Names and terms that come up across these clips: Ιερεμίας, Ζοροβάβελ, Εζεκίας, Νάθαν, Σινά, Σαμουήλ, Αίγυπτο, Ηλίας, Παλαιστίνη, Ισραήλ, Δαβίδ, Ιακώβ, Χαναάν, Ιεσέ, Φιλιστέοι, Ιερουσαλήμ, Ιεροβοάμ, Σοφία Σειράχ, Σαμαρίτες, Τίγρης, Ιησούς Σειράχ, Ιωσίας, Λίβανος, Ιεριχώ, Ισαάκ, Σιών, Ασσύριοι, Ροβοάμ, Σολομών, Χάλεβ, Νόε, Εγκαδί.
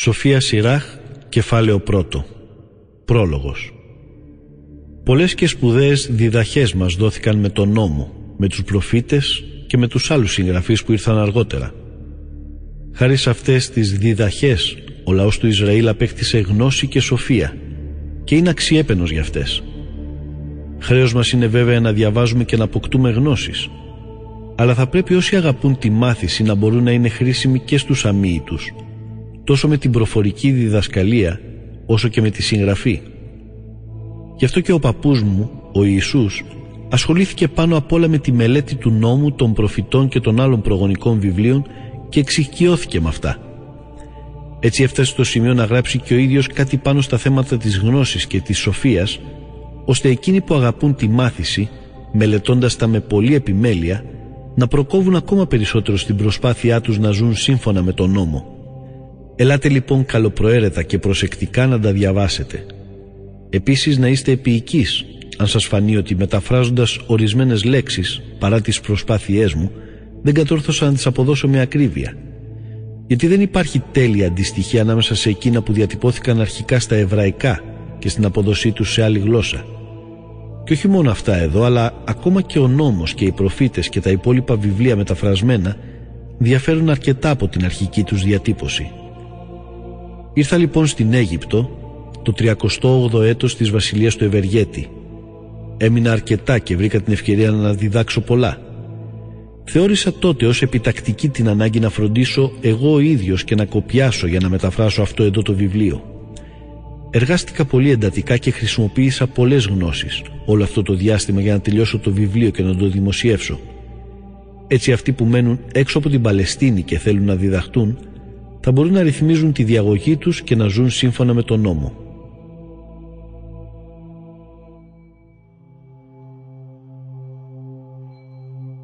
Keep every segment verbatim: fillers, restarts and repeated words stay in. Σοφία Σειράχ, κεφάλαιο πρώτο. Πρόλογος. Πολλές και σπουδαίες διδαχές μας δόθηκαν με τον νόμο, με τους προφήτες και με τους άλλους συγγραφείς που ήρθαν αργότερα. Χάρη σε αυτές τις διδαχές, ο λαός του Ισραήλ απέκτησε γνώση και σοφία και είναι αξιέπαινος για αυτές. Χρέος μας είναι βέβαια να διαβάζουμε και να αποκτούμε γνώσεις, αλλά θα πρέπει όσοι αγαπούν τη μάθηση να μπορούν να είναι χρήσιμοι και στους αμύητους, τόσο με την προφορική διδασκαλία όσο και με τη συγγραφή. Γι' αυτό και ο παππούς μου, ο Ιησούς, ασχολήθηκε πάνω απ' όλα με τη μελέτη του νόμου, των προφητών και των άλλων προγονικών βιβλίων και εξοικειώθηκε με αυτά. Έτσι έφτασε στο σημείο να γράψει και ο ίδιος κάτι πάνω στα θέματα της γνώσης και της σοφίας, ώστε εκείνοι που αγαπούν τη μάθηση, μελετώντας τα με πολλή επιμέλεια, να προκόβουν ακόμα περισσότερο στην προσπάθειά τους να ζουν σύμφωνα με τον νόμο. Ελάτε λοιπόν καλοπροαίρετα και προσεκτικά να τα διαβάσετε. Επίσης να είστε επιεικείς, αν σας φανεί ότι μεταφράζοντας ορισμένες λέξεις, παρά τις προσπάθειές μου, δεν κατόρθωσα να τις αποδώσω με ακρίβεια. Γιατί δεν υπάρχει τέλεια αντιστοιχεία ανάμεσα σε εκείνα που διατυπώθηκαν αρχικά στα εβραϊκά και στην αποδοσή τους σε άλλη γλώσσα. Και όχι μόνο αυτά εδώ, αλλά ακόμα και ο νόμος και οι προφήτες και τα υπόλοιπα βιβλία μεταφρασμένα διαφέρουν αρκετά από την αρχική τους διατύπωση. Ήρθα λοιπόν στην Αίγυπτο το τριακοστό όγδοο έτος της βασιλείας του Ευεργέτη. Έμεινα αρκετά και βρήκα την ευκαιρία να διδάξω πολλά. Θεώρησα τότε ως επιτακτική την ανάγκη να φροντίσω εγώ ο ίδιος και να κοπιάσω για να μεταφράσω αυτό εδώ το βιβλίο. Εργάστηκα πολύ εντατικά και χρησιμοποίησα πολλές γνώσεις όλο αυτό το διάστημα για να τελειώσω το βιβλίο και να το δημοσιεύσω. Έτσι αυτοί που μένουν έξω από την Παλαιστίνη και θέλουν να διδαχτούν θα μπορούν να ρυθμίζουν τη διαγωγή τους και να ζουν σύμφωνα με τον νόμο.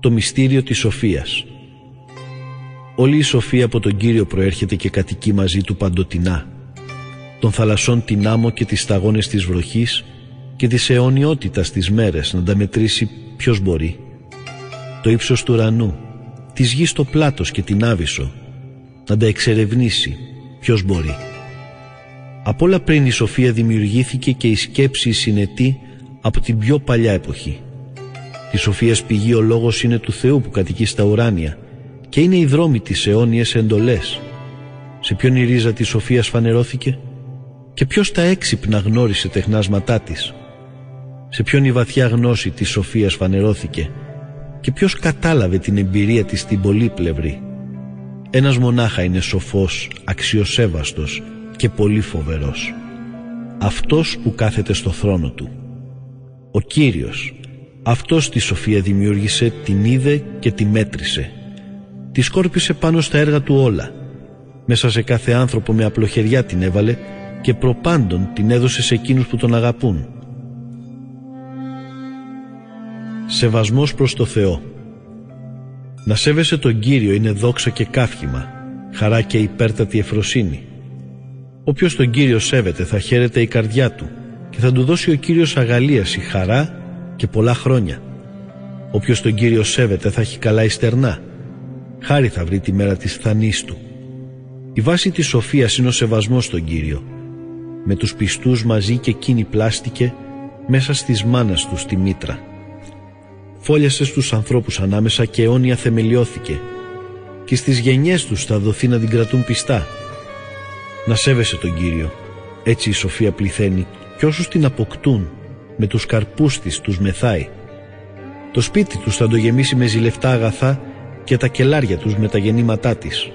Το μυστήριο της σοφίας. Όλη η σοφία από τον Κύριο προέρχεται και κατοικεί μαζί του παντοτινά. Των θαλασσών την άμμο και τις σταγόνες της βροχής και της αιωνιότητας τις μέρες να τα μετρήσει ποιος μπορεί. Το ύψος του ουρανού, της γης το πλάτος και την άβυσσο να τα εξερευνήσει ποιος μπορεί. Απ' όλα πριν η σοφία δημιουργήθηκε και η σκέψη συνετή από την πιο παλιά εποχή. Τη σοφίας πηγή ο λόγος είναι του Θεού που κατοικεί στα ουράνια και είναι οι δρόμοι της αιώνιες εντολές. Σε ποιον η ρίζα της σοφίας φανερώθηκε και ποιος τα έξυπνα γνώρισε τεχνάσματά της. Σε ποιον η βαθιά γνώση της σοφίας φανερώθηκε και ποιος κατάλαβε την εμπειρία της την πολύπλευρη. Ένας μονάχα είναι σοφός, αξιοσέβαστος και πολύ φοβερός. Αυτός που κάθεται στο θρόνο του. Ο Κύριος, αυτός τη σοφία δημιούργησε, την είδε και τη μέτρησε. Τη σκόρπισε πάνω στα έργα του όλα. Μέσα σε κάθε άνθρωπο με απλοχεριά την έβαλε και προπάντων την έδωσε σε εκείνους που τον αγαπούν. Σεβασμός προς το Θεό. Να σέβεσαι τον Κύριο είναι δόξα και καύχημα, χαρά και υπέρτατη ευφροσύνη. Όποιος τον Κύριο σέβεται θα χαίρεται η καρδιά του και θα του δώσει ο Κύριος αγαλίαση, χαρά και πολλά χρόνια. Όποιος τον Κύριο σέβεται θα έχει καλά εις τερνά. Χάρη θα βρει τη μέρα της θανής του. Η βάση της σοφίας είναι ο σεβασμός στον Κύριο. Με τους πιστούς μαζί και εκείνη πλάστηκε μέσα στις μάνας τους τη μήτρα. Φόλιασε στους ανθρώπους ανάμεσα και αιώνια θεμελιώθηκε και στις γενιές τους θα δοθεί να την κρατούν πιστά. Να σέβεσαι τον Κύριο. Έτσι η σοφία πληθαίνει και όσους την αποκτούν με τους καρπούς της τους μεθάει. Το σπίτι τους θα το γεμίσει με ζηλευτά αγαθά και τα κελάρια τους με τα γεννήματά της.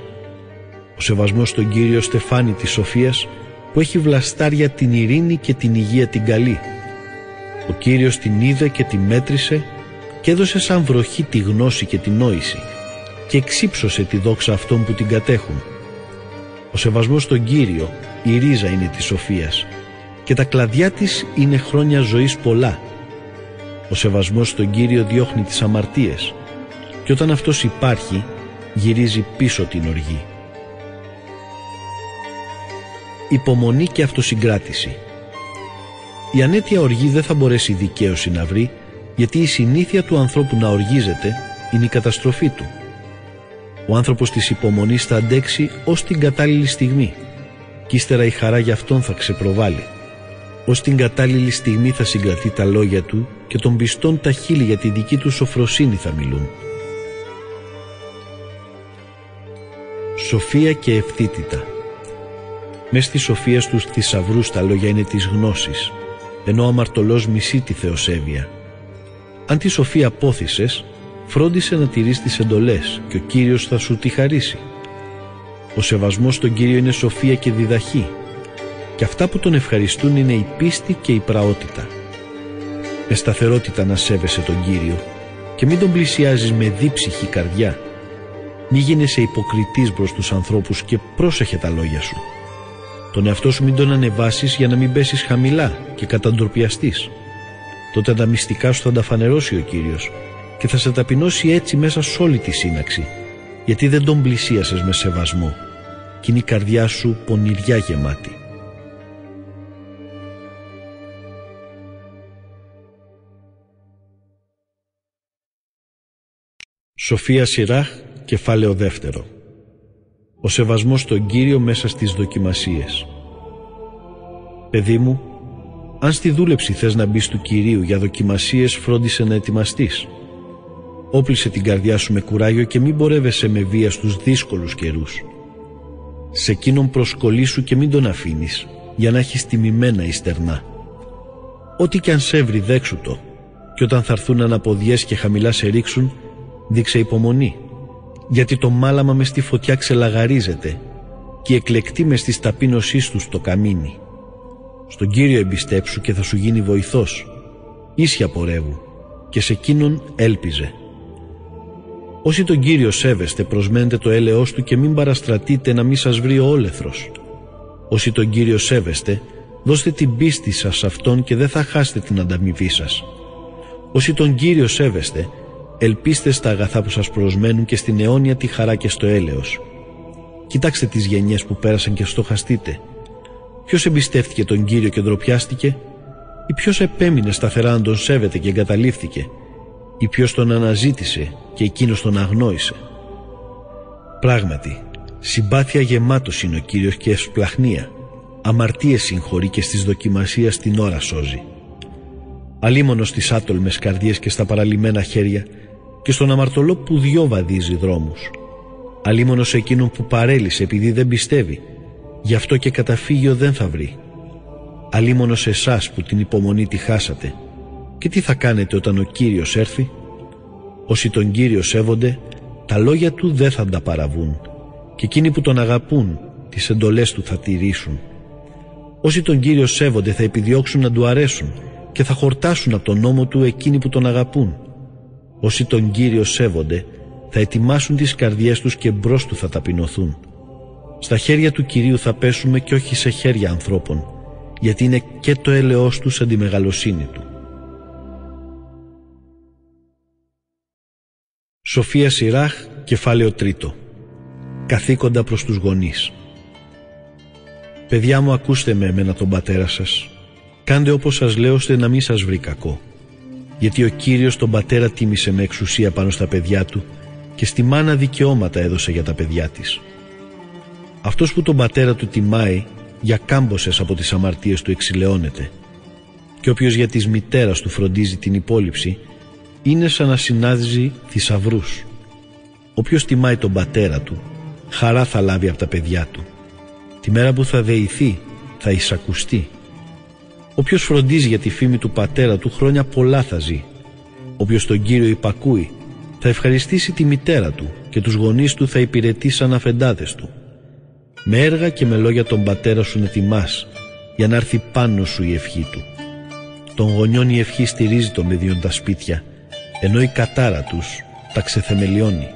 Ο σεβασμός στον Κύριο στεφάνι της σοφίας που έχει βλαστάρια την ειρήνη και την υγεία την καλή. Ο Κύριος την είδε και την μέτρησε και έδωσε σαν βροχή τη γνώση και την νόηση και εξύψωσε τη δόξα αυτών που την κατέχουν. Ο σεβασμός στον Κύριο η ρίζα είναι της σοφίας και τα κλαδιά της είναι χρόνια ζωής πολλά. Ο σεβασμός στον Κύριο διώχνει τις αμαρτίες και όταν αυτός υπάρχει γυρίζει πίσω την οργή. Υπομονή και αυτοσυγκράτηση. Η ανέτεια οργή δεν θα μπορέσει δικαίωση να βρει, γιατί η συνήθεια του ανθρώπου να οργίζεται είναι η καταστροφή του. Ο άνθρωπος της υπομονής θα αντέξει ως την κατάλληλη στιγμή. κι ύστερα η χαρά για αυτόν θα ξεπροβάλλει. Ως την κατάλληλη στιγμή θα συγκρατεί τα λόγια του και των πιστών τα χείλη για τη δική του σοφροσύνη θα μιλούν. Σοφία και ευθύτητα. Μες στη σοφία στους θησαυρούς τα λόγια είναι της γνώσης, ενώ ο αμαρτωλός μισεί τη θεοσέβεια. Αν τη σοφία πόθησες, φρόντισε να τηρείς τις εντολές και ο Κύριος θα σου τη χαρίσει. Ο σεβασμός στον Κύριο είναι σοφία και διδαχή, και αυτά που τον ευχαριστούν είναι η πίστη και η πραότητα. Με σταθερότητα να σέβεσαι τον Κύριο και μην τον πλησιάζεις με δίψυχη καρδιά. Μη γίνεσαι υποκριτής προς τους ανθρώπους και πρόσεχε τα λόγια σου. Τον εαυτό σου μην τον ανεβάσεις για να μην πέσεις χαμηλά και καταντροπιαστείς. Τότε τα μυστικά σου θα τα φανερώσει ο Κύριος και θα σε ταπεινώσει έτσι μέσα σε όλη τη σύναξη, γιατί δεν τον πλησίασες με σεβασμό και είναι η καρδιά σου πονηριά γεμάτη. Σοφία Σειράχ, κεφάλαιο δεύτερο. Ο σεβασμός στον Κύριο μέσα στις δοκιμασίες. Παιδί μου, αν στη δούλεψη θες να μπεις του Κυρίου για δοκιμασίες, φρόντισε να ετοιμαστείς. Όπλισε την καρδιά σου με κουράγιο και μην πορεύεσαι με βία στους δύσκολους καιρούς. Σε εκείνον προσκολήσου και μην τον αφήνεις, για να έχεις τιμημένα ή στερνά. Ό,τι κι αν σε έβρει, δέξου το, και όταν θα έρθουν αναποδιές και χαμηλά σε ρίξουν, δείξε υπομονή. Γιατί το μάλαμα μες στη φωτιά ξελαγαρίζεται και οι εκλεκτοί μες της ταπείνωσής τους το καμίνι. Στον Κύριο εμπιστέψου και θα σου γίνει βοηθός. Ίσια πορεύου και σε εκείνον έλπιζε. Όσοι τον Κύριο σέβεστε, προσμένετε το έλεος του και μην παραστρατείτε να μη σας βρει ο όλεθρος. Όσοι τον Κύριο σέβεστε, δώστε την πίστη σας σε αυτόν και δεν θα χάσετε την ανταμοιβή σας. Όσοι τον Κύριο σέβεστε, ελπίστε στα αγαθά που σας προσμένουν και στην αιώνια τη χαρά και στο έλεος. Κοιτάξτε τις γενιές που πέρασαν και στοχαστείτε. Ποιος εμπιστεύτηκε τον Κύριο και ντροπιάστηκε, ή ποιος επέμεινε σταθερά να τον σέβεται και εγκαταλείφθηκε, ή ποιος τον αναζήτησε και εκείνος τον αγνόησε. Πράγματι, συμπάθεια γεμάτος είναι ο Κύριος και ευσπλαχνία. Αμαρτίες συγχωρεί και στις δοκιμασίες την ώρα σώζει. Αλίμονος στις άτολμες καρδιές και στα παραλυμμένα χέρια, και στον αμαρτωλό που δυο βαδίζει δρόμους. Αλίμονος εκείνον που παρέλυσε επειδή δεν πιστεύει, γι' αυτό και καταφύγιο δεν θα βρει. Αλίμονος εσάς που την υπομονή τη χάσατε, και τι θα κάνετε όταν ο Κύριος έρθει. Όσοι τον Κύριο σέβονται, τα λόγια του δεν θα τα παραβούν, και εκείνοι που τον αγαπούν, τις εντολές του θα τηρήσουν. Όσοι τον Κύριο σέβονται θα επιδιώξουν να του αρέσουν και θα χορτάσουν από τον νόμο του εκείνοι που τον αγαπούν. Όσοι τον Κύριο σέβονται θα ετοιμάσουν τις καρδιές τους και μπρος του θα ταπεινωθούν. Στα χέρια του Κυρίου θα πέσουμε και όχι σε χέρια ανθρώπων, γιατί είναι και το έλεος του σαν τη μεγαλοσύνη του. Σοφία Σειράχ, κεφάλαιο τρίτο. Καθήκοντα προς τους γονείς. Παιδιά μου, ακούστε με εμένα τον πατέρα σας. Κάντε όπως σας λέω, ώστε να μην σας βρει κακό. Γιατί ο Κύριος τον πατέρα τίμησε με εξουσία πάνω στα παιδιά του και στη μάνα δικαιώματα έδωσε για τα παιδιά της. Αυτός που τον πατέρα του τιμάει, για κάμποσες από τις αμαρτίες του εξηλαιώνεται. Και όποιος για της μητέρας του φροντίζει την υπόλοιψη, είναι σαν να συνάζει θησαυρούς. Όποιος τιμάει τον πατέρα του, χαρά θα λάβει από τα παιδιά του. Τη μέρα που θα δεηθεί, θα εισακουστεί. Όποιος φροντίζει για τη φήμη του πατέρα του, χρόνια πολλά θα ζει. Όποιος τον Κύριο υπακούει, θα ευχαριστήσει τη μητέρα του και τους γονείς του θα υπηρετεί σαν αφεντάδες του. Με έργα και με λόγια τον πατέρα σου να τιμάς, για να έρθει πάνω σου η ευχή του. Των γονιών η ευχή στηρίζει τον μεδιών τα σπίτια, ενώ η κατάρα τους τα ξεθεμελιώνει.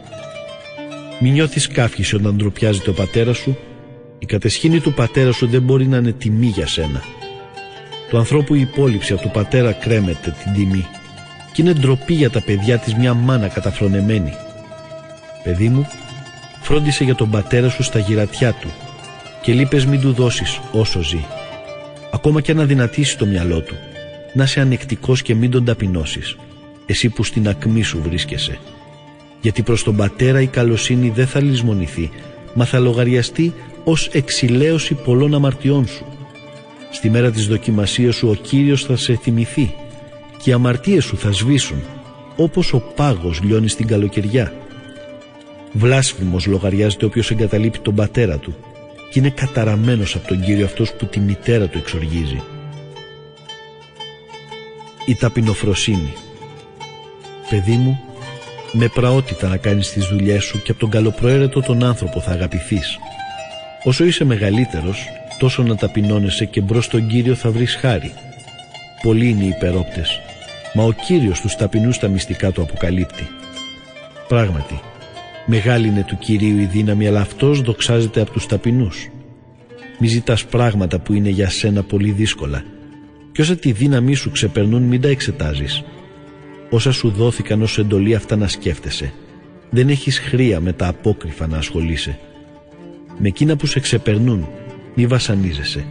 Μη νιώθεις καύχηση όταν ντροπιάζει το πατέρα σου. Η κατεσχήνη του πατέρα σου δεν μπορεί να είναι τιμή για σένα. Του ανθρώπου η υπόλοιψη από του πατέρα κρέμεται την τιμή και είναι ντροπή για τα παιδιά της μια μάνα καταφρονεμένη. Παιδί μου, φρόντισε για τον πατέρα σου στα γυρατιά του και λείπες μην του δώσεις όσο ζει. Ακόμα και να δυνατήσεις το μυαλό του, να είσαι ανεκτικός και μην τον ταπεινώσεις, εσύ που στην ακμή σου βρίσκεσαι. Γιατί προς τον πατέρα η καλοσύνη δεν θα λησμονηθεί, μα θα λογαριαστεί ως εξηλαίωση πολλών αμαρτιών σου. Στη μέρα της δοκιμασίας σου ο Κύριος θα σε θυμηθεί και οι αμαρτίες σου θα σβήσουν, όπως ο πάγος λιώνει στην καλοκαιριά. Βλάσφημος λογαριάζεται όποιος εγκαταλείπει τον πατέρα του και είναι καταραμένος από τον Κύριο αυτός που τη μητέρα του εξοργίζει. Η ταπεινοφροσύνη. Παιδί μου, με πραότητα να κάνεις τις δουλειές σου και από τον καλοπροαίρετο τον άνθρωπο θα αγαπηθείς. Όσο είσαι μεγαλύτερος, τόσο να ταπεινώνεσαι και μπρος τον Κύριο θα βρεις χάρη. Πολλοί είναι οι υπερόπτες, μα ο Κύριος τους ταπεινούς τα μυστικά του αποκαλύπτει. Πράγματι, μεγάλη είναι του Κυρίου η δύναμη, αλλά αυτός δοξάζεται από τους ταπεινούς. Μη ζητάς πράγματα που είναι για σένα πολύ δύσκολα, και όσα τη δύναμή σου ξεπερνούν μην τα εξετάζεις. Όσα σου δόθηκαν ως εντολή αυτά να σκέφτεσαι. Δεν έχεις χρία με τα απόκριφα να ασχολείσαι. Με εκείνα που σε ξεπερνούν μη βασανίζεσαι.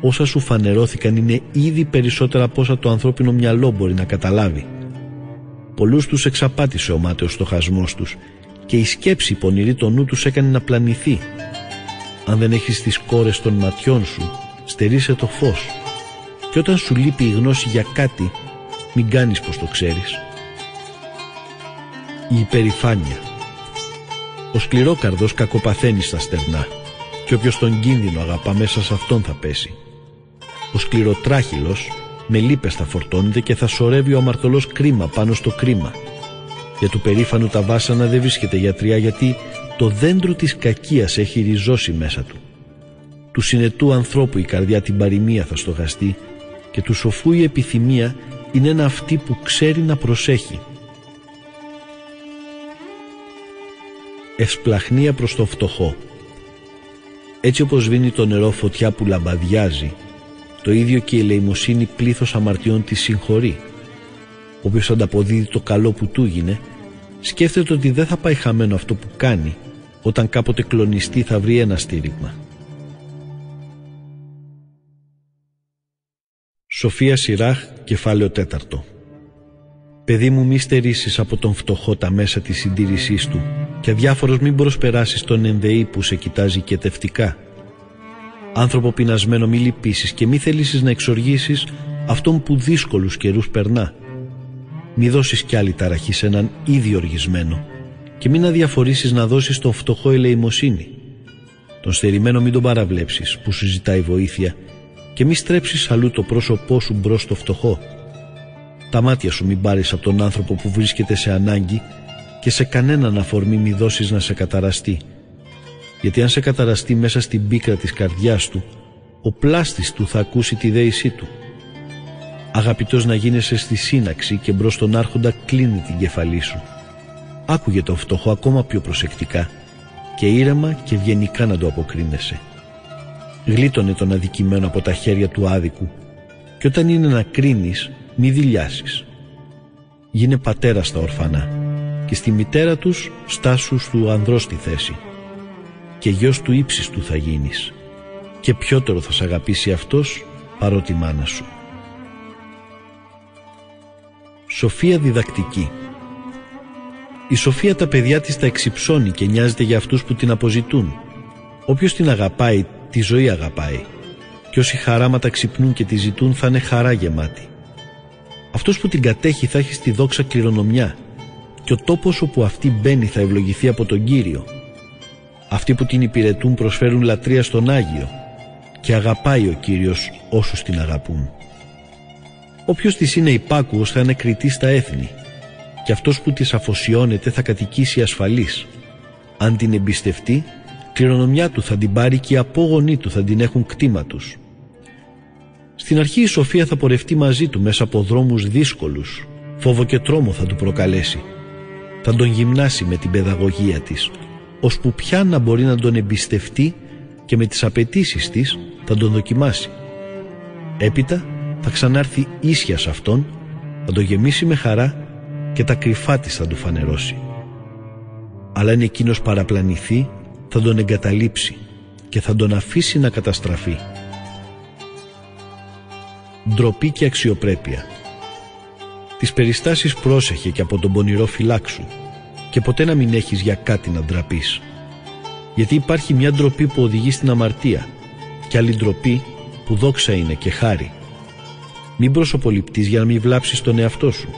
Όσα σου φανερώθηκαν είναι ήδη περισσότερα από όσα το ανθρώπινο μυαλό μπορεί να καταλάβει. Πολλούς τους εξαπάτησε ο μάταιος στοχασμός τους και η σκέψη πονηρή το νου τους έκανε να πλανηθεί. Αν δεν έχεις τις κόρες των ματιών σου, στερείσαι το φως. Και όταν σου λείπει η γνώση για κάτι, μην κάνεις πως το ξέρεις. Η υπερηφάνεια. Ο σκληρόκαρδος κακοπαθαίνει στα στερνά και όποιος τον κίνδυνο αγαπά μέσα σε αυτόν θα πέσει. Ο σκληροτράχυλος με λύπες θα φορτώνεται και θα σωρεύει ο αμαρτωλός κρίμα πάνω στο κρίμα. Για του περήφανου τα βάσανα δεν βρίσκεται γιατριά, γιατί το δέντρο της κακίας έχει ριζώσει μέσα του. Του συνετού ανθρώπου η καρδιά την παροιμία θα στοχαστεί και του σοφού η επιθυμία είναι ένα αυτή που ξέρει να προσέχει. Ευσπλαχνία προς το φτωχό. Έτσι όπως σβήνει το νερό φωτιά που λαμπαδιάζει, το ίδιο και η ελεημοσύνη πλήθος αμαρτιών της συγχωρεί. Όποιος ανταποδίδει το καλό που του γίνε, σκέφτεται ότι δεν θα πάει χαμένο αυτό που κάνει, όταν κάποτε κλονιστεί θα βρει ένα στήριγμα. Σοφία Σειράχ, κεφάλαιο τέταρτο. Παιδί μου, μη στερήσεις από τον φτωχό τα μέσα της συντήρησής του και αδιάφορος μην προσπεράσεις τον ενδεή που σε κοιτάζει κετευτικά. Άνθρωπο πεινασμένο μη λυπήσεις και μη θελήσεις να εξοργήσεις αυτόν που δύσκολους καιρούς περνά. Μη δώσεις κι άλλη ταραχή σε έναν ήδη οργισμένο και μην αδιαφορήσεις να δώσεις τον φτωχό ελεημοσύνη. Τον στερημένο μην τον παραβλέψεις που σου ζητάει βοήθεια και μη στρέψεις αλλού το πρόσωπό σου μπρος στο φτωχό. Τα μάτια σου μην πάρεις από τον άνθρωπο που βρίσκεται σε ανάγκη και σε κανέναν αφορμή μη δώσεις να σε καταραστεί. Γιατί αν σε καταραστεί μέσα στην πίκρα της καρδιάς του, ο πλάστης του θα ακούσει τη δέησή του. Αγαπητός να γίνεσαι στη σύναξη και μπρος τον άρχοντα κλείνει την κεφαλή σου. Άκουγε τον φτωχό ακόμα πιο προσεκτικά και ήρεμα και ευγενικά να το αποκρίνεσαι. Γλίτωνε τον αδικημένο από τα χέρια του άδικου και όταν είναι να κρίνεις μη δειλιάσεις. Γίνε πατέρα στα ορφανά και στη μητέρα τους στάσου στου ανδρός τη θέση και γιος του ύψιστου θα γίνεις και πιότερο θα σ' αγαπήσει αυτός παρότι μάνα σου. Σοφία διδακτική. Η σοφία τα παιδιά της τα εξυψώνει και νοιάζεται για αυτούς που την αποζητούν. Όποιος την αγαπάει τη ζωή αγαπάει και όσοι χαράματα ξυπνούν και τη ζητούν θα είναι χαρά γεμάτη. Αυτός που την κατέχει θα έχει στη δόξα κληρονομιά και ο τόπος όπου αυτή μπαίνει θα ευλογηθεί από τον Κύριο. Αυτοί που την υπηρετούν προσφέρουν λατρεία στον Άγιο και αγαπάει ο Κύριος όσους την αγαπούν. Όποιος της είναι υπάκουος θα είναι κριτής στα έθνη και αυτός που της αφοσιώνεται θα κατοικήσει ασφαλής. Αν την εμπιστευτεί, κληρονομιά του θα την πάρει και οι απόγονοί του θα την έχουν κτήμα τους. Στην αρχή η σοφία θα πορευτεί μαζί του μέσα από δρόμους δύσκολους, φόβο και τρόμο θα του προκαλέσει. Θα τον γυμνάσει με την παιδαγωγία της, ώσπου πια να μπορεί να τον εμπιστευτεί και με τις απαιτήσεις της θα τον δοκιμάσει. Έπειτα θα ξανάρθει ίσια σε αυτόν, θα τον γεμίσει με χαρά και τα κρυφά της θα του φανερώσει. Αλλά αν εκείνος παραπλανηθεί, θα τον εγκαταλείψει και θα τον αφήσει να καταστραφεί. Ντροπή και αξιοπρέπεια. Τις περιστάσεις πρόσεχε και από τον πονηρό φυλάξου και ποτέ να μην έχεις για κάτι να ντραπείς. γιατί υπάρχει μια ντροπή που οδηγεί στην αμαρτία και άλλη ντροπή που δόξα είναι και χάρη. Μην προσωποληπτείς για να μην βλάψεις τον εαυτό σου.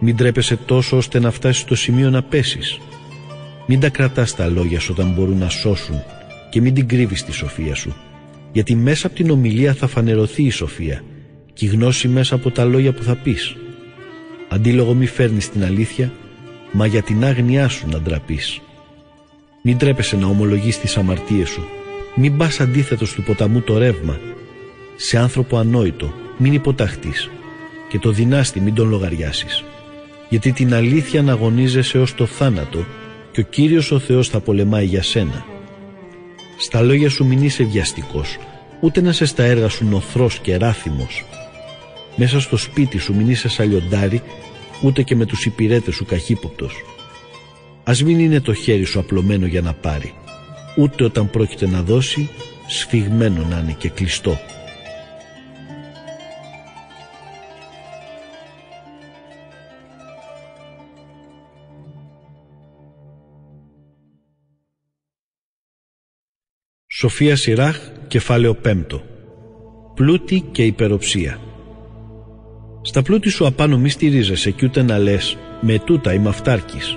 Μην τρέπεσαι τόσο ώστε να φτάσεις στο σημείο να πέσεις. Μην τα κρατάς τα λόγια σου όταν μπορούν να σώσουν και μην την κρύβεις τη σοφία σου, γιατί μέσα από την ομιλία θα φανερωθεί η σοφία και η γνώση μέσα από τα λόγια που θα πεις. Αντίλογο μη φέρνεις την αλήθεια, μα για την άγνοιά σου να ντραπείς. Μην τρέπεσαι να ομολογείς τις αμαρτίες σου. Μην πας αντίθετος του ποταμού το ρεύμα. Σε άνθρωπο ανόητο μην υποταχτείς και το δεινάστη μην τον λογαριάσεις. Γιατί την αλήθεια αναγωνίζεσαι ως το θάνατο και ο Κύριος ο Θεός θα πολεμάει για σένα. Στα λόγια σου μην είσαι βιαστικός, ούτε να είσαι στα έργα σου νοθρός και ράθιμος. Μέσα στο σπίτι σου μην είσαι σαλιοντάρι, ούτε και με τους υπηρέτες σου καχύποπτος. Ας μην είναι το χέρι σου απλωμένο για να πάρει, ούτε όταν πρόκειται να δώσει, σφιγμένο να είναι και κλειστό. Σοφία Σειράχ, κεφάλαιο πέμπτο. Πλούτη και υπεροψία. Στα πλούτη σου απάνω μη στηρίζεσαι κι ούτε να λες «με τούτα είμαι αυτάρκης».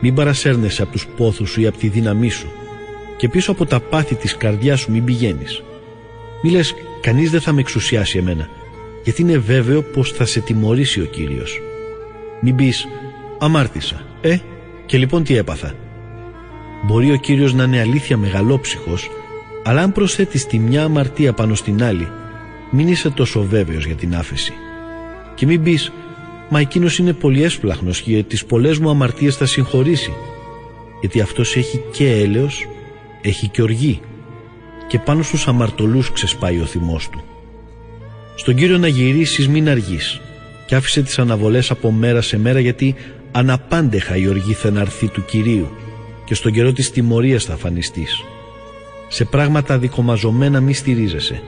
Μην παρασέρνεσαι από τους πόθους σου ή από τη δύναμή σου και πίσω από τα πάθη της καρδιάς σου μην πηγαίνεις. Μη λες «κανείς δεν θα με εξουσιάσει εμένα», γιατί είναι βέβαιο πως θα σε τιμωρήσει ο Κύριος. Μην πεις «αμάρτησα, ε, και λοιπόν τι έπαθα». Μπορεί ο Κύριος να είναι αλήθεια μεγαλόψυχος, αλλά αν προσθέτεις τη μια αμαρτία πάνω στην άλλη, μην είσαι τόσο βέβαιος για την άφεση. Και μην πεις «μα εκείνος είναι πολύ έσπλαχνος και τις πολλές μου αμαρτίες θα συγχωρήσει», γιατί αυτός έχει και έλεος, έχει και οργή και πάνω στους αμαρτωλούς ξεσπάει ο θυμός του. Στον Κύριο να γυρίσεις μην αργείς και άφησε τις αναβολές από μέρα σε μέρα, γιατί αναπάντεχα η οργή θα αναρθεί του Κυρίου και στον καιρό της τιμωρίας θα εμφανιστείς. Σε πράγματα δικομαζωμένα μη στηρίζεσαι,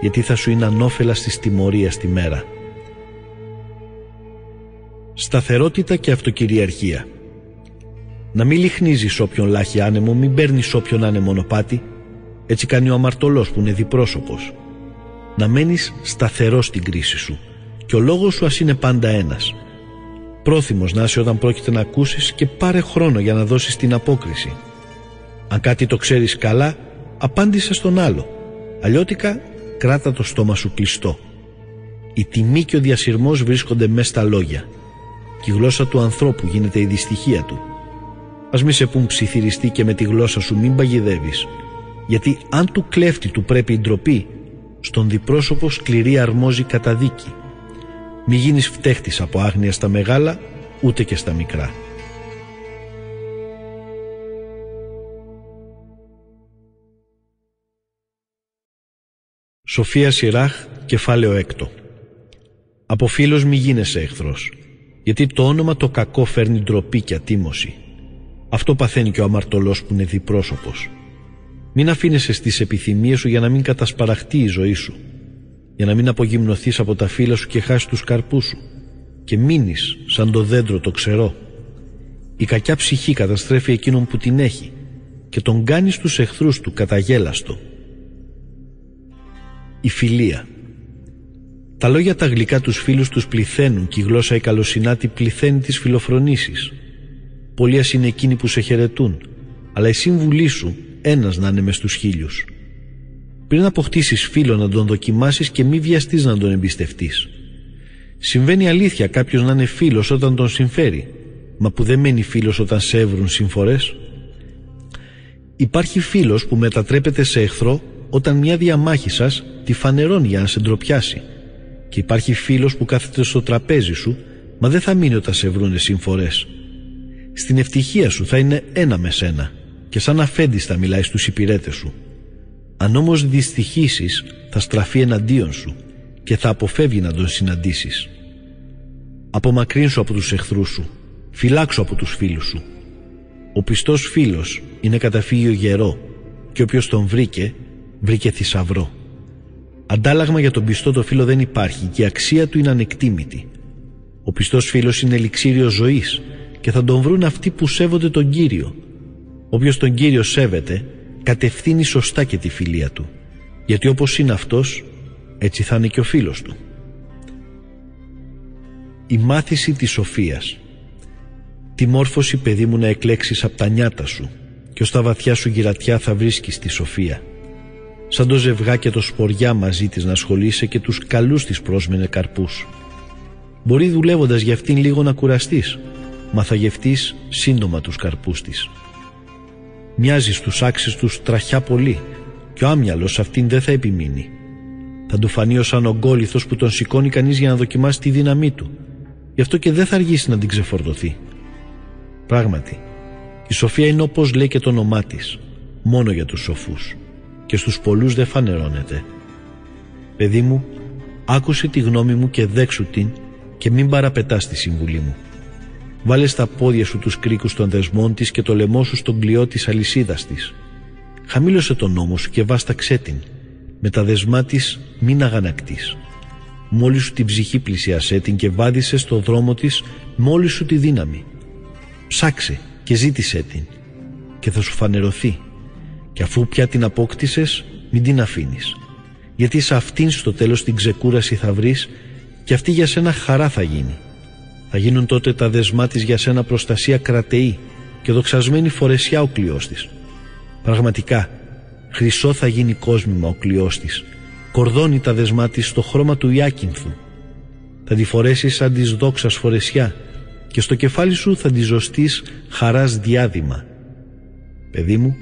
γιατί θα σου είναι ανώφελα στις τιμωρίας τη μέρα. Σταθερότητα και αυτοκυριαρχία. Να μην λιχνίζεις όποιον λάχει άνεμο, μην παίρνεις όποιον άνεμο μονοπάτι. Έτσι κάνει ο αμαρτωλός που είναι διπρόσωπος. Να μένεις σταθερός στην κρίση σου και ο λόγος σου ας είναι πάντα ένας. Πρόθυμος να είσαι όταν πρόκειται να ακούσεις και πάρε χρόνο για να δώσεις την απόκριση. Αν κάτι το ξέρεις καλά, απάντησε στον άλλο. Αλλιώτικα, κράτα το στόμα σου κλειστό. Η τιμή και ο διασυρμός βρίσκονται μέσα στα λόγια. Και η γλώσσα του ανθρώπου γίνεται η δυστυχία του. Ας μη σε πουν ψιθυριστή και με τη γλώσσα σου μην παγιδεύεις. Γιατί αν του κλέφτη του πρέπει η ντροπή, στον διπρόσωπο σκληρή αρμόζει καταδίκη. Μη γίνεις φταίχτης από άγνοια στα μεγάλα, ούτε και στα μικρά. Σοφία Σειράχ, κεφάλαιο έκτο. Από φίλος μη γίνεσαι εχθρός, γιατί το όνομα το κακό φέρνει ντροπή και ατίμωση. Αυτό παθαίνει και ο αμαρτωλός που είναι διπρόσωπος. Μην αφήνεσαι στις επιθυμίες σου για να μην κατασπαραχτεί η ζωή σου, για να μην απογυμνωθείς από τα φύλλα σου και χάσεις τους καρπούς σου και μείνεις σαν το δέντρο το ξερό. Η κακιά ψυχή καταστρέφει εκείνον που την έχει και τον κάνει στους εχθρούς του καταγέλαστο. Η φιλία. Τα λόγια τα γλυκά τους φίλους τους πληθαίνουν και η γλώσσα η καλοσυνάτη πληθαίνει τις φιλοφρονήσεις. Πολλοί ας είναι εκείνοι που σε χαιρετούν, αλλά η σύμβουλή σου ένας να είναι μες στους χίλιους. Πριν αποκτήσεις φίλο να τον δοκιμάσεις και μη βιαστείς να τον εμπιστευτείς. Συμβαίνει αλήθεια κάποιος να είναι φίλος όταν τον συμφέρει, μα που δεν μένει φίλος όταν σε έβρουν συμφορές. Υπάρχει φίλος που μετατρέπεται σε εχθρό όταν μια διαμάχη σας τη φανερώνει για να σε ντροπιάσει. Και υπάρχει φίλος που κάθεται στο τραπέζι σου, μα δεν θα μείνει όταν σε βρούνε συμφορές. Στην ευτυχία σου θα είναι ένα με σένα και σαν αφέντης θα μιλάει στους υπηρέτες σου. Αν όμως δυστυχήσεις, θα στραφεί εναντίον σου και θα αποφεύγει να τον συναντήσεις. Απομακρύνσου από τους εχθρούς σου, φυλάξου από τους φίλους σου. Ο πιστός φίλος είναι καταφύγιο γερό και όποιος τον βρήκε, βρήκε θησαυρό. Αντάλλαγμα για τον πιστό το φίλο δεν υπάρχει και η αξία του είναι ανεκτήμητη. Ο πιστός φίλος είναι ελιξίριο ζωής και θα τον βρουν αυτοί που σέβονται τον Κύριο. Όποιος τον Κύριο σέβεται, κατευθύνει σωστά και τη φιλία του, γιατί όπως είναι αυτός, έτσι θα είναι και ο φίλος του. Η μάθηση της σοφίας. Τη μόρφωση, παιδί μου, να εκλέξεις απ' τα νιάτα σου, και ως τα βαθιά σου γυρατιά θα βρίσκεις τη σοφία. Σαν το ζευγά και το σποριά μαζί της να ασχολείσαι και τους καλούς της πρόσμενε καρπούς. Μπορεί δουλεύοντας για αυτήν λίγο να κουραστείς, μα θα γευτείς σύντομα τους καρπούς της. Μοιάζει στους άξεις τους τραχιά πολύ, και ο άμυαλος αυτήν δεν θα επιμείνει. Θα του φανεί ως ανογκόληθος που τον σηκώνει κανείς για να δοκιμάσει τη δύναμή του, γι' αυτό και δεν θα αργήσει να την ξεφορτωθεί. Πράγματι, η σοφία είναι όπως λέει και το όνομά της, μόνο για τους σοφούς, και στους πολλούς δεν φανερώνεται. Παιδί μου, άκουσε τη γνώμη μου και δέξου την και μην παραπετάς τη συμβουλή μου. Βάλε στα πόδια σου τους κρίκους των δεσμών της και το λαιμό σου στον κλειό της αλυσίδας της. Χαμήλωσε τον ώμο σου και βάσταξέ την. Με τα δεσμά της μην αγανακτείς. Μόλις σου την ψυχή πλησιασέ την και βάδισε στο δρόμο της μόλις σου τη δύναμη. Ψάξε και ζήτησέ την και θα σου φανερωθεί. Και αφού πια την απόκτησες, μην την αφήνεις. Γιατί σε αυτήν στο τέλος την ξεκούραση θα βρεις και αυτή για σένα χαρά θα γίνει. Θα γίνουν τότε τα δεσμά της για σένα προστασία κρατεή και δοξασμένη φορεσιά ο κλειός της. Πραγματικά, χρυσό θα γίνει κόσμημα ο κλειός της. Κορδώνει τα δεσμά της στο χρώμα του ιάκυνθου. Θα τη φορέσεις σαν της δόξας φορεσιά και στο κεφάλι σου θα τη ζωστείς χαράς διάδημα. Παιδί μου,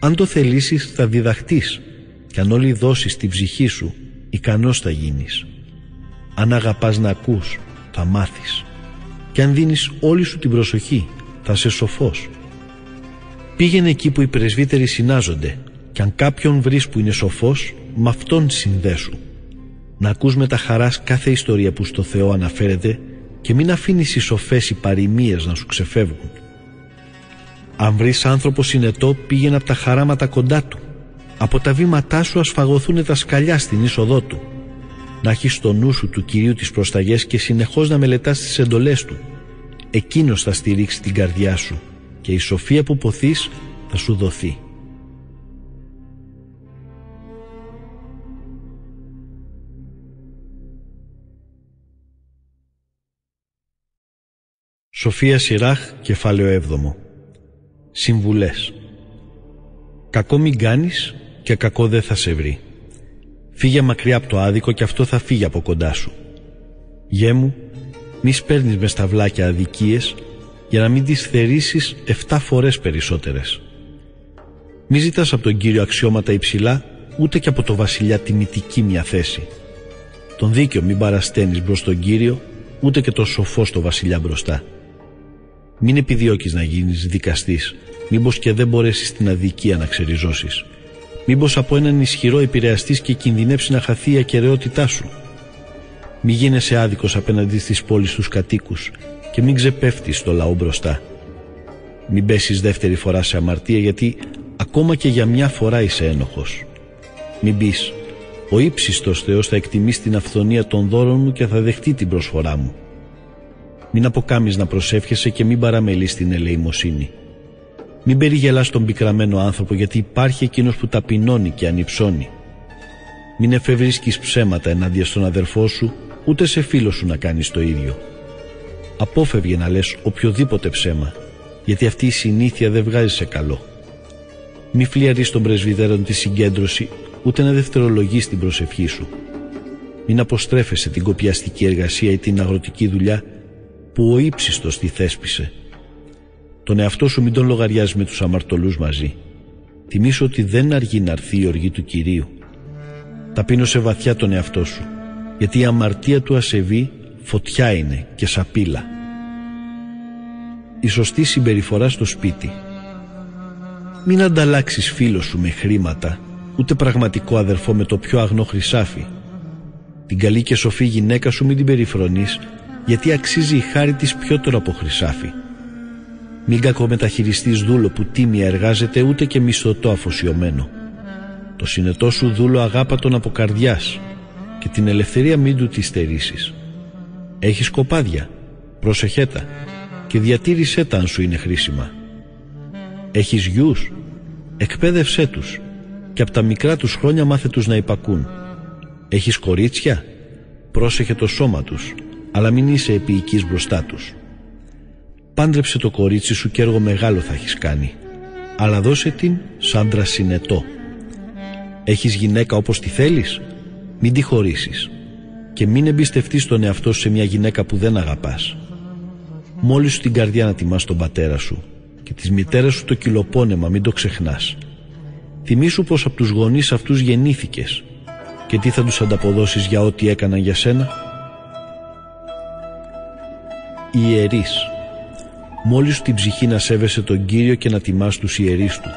αν το θελήσεις θα διδαχτείς και αν όλοι δώσεις τη ψυχή σου, ικανός θα γίνεις. Αν αγαπάς να ακούς, θα μάθεις. Και αν δίνεις όλη σου την προσοχή, θα είσαι σοφός. Πήγαινε εκεί που οι πρεσβύτεροι συνάζονται και αν κάποιον βρεις που είναι σοφός, με αυτόν συνδέσου. Να ακούς με τα χαράς κάθε ιστορία που στο Θεό αναφέρεται και μην αφήνεις οι σοφές οι παροιμίες να σου ξεφεύγουν. Αν βρεις άνθρωπο συνετό, πήγαινε από τα χαράματα κοντά του. Από τα βήματά σου ασφαγωθούνε τα σκαλιά στην είσοδό του. Να έχεις στο νου σου του Κυρίου τις προσταγές και συνεχώς να μελετάς τις εντολές του. Εκείνος θα στηρίξει την καρδιά σου και η σοφία που ποθείς θα σου δοθεί. Σοφία Σειράχ, κεφάλαιο έβδομο. Συμβουλές. Κακό μην κάνεις και κακό δεν θα σε βρει. Φύγε μακριά από το άδικο και αυτό θα φύγει από κοντά σου. Γιέ μου, μη σπέρνεις με σταυλάκια αδικίες για να μην τις θερήσεις εφτά φορές περισσότερες. Μη ζητάς από τον Κύριο αξιώματα υψηλά, ούτε και από το βασιλιά τιμητική μια θέση. Τον δίκαιο μην παρασταίνεις μπρος τον Κύριο, ούτε και τον σοφό στο βασιλιά μπροστά. Μην επιδιώκεις να γίνεις δικαστής, μήπως και δεν μπορέσεις την αδικία να ξεριζώσεις. Μήπως από έναν ισχυρό επηρεαστείς και κινδυνεύσει να χαθεί η ακεραιότητά σου. Μην γίνεσαι άδικος απέναντι στις πόλεις τους κατοίκους και μην ξεπέφτεις το λαό μπροστά. Μην πέσεις δεύτερη φορά σε αμαρτία, γιατί ακόμα και για μια φορά είσαι ένοχος. Μην πεις, ο ύψιστος Θεός θα εκτιμήσει την αυθονία των δώρων μου και θα δεχτεί την προσφορά μου. Μην αποκάμεις να προσεύχεσαι και μην παραμελείς την ελεημοσύνη. Μην περιγελάς τον πικραμένο άνθρωπο, γιατί υπάρχει εκείνος που ταπεινώνει και ανυψώνει. Μην εφευρίσκεις ψέματα ενάντια στον αδερφό σου, ούτε σε φίλο σου να κάνεις το ίδιο. Απόφευγε να λες οποιοδήποτε ψέμα, γιατί αυτή η συνήθεια δεν βγάζει σε καλό. Μην φλιαρείς των πρεσβυτέρων τη συγκέντρωση, ούτε να δευτερολογείς την προσευχή σου. Μην αποστρέφεσαι την κοπιαστική εργασία ή την αγροτική δουλειά που ο ύψιστος τη θέσπισε. Τον εαυτό σου μην τον λογαριάζει με τους αμαρτωλούς μαζί. Τιμήσου ότι δεν αργεί να έρθει η οργή του Κυρίου. Ταπείνωσε βαθιά τον εαυτό σου, γιατί η αμαρτία του ασεβή φωτιά είναι και σαπίλα. Η σωστή συμπεριφορά στο σπίτι. Μην ανταλλάξεις φίλο σου με χρήματα, ούτε πραγματικό αδερφό με το πιο αγνό χρυσάφι. Την καλή και σοφή γυναίκα σου μην την περιφρονείς, γιατί αξίζει η χάρη της πιότερο από χρυσάφι. Μην κακομεταχειριστείς δούλο που τίμια εργάζεται, ούτε και μισθωτό αφοσιωμένο. Το συνετό σου δούλο αγάπα τον από καρδιάς και την ελευθερία μην του τη στερήσεις. Έχεις κοπάδια, πρόσεχέ τα και διατήρησέ τα αν σου είναι χρήσιμα. Έχεις γιους? Εκπαίδευσέ τους και από τα μικρά τους χρόνια μάθε τους να υπακούν. Έχεις κορίτσια? Πρόσεχε το σώμα τους, αλλά μην είσαι επιοικείς μπροστά τους. Πάντρεψε το κορίτσι σου και έργο μεγάλο θα έχεις κάνει, αλλά δώσε την σάντρα συνετό. Έχεις γυναίκα όπως τη θέλεις? Μην τη χωρίσεις και μην εμπιστευτείς τον εαυτό σου σε μια γυναίκα που δεν αγαπάς. Μόλις σου την καρδιά να τιμάς τον πατέρα σου και της μητέρας σου το κυλοπόνεμα μην το ξεχνάς. Θυμήσου πως από τους γονείς αυτούς γεννήθηκες και τι θα τους ανταποδώσεις για ό,τι έκαναν για σένα. Ιερείς. Μόλις σου την ψυχή να σέβεσαι τον Κύριο και να τιμάς τους ιερείς του.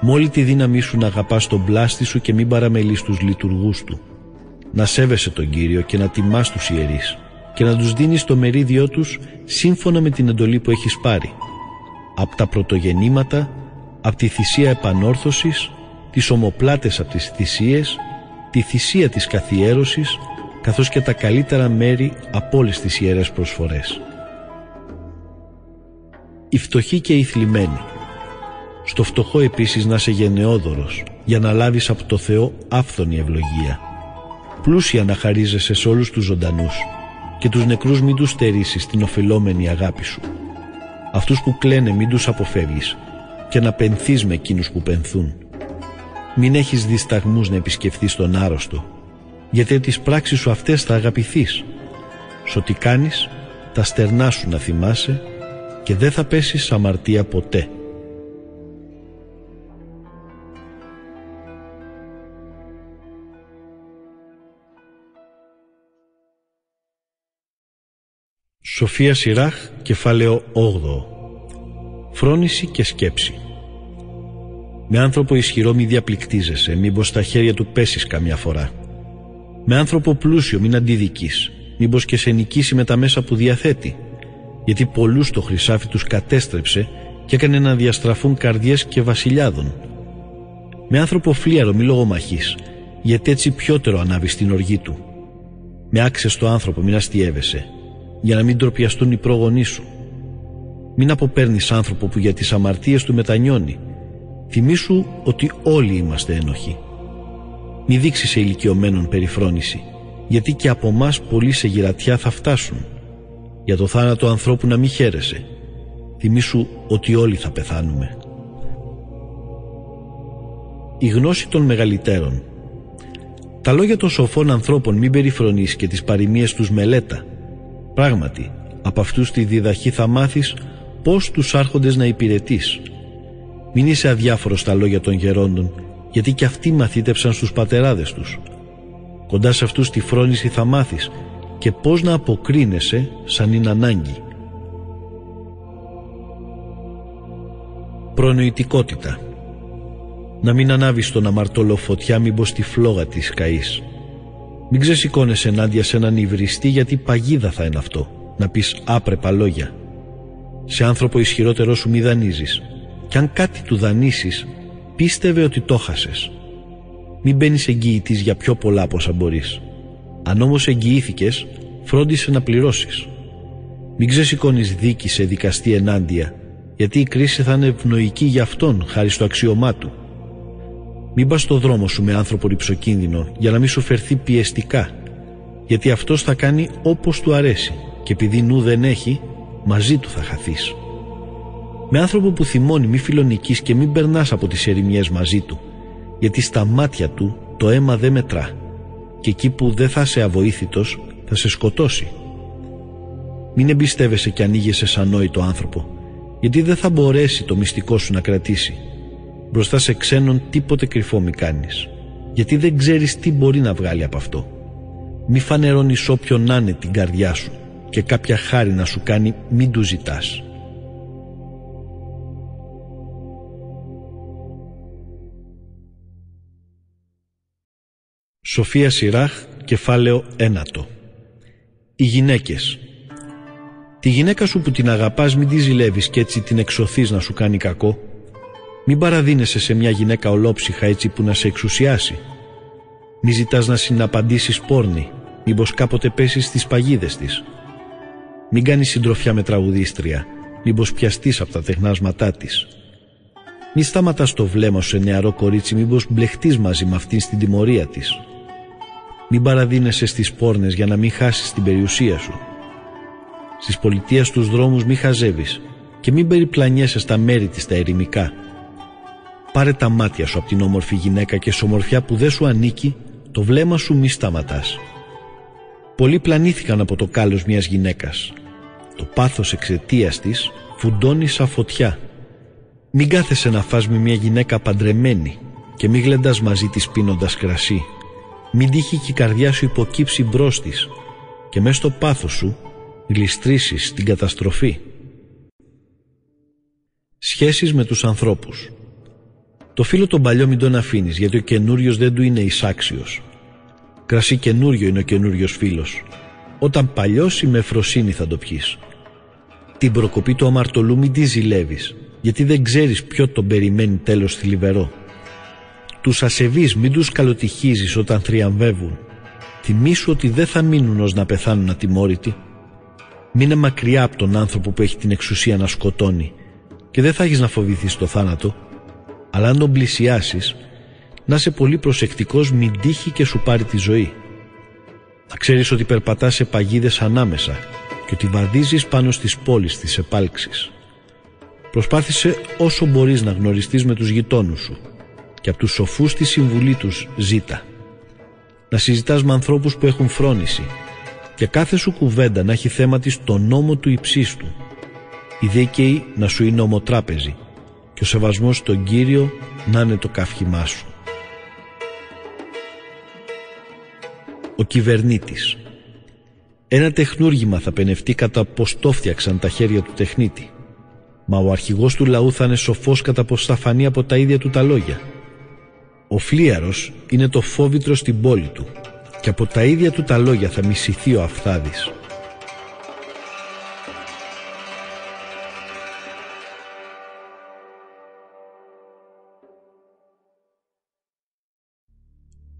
Μόλι τη δύναμή σου να αγαπάς τον πλάστη σου και μην παραμελείς τους λειτουργούς του. Να σέβεσαι τον Κύριο και να τιμάς τους ιερείς και να τους δίνεις το μερίδιό τους σύμφωνα με την εντολή που έχεις πάρει. Απ' τα πρωτογεννήματα, απ' τη θυσία επανόρθωσης, τις ομοπλάτες απ' τις θυσίες, τη θυσία της καθιέρωσης, καθώς και τα καλύτερα μέρη από όλες τις ιερές προσφορές. Οι φτωχοί και οι θλιμμένοι. Στο φτωχό επίσης να είσαι γενναιόδωρος, για να λάβεις από το Θεό άφθονη ευλογία. Πλούσια να χαρίζεσαι σε όλους τους ζωντανούς και τους νεκρούς μην τους στερήσεις την ωφελόμενη αγάπη σου. Αυτούς που κλαίνε μην τους αποφεύγεις και να πενθείς με εκείνους που πενθούν. Μην έχεις δισταγμούς να επισκεφθείς τον άρρωστο, γιατί τις πράξεις σου αυτές θα αγαπηθείς. Σ' ό,τι κάνεις, τα στερνά σου να θυμάσαι και δεν θα πέσεις αμαρτία ποτέ. Σοφία Σειράχ, κεφάλαιο όγδοο. Φρόνηση και σκέψη. Με άνθρωπο ισχυρό μη διαπληκτίζεσαι, μήπως στα χέρια του πέσεις καμιά φορά. Με άνθρωπο πλούσιο μην αντιδικείς, μήπως και σε νικήσει με τα μέσα που διαθέτει. Γιατί πολλούς το χρυσάφι τους κατέστρεψε και έκανε να διαστραφούν καρδιές και βασιλιάδων. Με άνθρωπο φλίαρο μη λογομαχείς, γιατί έτσι πιότερο ανάβεις την οργή του. Με άξεστο άνθρωπο μην αστιεύεσαι, για να μην ντροπιαστούν οι πρόγονείς σου. Μην αποπέρνεις άνθρωπο που για τις αμαρτίες του μετανιώνει. Θυμήσου ότι όλοι είμαστε ένοχοι. Μη δείξεις σε ηλικιωμένων περιφρόνηση, γιατί και από εμάς πολλοί σε γυρατιά θα φτάσουν. Για το θάνατο ανθρώπου να μην χαίρεσαι. Θυμήσου ότι όλοι θα πεθάνουμε. Η γνώση των μεγαλυτέρων. Τα λόγια των σοφών ανθρώπων μην περιφρονείς και τις παροιμίες τους μελέτα. Πράγματι, από αυτούς τη διδαχή θα μάθεις πώς τους άρχοντες να υπηρετείς. Μην είσαι αδιάφορος στα λόγια των γερόντων, γιατί και αυτοί μαθήτευσαν στους πατεράδες τους. Κοντά σε αυτούς τη φρόνηση θα μάθεις και πώς να αποκρίνεσαι σαν είναι ανάγκη. Προνοητικότητα. Να μην ανάβεις τον αμαρτωλό φωτιά, μήπως τη φλόγα της καείς. Μην ξεσηκώνεσαι ενάντια σε έναν υβριστή, γιατί παγίδα θα είναι αυτό, να πεις άπρεπα λόγια. Σε άνθρωπο ισχυρότερο σου μη δανείζεις, κι αν κάτι του δανείσεις, πίστευε ότι το χάσες. Μην μπαίνεις εγγυητής για πιο πολλά από όσα μπορείς. Αν όμως εγγυήθηκες, φρόντισε να πληρώσεις. Μην ξεσηκώνεις δίκη σε δικαστή ενάντια, γιατί η κρίση θα είναι ευνοϊκή για αυτόν χάρη στο αξίωμά του. Μην πας στο δρόμο σου με άνθρωπο ρυψοκίνδυνο, για να μην σου φερθεί πιεστικά, γιατί αυτός θα κάνει όπως του αρέσει και επειδή νου δεν έχει, μαζί του θα χαθείς. Με άνθρωπο που θυμώνει μη φιλονικείς και μην περνάς από τις ερημιές μαζί του, γιατί στα μάτια του το αίμα δεν μετρά και εκεί που δεν θα είσαι αβοήθητος θα σε σκοτώσει. Μην εμπιστεύεσαι και ανοίγεσαι σαν νόητο άνθρωπο, γιατί δεν θα μπορέσει το μυστικό σου να κρατήσει. Μπροστά σε ξένον τίποτε κρυφό μη κάνεις, γιατί δεν ξέρεις τι μπορεί να βγάλει από αυτό. Μη φανερώνεις όποιον να είναι την καρδιά σου και κάποια χάρη να σου κάνει μην του ζητάς. Σοφία Σειράχ, κεφάλαιο ένατο. Οι γυναίκες. Τη γυναίκα σου που την αγαπάς μην τη ζηλεύεις και έτσι την εξωθείς να σου κάνει κακό. Μην παραδίνεσαι σε μια γυναίκα ολόψυχα έτσι που να σε εξουσιάσει. Μη ζητάς να συναπαντήσεις πόρνη, μήπως κάποτε πέσεις στις παγίδες της. Μην κάνεις συντροφιά με τραγουδίστρια, μήπως πιαστείς από τα τεχνάσματά της. Μη σταματάς το βλέμμα σου σε νεαρό κορίτσι, μήπως μπλεχτείς μαζί με αυτήν στην τιμωρία της. Μην παραδίνεσαι στις πόρνες για να μην χάσεις την περιουσία σου. Στις πολιτείες τους δρόμους μη χαζεύεις και μην περιπλανιέσαι στα μέρη της τα ερημικά. Πάρε τα μάτια σου από την όμορφη γυναίκα και σ' ομορφιά που δεν σου ανήκει, το βλέμμα σου μη σταματάς. Πολλοί πλανήθηκαν από το κάλος μιας γυναίκας. Το πάθος εξαιτίας της φουντώνει σαν φωτιά. Μην κάθεσαι να φας με μια γυναίκα παντρεμένη και μην γλεντάς μαζί της πίνοντας κρασί. Μην τύχει και η καρδιά σου υποκύψει μπρος της και μες στο πάθος σου γλιστρήσεις την καταστροφή. Σχέσεις με τους ανθρώπους. Το φίλο τον παλιό μην τον αφήνεις, γιατί ο καινούριος δεν του είναι εισάξιος. Κρασί καινούριο είναι ο καινούριος φίλος. Όταν παλιώσει με φροσύνη θα το πιείς. Την προκοπή του αμαρτωλού μην τη ζηλεύεις, γιατί δεν ξέρεις ποιο τον περιμένει τέλος θλιβερό. Τους ασεβείς μην τους καλοτυχίζεις όταν θριαμβεύουν. Θυμήσου ότι δεν θα μείνουν ως να πεθάνουν ατιμόρυτοι. Μείνε μακριά από τον άνθρωπο που έχει την εξουσία να σκοτώνει και δεν θα έχεις να φοβηθείς το θάνατο. Αλλά αν τον πλησιάσεις, να είσαι πολύ προσεκτικός μην τύχει και σου πάρει τη ζωή. Να ξέρεις ότι περπατάς σε παγίδες ανάμεσα και ότι βαδίζεις πάνω στις πόλεις της επάλξης. Προσπάθησε όσο μπορείς να γνωριστείς με τους γειτόνους σου και από τους σοφούς τη συμβουλή τους ζήτα. Να συζητάς με ανθρώπους που έχουν φρόνηση και κάθε σου κουβέντα να έχει θέμα της το νόμο του υψίστου. Οι δίκαιοι να σου είναι ομοτράπεζοι και ο σεβασμός στον Κύριο να είναι το καύχημά σου. Ο κυβερνήτης. Ένα τεχνούργημα θα πενευτεί κατά πως το φτιάξαν τα χέρια του τεχνίτη. Μα ο αρχηγός του λαού θα είναι σοφός κατά πως θα φανεί από τα ίδια του τα λόγια. Ο φλίαρος είναι το φόβητρο στην πόλη του και από τα ίδια του τα λόγια θα μισηθεί ο αυθάδης.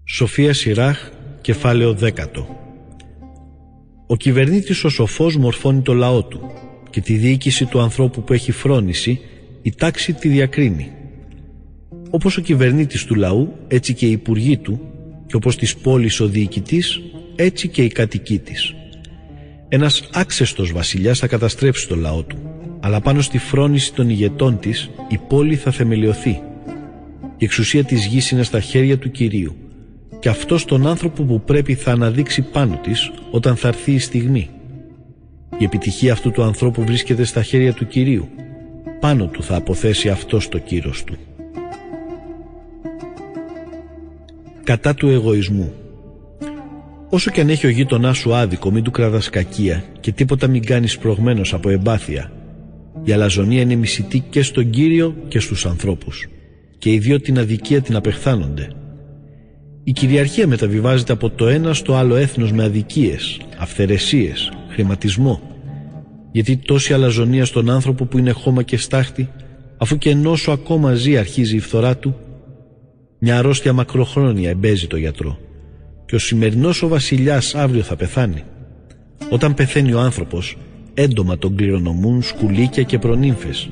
Σοφία Σειράχ, κεφάλαιο δέκατο. Ο κυβερνήτης ο σοφός μορφώνει το λαό του και τη διοίκηση του ανθρώπου που έχει φρόνηση η τάξη τη διακρίνει. Όπως ο κυβερνήτης του λαού, έτσι και οι υπουργοί του, και όπως της πόλης ο διοικητής, έτσι και οι κατοικοί της. Ένας άξεστος βασιλιάς θα καταστρέψει το λαό του, αλλά πάνω στη φρόνηση των ηγετών της η πόλη θα θεμελιωθεί. Η εξουσία της γης είναι στα χέρια του Κυρίου και αυτός τον άνθρωπο που πρέπει θα αναδείξει πάνω της όταν θα έρθει η στιγμή. Η επιτυχία αυτού του ανθρώπου βρίσκεται στα χέρια του Κυρίου. Πάνω του θα αποθέσει αυτός το κύρος του. Κατά του εγωισμού. Όσο και αν έχει ο γείτονά σου άδικο, μην του κρατάς κακία και τίποτα μην κάνεις προγμένος από εμπάθεια. Η αλαζονία είναι μισητή και στον Κύριο και στους ανθρώπους και οι δύο την αδικία την απεχθάνονται. Η κυριαρχία μεταβιβάζεται από το ένα στο άλλο έθνος με αδικίες, αυθαιρεσίες, χρηματισμό. Γιατί τόση αλαζονία στον άνθρωπο που είναι χώμα και στάχτη, αφού και ενώ σου ακόμα ζει αρχίζει η φθορά του. Μια αρρώστια μακροχρόνια εμπέζει το γιατρό και ο σημερινός ο βασιλιάς αύριο θα πεθάνει. Όταν πεθαίνει ο άνθρωπος, έντομα τον κληρονομούν σκουλίκια και προνύμφες.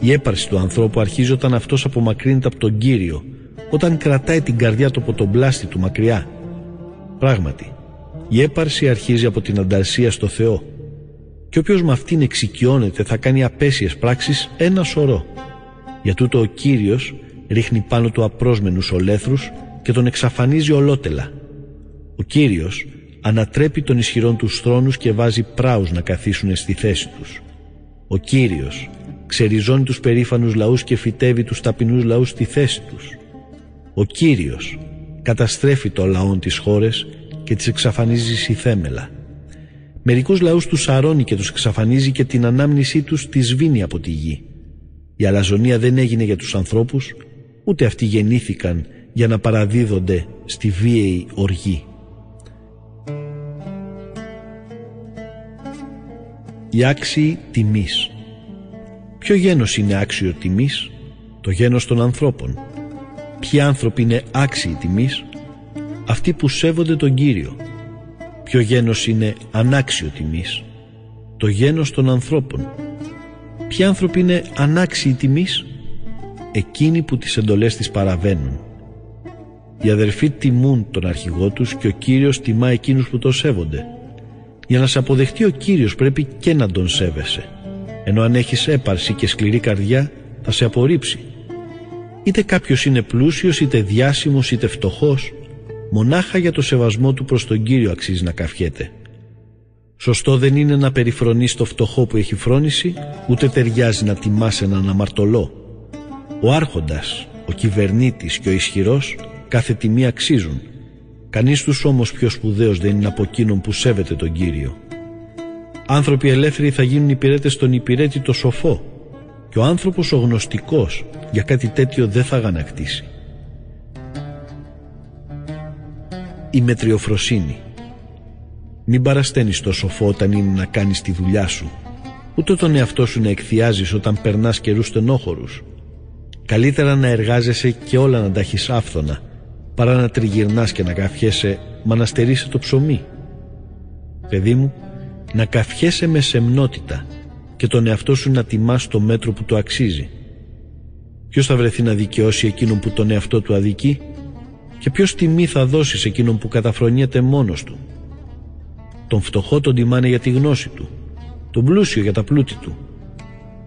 Η έπαρση του ανθρώπου αρχίζει όταν αυτός απομακρύνεται από τον Κύριο, όταν κρατάει την καρδιά του από τον πλάστη του μακριά. Πράγματι, η έπαρση αρχίζει από την ανταρσία στο Θεό και όποιος με αυτήν εξοικειώνεται θα κάνει απέσιες πράξεις ένα σωρό. Για τούτο ο Κύριος ρίχνει πάνω του απρόσμενους ολέθρους και τον εξαφανίζει ολότελα. Ο Κύριος ανατρέπει τον ισχυρόν τους θρόνους και βάζει πράους να καθίσουν στη θέση τους. Ο Κύριος ξεριζώνει τους περήφανους λαούς και φυτεύει τους ταπεινούς λαούς στη θέση τους. Ο Κύριος καταστρέφει το λαόν τις χώρες και τις εξαφανίζει στη θέμελα. Μερικούς λαούς τους αρρώνει και τους εξαφανίζει και την ανάμνησή τους τη σβήνει από τη γη. Η αλαζονία δεν έγινε για τους ανθρώπους, ούτε αυτοί γεννήθηκαν για να παραδίδονται στη βίαιη οργή. Η άξιοι τιμής. Ποιο γένος είναι άξιο τιμής? Το γένος των ανθρώπων. Ποιοι άνθρωποι είναι άξιοι τιμής? Αυτοί που σέβονται τον Κύριο. Ποιο γένος είναι ανάξιο τιμής? Το γένος των ανθρώπων. Ποιοι άνθρωποι είναι ανάξιοι τιμής? εκείνοι που τις εντολές της παραβαίνουν. Οι αδερφοί τιμούν τον αρχηγό τους και ο Κύριος τιμά εκείνους που τον σέβονται. Για να σε αποδεχτεί ο Κύριος πρέπει και να τον σέβεσαι, ενώ αν έχεις έπαρση και σκληρή καρδιά θα σε απορρίψει. Είτε κάποιος είναι πλούσιος, είτε διάσημος, είτε φτωχός, μονάχα για το σεβασμό του προς τον Κύριο αξίζει να καυχιέται. Σωστό δεν είναι να περιφρονείς το φτωχό που έχει φρόνηση, ούτε ταιριάζει να τιμάς έναν αμαρτωλό. Ο άρχοντας, ο κυβερνήτης και ο ισχυρός κάθε τιμή αξίζουν. Κανείς τους όμως πιο σπουδαίος δεν είναι από εκείνον που σέβεται τον Κύριο. Άνθρωποι ελεύθεροι θα γίνουν υπηρέτες στον υπηρέτη το σοφό, και ο άνθρωπος ο γνωστικός για κάτι τέτοιο δεν θα αγανακτήσει. Η μετριοφροσύνη. Μην παρασταίνεις το σοφό όταν είναι να κάνεις τη δουλειά σου, ούτε τον εαυτό σου να εκθιάζεις όταν περνάς καιρούς στενόχωρους. Καλύτερα να εργάζεσαι και όλα να τα έχεις άφθονα, παρά να τριγυρνάς και να καυχέσαι, μα να στερείσαι το ψωμί. Παιδί μου, να καυχέσαι με σεμνότητα και τον εαυτό σου να τιμάς το μέτρο που το αξίζει. Ποιος θα βρεθεί να δικαιώσει εκείνον που τον εαυτό του αδικεί, και ποιος τιμή θα δώσεις εκείνον που καταφρονιέται μόνος του? Τον φτωχό τον τιμάνε για τη γνώση του, τον πλούσιο για τα πλούτη του.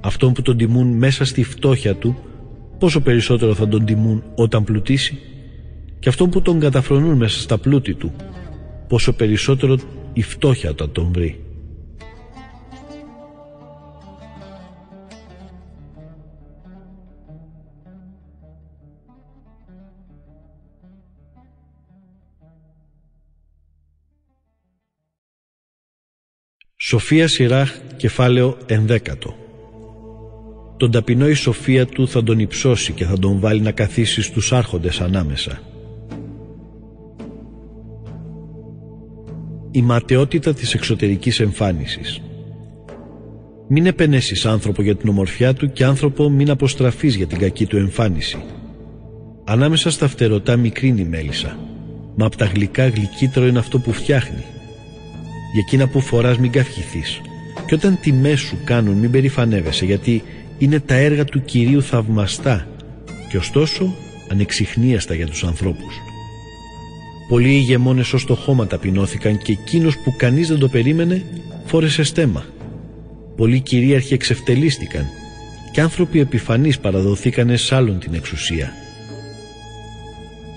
Αυτόν που τον τιμούν μέσα στη φτώχεια του, πόσο περισσότερο θα τον τιμούν όταν πλουτίσει? Και αυτόν που τον καταφρονούν μέσα στα πλούτη του, πόσο περισσότερο η φτώχεια θα τον βρει. Σοφία Σειράχ, κεφάλαιο ενδέκατο. Τον ταπεινό η σοφία του θα τον υψώσει και θα τον βάλει να καθίσει στους άρχοντες ανάμεσα. Η ματαιότητα της εξωτερικής εμφάνισης. Μην επενέσεις άνθρωπο για την ομορφιά του και άνθρωπο μην αποστραφείς για την κακή του εμφάνιση. Ανάμεσα στα φτερωτά μικρύνει η μέλισσα, μα απ' τα γλυκά γλυκύτερο είναι αυτό που φτιάχνει. Για εκείνα που φοράς μην καυχηθείς, και όταν τιμές σου κάνουν μην περηφανεύεσαι, γιατί είναι τα έργα του Κυρίου θαυμαστά και ωστόσο ανεξιχνίαστα για τους ανθρώπους. Πολλοί ηγεμόνες ως το χώμα ταπεινώθηκαν και εκείνος που κανείς δεν το περίμενε φόρεσε στέμα. Πολλοί κυρίαρχοι εξευτελίστηκαν και άνθρωποι επιφανείς παραδοθήκανε σ' άλλον την εξουσία.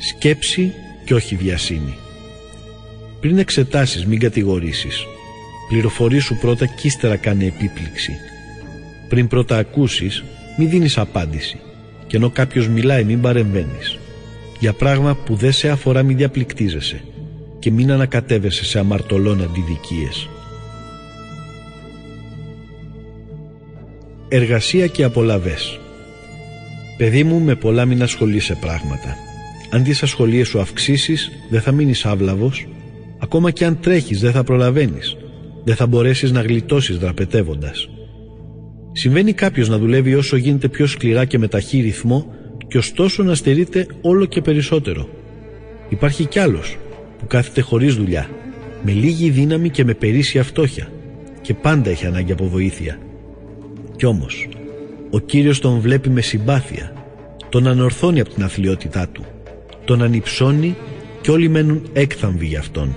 Σκέψη και όχι βιασύνη. Πριν εξετάσεις μην κατηγορήσεις. Πληροφορήσου πρώτα κι ύστερα κάνε επίπληξη. Πριν πρώτα ακούσεις μην δίνεις απάντηση, και ενώ κάποιος μιλάει μην παρεμβαίνεις. Για πράγμα που δεν σε αφορά μην διαπληκτίζεσαι και μην ανακατεύεσαι σε αμαρτωλών αντιδικίες. Εργασία και απολαβές. Παιδί μου, με πολλά μην ασχολείσαι πράγματα. Αν τις ασχολίες σου αυξήσεις δεν θα μείνεις άβλαβος. Ακόμα και αν τρέχεις δεν θα προλαβαίνεις, δεν θα μπορέσεις να γλιτώσεις δραπετεύοντας. Συμβαίνει κάποιος να δουλεύει όσο γίνεται πιο σκληρά και με ταχύ ρυθμό και ωστόσο να στερείται όλο και περισσότερο. Υπάρχει κι άλλος που κάθεται χωρίς δουλειά, με λίγη δύναμη και με περίσσια φτώχεια, και πάντα έχει ανάγκη από βοήθεια. Κι όμως, ο Κύριος τον βλέπει με συμπάθεια, τον ανορθώνει από την αθλιότητά του, τον ανυψώνει και όλοι μένουν έκθαμβοι γι' αυτόν.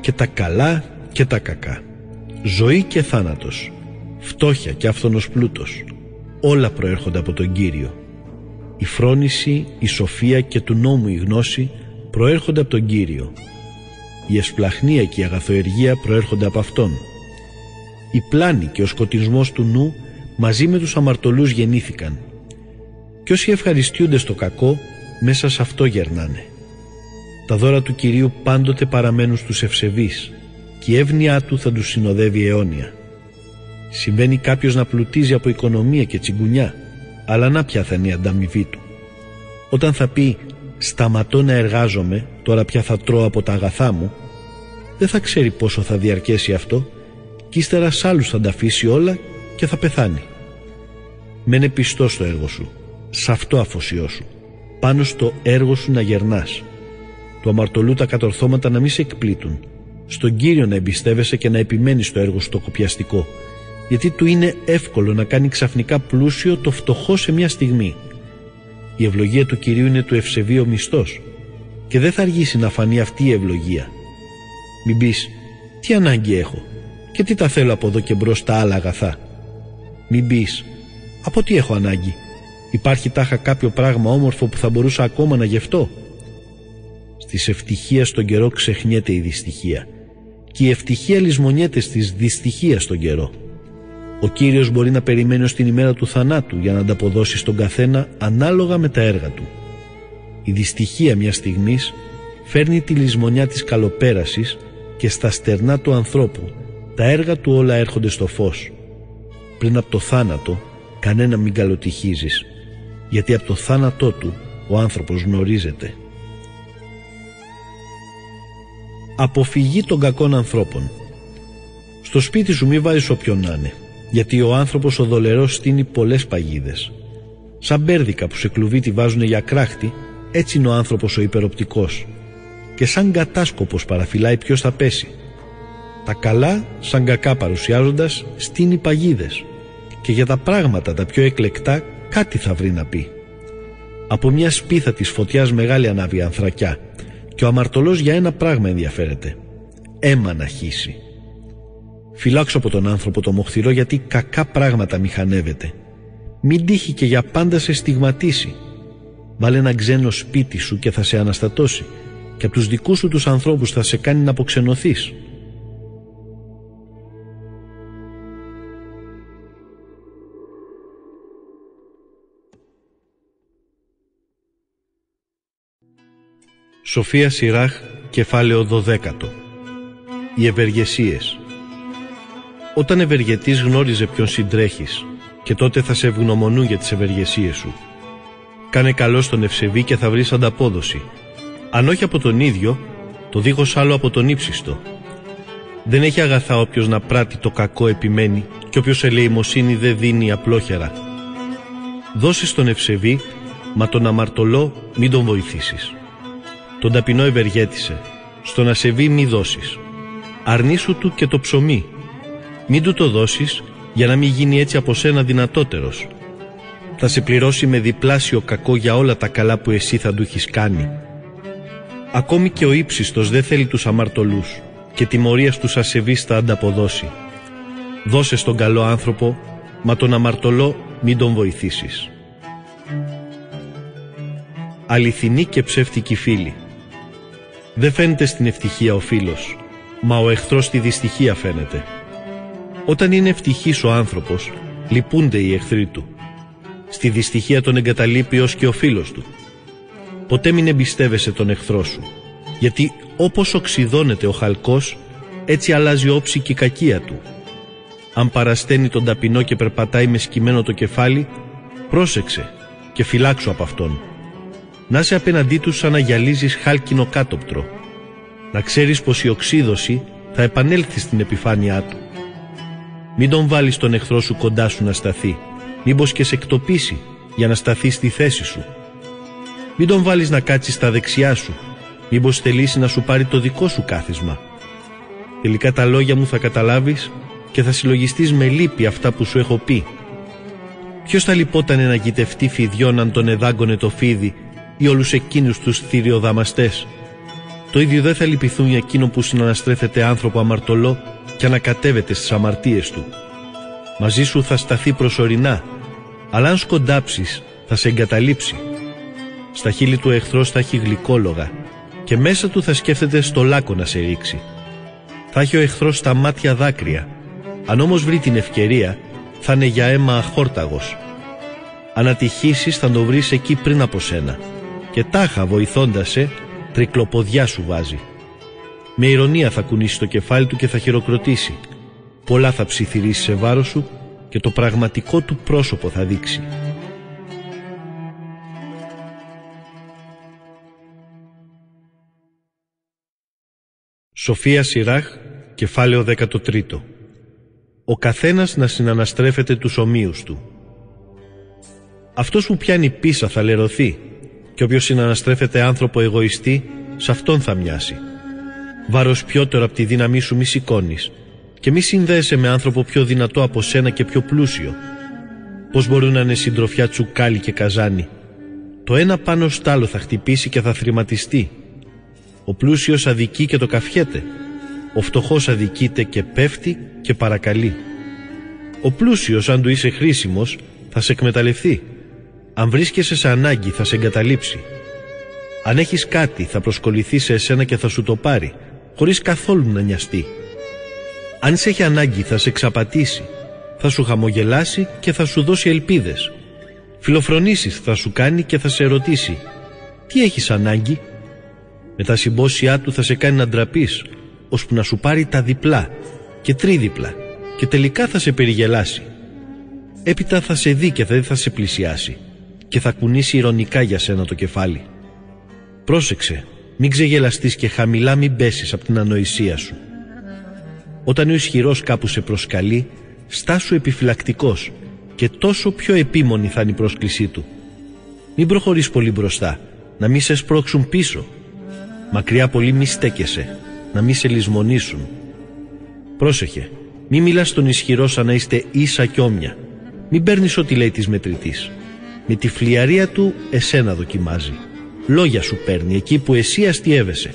Και τα καλά και τα κακά, ζωή και θάνατος, φτώχεια και άφθονος πλούτος, όλα προέρχονται από τον Κύριο. Η φρόνηση, η σοφία και του νόμου η γνώση προέρχονται από τον Κύριο. Η εσπλαχνία και η αγαθοεργία προέρχονται από Αυτόν. Η πλάνη και ο σκοτισμός του νου μαζί με τους αμαρτωλούς γεννήθηκαν. Κι όσοι ευχαριστούνται στο κακό, μέσα σε αυτό γερνάνε. Τα δώρα του Κυρίου πάντοτε παραμένουν στους ευσεβείς και η εύνοιά του θα τους συνοδεύει αιώνια. Συμβαίνει κάποιος να πλουτίζει από οικονομία και τσιγκουνιά, αλλά να πια θα είναι η ανταμοιβή του. Όταν θα πει «σταματώ να εργάζομαι, τώρα πια θα τρώω από τα αγαθά μου», δεν θα ξέρει πόσο θα διαρκέσει αυτό και ύστερα σ' άλλους θα τα αφήσει όλα και θα πεθάνει. Μένε πιστός στο έργο σου, σ' αυτό αφοσιώσου, πάνω στο έργο σου να γερνάς. Του αμαρτωλού τα κατορθώματα να μην σε εκπλήττουν. Στον Κύριο να εμπιστεύεσαι και να επιμένεις στο έργο σου το κοπιαστικό, γιατί του είναι εύκολο να κάνει ξαφνικά πλούσιο το φτωχό σε μια στιγμή Η ευλογία του Κυρίου είναι του ευσεβή ο μισθός και δεν θα αργήσει να φανεί αυτή η ευλογία. Μην πεις, τι ανάγκη έχω και τι τα θέλω από εδώ και μπρος τα άλλα αγαθά. Μην πεις, από τι έχω ανάγκη, υπάρχει τάχα κάποιο πράγμα όμορφο που θα μπορούσα ακόμα να γευτώ. Στις ευτυχία στον καιρό ξεχνιέται η δυστυχία και η ευτυχία λησμονιέται στις δυστυχία στον καιρό. Ο Κύριος μπορεί να περιμένει ως την ημέρα του θανάτου για να ανταποδώσει στον καθένα ανάλογα με τα έργα του. Η δυστυχία μιας στιγμής φέρνει τη λησμονιά της καλοπέρασης και στα στερνά του ανθρώπου τα έργα του όλα έρχονται στο φως. Πριν από το θάνατο κανένα μην καλοτυχίζεις, γιατί από το θάνατό του ο άνθρωπος γνωρίζεται. Αποφυγή των κακών ανθρώπων. Στο σπίτι σου μη βάζεις όποιον να είναι, γιατί ο άνθρωπος ο δολερός στείνει πολλές παγίδες. Σαν μπέρδικα που σε κλουβί τη βάζουνε για κράχτη, έτσι είναι ο άνθρωπος ο υπεροπτικός. Και σαν κατάσκοπος παραφυλάει ποιος θα πέσει. Τα καλά, σαν κακά παρουσιάζοντας, στείνει παγίδες. Και για τα πράγματα τα πιο εκλεκτά κάτι θα βρει να πει. Από μια σπίθα της φωτιάς μεγάλη ανάβει ανθρακιά και ο αμαρτωλός για ένα πράγμα ενδιαφέρεται. Αίμα να χύσει. Φυλάξω από τον άνθρωπο το μοχθηρό, γιατί κακά πράγματα μηχανεύεται. Μην τύχει και για πάντα σε στιγματίσει. Βάλε ένα ξένο σπίτι σου και θα σε αναστατώσει και από τους δικούς σου τους ανθρώπους θα σε κάνει να αποξενωθείς. Σοφία Σειράχ, κεφάλαιο δώδεκα. Οι ευεργεσίες. Όταν ευεργετής γνώριζε ποιον συντρέχεις, και τότε θα σε ευγνωμονούν για τις ευεργεσίες σου. Κάνε καλό στον ευσεβή και θα βρεις ανταπόδοση. Αν όχι από τον ίδιο, το δίχως άλλο από τον ύψιστο. Δεν έχει αγαθά όποιος να πράττει το κακό επιμένει, και όποιος ελεημοσύνη δεν δίνει απλόχερα. Δώσει στον ευσεβή, μα τον αμαρτωλό μην τον βοηθήσεις. Τον ταπεινό ευεργέτησε, στον ασεβή μη δώσεις. Αρνήσου του και το ψωμί. Μην του το δώσεις, για να μην γίνει έτσι από σένα δυνατότερος. Θα σε πληρώσει με διπλάσιο κακό για όλα τα καλά που εσύ θα του έχεις κάνει. Ακόμη και ο ύψιστος δεν θέλει τους αμαρτωλούς και τιμωρία στους ασεβείς θα ανταποδώσει. Δώσε στον καλό άνθρωπο, μα τον αμαρτωλό μην τον βοηθήσεις. Αληθινή και ψεύτικη φίλη. Δεν φαίνεται στην ευτυχία ο φίλος, μα ο εχθρός στη δυστυχία φαίνεται. Όταν είναι ευτυχής ο άνθρωπος, λυπούνται οι εχθροί του. Στη δυστυχία τον εγκαταλείπει ως και ο φίλος του. Ποτέ μην εμπιστεύεσαι τον εχθρό σου, γιατί όπως οξυδώνεται ο χαλκός, έτσι αλλάζει όψη και η κακία του. Αν παρασταίνει τον ταπεινό και περπατάει με σκυμμένο το κεφάλι, πρόσεξε και φυλάξου από αυτόν. Να είσαι απέναντί του σαν να γυαλίζεις χάλκινο κάτωπτρο. Να ξέρεις πως η οξύδωση θα επανέλθει στην επιφάνειά του. Μην τον βάλεις τον εχθρό σου κοντά σου να σταθεί, μήπως και σε εκτοπίσει για να σταθεί στη θέση σου. Μην τον βάλεις να κάτσει στα δεξιά σου, μήπως θελήσει να σου πάρει το δικό σου κάθισμα. Τελικά τα λόγια μου θα καταλάβεις και θα συλλογιστείς με λύπη αυτά που σου έχω πει. Ποιος θα λυπότανε να γητευτεί φιδιών αν τον εδάγκωνε το φίδι ή όλους εκείνους τους θηριοδαμαστές? Το ίδιο δεν θα λυπηθούν για εκείνο που συναναστρέφεται άνθρωπο αμαρτωλό και ανακατεύεται στις αμαρτίες του. Μαζί σου θα σταθεί προσωρινά, αλλά αν σκοντάψεις θα σε εγκαταλείψει. Στα χείλη του εχθρός θα έχει γλυκόλογα και μέσα του θα σκέφτεται στο λάκκο να σε ρίξει. Θα έχει ο εχθρός στα μάτια δάκρυα, αν όμως βρει την ευκαιρία θα είναι για αίμα αχόρταγος. Αν ατυχήσεις θα το βρεις εκεί πριν από σένα και τάχα βοηθώντας σε τρικλοποδιά σου βάζει. Με ηρωνία θα κουνήσει το κεφάλι του και θα χειροκροτήσει. Πολλά θα ψιθυρίσει σε βάρος σου και το πραγματικό του πρόσωπο θα δείξει. Σοφία Σειράχ, κεφάλαιο δεκατρία. Ο καθένας να συναναστρέφεται τους ομοίους του. Αυτός που πιάνει πίσα θα λερωθεί και όποιος συναναστρέφεται άνθρωπο εγωιστή, σε αυτόν θα μοιάσει. Βάρος πιότερο από τη δύναμή σου μη σηκώνεις και μη συνδέεσαι με άνθρωπο πιο δυνατό από σένα και πιο πλούσιο. Πώς μπορούν να είναι συντροφιά τσουκάλι και καζάνι? Το ένα πάνω στ' άλλο θα χτυπήσει και θα θρηματιστεί. Ο πλούσιος αδικεί και το καυχέται. Ο φτωχός αδικείται και πέφτει και παρακαλεί. Ο πλούσιος, αν του είσαι χρήσιμος, θα σε εκμεταλλευτεί. Αν βρίσκεσαι σε ανάγκη, θα σε εγκαταλείψει. Αν έχεις κάτι, θα προσκοληθεί σε εσένα και θα σου το πάρει, χωρίς καθόλου να νοιαστεί. Αν σε έχει ανάγκη, θα σε εξαπατήσει. Θα σου χαμογελάσει και θα σου δώσει ελπίδες. Φιλοφρονήσεις θα σου κάνει και θα σε ερωτήσει: τι έχεις ανάγκη? Με τα συμπόσια του θα σε κάνει να ντραπείς, ώσπου να σου πάρει τα διπλά και τρίδιπλα, και τελικά θα σε περιγελάσει. Έπειτα θα σε δει και δεν θα σε πλησιάσει, και θα κουνήσει ειρωνικά για σένα το κεφάλι. Πρόσεξε, μην ξεγελαστείς και χαμηλά μην πέσεις από την ανοησία σου. Όταν ο ισχυρός κάπου σε προσκαλεί, στάσου επιφυλακτικός, και τόσο πιο επίμονη θα είναι η πρόσκλησή του. Μην προχωρείς πολύ μπροστά, να μην σε σπρώξουν πίσω. Μακριά πολύ μη στέκεσαι, να μην σε λησμονήσουν. Πρόσεχε, μην μιλάς στον ισχυρό σαν να είστε ίσα κι όμοια. Μην παίρνεις ό,τι λέει της μετρητής. Με τη φλιαρία του εσένα δοκιμάζει. Λόγια σου παίρνει εκεί που εσύ αστιεύεσαι.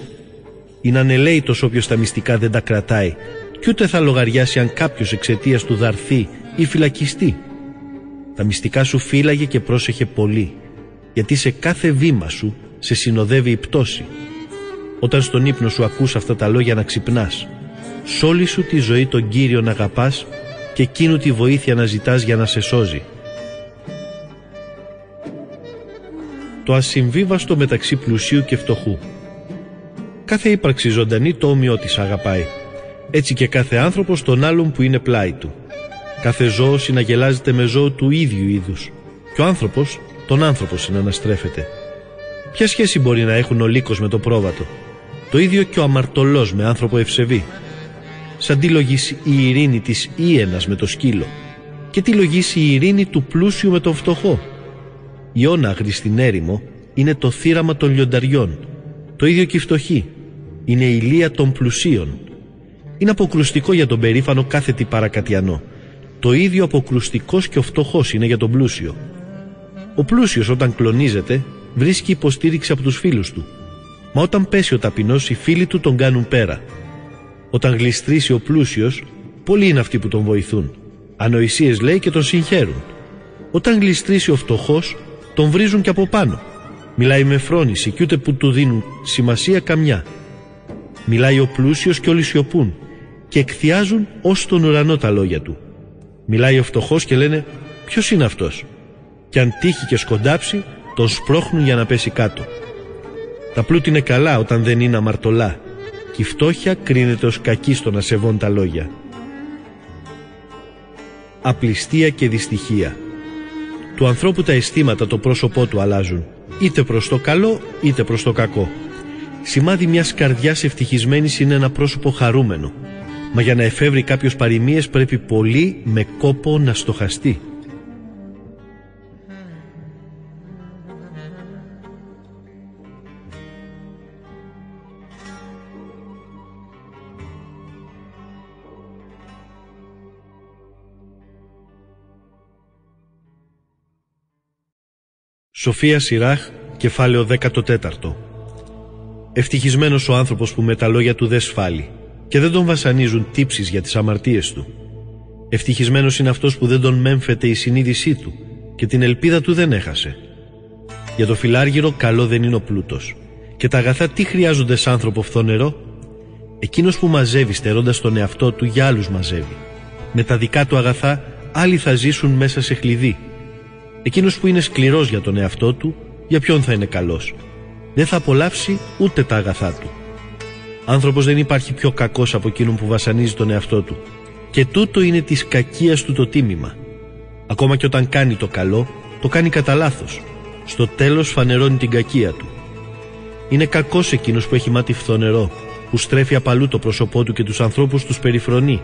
Είναι ανελέητος όποιος τα μυστικά δεν τα κρατάει, κι ούτε θα λογαριάσει αν κάποιος εξαιτίας του δαρθεί ή φυλακιστεί. Τα μυστικά σου φύλαγε και πρόσεχε πολύ, γιατί σε κάθε βήμα σου σε συνοδεύει η πτώση. Όταν στον ύπνο σου ακούς αυτά τα λόγια να ξυπνάς, σ' όλη σου τη ζωή τον Κύριο να αγαπάς και εκείνου τη βοήθεια να ζητάς για να σε σώζει. Το ασυμβίβαστο μεταξύ πλουσίου και φτωχού. Κάθε ύπαρξη ζωντανή το όμοιό της αγαπάει. Έτσι και κάθε άνθρωπος τον άλλον που είναι πλάι του. Κάθε ζώο συναγελάζεται με ζώο του ίδιου είδους, και ο άνθρωπος τον άνθρωπο συναναστρέφεται. Ποια σχέση μπορεί να έχουν ο λύκος με το πρόβατο? Το ίδιο και ο αμαρτωλός με άνθρωπο ευσεβή. Σαν τι λογίσει η ειρήνη της Ήενας με το σκύλο, και τι λογίσει η ειρήνη του πλούσιου με τον φτωχό. Η όναγρη στην έρημο είναι το θύραμα των λιονταριών. Το ίδιο και η φτωχή είναι η λία των πλουσίων. Είναι αποκρουστικό για τον περήφανο κάθε τι παρακατιανό. Το ίδιο αποκρουστικός και ο φτωχός είναι για τον πλούσιο. Ο πλούσιος όταν κλονίζεται βρίσκει υποστήριξη από τους φίλους του. Μα όταν πέσει ο ταπεινός, οι φίλοι του τον κάνουν πέρα. Όταν γλιστρήσει ο πλούσιος, πολλοί είναι αυτοί που τον βοηθούν. Ανοησίες λέει και τον συγχαίρουν. Όταν γλιστρήσει ο φτωχός, τον βρίζουν και από πάνω. Μιλάει με φρόνηση και ούτε που του δίνουν σημασία καμιά. Μιλάει ο πλούσιος και όλοι σιωπούν και εκθιάζουν ως τον ουρανό τα λόγια του. Μιλάει ο φτωχός και λένε «ποιος είναι αυτός?» και αν τύχει και σκοντάψει, τον σπρώχνουν για να πέσει κάτω. Τα πλούτη είναι καλά όταν δεν είναι αμαρτωλά, και η φτώχεια κρίνεται ως κακή στο να σεβών τα λόγια. Απληστία και δυστυχία. Του ανθρώπου τα αισθήματα το πρόσωπό του αλλάζουν, είτε προς το καλό είτε προς το κακό. Σημάδι μιας καρδιάς ευτυχισμένης είναι ένα πρόσωπο χαρούμενο. Μα για να εφεύρει κάποιος παροιμίες πρέπει πολύ με κόπο να στοχαστεί. Σοφία Σειράχ, κεφάλαιο δεκατέσσερα. Ευτυχισμένος ο άνθρωπος που με τα λόγια του δεν σφάλει και δεν τον βασανίζουν τύψεις για τις αμαρτίες του. Ευτυχισμένος είναι αυτός που δεν τον μέμφεται η συνείδησή του και την ελπίδα του δεν έχασε. Για το φιλάργυρο καλό δεν είναι ο πλούτος, και τα αγαθά τι χρειάζονται σ' άνθρωπο φθονερό? Εκείνος που μαζεύει στερώντας τον εαυτό του, για άλλους μαζεύει. Με τα δικά του αγαθά άλλοι θα ζήσουν μέσα σε χλειδί. Εκείνος που είναι σκληρός για τον εαυτό του, για ποιον θα είναι καλός? Δεν θα απολαύσει ούτε τα αγαθά του. Άνθρωπος δεν υπάρχει πιο κακός από εκείνον που βασανίζει τον εαυτό του, και τούτο είναι της κακίας του το τίμημα. Ακόμα και όταν κάνει το καλό, το κάνει κατά λάθος. Στο τέλος φανερώνει την κακία του. Είναι κακός εκείνος που έχει μάτι φθονερό, που στρέφει απαλού το πρόσωπό του και τους ανθρώπους τους περιφρονεί.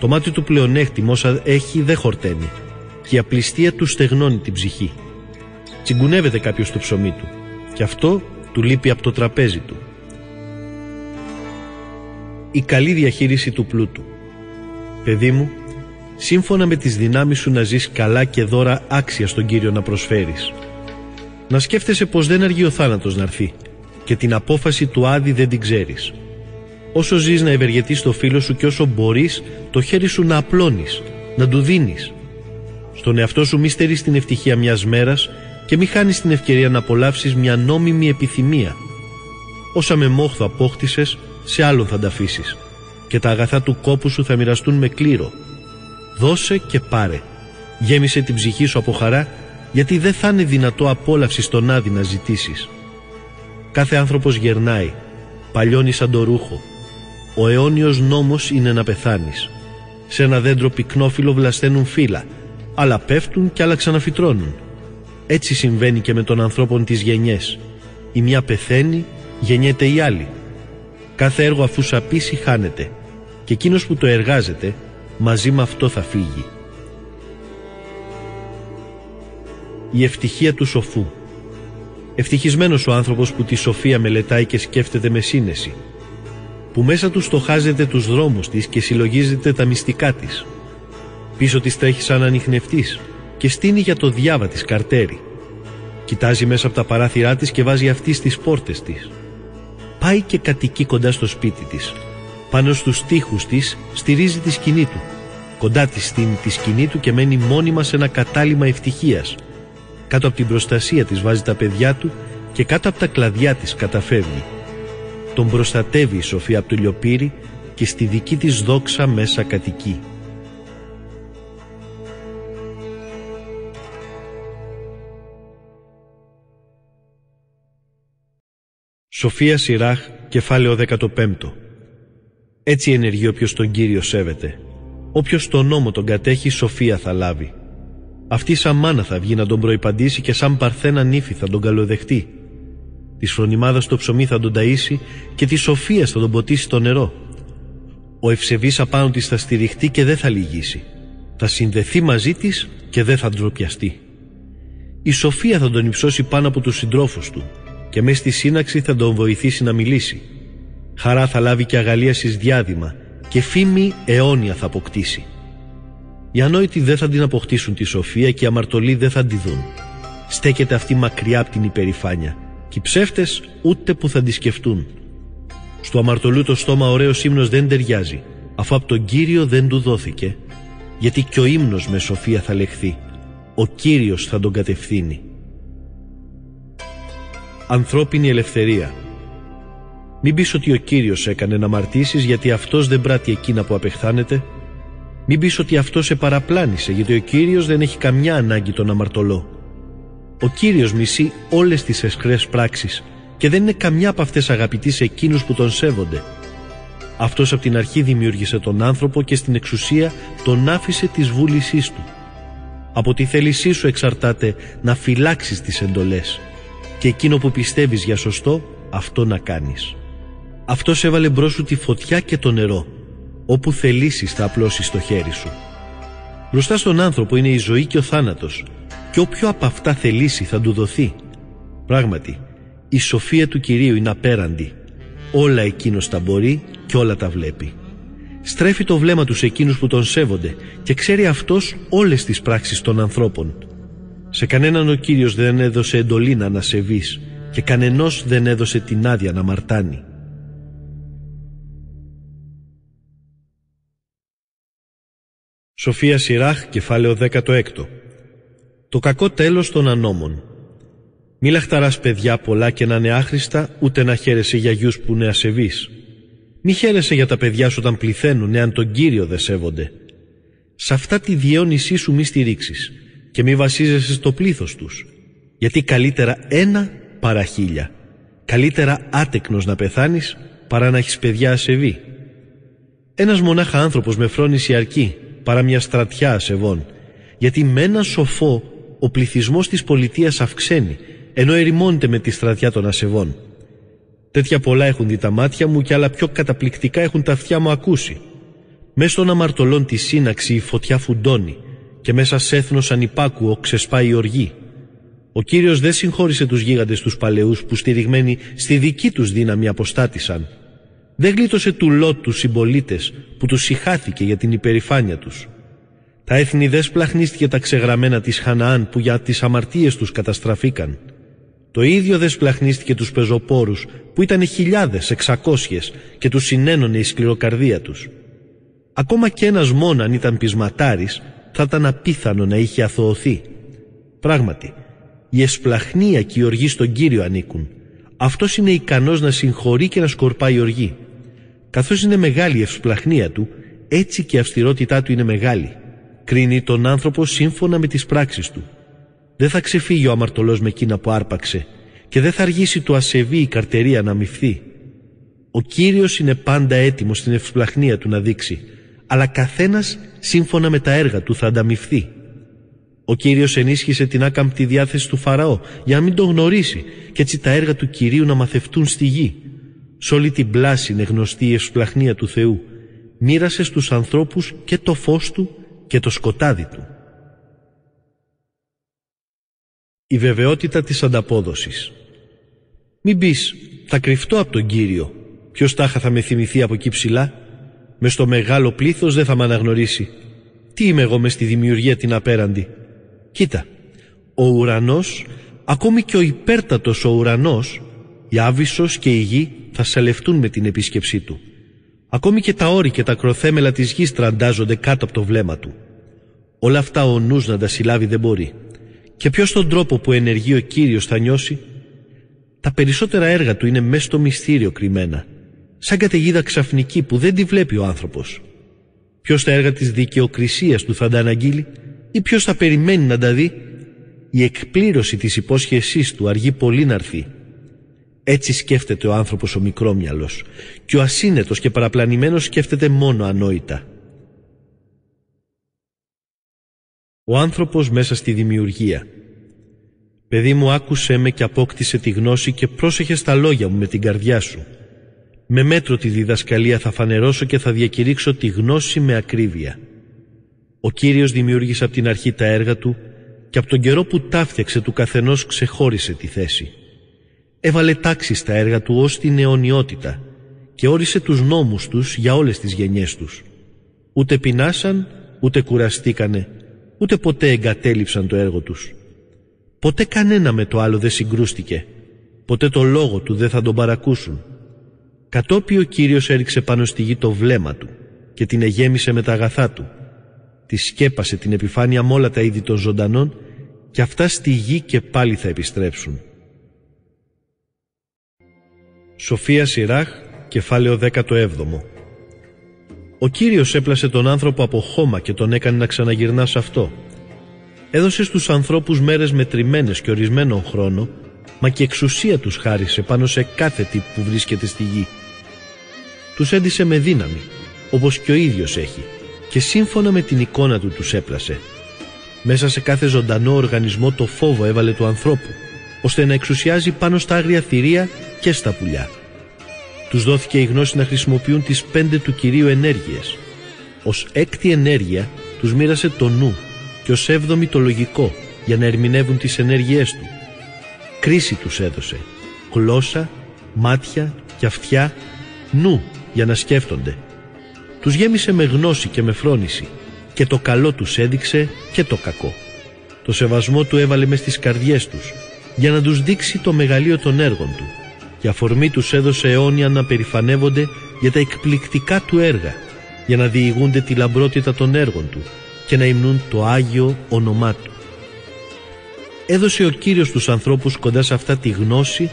Το μάτι του πλεονέκτημα όσα έχει δεν χορταίνει, και η απληστία του στεγνώνει την ψυχή. Τσιγκουνεύεται κάποιος το ψωμί του, και αυτό του λείπει από το τραπέζι του. Η καλή διαχείριση του πλούτου. Παιδί μου, σύμφωνα με τις δυνάμεις σου να ζεις καλά και δώρα άξια στον Κύριο να προσφέρεις. να σκέφτεσαι πως δεν αργεί ο θάνατος να έρθει και την απόφαση του Άδη δεν την ξέρεις. Όσο ζεις να ευεργετείς το φίλο σου και όσο μπορείς, το χέρι σου να απλώνεις, να του δίνεις. Στον εαυτό σου μη στερείς την ευτυχία μιας μέρας και μη χάνεις την ευκαιρία να απολαύσεις μια νόμιμη επιθυμία. Όσα με μόχθο απόκτησες, σε άλλον θα τα αφήσεις και τα αγαθά του κόπου σου θα μοιραστούν με κλήρο. Δώσε και πάρε. Γέμισε την ψυχή σου από χαρά, γιατί δεν θα είναι δυνατό απόλαυση στον Άδη να ζητήσεις. Κάθε άνθρωπος γερνάει, παλιώνει σαν το ρούχο. Ο αιώνιος νόμος είναι να πεθάνεις. Σε ένα δέντρο πυκνόφυλλο βλασθαίνουν φύλλα, άλλα πέφτουν και άλλα ξαναφυτρώνουν. Έτσι συμβαίνει και με τον ανθρώπων τις γενιές. Η μια πεθαίνει, γεννιέται η άλλη. Κάθε έργο αφού σαπίσει χάνεται, και εκείνος που το εργάζεται μαζί με αυτό θα φύγει. Η ευτυχία του σοφού. Ευτυχισμένος ο άνθρωπος που τη σοφία μελετάει και σκέφτεται με σύνεση, που μέσα του στοχάζεται τους δρόμους της και συλλογίζεται τα μυστικά της. Πίσω της τρέχει σαν ανιχνευτής και στείνει για το διάβα της καρτέρι. Κοιτάζει μέσα από τα παράθυρά της και βάζει αυτή στις πόρτες της. Πάει και κατοικεί κοντά στο σπίτι της. Πάνω στους τοίχους της στηρίζει τη σκηνή του. Κοντά της στείνει τη σκηνή του και μένει μόνιμα σε ένα κατάλημα ευτυχίας. Κάτω από την προστασία της βάζει τα παιδιά του και κάτω από τα κλαδιά της καταφεύγει. Τον προστατεύει η σοφία από το λιοπύρι και στη δική της δόξα μέσα κατοικεί. Σοφία Σειράχ, κεφάλαιο δεκαπέντε. Έτσι ενεργεί όποιος τον Κύριο σέβεται. Όποιος τον νόμο τον κατέχει, σοφία θα λάβει. Αυτή σαν μάνα θα βγει να τον προϋπαντήσει και σαν παρθένα νύφη θα τον καλοδεχτεί. Της φρονιμάδας το ψωμί θα τον ταΐσει και της σοφίας θα τον ποτίσει το νερό. Ο ευσεβής απάνω της θα στηριχτεί και δεν θα λυγίσει. Θα συνδεθεί μαζί της και δεν θα ντροπιαστεί. Η σοφία θα τον υψώσει πάνω από τους συντρόφους του και μες στη σύναξη θα τον βοηθήσει να μιλήσει. Χαρά θα λάβει και αγαλίασης διάδημα και φήμη αιώνια θα αποκτήσει. Οι ανόητοι δεν θα την αποκτήσουν τη σοφία και οι αμαρτωλοί δεν θα τη δουν. Στέκεται αυτή μακριά από την υπερηφάνεια και οι ψεύτες ούτε που θα τη σκεφτούν. Στο αμαρτωλού το στόμα ωραίος ύμνος δεν ταιριάζει, αφού από τον Κύριο δεν του δόθηκε. Γιατί και ο ύμνος με σοφία θα λεχθεί. Ο Κύριος θα τον κατευθύνει. Ανθρώπινη ελευθερία. Μην πεις ότι ο Κύριος έκανε να αμαρτήσεις, γιατί αυτός δεν πράττει εκείνα που απεχθάνεται. Μην πεις ότι αυτό σε παραπλάνησε, γιατί ο Κύριος δεν έχει καμιά ανάγκη τον αμαρτωλό. Ο Κύριος μισεί όλες τις αισχρές πράξεις και δεν είναι καμιά από αυτές αγαπητή σε εκείνους που τον σέβονται. Αυτός από την αρχή δημιούργησε τον άνθρωπο και στην εξουσία τον άφησε της βούλησής του. Από τη θέλησή σου εξαρτάται να φυλάξεις τις εντολές και εκείνο που πιστεύεις για σωστό, αυτό να κάνεις. Αυτός έβαλε μπρος σου τη φωτιά και το νερό. Όπου θελήσεις θα απλώσεις το χέρι σου. Μπροστά στον άνθρωπο είναι η ζωή και ο θάνατος και όποιο από αυτά θελήσει θα του δοθεί. Πράγματι, η σοφία του Κυρίου είναι απέραντη. Όλα εκείνος τα μπορεί και όλα τα βλέπει. Στρέφει το βλέμμα του σε εκείνους που τον σέβονται και ξέρει αυτός όλες τις πράξεις των ανθρώπων. Σε κανέναν ο Κύριος δεν έδωσε εντολή να ανασεβείς και κανενός δεν έδωσε την άδεια να αμαρτάνει. Σοφία Σειράχ, κεφάλαιο δεκαέξι. Το κακό τέλος των ανώμων. Μη λαχταράς παιδιά πολλά και να είναι άχρηστα, ούτε να χαίρεσαι για γιους που είναι ασεβείς. Μη χαίρεσαι για τα παιδιά σου όταν πληθαίνουν, εάν τον Κύριο δεν σέβονται. Σ' αυτά τη διαιώνισή σου μη στηρίξεις και μη βασίζεσαι στο πλήθος τους. Γιατί καλύτερα ένα παρά χίλια. Καλύτερα άτεκνος να πεθάνεις παρά να έχεις παιδιά ασεβή. Ένας μονάχα άνθρωπος με φρόνηση αρκεί, παρά μια στρατιά ασεβών, γιατί με έναν σοφό ο πληθυσμός της πολιτείας αυξάνει, ενώ ερημώνεται με τη στρατιά των ασεβών. Τέτοια πολλά έχουν δει τα μάτια μου και άλλα πιο καταπληκτικά έχουν τα αυτιά μου ακούσει. Μες των αμαρτωλών τη σύναξη η φωτιά φουντώνει και μέσα σ' έθνος ανυπάκουο ξεσπάει η οργή. Ο Κύριος δεν συγχώρησε τους γίγαντες τους παλαιούς που στηριγμένοι στη δική τους δύναμη αποστάτησαν. Δεν γλίτωσε του Λότ τους συμπολίτες που τους σιχάθηκε για την υπερηφάνεια τους. Τα έθνη δε σπλαχνίστηκε τα ξεγραμμένα της Χαναάν που για τις αμαρτίες τους καταστραφήκαν. Το ίδιο δε σπλαχνίστηκε τους πεζοπόρους, που ήταν χιλιάδες, εξακόσιες, και τους συνένωνε η σκληροκαρδία τους. Ακόμα και ένας μόνο αν ήταν πεισματάρης, θα ήταν απίθανο να είχε αθωωθεί. Πράγματι, η εσπλαχνία και η οργή στον Κύριο ανήκουν. Αυτός είναι ικανός να συγχωρεί και να σκορπάει οργή. Καθώς είναι μεγάλη η ευσπλαχνία του, έτσι και η αυστηρότητά του είναι μεγάλη. Κρίνει τον άνθρωπο σύμφωνα με τις πράξεις του. Δεν θα ξεφύγει ο αμαρτωλός με εκείνα που άρπαξε και δεν θα αργήσει το ασεβή η καρτερία να αμυφθεί. Ο Κύριος είναι πάντα έτοιμος στην ευσπλαχνία του να δείξει, αλλά καθένας σύμφωνα με τα έργα του θα ανταμυφθεί. Ο Κύριος ενίσχυσε την άκαμπτη διάθεση του Φαραώ για να μην το γνωρίσει και έτσι τα έργα του Κυρίου να μαθευτούν στη γη. Σ' όλη την πλάση είναι γνωστή η ευσπλαχνία του Θεού. Μοίρασε στους ανθρώπους και το φως του και το σκοτάδι του. Η βεβαιότητα της ανταπόδοσης. Μην πεις, θα κρυφτώ από τον Κύριο. Ποιος τάχα θα με θυμηθεί από εκεί ψηλά. Μες στο μεγάλο πλήθος δεν θα με αναγνωρίσει. Τι είμαι εγώ μες στη δημιουργία την απέραντη. Κοίτα, ο ουρανός, ακόμη και ο υπέρτατος ο ουρανός, η άβυσσος και η γη θα σαλευτούν με την επίσκεψή του. Ακόμη και τα όρη και τα κροθέμελα της γης τραντάζονται κάτω από το βλέμμα του. Όλα αυτά ο νους να τα συλλάβει δεν μπορεί. Και ποιος τον τρόπο που ενεργεί ο Κύριος θα νιώσει. Τα περισσότερα έργα του είναι μέσα στο μυστήριο κρυμμένα, σαν καταιγίδα ξαφνική που δεν τη βλέπει ο άνθρωπος. Ποιος τα έργα της δικαιοκρισίας του θα τα αναγγείλει ή ποιος θα περιμένει να τα δει. Η εκπλήρωση της υπόσχεσής του αργεί πολύ να έρθει. Έτσι σκέφτεται ο άνθρωπος ο μικρόμυαλος και ο ασύνετος και παραπλανημένος σκέφτεται μόνο ανόητα. Ο άνθρωπος μέσα στη δημιουργία. Παιδί μου, άκουσέ με και απόκτησε τη γνώση και πρόσεχε στα λόγια μου με την καρδιά σου. Με μέτρο τη διδασκαλία θα φανερώσω και θα διακηρύξω τη γνώση με ακρίβεια. Ο Κύριος δημιούργησε από την αρχή τα έργα του και από τον καιρό που τα φτιάξε του καθενός ξεχώρισε τη θέση. Έβαλε τάξη στα έργα του ως την αιωνιότητα και όρισε τους νόμους τους για όλες τις γενιές τους. Ούτε πεινάσαν, ούτε κουραστήκανε, ούτε ποτέ εγκατέλειψαν το έργο τους. Ποτέ κανένα με το άλλο δεν συγκρούστηκε, ποτέ το λόγο του δεν θα τον παρακούσουν. Κατόπι ο Κύριος έριξε πάνω στη γη το βλέμμα του και την εγέμισε με τα αγαθά του. Τη σκέπασε την επιφάνεια με όλα τα είδη των ζωντανών και αυτά στη γη και πάλι θα επιστρέψουν. Σοφία Σειράχ, κεφάλαιο δέκατο έβδομο. Ο Κύριος έπλασε τον άνθρωπο από χώμα και τον έκανε να ξαναγυρνά σε αυτό. Έδωσε στους ανθρώπους μέρες μετρημένες και ορισμένων χρόνο, μα και εξουσία τους χάρισε πάνω σε κάθε τι που βρίσκεται στη γη. Τους έντυσε με δύναμη, όπως και ο ίδιος έχει, και σύμφωνα με την εικόνα του τους έπλασε. Μέσα σε κάθε ζωντανό οργανισμό το φόβο έβαλε του ανθρώπου, ώστε να εξουσιάζει πάνω στα άγρια θηρία και στα πουλιά. Τους δόθηκε η γνώση να χρησιμοποιούν τις πέντε του Κυρίου ενέργειες. Ως έκτη ενέργεια τους μοίρασε το νου και ως έβδομη το λογικό για να ερμηνεύουν τις ενέργειές του. Κρίση τους έδωσε, γλώσσα, μάτια και αυτιά, νου για να σκέφτονται. Τους γέμισε με γνώση και με φρόνηση και το καλό τους έδειξε και το κακό. Το σεβασμό του έβαλε μες στις καρδιές τους για να τους δείξει το μεγαλείο των έργων του και αφορμή τους έδωσε αιώνια να περηφανεύονται για τα εκπληκτικά του έργα, για να διηγούνται τη λαμπρότητα των έργων του και να υμνούν το Άγιο όνομά του. Έδωσε ο Κύριος τους ανθρώπους κοντά σε αυτά τη γνώση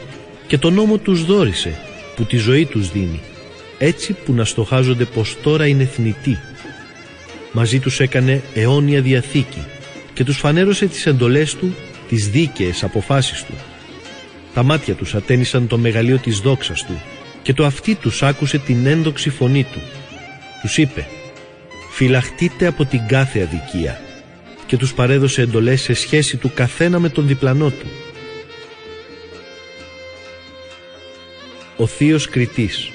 και τον νόμο τους δόρισε που τη ζωή τους δίνει, έτσι που να στοχάζονται πως τώρα είναι θνητοί. Μαζί τους έκανε αιώνια διαθήκη και τους φανέρωσε τις εντολές του, τις δίκαιες αποφάσεις του. Τα μάτια τους ατένισαν το μεγαλείο της δόξας του και το αυτί τους άκουσε την ένδοξη φωνή του. Τους είπε «Φυλαχτείτε από την κάθε αδικία» και τους παρέδωσε εντολές σε σχέση του καθένα με τον διπλανό του. Ο Θείος Κριτής.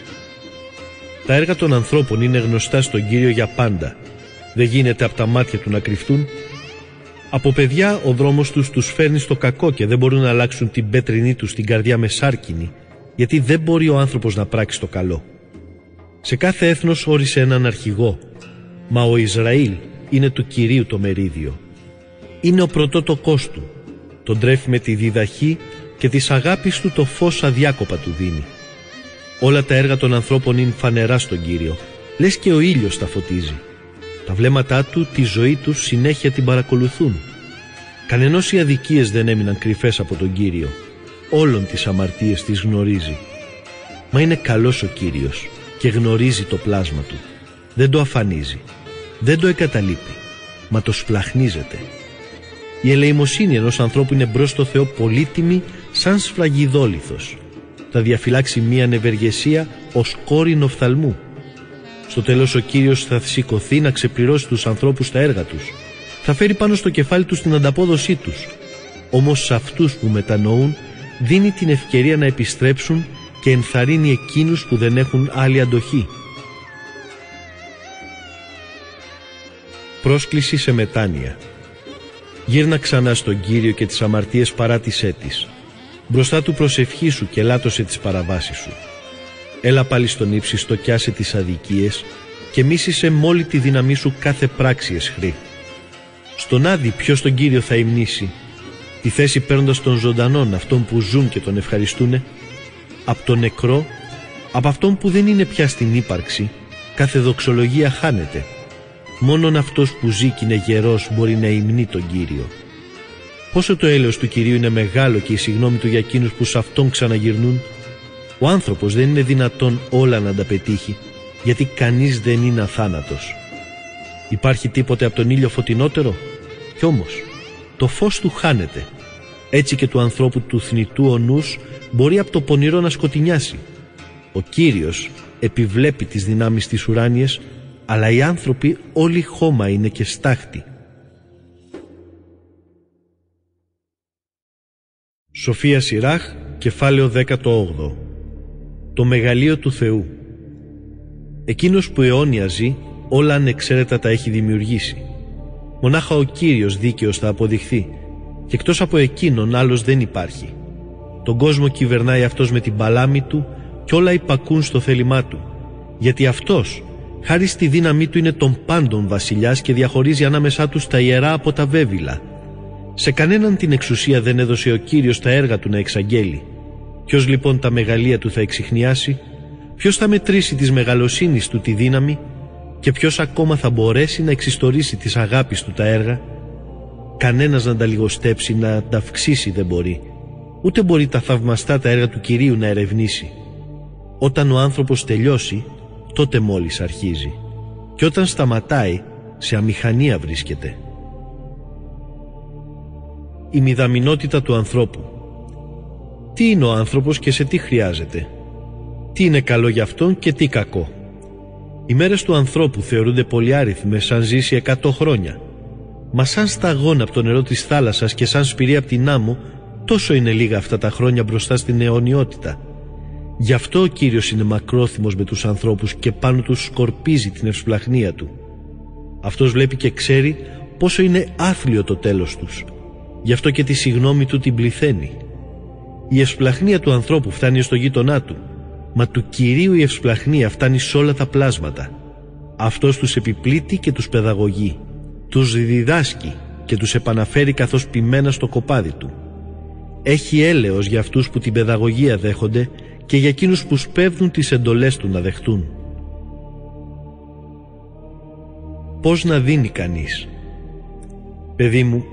Τα έργα των ανθρώπων είναι γνωστά στον Κύριο για πάντα. Δεν γίνεται από τα μάτια του να κρυφτούν. Από παιδιά ο δρόμος τους τους φέρνει στο κακό και δεν μπορούν να αλλάξουν την πέτρινή τους την καρδιά με σάρκινη, γιατί δεν μπορεί ο άνθρωπος να πράξει το καλό. Σε κάθε έθνος όρισε έναν αρχηγό, μα ο Ισραήλ είναι του Κυρίου το μερίδιο. Είναι ο πρωτότοκός του. Τον τρέφει με τη διδαχή, και της αγάπης του το φως αδιάκοπα του δίνει. Όλα τα έργα των ανθρώπων είναι φανερά στον Κύριο, λες και ο ήλιος τα φωτίζει. Τα βλέμματά του τη ζωή τους συνέχεια την παρακολουθούν. Κανενός οι αδικίες δεν έμειναν κρυφές από τον Κύριο, όλων τις αμαρτίες τις γνωρίζει. Μα είναι καλός ο Κύριος και γνωρίζει το πλάσμα του. Δεν το αφανίζει, δεν το εγκαταλείπει, μα το σπλαχνίζεται. Η ελεημοσύνη ενός ανθρώπου είναι μπρος στο Θεό πολύτιμη σαν σφραγιδόλιθος. Θα διαφυλάξει μία ευεργεσία ως κόρην οφθαλμού. Στο τέλος ο Κύριος θα σηκωθεί να ξεπληρώσει τους ανθρώπους τα έργα τους. Θα φέρει πάνω στο κεφάλι τους την ανταπόδοσή τους. Όμως σε αυτούς που μετανοούν δίνει την ευκαιρία να επιστρέψουν και ενθαρρύνει εκείνους που δεν έχουν άλλη αντοχή. Πρόσκληση σε μετάνοια. Γύρνα ξανά στον Κύριο και τις αμαρτίες παράτησέ της. Μπροστά του προσευχήσου και λάτωσε τις παραβάσεις σου. Έλα πάλι στον ύψιστο κι άσε τις αδικίες και μίσησε μ' όλη τη δύναμή σου κάθε πράξη εσχρή. Στον Άδη ποιος τον Κύριο θα υμνήσει, τη θέση παίρνοντας των ζωντανών, αυτών που ζουν και τον ευχαριστούνε, από τον νεκρό, από αυτόν που δεν είναι πια στην ύπαρξη, κάθε δοξολογία χάνεται. Μόνον αυτός που ζει και είναι γερός μπορεί να υμνεί τον Κύριο. Πόσο το έλεος του Κυρίου είναι μεγάλο και η συγνώμη του για εκείνους που σε αυτόν ξαναγυρνούν. Ο άνθρωπος δεν είναι δυνατόν όλα να τα πετύχει, γιατί κανείς δεν είναι αθάνατος. Υπάρχει τίποτε από τον ήλιο φωτεινότερο? Κι όμως, το φως του χάνεται. Έτσι και του ανθρώπου του θνητού ο νους μπορεί από το πονηρό να σκοτεινιάσει. Ο Κύριος επιβλέπει τις δυνάμεις της ουράνιες, αλλά οι άνθρωποι όλοι χώμα είναι και στάχτη. Σοφία Σειράχ, κεφάλαιο δέκατο όγδοο. Το μεγαλείο του Θεού. Εκείνος που αιώνια ζει, όλα ανεξαίρετα τα έχει δημιουργήσει. Μονάχα ο Κύριος δίκαιος θα αποδειχθεί, και εκτός από εκείνον άλλος δεν υπάρχει. Τον κόσμο κυβερνάει αυτός με την παλάμη του, κι όλα υπακούν στο θέλημά του, γιατί αυτός, χάρη στη δύναμή του, είναι των πάντων βασιλιάς και διαχωρίζει ανάμεσά τους τα ιερά από τα βέβυλα. Σε κανέναν την εξουσία δεν έδωσε ο Κύριος τα έργα του να εξαγγέλει. Ποιος λοιπόν τα μεγαλεία του θα εξιχνιάσει, ποιος θα μετρήσει της μεγαλοσύνης του τη δύναμη και ποιος ακόμα θα μπορέσει να εξιστορήσει της αγάπης του τα έργα? Κανένας να τα λιγοστέψει, να τα αυξήσει δεν μπορεί, ούτε μπορεί τα θαυμαστά τα έργα του Κυρίου να ερευνήσει. Όταν ο άνθρωπος τελειώσει, τότε μόλις αρχίζει, και όταν σταματάει, σε αμηχανία βρίσκεται. Η μηδαμινότητα του ανθρώπου. Τι είναι ο άνθρωπος και σε τι χρειάζεται? Τι είναι καλό για αυτόν και τι κακό? Οι μέρες του ανθρώπου θεωρούνται πολυάριθμες αν ζήσει εκατό χρόνια. Μα σαν σταγόνα από το νερό της θάλασσας και σαν σπηρή από την άμμο, τόσο είναι λίγα αυτά τα χρόνια μπροστά στην αιωνιότητα. Γι' αυτό ο Κύριος είναι μακρόθυμος με τους ανθρώπους και πάνω τους σκορπίζει την ευσπλαχνία του. Αυτός βλέπει και ξέρει πόσο είναι άθλιο το τέλος τους. Γι' αυτό και τη συγνώμη του την πληθαίνει. Η ευσπλαχνία του ανθρώπου φτάνει στο γείτονά του, μα του Κυρίου η ευσπλαχνία φτάνει σε όλα τα πλάσματα. Αυτός τους επιπλήττει και τους παιδαγωγεί, τους διδάσκει και τους επαναφέρει καθώς ποιμένα στο κοπάδι του. Έχει έλεος για αυτούς που την παιδαγωγία δέχονται και για εκείνους που σπέβδουν τις εντολές του να δεχτούν. Πώς να δίνει κανείς? Παιδί μου,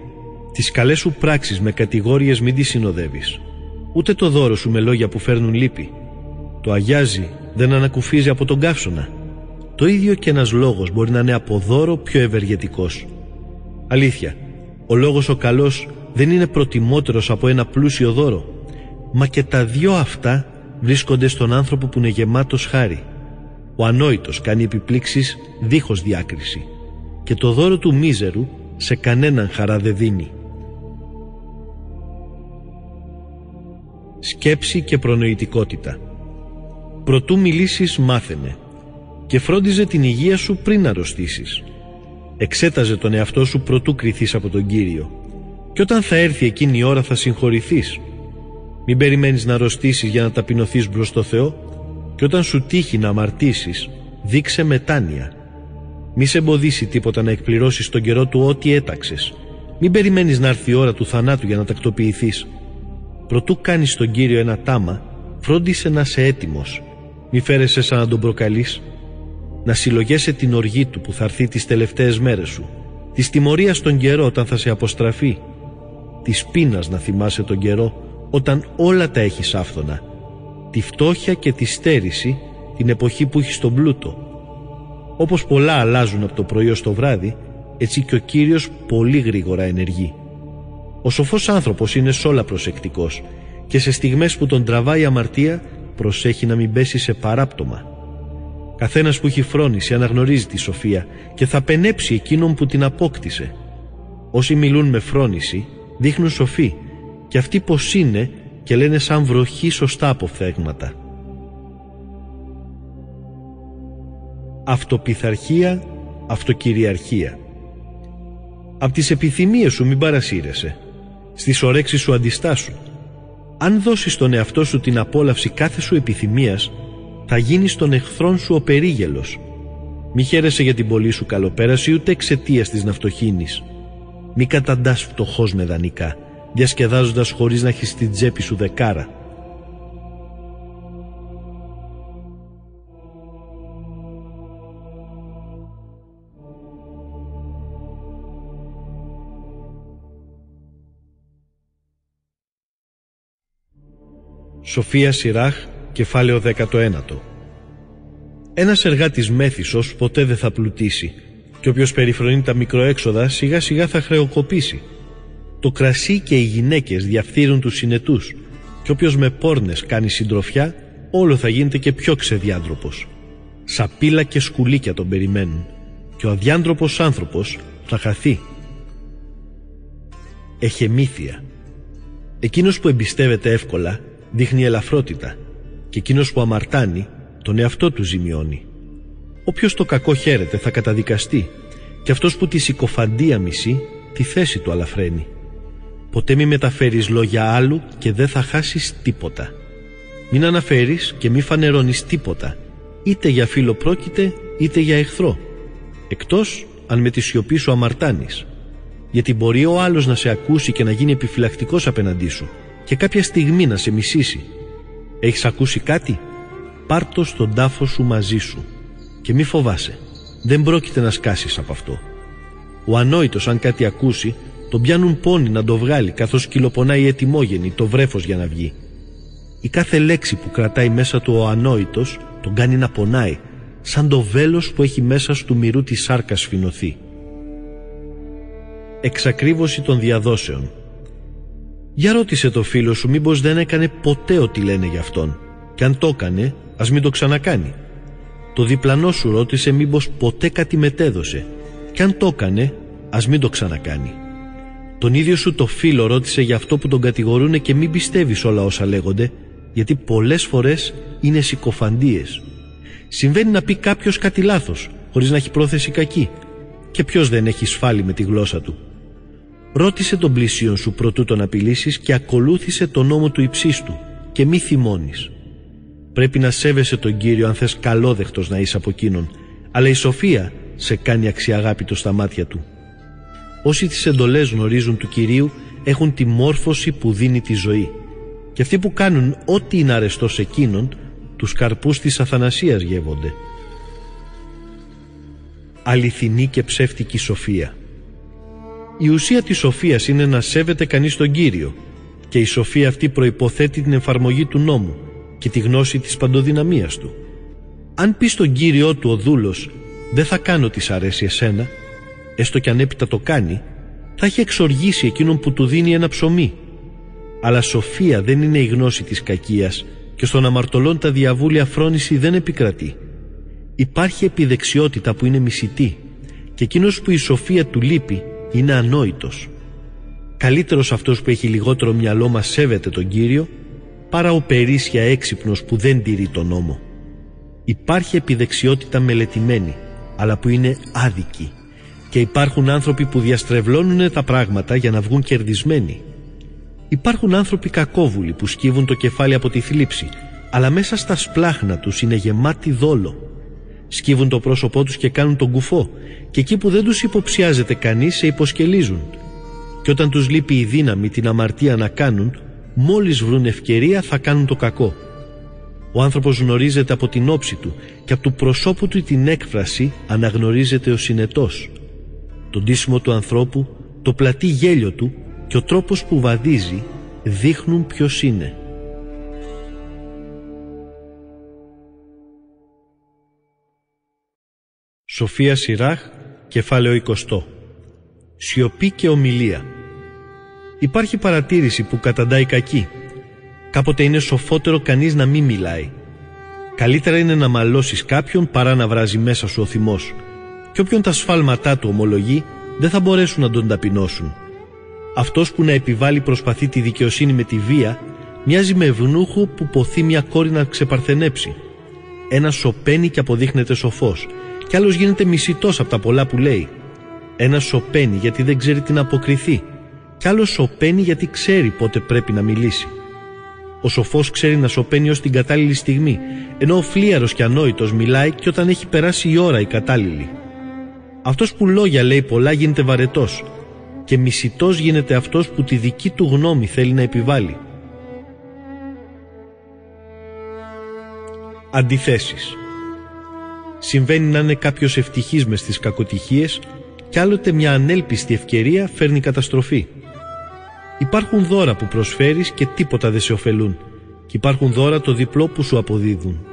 τις καλές σου πράξεις με κατηγορίες μην τις συνοδεύεις, ούτε το δώρο σου με λόγια που φέρνουν λύπη. Το αγιάζει δεν ανακουφίζει από τον καύσωνα. Το ίδιο και ένας λόγος μπορεί να είναι από δώρο πιο ευεργετικός. Αλήθεια, ο λόγος ο καλός δεν είναι προτιμότερος από ένα πλούσιο δώρο, μα και τα δυο αυτά βρίσκονται στον άνθρωπο που είναι γεμάτος χάρη. Ο ανόητος κάνει επιπλήξεις δίχως διάκριση και το δώρο του μίζερου σε κανέναν χαρά δεν δίνει. Σκέψη και προνοητικότητα. Προτού μιλήσεις μάθαινε και φρόντιζε την υγεία σου πριν αρρωστήσεις. Εξέταζε τον εαυτό σου προτού κριθείς από τον Κύριο και όταν θα έρθει εκείνη η ώρα θα συγχωρηθείς. Μην περιμένεις να αρρωστήσεις για να ταπεινωθείς μπρος στο Θεό και όταν σου τύχει να αμαρτήσεις, δείξε μετάνοια. Μη σε εμποδίσει τίποτα να εκπληρώσεις στον καιρό του ό,τι έταξες. Μην περιμένεις να έρθει η ώρα του θανάτου για να τακτοποιηθείς. Προτού κάνεις τον Κύριο ένα τάμα, φρόντισε να είσαι έτοιμος. Μη φέρεσαι σαν να τον προκαλείς. Να συλλογέσαι την οργή του που θα έρθει τις τελευταίες μέρες σου, της τιμωρίας τον καιρό όταν θα σε αποστραφεί, της πείνας να θυμάσαι τον καιρό όταν όλα τα έχεις άφθονα, τη φτώχεια και τη στέρηση την εποχή που έχεις τον πλούτο. Όπως πολλά αλλάζουν από το πρωί ως το βράδυ, έτσι και ο Κύριος πολύ γρήγορα ενεργεί. Ο σοφός άνθρωπος είναι σ' όλα προσεκτικός και σε στιγμές που τον τραβάει αμαρτία προσέχει να μην πέσει σε παράπτωμα. Καθένας που έχει φρόνηση αναγνωρίζει τη σοφία και θα πενέψει εκείνον που την απόκτησε. Όσοι μιλούν με φρόνηση δείχνουν σοφοί και αυτοί πως είναι και λένε σαν βροχή σωστά αποφθέγματα. Αυτοπιθαρχία, αυτοκυριαρχία. Απ' τις επιθυμίες σου μην παρασύρεσαι, στις ορέξεις σου αντιστάσου. Αν δώσεις τον εαυτό σου την απόλαυση κάθε σου επιθυμίας, θα γίνεις τον εχθρόν σου ο περίγελος. Μη χαίρεσαι για την πολλή σου καλοπέραση ούτε εξαιτίας της να φτωχύνεις. Μη καταντάς φτωχός με δανεικά, διασκεδάζοντας χωρίς να έχεις στην τσέπη σου δεκάρα. Σοφία Σειράχ, κεφάλαιο δέκατο ένατο. Ένας εργάτης μέθησος ποτέ δεν θα πλουτίσει και όποιος περιφρονεί τα μικροέξοδα σιγά σιγά θα χρεοκοπήσει. Το κρασί και οι γυναίκες διαφθείρουν τους συνετούς και όποιος με πόρνες κάνει συντροφιά όλο θα γίνεται και πιο ξεδιάντροπος. Σαπίλα και σκουλίκια τον περιμένουν και ο αδιάντροπος άνθρωπος θα χαθεί. Εχεμήθεια. Εκείνος που εμπιστεύεται εύκολα δείχνει ελαφρότητα και εκείνος που αμαρτάνει τον εαυτό του ζημιώνει. Όποιος το κακό χαίρεται θα καταδικαστεί και αυτός που τη συκοφαντία μισεί τη θέση του αλαφραίνει. Ποτέ μη μεταφέρεις λόγια άλλου και δεν θα χάσεις τίποτα. Μην αναφέρεις και μη φανερώνεις τίποτα, είτε για φίλο πρόκειται είτε για εχθρό, εκτός αν με τη σιωπή σου αμαρτάνεις, γιατί μπορεί ο άλλος να σε ακούσει και να γίνει επιφυλακτικός απέναντί σου και κάποια στιγμή να σε μισήσει. Έχεις ακούσει κάτι? Πάρ' το στον τάφο σου μαζί σου και μη φοβάσαι, δεν πρόκειται να σκάσεις από αυτό. Ο ανόητος αν κάτι ακούσει τον πιάνουν πόνι να το βγάλει, καθώς κυλοπονάει ετοιμόγενη το βρέφος για να βγει. Η κάθε λέξη που κρατάει μέσα του ο ανόητος τον κάνει να πονάει, σαν το βέλος που έχει μέσα στου μυρού της σάρκας φινωθεί. Εξακρίβωση των διαδόσεων. Για ρώτησε το φίλο σου μήπως δεν έκανε ποτέ ό,τι λένε για αυτόν, και αν το έκανε ας μην το ξανακάνει. Το διπλανό σου ρώτησε μήπως ποτέ κάτι μετέδωσε, και αν το έκανε ας μην το ξανακάνει. Τον ίδιο σου το φίλο ρώτησε για αυτό που τον κατηγορούνε και μην πιστεύεις όλα όσα λέγονται, γιατί πολλές φορές είναι συκοφαντίες. Συμβαίνει να πει κάποιος κάτι λάθος χωρίς να έχει πρόθεση κακή, και ποιος δεν έχει σφάλει με τη γλώσσα του. Ρώτησε τον πλησίον σου προτού τον απειλήσεις και ακολούθησε τον νόμο του υψίστου και μη θυμώνεις. Πρέπει να σέβεσαι τον Κύριο αν θες καλόδεχτος να είσαι από εκείνον, αλλά η σοφία σε κάνει αξιαγάπητο στα μάτια του. Όσοι τις εντολές γνωρίζουν του Κυρίου έχουν τη μόρφωση που δίνει τη ζωή, και αυτοί που κάνουν ό,τι είναι αρεστό σε εκείνον τους καρπούς της αθανασίας γεύονται. Αληθινή και ψεύτικη σοφία. Η ουσία της σοφίας είναι να σέβεται κανείς τον Κύριο, και η σοφία αυτή προϋποθέτει την εφαρμογή του νόμου και τη γνώση της παντοδυναμίας του. Αν πει στον Κύριό του ο δούλος «Δεν θα κάνω τι σ' αρέσει εσένα», έστω κι αν έπειτα το κάνει, θα έχει εξοργήσει εκείνον που του δίνει ένα ψωμί. Αλλά σοφία δεν είναι η γνώση της κακίας και στον αμαρτωλόν τα διαβούλια φρόνηση δεν επικρατεί. Υπάρχει επιδεξιότητα που είναι μισητή και εκείνος που η σοφία του λείπει είναι ανόητος. Καλύτερος αυτός που έχει λιγότερο μυαλό μας σέβεται τον Κύριο, παρά ο περίσσια έξυπνος που δεν τηρεί τον νόμο. Υπάρχει επιδεξιότητα μελετημένη, αλλά που είναι άδικη, και υπάρχουν άνθρωποι που διαστρεβλώνουν τα πράγματα για να βγουν κερδισμένοι. Υπάρχουν άνθρωποι κακόβουλοι που σκύβουν το κεφάλι από τη θλίψη, αλλά μέσα στα σπλάχνα τους είναι γεμάτοι δόλο. Σκύβουν το πρόσωπό τους και κάνουν τον κουφό, και εκεί που δεν τους υποψιάζεται κανείς σε υποσκελίζουν. Και όταν τους λείπει η δύναμη την αμαρτία να κάνουν, μόλις βρουν ευκαιρία θα κάνουν το κακό. Ο άνθρωπος γνωρίζεται από την όψη του και από του προσώπου του την έκφραση αναγνωρίζεται ο συνετός. Το ντύσιμο του ανθρώπου, το πλατή γέλιο του και ο τρόπος που βαδίζει δείχνουν ποιος είναι. Σοφία Σειράχ, κεφάλαιο είκοσι. Σιωπή και ομιλία. Υπάρχει παρατήρηση που καταντάει κακή. Κάποτε είναι σοφότερο κανείς να μην μιλάει. Καλύτερα είναι να μαλώσεις κάποιον παρά να βράζει μέσα σου ο θυμός. Και όποιον τα σφάλματά του ομολογεί, δεν θα μπορέσουν να τον ταπεινώσουν. Αυτός που να επιβάλλει προσπαθεί τη δικαιοσύνη με τη βία, μοιάζει με ευνούχο που ποθεί μια κόρη να ξεπαρθενέψει. Ένας σωπαίνει και αποδείχνεται σοφός, κι άλλος γίνεται μισητός από τα πολλά που λέει. Ένας σωπαίνει γιατί δεν ξέρει τι να αποκριθεί, κι άλλος σωπαίνει γιατί ξέρει πότε πρέπει να μιλήσει. Ο σοφός ξέρει να σωπαίνει ως την κατάλληλη στιγμή, ενώ ο φλίαρος και ανόητος μιλάει και όταν έχει περάσει η ώρα η κατάλληλη. Αυτός που λόγια λέει πολλά γίνεται βαρετός, και μισητός γίνεται αυτός που τη δική του γνώμη θέλει να επιβάλλει. Αντιθέσεις. Συμβαίνει να είναι κάποιος ευτυχής μες στις κακοτυχίες κι άλλοτε μια ανέλπιστη ευκαιρία φέρνει καταστροφή. Υπάρχουν δώρα που προσφέρεις και τίποτα δεν σε ωφελούν και υπάρχουν δώρα το διπλό που σου αποδίδουν.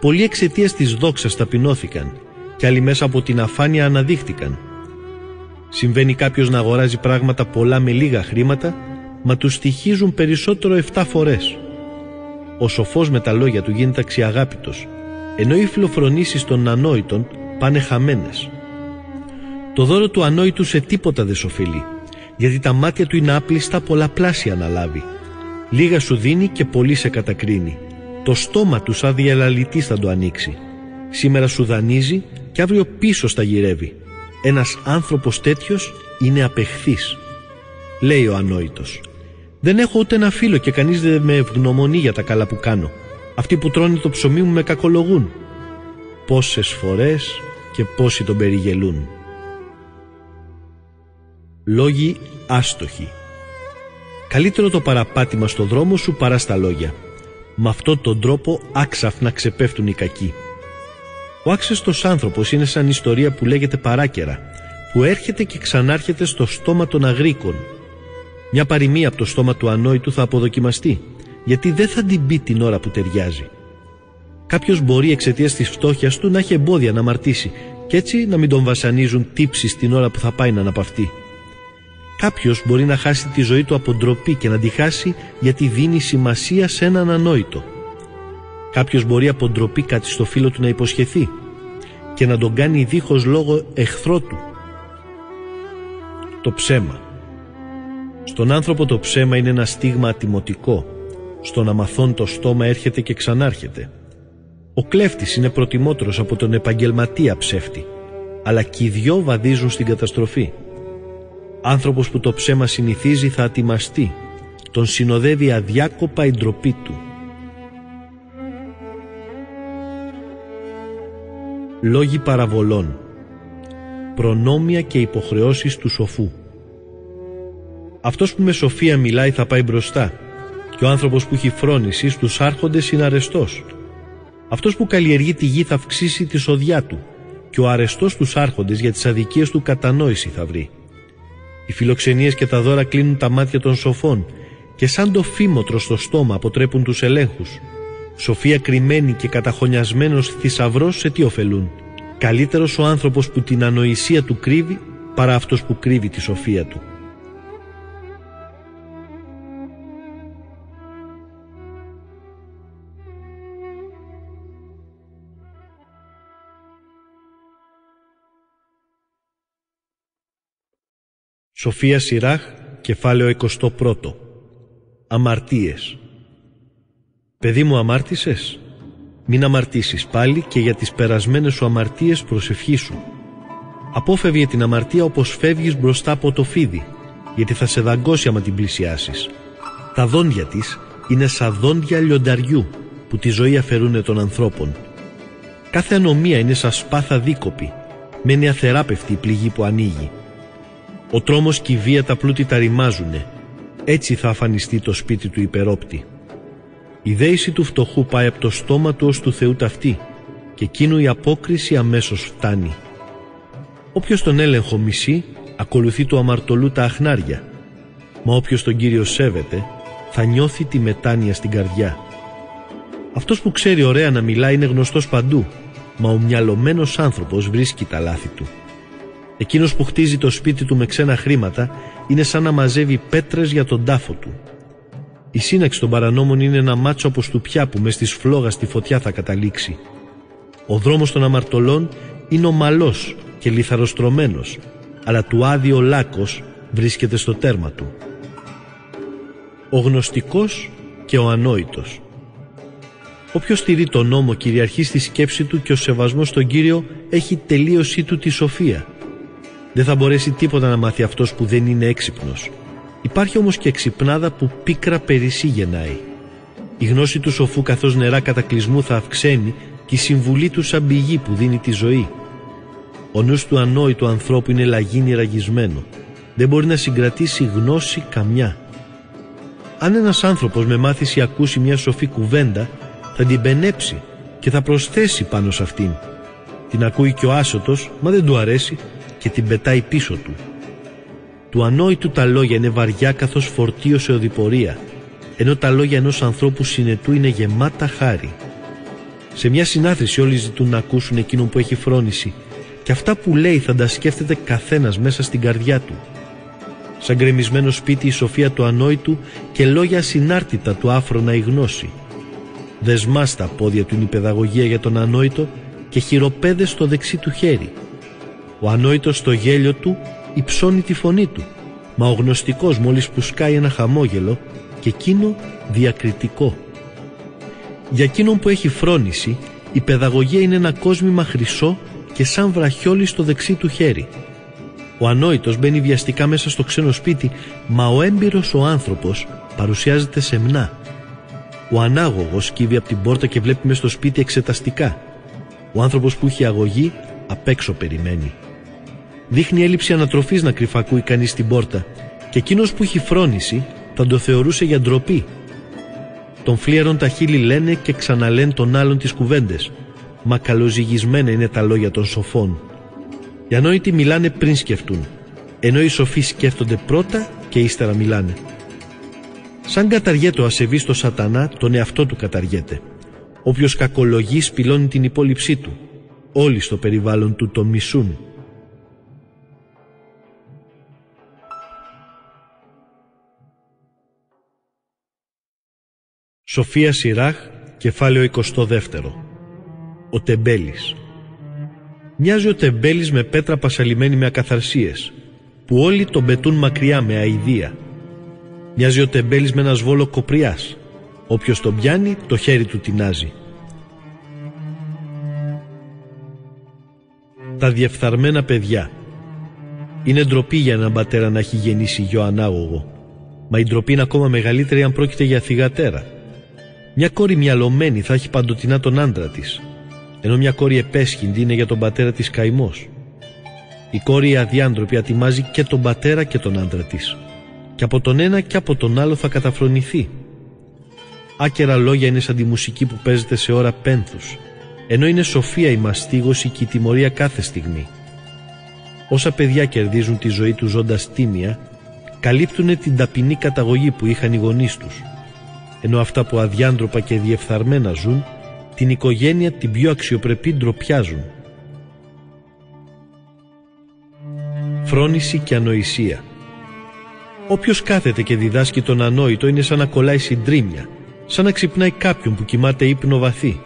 Πολλοί εξαιτίας της δόξας ταπεινώθηκαν κι άλλοι μέσα από την αφάνεια αναδείχτηκαν. Συμβαίνει κάποιος να αγοράζει πράγματα πολλά με λίγα χρήματα, μα του στοιχίζουν περισσότερο εφτά φορές. Ο σοφός με τα λόγια του γίνεται αξιαγάπητος, ενώ οι φιλοφρονήσεις των ανόητων πάνε χαμένες. Το δώρο του ανόητου σε τίποτα δεν σ' ωφελεί, γιατί τα μάτια του είναι άπλιστα πολλαπλάσια να λάβει. Λίγα σου δίνει και πολύ σε κατακρίνει. Το στόμα του σαν διαλαλητής θα το ανοίξει. Σήμερα σου δανείζει και αύριο πίσω στα γυρεύει. Ένας άνθρωπος τέτοιος είναι απεχθής. Λέει ο ανόητος: δεν έχω ούτε ένα φίλο και κανείς δεν με ευγνωμονεί για τα καλά που κάνω. Αυτοί που τρώνε το ψωμί μου με κακολογούν. Πόσες φορές και πόσοι τον περιγελούν. Λόγοι άστοχοι. Καλύτερο το παραπάτημα στο δρόμο σου παρά στα λόγια. Με αυτόν τον τρόπο άξαφνα ξεπέφτουν οι κακοί. Ο άξεστος άνθρωπος είναι σαν ιστορία που λέγεται παράκερα, που έρχεται και ξανάρχεται στο στόμα των αγρίκων. Μια παροιμία από το στόμα του ανόητου θα αποδοκιμαστεί, γιατί δεν θα την πει την ώρα που ταιριάζει. Κάποιος μπορεί εξαιτίας της φτώχειας του να έχει εμπόδια να αμαρτήσει και έτσι να μην τον βασανίζουν τύψεις την ώρα που θα πάει να αναπαυτεί. Κάποιος μπορεί να χάσει τη ζωή του από ντροπή και να τη χάσει γιατί δίνει σημασία σε έναν ανόητο. Κάποιος μπορεί από ντροπή κάτι στο φίλο του να υποσχεθεί και να τον κάνει δίχως λόγο εχθρό του. Το ψέμα. Στον άνθρωπο το ψέμα είναι ένα στίγμα ατιμωτικό. Στον αμαθόν το στόμα έρχεται και ξανάρχεται. Ο κλέφτης είναι προτιμότερος από τον επαγγελματία ψεύτη, αλλά και οι δυο βαδίζουν στην καταστροφή. Άνθρωπος που το ψέμα συνηθίζει θα ατιμαστεί. Τον συνοδεύει αδιάκοπα η ντροπή του. Λόγοι παραβολών. Προνόμια και υποχρεώσεις του σοφού. Αυτός που με σοφία μιλάει θα πάει μπροστά και ο άνθρωπος που έχει φρόνηση στους άρχοντες είναι αρεστός. Αυτός που καλλιεργεί τη γη θα αυξήσει τη σοδιά του και ο αρεστός στους άρχοντες για τις αδικίες του κατανόηση θα βρει. Οι φιλοξενίες και τα δώρα κλείνουν τα μάτια των σοφών και σαν το φήμωτρο στο στόμα αποτρέπουν τους ελέγχους. Σοφία κρυμμένη και καταχωνιασμένος θησαυρός σε τι ωφελούν. Καλύτερος ο άνθρωπος που την ανοησία του κρύβει παρά αυτός που κρύβει τη σοφία του. Σοφία Σειράχ, κεφάλαιο είκοσι ένα. Αμαρτίες. Παιδί μου, αμάρτησες? Μην αμαρτήσεις πάλι και για τις περασμένες σου αμαρτίες προσευχήσου. Απόφευγε την αμαρτία όπως φεύγεις μπροστά από το φίδι, γιατί θα σε δαγκώσει άμα την πλησιάσεις. Τα δόντια της είναι σαν δόντια λιονταριού που τη ζωή αφαιρούνε των ανθρώπων. Κάθε ανομία είναι σαν σπάθα δίκοπη, μένει αθεράπευτη η πληγή που ανοίγει. Ο τρόμος και η βία τα πλούτη τα ρημάζουνε. έτσι θα αφανιστεί το σπίτι του υπερόπτη. Η δέηση του φτωχού πάει από το στόμα του ως του Θεού ταυτή, και εκείνου η απόκριση αμέσως φτάνει. Όποιος τον έλεγχο μισεί, ακολουθεί του αμαρτωλού τα αχνάρια, μα όποιος τον Κύριο σέβεται, θα νιώθει τη μετάνοια στην καρδιά. Αυτός που ξέρει ωραία να μιλά είναι γνωστός παντού, μα ο μυαλωμένος άνθρωπος βρίσκει τα λάθη του. Εκείνος που χτίζει το σπίτι του με ξένα χρήματα είναι σαν να μαζεύει πέτρες για τον τάφο του. Η σύναξη των παρανόμων είναι ένα μάτσο αποστουπιά που μες της φλόγας στη φωτιά θα καταλήξει. Ο δρόμος των αμαρτωλών είναι ομαλός και λιθαροστρωμένος, αλλά του άδειο λάκος βρίσκεται στο τέρμα του. Ο γνωστικός και ο ανόητος. Όποιος στηρεί τον νόμο κυριαρχεί στη σκέψη του και ο σεβασμός στον Κύριο έχει τελείωσή του τη σοφία. Δεν θα μπορέσει τίποτα να μάθει αυτός που δεν είναι έξυπνος. Υπάρχει όμως και εξυπνάδα που πίκρα περισσή γεννάει. Η γνώση του σοφού καθώς νερά κατακλυσμού θα αυξάνει και η συμβουλή του σαν πηγή που δίνει τη ζωή. Ο νους του ανόητου ανθρώπου είναι λαγίνι ραγισμένο. Δεν μπορεί να συγκρατήσει γνώση καμιά. Αν ένας άνθρωπος με μάθηση ακούσει μια σοφή κουβέντα, θα την πενέψει και θα προσθέσει πάνω σε αυτήν. Την ακούει και ο άσωτος, μα δεν του αρέσει και την πετάει πίσω του. Του ανόητου τα λόγια είναι βαριά καθώς φορτίο σε οδηπορία, ενώ τα λόγια ενός ανθρώπου συνετού είναι γεμάτα χάρη. Σε μια συνάθρηση όλοι ζητούν να ακούσουν εκείνον που έχει φρόνηση, και αυτά που λέει θα τα σκέφτεται καθένας μέσα στην καρδιά του. Σαν γκρεμισμένο σπίτι η σοφία του ανόητου και λόγια ασυνάρτητα του άφρονα η γνώση. Δεσμά στα πόδια του είναι η παιδαγωγία για τον ανόητο και χειροπέδες στο δεξί του χέρι. Ο ανόητος στο γέλιο του υψώνει τη φωνή του, μα ο γνωστικός μόλις που σκάει ένα χαμόγελο και εκείνο διακριτικό. Για εκείνον που έχει φρόνηση, η παιδαγωγία είναι ένα κόσμημα χρυσό και σαν βραχιόλι στο δεξί του χέρι. Ο ανόητος μπαίνει βιαστικά μέσα στο ξένο σπίτι, μα ο έμπειρος ο άνθρωπος παρουσιάζεται σεμνά. Ο ανάγωγος σκύβει από την πόρτα και βλέπει μες στο σπίτι εξεταστικά. Ο άνθρωπος που έχει αγωγή απ' έξω περιμένει. Δείχνει έλλειψη ανατροφής να κρυφακούει κανείς την πόρτα, και εκείνος που έχει φρόνηση θα το θεωρούσε για ντροπή. Τον φλίαρον τα χείλη λένε και ξαναλέν τον άλλον τις κουβέντες, μα καλοζυγισμένα είναι τα λόγια των σοφών. Οι ανόητοι μιλάνε πριν σκεφτούν, ενώ οι σοφοί σκέφτονται πρώτα και ύστερα μιλάνε. Σαν καταργέτο ασεβεί στο σατανά, τον εαυτό του καταργέται. Όποιος κακολογεί σπηλώνει την υπόλοιψή του. Όλοι στο περιβάλλον του το μισούν. Σοφία Σειράχ, κεφάλαιο εικοστό δεύτερο. Ο τεμπέλης. Μοιάζει ο τεμπέλης με πέτρα πασαλιμένη με ακαθαρσίες, που όλοι τον πετούν μακριά με αηδία. Μοιάζει ο τεμπέλης με ένα σβόλο κοπριάς. Όποιος τον πιάνει, το χέρι του τινάζει. Τα διεφθαρμένα παιδιά. Είναι ντροπή για έναν πατέρα να έχει γεννήσει γιο ανάγωγο, μα η ντροπή είναι ακόμα μεγαλύτερη αν πρόκειται για θυγατέρα. Μια κόρη μυαλωμένη θα έχει παντοτινά τον άντρα της, ενώ μια κόρη επέσχυντη είναι για τον πατέρα της καημός. Η κόρη η αδιάντροπη ατιμάζει και τον πατέρα και τον άντρα της, και από τον ένα και από τον άλλο θα καταφρονηθεί. Άκερα λόγια είναι σαν τη μουσική που παίζεται σε ώρα πένθους, ενώ είναι σοφία η μαστίγωση και η τιμωρία κάθε στιγμή. Όσα παιδιά κερδίζουν τη ζωή τους ζώντας τίμια, καλύπτουνε την ταπεινή καταγωγή που είχαν οι γονείς τους, ενώ αυτά που αδιάντροπα και διεφθαρμένα ζουν, την οικογένεια την πιο αξιοπρεπή ντροπιάζουν. Φρόνηση και ανοησία. Όποιος κάθεται και διδάσκει τον ανόητο είναι σαν να κολλάει συντρίμια, σαν να ξυπνάει κάποιον που κοιμάται ύπνο βαθύ.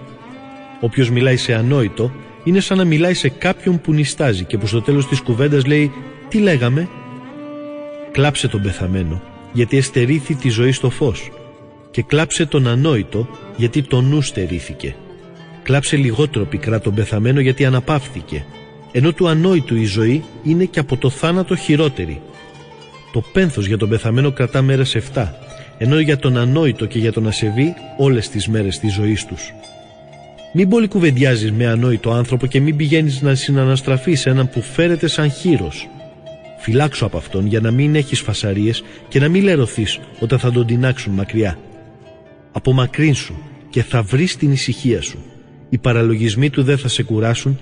Όποιος μιλάει σε ανόητο είναι σαν να μιλάει σε κάποιον που νηστάζει και που στο τέλος της κουβέντας λέει «Τι λέγαμε?» Κλάψε τον πεθαμένο, γιατί εστερήθη τη ζωή στο φως, και κλάψε τον ανόητο, γιατί το νου στερήθηκε. Κλάψε λιγότερο πικρά τον πεθαμένο, γιατί αναπαύθηκε, ενώ του ανόητου η ζωή είναι και από το θάνατο χειρότερη. Το πένθος για τον πεθαμένο κρατά μέρες εφτά, ενώ για τον ανόητο και για τον ασεβή όλες τις μέρες της ζωής τους. Μην πολυκουβεντιάζεις με ανόητο άνθρωπο και μην πηγαίνεις να συναναστραφείς έναν που φέρεται σαν χείρος. Φυλάξου από αυτόν για να μην έχεις φασαρίες και να μην λερωθείς όταν θα τον τινάξουν μακριά. Απομακρύνσου και θα βρεις την ησυχία σου. Οι παραλογισμοί του δεν θα σε κουράσουν.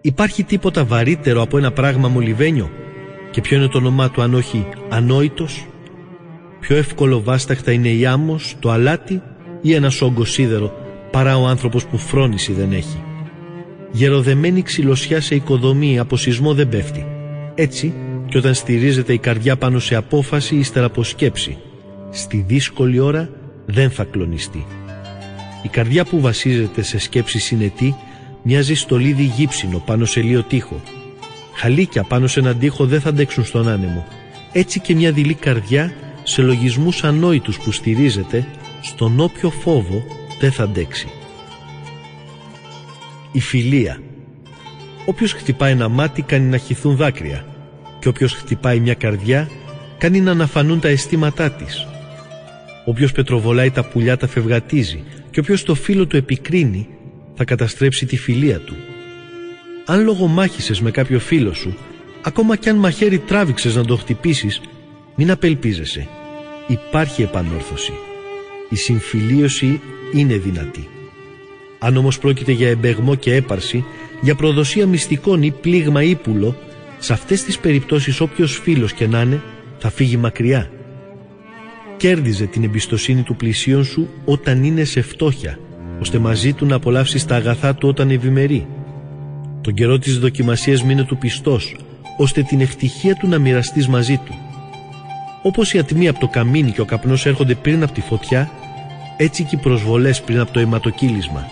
Υπάρχει τίποτα βαρύτερο από ένα πράγμα μολυβένιο? Και ποιο είναι το όνομά του αν όχι ανόητος? Πιο εύκολο βάσταχτα είναι η άμμος, το αλάτι ή ένας όγκος σίδερο, παρά ο άνθρωπος που φρόνηση δεν έχει. Γεροδεμένη ξυλωσιά σε οικοδομή από σεισμό δεν πέφτει. Έτσι και όταν στηρίζεται η καρδιά πάνω σε απόφαση ύστερα από σκέψη, στη δύσκολη ώρα δεν θα κλονιστεί. Η καρδιά που βασίζεται σε σκέψη συνετή μοιάζει στολίδι γύψινο πάνω σε λίο τοίχο. Χαλίκια πάνω σε έναν τοίχο δεν θα αντέξουν στον άνεμο. Έτσι και μια δειλή καρδιά σε λογισμούς ανόητους που στηρίζεται, στον όποιο φόβο δεν θα αντέξει. Η φιλία. Όποιος χτυπάει ένα μάτι κάνει να χυθούν δάκρυα και όποιος χτυπάει μια καρδιά κάνει να αναφανούν τα αισθήματά της. Όποιος πετροβολάει τα πουλιά τα φευγατίζει και όποιος το φίλο του επικρίνει θα καταστρέψει τη φιλία του. Αν λογομάχησες με κάποιο φίλο σου, ακόμα κι αν μαχαίρι τράβηξες να το χτυπήσεις, μην απελπίζεσαι. Υπάρχει επανόρθωση. Η συμφιλίωση είναι δυνατή. Αν όμως πρόκειται για εμπεγμό και έπαρση, για προδοσία μυστικών ή πλήγμα ύπουλο, σε αυτές τις περιπτώσεις όποιος φίλος και να είναι θα φύγει μακριά. Κέρδιζε την εμπιστοσύνη του πλησίον σου όταν είναι σε φτώχεια, ώστε μαζί του να απολαύσεις τα αγαθά του όταν ευημερεί. Τον καιρό της δοκιμασίας μείνε του πιστός, ώστε την ευτυχία του να μοιραστείς μαζί του. Όπως η ατμή από το καμίνι και ο καπνός έρχονται πριν από τη φωτιά, έτσι και οι προσβολές πριν από το αιματοκύλισμα.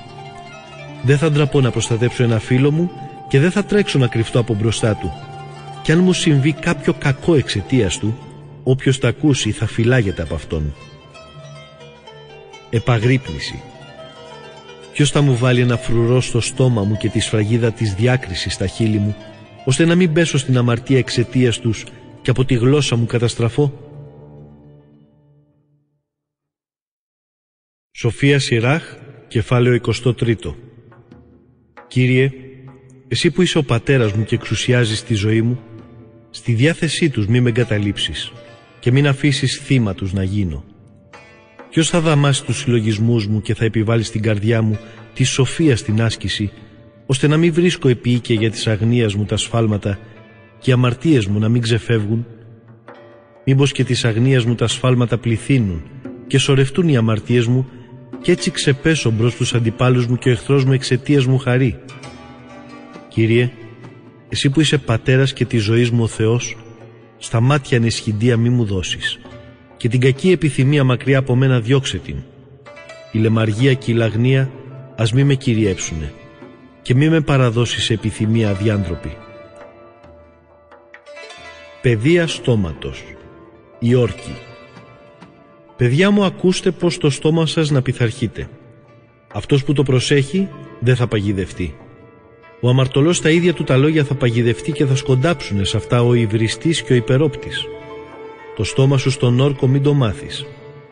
Δεν θα ντραπώ να προστατέψω ένα φίλο μου και δεν θα τρέξω να κρυφτώ από μπροστά του. Κι αν μου συμβεί κάποιο κακό εξαιτίας του, όποιος τα ακούσει θα φυλάγεται από αυτόν. Επαγρύπνηση. Ποιος θα μου βάλει ένα φρουρό στο στόμα μου και τη σφραγίδα της διάκρισης στα χείλη μου, ώστε να μην πέσω στην αμαρτία εξαιτίας τους και από τη γλώσσα μου καταστραφώ? Σοφία Σειράχ, κεφάλαιο εικοστό τρίτο. Κύριε, εσύ που είσαι ο πατέρας μου και εξουσιάζεις τη ζωή μου, στη διάθεσή τους μη με εγκαταλείψεις και μην αφήσεις θύμα τους να γίνω. Ποιος θα δαμάσει τους συλλογισμούς μου και θα επιβάλλει στην καρδιά μου τη σοφία στην άσκηση, ώστε να μην βρίσκω επίοικια για της αγνίας μου τα σφάλματα και οι αμαρτίες μου να μην ξεφεύγουν? Μήπως και της αγνίας μου τα σφάλματα πληθύνουν και σωρευτούν οι αμαρτίες μου και έτσι ξεπέσω μπρος τους αντιπάλους μου και ο εχθρός μου εξαιτίας μου χαρεί. Κύριε, εσύ που είσαι πατέρας και της ζωής μου ο Θεός, στα μάτια ανισχυντία μη μου δώσεις και την κακή επιθυμία μακριά από μένα διώξε την. Η λεμαργία και η λαγνία ας μη με κυριέψουνε και μη με παραδώσεις σε επιθυμία αδιάντροπη. Παιδεία στόματος. Η όρκη. Παιδιά μου, ακούστε πως το στόμα σας να πειθαρχείτε. Αυτός που το προσέχει δεν θα παγιδευτεί. Ο αμαρτωλός στα ίδια του τα λόγια θα παγιδευτεί και θα σκοντάψουνε σε αυτά ο υβριστής και ο υπερόπτης. Το στόμα σου στον όρκο μην το μάθεις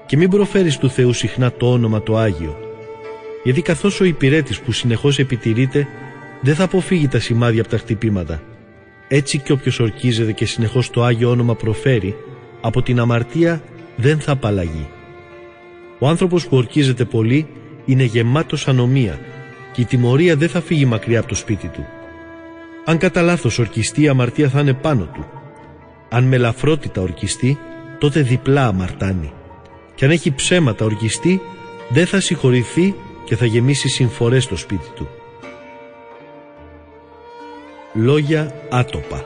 και μην προφέρεις του Θεού συχνά το όνομα το Άγιο. Γιατί καθώς ο υπηρέτης που συνεχώς επιτηρείται δεν θα αποφύγει τα σημάδια από τα χτυπήματα, έτσι και όποιος ορκίζεται και συνεχώς το Άγιο όνομα προφέρει, από την αμαρτία δεν θα απαλλαγεί. Ο άνθρωπος που ορκίζεται πολύ είναι γεμάτος ανομία και η τιμωρία δεν θα φύγει μακριά από το σπίτι του. Αν κατά λάθος ορκιστεί, η αμαρτία θα είναι πάνω του. Αν με ελαφρότητα ορκιστεί, τότε διπλά αμαρτάνει. Και αν έχει ψέματα ορκιστεί, δεν θα συγχωρηθεί και θα γεμίσει συμφορές στο σπίτι του. Λόγια άτοπα.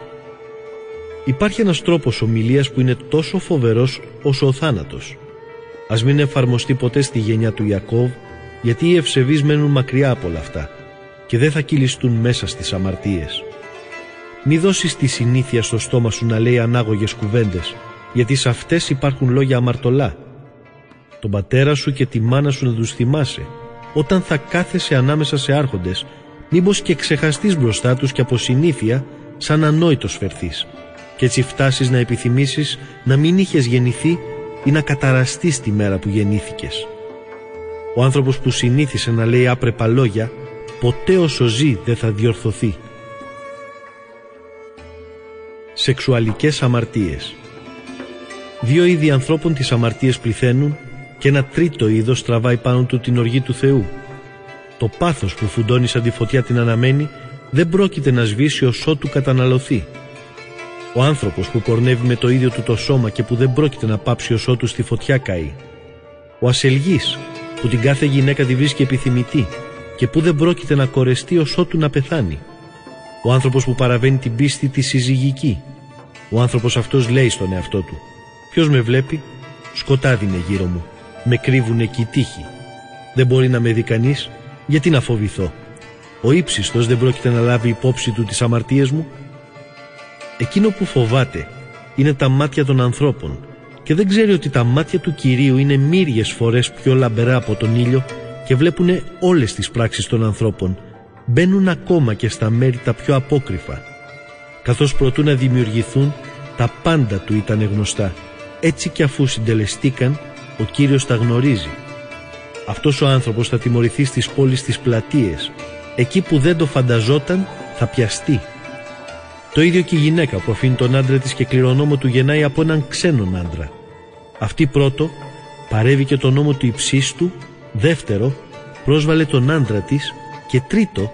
Υπάρχει ένας τρόπος ομιλίας που είναι τόσο φοβερός όσο ο θάνατος. Ας μην εφαρμοστεί ποτέ στη γενιά του Ιακώβ, γιατί οι ευσεβείς μένουν μακριά από όλα αυτά και δεν θα κυλιστούν μέσα στις αμαρτίες. Μη δώσεις τη συνήθεια στο στόμα σου να λέει ανάγωγες κουβέντες, γιατί σε αυτές υπάρχουν λόγια αμαρτωλά. Τον πατέρα σου και τη μάνα σου να τους θυμάσαι, όταν θα κάθεσαι ανάμεσα σε άρχοντες, μήπως και ξεχαστείς μπροστά τους και από συνήθεια σαν ανόητος φερθείς και έτσι φτάσεις να επιθυμήσεις να μην είχες γεννηθεί ή να καταραστείς τη μέρα που γεννήθηκες. Ο άνθρωπος που συνήθισε να λέει άπρεπα λόγια, ποτέ όσο ζει δεν θα διορθωθεί. σεξουαλικές αμαρτίες. Δύο είδη ανθρώπων τις αμαρτίες πληθαίνουν και ένα τρίτο είδος τραβάει πάνω του την οργή του Θεού. Το πάθος που φουντώνει σαν τη φωτιά την αναμένη δεν πρόκειται να σβήσει ως ότου καταναλωθεί. Ο άνθρωπος που πορνεύει με το ίδιο του το σώμα και που δεν πρόκειται να πάψει ως ότου στη φωτιά καεί. Ο ασελγής που την κάθε γυναίκα τη βρίσκει επιθυμητή και που δεν πρόκειται να κορεστεί ως ότου να πεθάνει. Ο άνθρωπος που παραβαίνει την πίστη τη συζυγική. Ο άνθρωπος αυτός λέει στον εαυτό του: ποιος με βλέπει, σκοτάδι είναι γύρω μου, με κρύβουν εκεί τύχοι. Δεν μπορεί να με δει κανείς, γιατί να φοβηθώ. Ο ύψιστος δεν πρόκειται να λάβει υπόψη του τις αμαρτίες μου. Εκείνο που φοβάται είναι τα μάτια των ανθρώπων και δεν ξέρει ότι τα μάτια του Κυρίου είναι μύριες φορές πιο λαμπερά από τον ήλιο και βλέπουν όλες τις πράξεις των ανθρώπων. Μπαίνουν ακόμα και στα μέρη τα πιο απόκριφα. Καθώς προτού να δημιουργηθούν, τα πάντα του ήταν γνωστά. Έτσι και αφού συντελεστήκαν, ο Κύριος τα γνωρίζει. Αυτός ο άνθρωπος θα τιμωρηθεί στις πόλεις, στις πλατείες. Εκεί που δεν το φανταζόταν, θα πιαστεί. Το ίδιο και η γυναίκα που αφήνει τον άντρα της και κληρονόμο του γεννάει από έναν ξένον άντρα. Αυτή πρώτο παρέβη και τον νόμο του υψίστου, δεύτερο πρόσβαλε τον άντρα της και τρίτο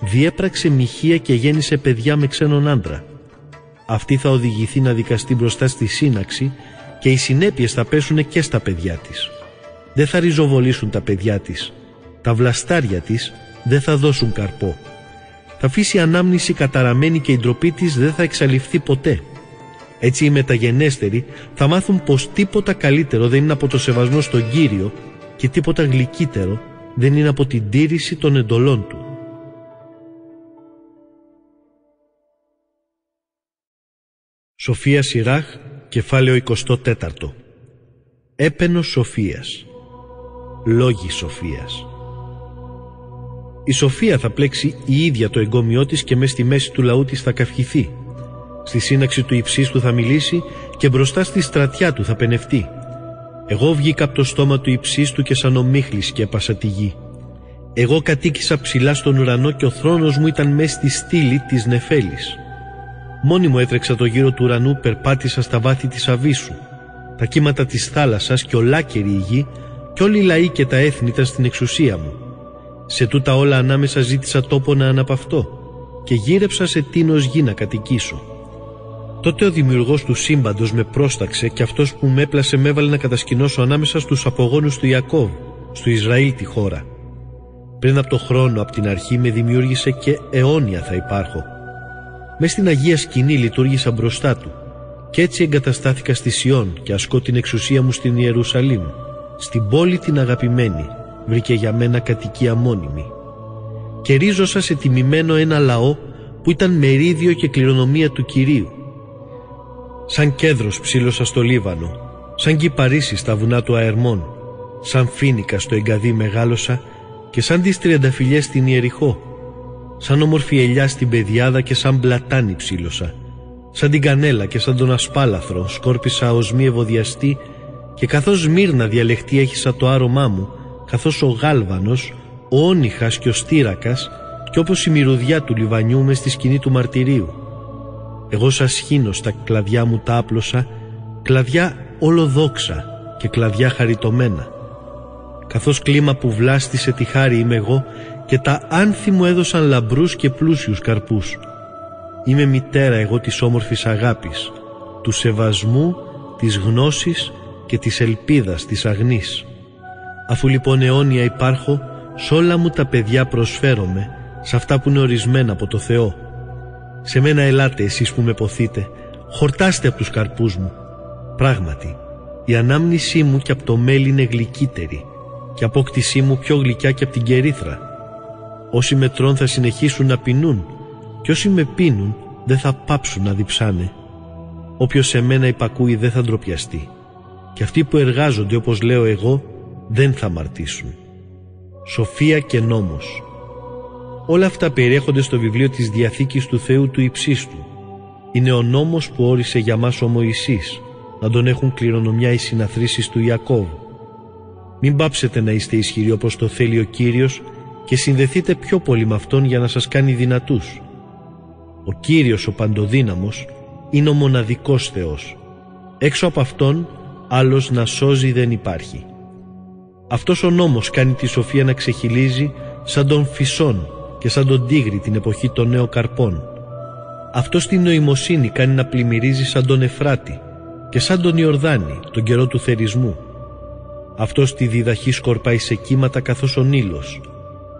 διέπραξε μοιχεία και γέννησε παιδιά με ξένον άντρα. Αυτή θα οδηγηθεί να δικαστεί μπροστά στη σύναξη και οι συνέπειες θα πέσουν και στα παιδιά της. Δεν θα ριζοβολήσουν τα παιδιά της. Τα βλαστάρια της δεν θα δώσουν καρπό. Θα αφήσει ανάμνηση καταραμένη και η ντροπή της δεν θα εξαλειφθεί ποτέ. Έτσι οι μεταγενέστεροι θα μάθουν πως τίποτα καλύτερο δεν είναι από το σεβασμό στον Κύριο και τίποτα γλυκύτερο δεν είναι από την τήρηση των εντολών του. Σοφία Σειράχ, κεφάλαιο εικοσιτέσσερα. Έπαινος σοφίας. Λόγοι σοφίας. Η σοφία θα πλέξει η ίδια το εγκόμιό της και μες στη μέση του λαού της θα καυχηθεί. Στη σύναξη του υψίστου θα μιλήσει και μπροστά στη στρατιά του θα πενευτεί. Εγώ βγήκα από το στόμα του υψίστου και σαν ομίχλης και έπασα τη γη. Εγώ κατοίκησα ψηλά στον ουρανό και ο θρόνος μου ήταν μες στη στήλη της νεφέλης. Μόνη μου έτρεξα το γύρο του ουρανού, περπάτησα στα βάθη της αβύσσου. Τα κύματα της θάλασσας και ολάκερη η γη και όλοι οι λαοί και τα έθνη ήταν στην εξουσία μου. Σε τούτα όλα ανάμεσα ζήτησα τόπο να αναπαυτώ και γύρεψα σε τίνος γη να κατοικήσω. Τότε ο δημιουργός του σύμπαντος με πρόσταξε και αυτός που με έπλασε με έβαλε να κατασκηνώσω ανάμεσα στους απογόνους του Ιακώβ, στο Ισραήλ τη χώρα. Πριν από το χρόνο από την αρχή με δημιούργησε και αιώνια θα υπάρχω. Μες στην Αγία Σκηνή λειτουργήσα μπροστά του και έτσι εγκαταστάθηκα στη Σιών και ασκώ την εξουσία μου στην Ιερουσαλήμ, στην πόλη την αγαπημένη. Βρήκε για μένα κατοικία μόνιμη. Και ρίζωσα σε τιμημένο ένα λαό που ήταν μερίδιο και κληρονομία του Κυρίου. Σαν κέδρος ψήλωσα στο Λίβανο, σαν κυπαρίσι στα βουνά του Αερμών, σαν φίνικα στο Εγκαδί μεγάλωσα και σαν τις τριανταφυλιές στην Ιεριχώ, σαν όμορφη ελιά στην Παιδιάδα και σαν πλατάνι ψήλωσα, σαν την κανέλα και σαν τον ασπάλαθρο σκόρπισα ως μη ευωδιαστή και καθώς μύρνα διαλεχτή έχισα το άρωμά μου, καθώς ο γάλβανος, ο όνυχας και ο στήρακας και όπως η μυρωδιά του λιβανιού μες στη σκηνή του μαρτυρίου. Εγώ σαν σχήνο στα κλαδιά μου τα άπλωσα, κλαδιά ολοδόξα και κλαδιά χαριτωμένα. Καθώς κλίμα που βλάστησε τη χάρη είμαι εγώ και τα άνθη μου έδωσαν λαμπρούς και πλούσιους καρπούς. Είμαι μητέρα εγώ της όμορφης αγάπης, του σεβασμού, της γνώσης και της ελπίδας της αγνής. Αφού λοιπόν αιώνια υπάρχω, σ' όλα μου τα παιδιά προσφέρομαι, σε αυτά που είναι ορισμένα από το Θεό. Σε μένα ελάτε εσείς που με ποθείτε, χορτάστε από τους καρπούς μου. Πράγματι, η ανάμνησή μου και από το μέλι είναι γλυκύτερη, και η απόκτησή μου πιο γλυκιά και από την κερίθρα. Όσοι με τρών θα συνεχίσουν να πεινούν, και όσοι με πίνουν δεν θα πάψουν να διψάνε. Όποιος σε μένα υπακούει δεν θα ντροπιαστεί, και αυτοί που εργάζονται όπως λέω εγώ, δεν θα αμαρτήσουν. Σοφία και νόμος. Όλα αυτά περιέχονται στο βιβλίο της Διαθήκης του Θεού του Υψίστου. Είναι ο νόμος που όρισε για μας ο Μωυσής, να τον έχουν κληρονομιά οι συναθρήσεις του Ιακώβ. Μην πάψετε να είστε ισχυροί όπως το θέλει ο Κύριος και συνδεθείτε πιο πολύ με Αυτόν για να σας κάνει δυνατούς. Ο Κύριος ο Παντοδύναμος είναι ο μοναδικός Θεός. Έξω από Αυτόν άλλος να σώζει δεν υπάρχει. Αυτός ο νόμος κάνει τη Σοφία να ξεχυλίζει σαν τον Φυσόν και σαν τον Τίγρη την εποχή των νέων καρπών. Αυτός την νοημοσύνη κάνει να πλημμυρίζει σαν τον Εφράτη και σαν τον Ιορδάνη τον καιρό του θερισμού. Αυτός τη διδαχή σκορπάει σε κύματα καθώς ο Νείλος,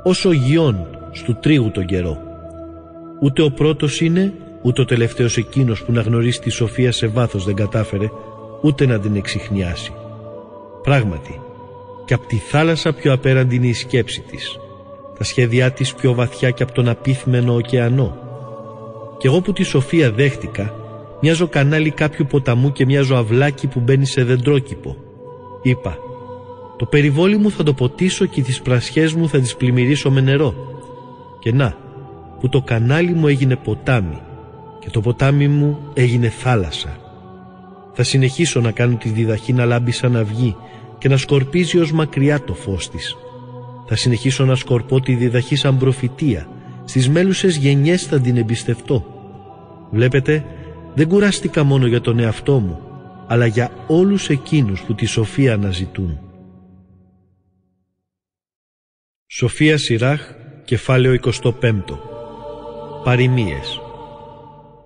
όσο γιών στου τρίγου τον καιρό. Ούτε ο πρώτος είναι, ούτε ο τελευταίος εκείνος που να γνωρίσει τη Σοφία σε βάθος δεν κατάφερε, ούτε να την εξιχνιάσει. Πράγματι, και απ' τη θάλασσα πιο απέραντη είναι η σκέψη της, τα σχέδιά της πιο βαθιά και απ' τον απίθμενο ωκεανό. Κι εγώ που τη Σοφία δέχτηκα, μοιάζω κανάλι κάποιου ποταμού και μοιάζω αυλάκι που μπαίνει σε δεντρόκηπο. Είπα, το περιβόλι μου θα το ποτίσω και τις πρασιές μου θα τις πλημμυρίσω με νερό. Και να, που το κανάλι μου έγινε ποτάμι και το ποτάμι μου έγινε θάλασσα. Θα συνεχίσω να κάνω τη διδαχή να λάμπει σαν αυγή και να σκορπίζει ως μακριά το φως της. Θα συνεχίσω να σκορπώ τη διδαχή σαν προφητεία. Στις μέλουσες γενιές θα την εμπιστευτώ. Βλέπετε, δεν κουράστηκα μόνο για τον εαυτό μου, αλλά για όλους εκείνους που τη Σοφία αναζητούν. Σοφία Σειράχ, κεφάλαιο εικοστό πέμπτο. Παροιμίες.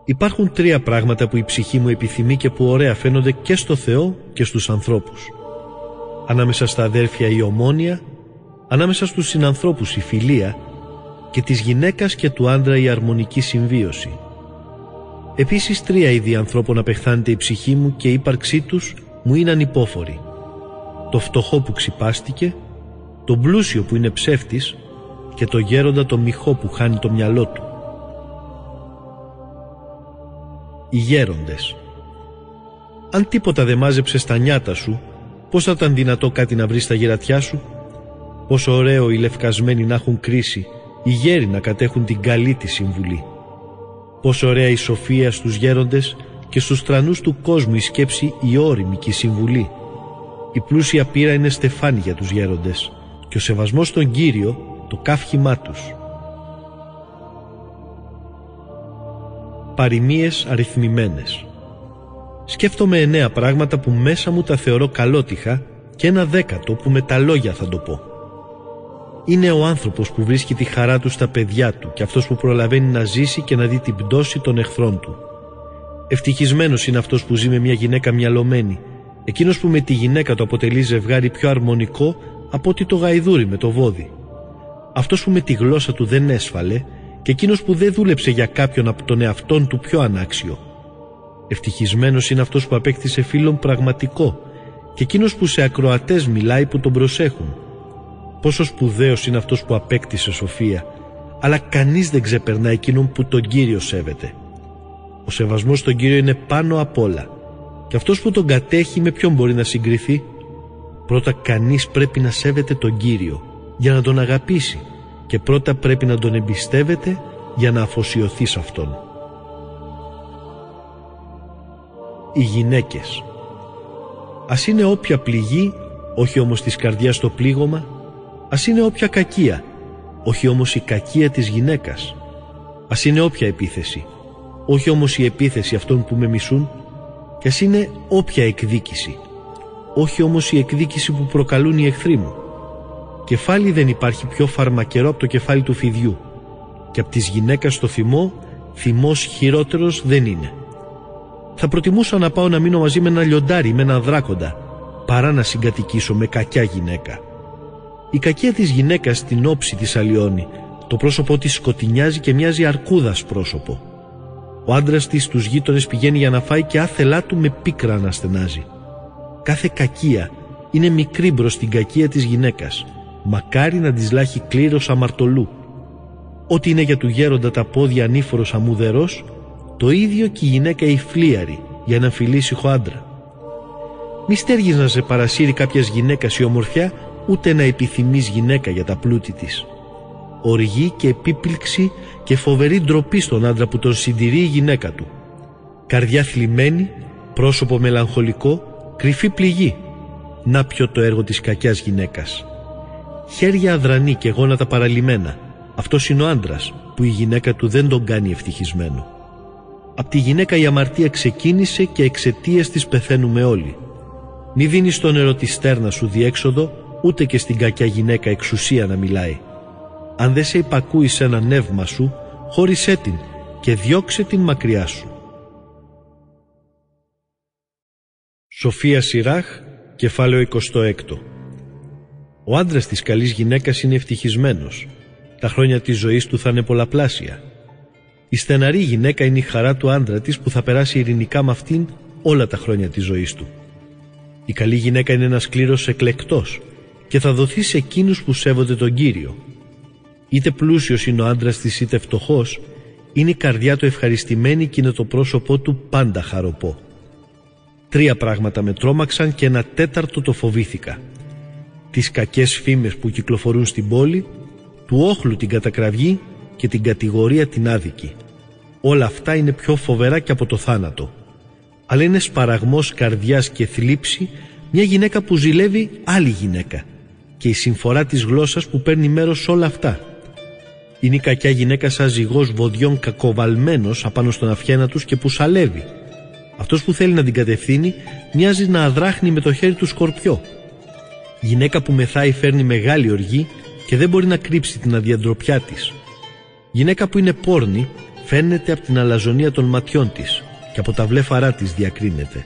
Υπάρχουν τρία πράγματα που η ψυχή μου επιθυμεί και που ωραία φαίνονται και στο Θεό και στους ανθρώπους. Ανάμεσα στα αδέρφια η ομόνοια, ανάμεσα στους συνανθρώπους η φιλία και της γυναίκας και του άντρα η αρμονική συμβίωση. Επίσης τρία είδη ανθρώπων απεχθάνεται η ψυχή μου και η ύπαρξή τους μου είναι ανυπόφορη. Το φτωχό που ξυπάστηκε, τον πλούσιο που είναι ψεύτης και το γέροντα το μοιχό που χάνει το μυαλό του. Οι γέροντες. Αν τίποτα δεν μάζεψες στα νιάτα σου, πώς θα ήταν δυνατό κάτι να βρεις στα γερατιά σου? Πόσο ωραίο οι λευκασμένοι να έχουν κρίση, οι γέροι να κατέχουν την καλή τη συμβουλή. Πόσο ωραία η σοφία στους γέροντες και στους τρανούς του κόσμου η σκέψη η ώριμη και η συμβουλή. Η πλούσια πείρα είναι στεφάνι για τους γέροντες και ο σεβασμός στον Κύριο το καύχημά τους. Παροιμίες αριθμημένες. Σκέφτομαι εννέα πράγματα που μέσα μου τα θεωρώ καλότυχα και ένα δέκατο που με τα λόγια θα το πω. Είναι ο άνθρωπος που βρίσκει τη χαρά του στα παιδιά του και αυτός που προλαβαίνει να ζήσει και να δει την πτώση των εχθρών του. Ευτυχισμένος είναι αυτός που ζει με μια γυναίκα μυαλωμένη, εκείνος που με τη γυναίκα του αποτελεί ζευγάρι πιο αρμονικό από ότι το γαϊδούρι με το βόδι. Αυτός που με τη γλώσσα του δεν έσφαλε και εκείνος που δεν δούλεψε για κάποιον από τον εαυτόν του πιο ανάξιο. Ευτυχισμένος είναι αυτός που απέκτησε φίλον πραγματικό και εκείνος που σε ακροατές μιλάει που τον προσέχουν. Πόσο σπουδαίος είναι αυτός που απέκτησε σοφία, αλλά κανείς δεν ξεπερνά εκείνον που τον Κύριο σέβεται. Ο σεβασμός στον Κύριο είναι πάνω απ' όλα και αυτός που τον κατέχει με ποιον μπορεί να συγκριθεί? Πρώτα κανείς πρέπει να σέβεται τον Κύριο για να τον αγαπήσει και πρώτα πρέπει να τον εμπιστεύεται για να αφοσιωθεί σε αυτόν. Οι γυναίκες. Ας είναι όποια πληγή, όχι όμως της καρδιάς το πλήγωμα, ας είναι όποια κακία, όχι όμως η κακία της γυναίκας. Ας είναι όποια επίθεση, όχι όμως η επίθεση αυτών που με μισούν. Κι ας είναι όποια εκδίκηση, όχι όμως η εκδίκηση που προκαλούν οι εχθροί μου. Κεφάλι δεν υπάρχει πιο φαρμακερό από το κεφάλι του φιδιού και από της γυναίκας το θυμό, θυμός χειρότερος δεν είναι. Θα προτιμούσα να πάω να μείνω μαζί με ένα λιοντάρι, με ένα δράκοντα, παρά να συγκατοικήσω με κακιά γυναίκα. Η κακία της γυναίκας την όψη της αλλοιώνει, το πρόσωπό της σκοτεινιάζει και μοιάζει αρκούδας πρόσωπο. Ο άντρας της στους γείτονες πηγαίνει για να φάει και άθελά του με πίκρα αναστενάζει. Κάθε κακία είναι μικρή μπρος την κακία της γυναίκας, μακάρι να της λάχει κλήρος αμαρτωλού. Ό,τι είναι για του γέροντα τα πόδια ανήφορος αμμουδερός, το ίδιο και η γυναίκα η φλίαρη για έναν φιλήσυχο άντρα. Μη στέργεις να σε παρασύρει κάποιας γυναίκας η ομορφιά, ούτε να επιθυμείς γυναίκα για τα πλούτη της. Οργή και επίπληξη και φοβερή ντροπή στον άντρα που τον συντηρεί η γυναίκα του. Καρδιά θλιμμένη, πρόσωπο μελαγχολικό, κρυφή πληγή. Να πιο το έργο της κακιάς γυναίκας. Χέρια αδρανή και γόνατα παραλυμμένα. Αυτός είναι ο άντρας που η γυναίκα του δεν τον κάνει ευτυχισμένο. Απ' τη γυναίκα η αμαρτία ξεκίνησε και εξαιτίας της πεθαίνουμε όλοι. Μη δίνεις στο νερό τη στέρνα σου διέξοδο, ούτε και στην κακιά γυναίκα εξουσία να μιλάει. Αν δεν σε υπακούει σε ένα νεύμα σου, χώρισέ την και διώξε την μακριά σου. Σοφία Σειράχ, κεφάλαιο είκοσι έξι. Ο άντρας της καλής γυναίκας είναι ευτυχισμένος. Τα χρόνια της ζωής του θα είναι πολλαπλάσια. Η στεναρή γυναίκα είναι η χαρά του άντρα της που θα περάσει ειρηνικά με αυτήν όλα τα χρόνια της ζωής του. Η καλή γυναίκα είναι ένας κλήρος εκλεκτός και θα δοθεί σε εκείνους που σέβονται τον Κύριο. Είτε πλούσιος είναι ο άντρας της είτε φτωχός, είναι η καρδιά του ευχαριστημένη και είναι το πρόσωπό του πάντα χαροπό. Τρία πράγματα με τρόμαξαν και ένα τέταρτο το φοβήθηκα. Τις κακές φήμες που κυκλοφορούν στην πόλη, του όχλου την κατακραυγή και την κατηγορία την άδικη. Όλα αυτά είναι πιο φοβερά και από το θάνατο. Αλλά είναι σπαραγμός καρδιάς και θλίψη μια γυναίκα που ζηλεύει άλλη γυναίκα και η συμφορά της γλώσσας που παίρνει μέρος σε όλα αυτά. Είναι η κακιά γυναίκα σαν ζυγός βοδιών κακοβαλμένος απάνω στον αυχένα τους και που σαλεύει. Αυτός που θέλει να την κατευθύνει μοιάζει να αδράχνει με το χέρι του σκορπιό. Η γυναίκα που μεθάει φέρνει μεγάλη οργή και δεν μπορεί να κρύψει την αδιαντροπιά της. Γυναίκα που είναι πόρνη φαίνεται από την αλαζονία των ματιών της και από τα βλέφαρά της διακρίνεται.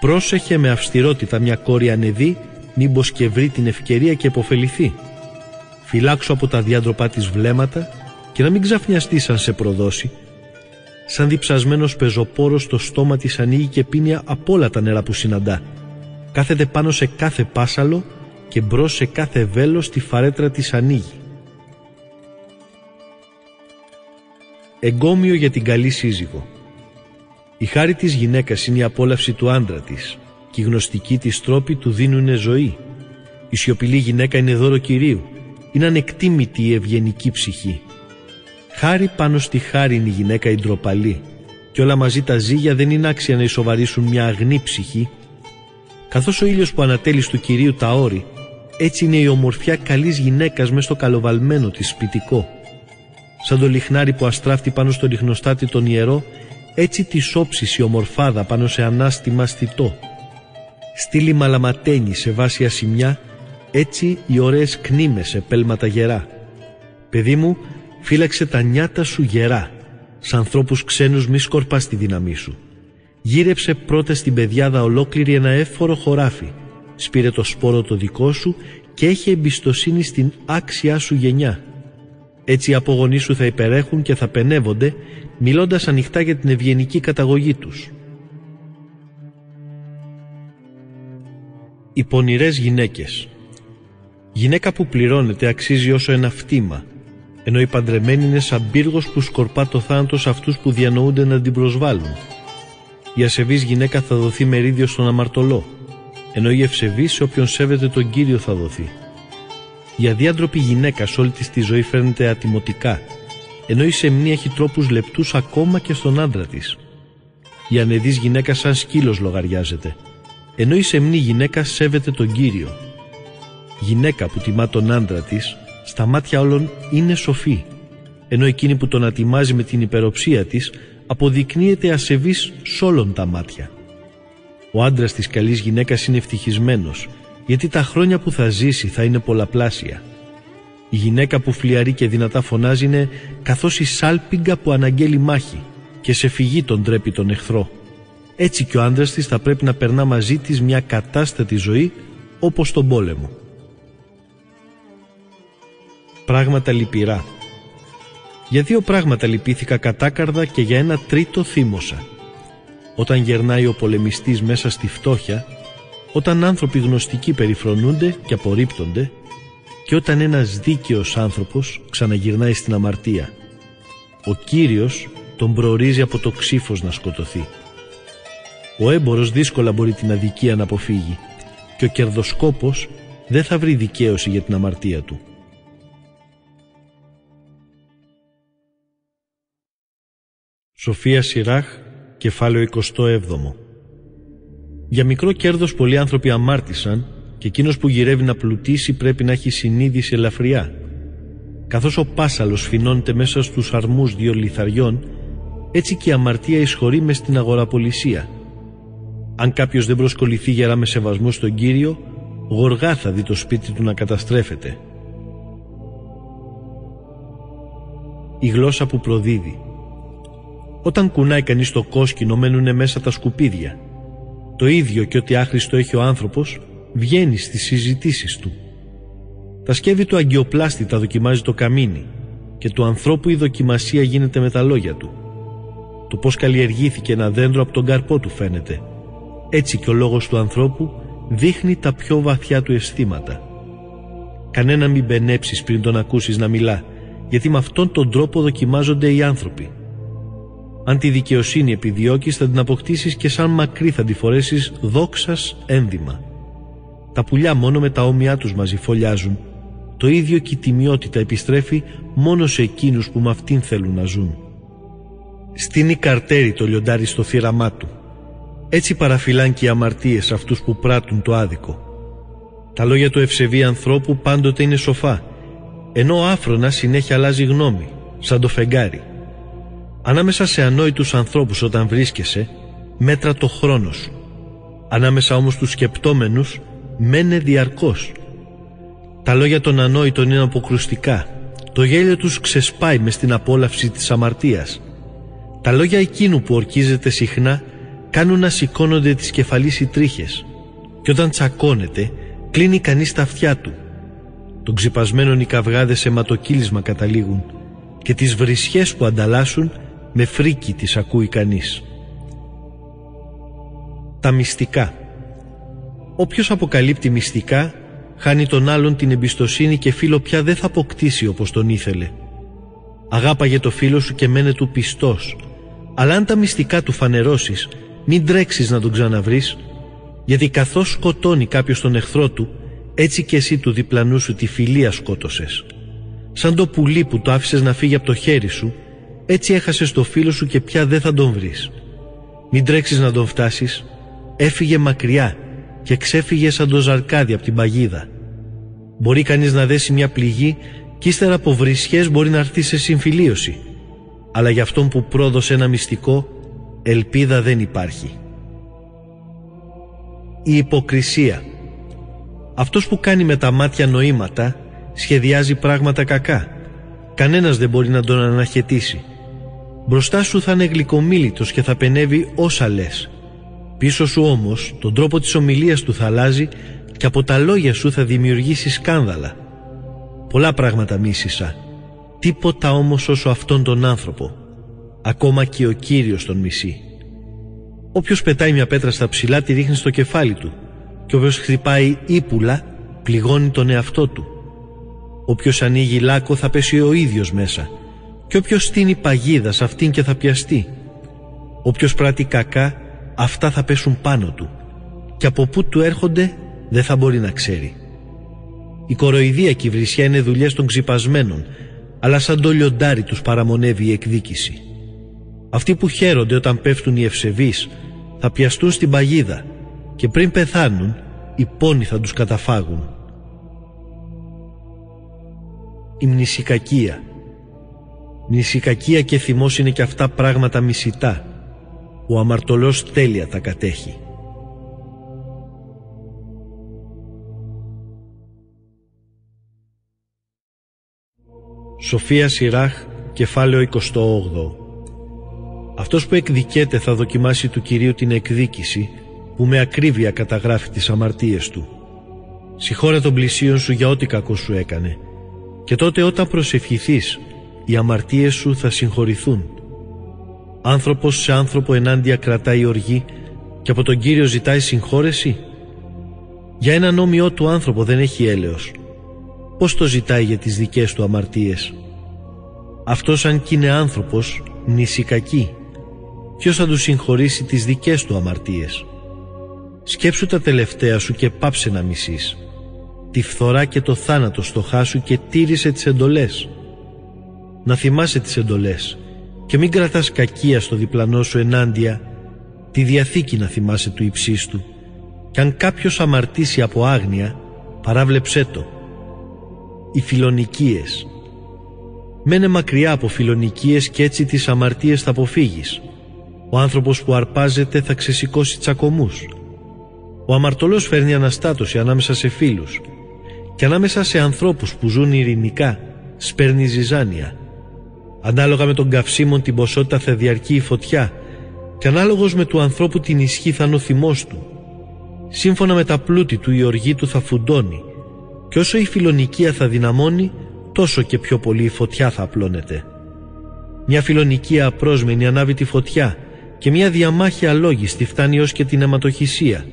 Πρόσεχε με αυστηρότητα μια κόρη ανεδή, μήπως και βρει την ευκαιρία και επωφεληθεί. Φυλάξου από τα διάντροπά της βλέμματα και να μην ξαφνιαστεί αν σε προδώσει. Σαν διψασμένος πεζοπόρος το στόμα της ανοίγει και πίνει από όλα τα νερά που συναντά. Κάθεται πάνω σε κάθε πάσαλο και μπρος σε κάθε βέλος τη φαρέτρα της ανοίγει. Εγκόμιο για την καλή σύζυγο. Η χάρη της γυναίκας είναι η απόλαυση του άντρα της και οι γνωστικοί της τρόποι του δίνουνε ζωή. Η σιωπηλή γυναίκα είναι δώρο Κυρίου, είναι ανεκτήμητη η ευγενική ψυχή. Χάρη πάνω στη χάρη είναι η γυναίκα η ντροπαλή και όλα μαζί τα ζύγια δεν είναι άξια να ισοβαρίσουν μια αγνή ψυχή. Καθώς ο ήλιος που ανατέλει του Κυρίου τα όρη, έτσι είναι η ομορφιά καλής γυναίκας μες στο καλοβαλμένο της σπιτικό. Σαν το λιχνάρι που αστράφτει πάνω στο λιχνοστάτη τον ιερό, έτσι τη όψης η ομορφάδα πάνω σε ανάστημα στιτό. Στήλη μαλαματένει σε βάσια σημιά, έτσι οι ωραίες κνήμες σε πέλματα γερά. Παιδί μου, φύλαξε τα νιάτα σου γερά, σ' ανθρώπους ξένους μη σκορπάς τη δύναμή σου. Γύρεψε πρώτα στην πεδιάδα ολόκληρη ένα εύφορο χωράφι, σπήρε το σπόρο το δικό σου και έχει εμπιστοσύνη στην άξιά σου γενιά. Έτσι οι απογονείς σου θα υπερέχουν και θα πενεύονται, μιλώντας ανοιχτά για την ευγενική καταγωγή τους. Οι πονηρές γυναίκες. Γυναίκα που πληρώνεται αξίζει όσο ένα φτήμα, ενώ η παντρεμένη είναι σαν πύργος που σκορπά το θάνατο σε αυτούς που διανοούνται να την προσβάλλουν. Η ασεβής γυναίκα θα δοθεί μερίδιο στον αμαρτωλό, ενώ η ευσεβής σε όποιον σέβεται τον Κύριο θα δοθεί. Η αδιάντροπη γυναίκα σε όλη της τη ζωή φαίνεται ατιμωτικά, ενώ η σεμνή έχει τρόπους λεπτούς ακόμα και στον άντρα της. Η ανεδής γυναίκα σαν σκύλος λογαριάζεται, ενώ η σεμνή γυναίκα σέβεται τον Κύριο. Γυναίκα που τιμά τον άντρα της, στα μάτια όλων είναι σοφή, ενώ εκείνη που τον ατιμάζει με την υπεροψία της, αποδεικνύεται ασεβής σ' όλων τα μάτια. Ο άντρας της καλής γυναίκας είναι ευτυχισμένος, γιατί τα χρόνια που θα ζήσει θα είναι πολλαπλάσια. Η γυναίκα που φλιαρεί και δυνατά φωνάζει είναι καθώς η σάλπιγγα που αναγγέλει μάχη και σε φυγή τον τρέπει τον εχθρό. Έτσι και ο άντρας της θα πρέπει να περνά μαζί της μια κατάστατη ζωή όπως τον πόλεμο. Πράγματα λυπηρά. Για δύο πράγματα λυπήθηκα κατάκαρδα και για ένα τρίτο θύμωσα. Όταν γερνάει ο πολεμιστής μέσα στη φτώχεια, όταν άνθρωποι γνωστικοί περιφρονούνται και απορρίπτονται και όταν ένας δίκαιος άνθρωπος ξαναγυρνάει στην αμαρτία. Ο Κύριος τον προορίζει από το ξίφος να σκοτωθεί. Ο έμπορος δύσκολα μπορεί την αδικία να αποφύγει και ο κερδοσκόπος δεν θα βρει δικαίωση για την αμαρτία του. Σοφία Σειράχ, κεφάλαιο είκοσι επτά. Για μικρό κέρδος πολλοί άνθρωποι αμάρτησαν και εκείνος που γυρεύει να πλουτίσει πρέπει να έχει συνείδηση ελαφριά. Καθώς ο πάσαλος φινώνεται μέσα στους αρμούς δύο λιθαριών, έτσι και η αμαρτία εισχωρεί μες στην αγοραπολισία. Αν κάποιος δεν προσκοληθεί γερά με σεβασμό στον Κύριο, γοργά θα δει το σπίτι του να καταστρέφεται. Η γλώσσα που προδίδει. Όταν κουνάει κανείς το κόσκινο, μένουν μέσα τα σκουπίδια. Το ίδιο και ότι άχρηστο έχει ο άνθρωπος, βγαίνει στις συζητήσεις του. Τα σκεύη του αγκιοπλάστη τα δοκιμάζει το καμίνι, και του ανθρώπου η δοκιμασία γίνεται με τα λόγια του. Το πώς καλλιεργήθηκε ένα δέντρο από τον καρπό του φαίνεται. Έτσι και ο λόγος του ανθρώπου δείχνει τα πιο βαθιά του αισθήματα. Κανένα μην μπενέψεις πριν τον ακούσεις να μιλά, γιατί με αυτόν τον τρόπο δοκιμάζονται οι άνθρωποι. Αν τη δικαιοσύνη επιδιώκεις, θα την αποκτήσεις και σαν μακρύ θα τη φορέσεις δόξας ένδυμα. Τα πουλιά μόνο με τα όμοιά τους μαζί φωλιάζουν. Το ίδιο και η τιμιότητα επιστρέφει μόνο σε εκείνους που με αυτήν θέλουν να ζουν. Στείνει καρτέρι το λιοντάρι στο θύραμά του. Έτσι παραφυλάν και οι αμαρτίες αυτούς που πράττουν το άδικο. Τα λόγια του ευσεβή ανθρώπου πάντοτε είναι σοφά, ενώ άφρονα συνέχεια αλλάζει γνώμη, σαν το φεγγάρι. Ανάμεσα σε ανόητους ανθρώπους όταν βρίσκεσαι, μέτρα το χρόνο σου. Ανάμεσα όμως τους σκεπτόμενους, μένε διαρκώς. Τα λόγια των ανόητων είναι αποκρουστικά. Το γέλιο τους ξεσπάει μες στην απόλαυση της αμαρτίας. Τα λόγια εκείνου που ορκίζεται συχνά κάνουν να σηκώνονται τις κεφαλής οι τρίχες, και όταν τσακώνεται κλείνει κανείς τα αυτιά του. Των ξυπασμένων οι καυγάδες σε αιματοκύλισμα καταλήγουν, και τις βρισιές που ανταλλάσσουν με φρίκι τις ακούει κανείς. Τα μυστικά. Όποιος αποκαλύπτει μυστικά χάνει τον άλλον την εμπιστοσύνη, και φίλο πια δεν θα αποκτήσει όπως τον ήθελε. Αγάπαγε το φίλο σου και μένε του πιστός, αλλά αν τα μυστικά του φανερώσεις, μην τρέξεις να τον ξαναβρεις, γιατί καθώς σκοτώνει κάποιος τον εχθρό του, έτσι και εσύ του διπλανού σου τη φιλία σκότωσες. Σαν το πουλί που το άφησες να φύγει από το χέρι σου, έτσι έχασες το φίλο σου και πια δεν θα τον βρεις. Μην τρέξεις να τον φτάσεις, έφυγε μακριά και ξέφυγε σαν το ζαρκάδι από την παγίδα. Μπορεί κανείς να δέσει μια πληγή και ύστερα από βρισιές μπορεί να έρθει σε συμφιλίωση, αλλά για αυτόν που πρόδωσε ένα μυστικό, ελπίδα δεν υπάρχει. Η υποκρισία. Αυτός που κάνει με τα μάτια νοήματα σχεδιάζει πράγματα κακά. Κανένας δεν μπορεί να τον αναχαιτήσει. Μπροστά σου θα είναι γλυκομίλητος και θα πενεύει όσα λες. Πίσω σου όμως τον τρόπο της ομιλίας του θα αλλάζει, και από τα λόγια σου θα δημιουργήσει σκάνδαλα. Πολλά πράγματα μίσησα, τίποτα όμως όσο αυτόν τον άνθρωπο. Ακόμα και ο Κύριος τον μισεί. Όποιος πετάει μια πέτρα στα ψηλά τη ρίχνει στο κεφάλι του, και όποιος χτυπάει ύπουλα πληγώνει τον εαυτό του. Όποιος ανοίγει λάκκο θα πέσει ο ίδιος μέσα, και όποιος στείνει παγίδα σε αυτήν και θα πιαστεί. Όποιος πράττει κακά, αυτά θα πέσουν πάνω του, και από πού του έρχονται δεν θα μπορεί να ξέρει. Η κοροϊδία και η βρισιά είναι δουλειές των ξυπασμένων, αλλά σαν το λιοντάρι τους παραμονεύει η εκδίκηση. Αυτοί που χαίρονται όταν πέφτουν οι ευσεβείς θα πιαστούν στην παγίδα, και πριν πεθάνουν οι πόνοι θα τους καταφάγουν. Η μνησικακία. Μνησικακία και θυμός είναι και αυτά πράγματα μισητά. Ο αμαρτωλός τέλεια τα κατέχει. Σοφία Σειράχ, κεφάλαιο εικοστό όγδοο. Αυτός που εκδικέται θα δοκιμάσει του Κυρίου την εκδίκηση, που με ακρίβεια καταγράφει τις αμαρτίες του. Συγχώρα τον πλησίον σου για ό,τι κακό σου έκανε, και τότε όταν προσευχηθείς, οι αμαρτίες σου θα συγχωρηθούν. Άνθρωπος σε άνθρωπο ενάντια κρατάει οργή, και από τον Κύριο ζητάει συγχώρεση. Για έναν όμοιό του άνθρωπο δεν έχει έλεος. Πώς το ζητάει για τις δικές του αμαρτίες? Αυτός αν κι είναι άνθρωπος, μνησικακεί. Ποιος θα του συγχωρήσει τις δικές του αμαρτίες? Σκέψου τα τελευταία σου και πάψε να μισείς. Τη φθορά και το θάνατο στοχά σου, και τήρησε τις εντολές. Να θυμάσαι τις εντολές, και μην κρατάς κακία στο διπλανό σου ενάντια. Τη Διαθήκη να θυμάσαι του υψίστου, κι αν κάποιος αμαρτήσει από άγνοια, παράβλεψέ το. Οι φιλονικίες. μένε μακριά από φιλονικίες και έτσι τις αμαρτίες θα αποφύγεις. Ο άνθρωπος που αρπάζεται θα ξεσηκώσει τσακωμούς. Ο αμαρτωλός φέρνει αναστάτωση ανάμεσα σε φίλους και ανάμεσα σε ανθρώπους που ζουν ειρηνικά σπέρνει ζυζάνια. Ανάλογα με τον καυσίμον την ποσότητα θα διαρκεί η φωτιά και ανάλογος με του ανθρώπου την ισχύ θα είναι ο θυμός του. Σύμφωνα με τα πλούτη του η οργή του θα φουντώνει και όσο η φιλονικία θα δυναμώνει τόσο και πιο πολύ η φωτιά θα απλώνεται. Μια φιλονικία απρόσμενη ανάβει τη φωτιά και μια διαμάχη αλόγιστη φτάνει ως και την αιματοχυσία.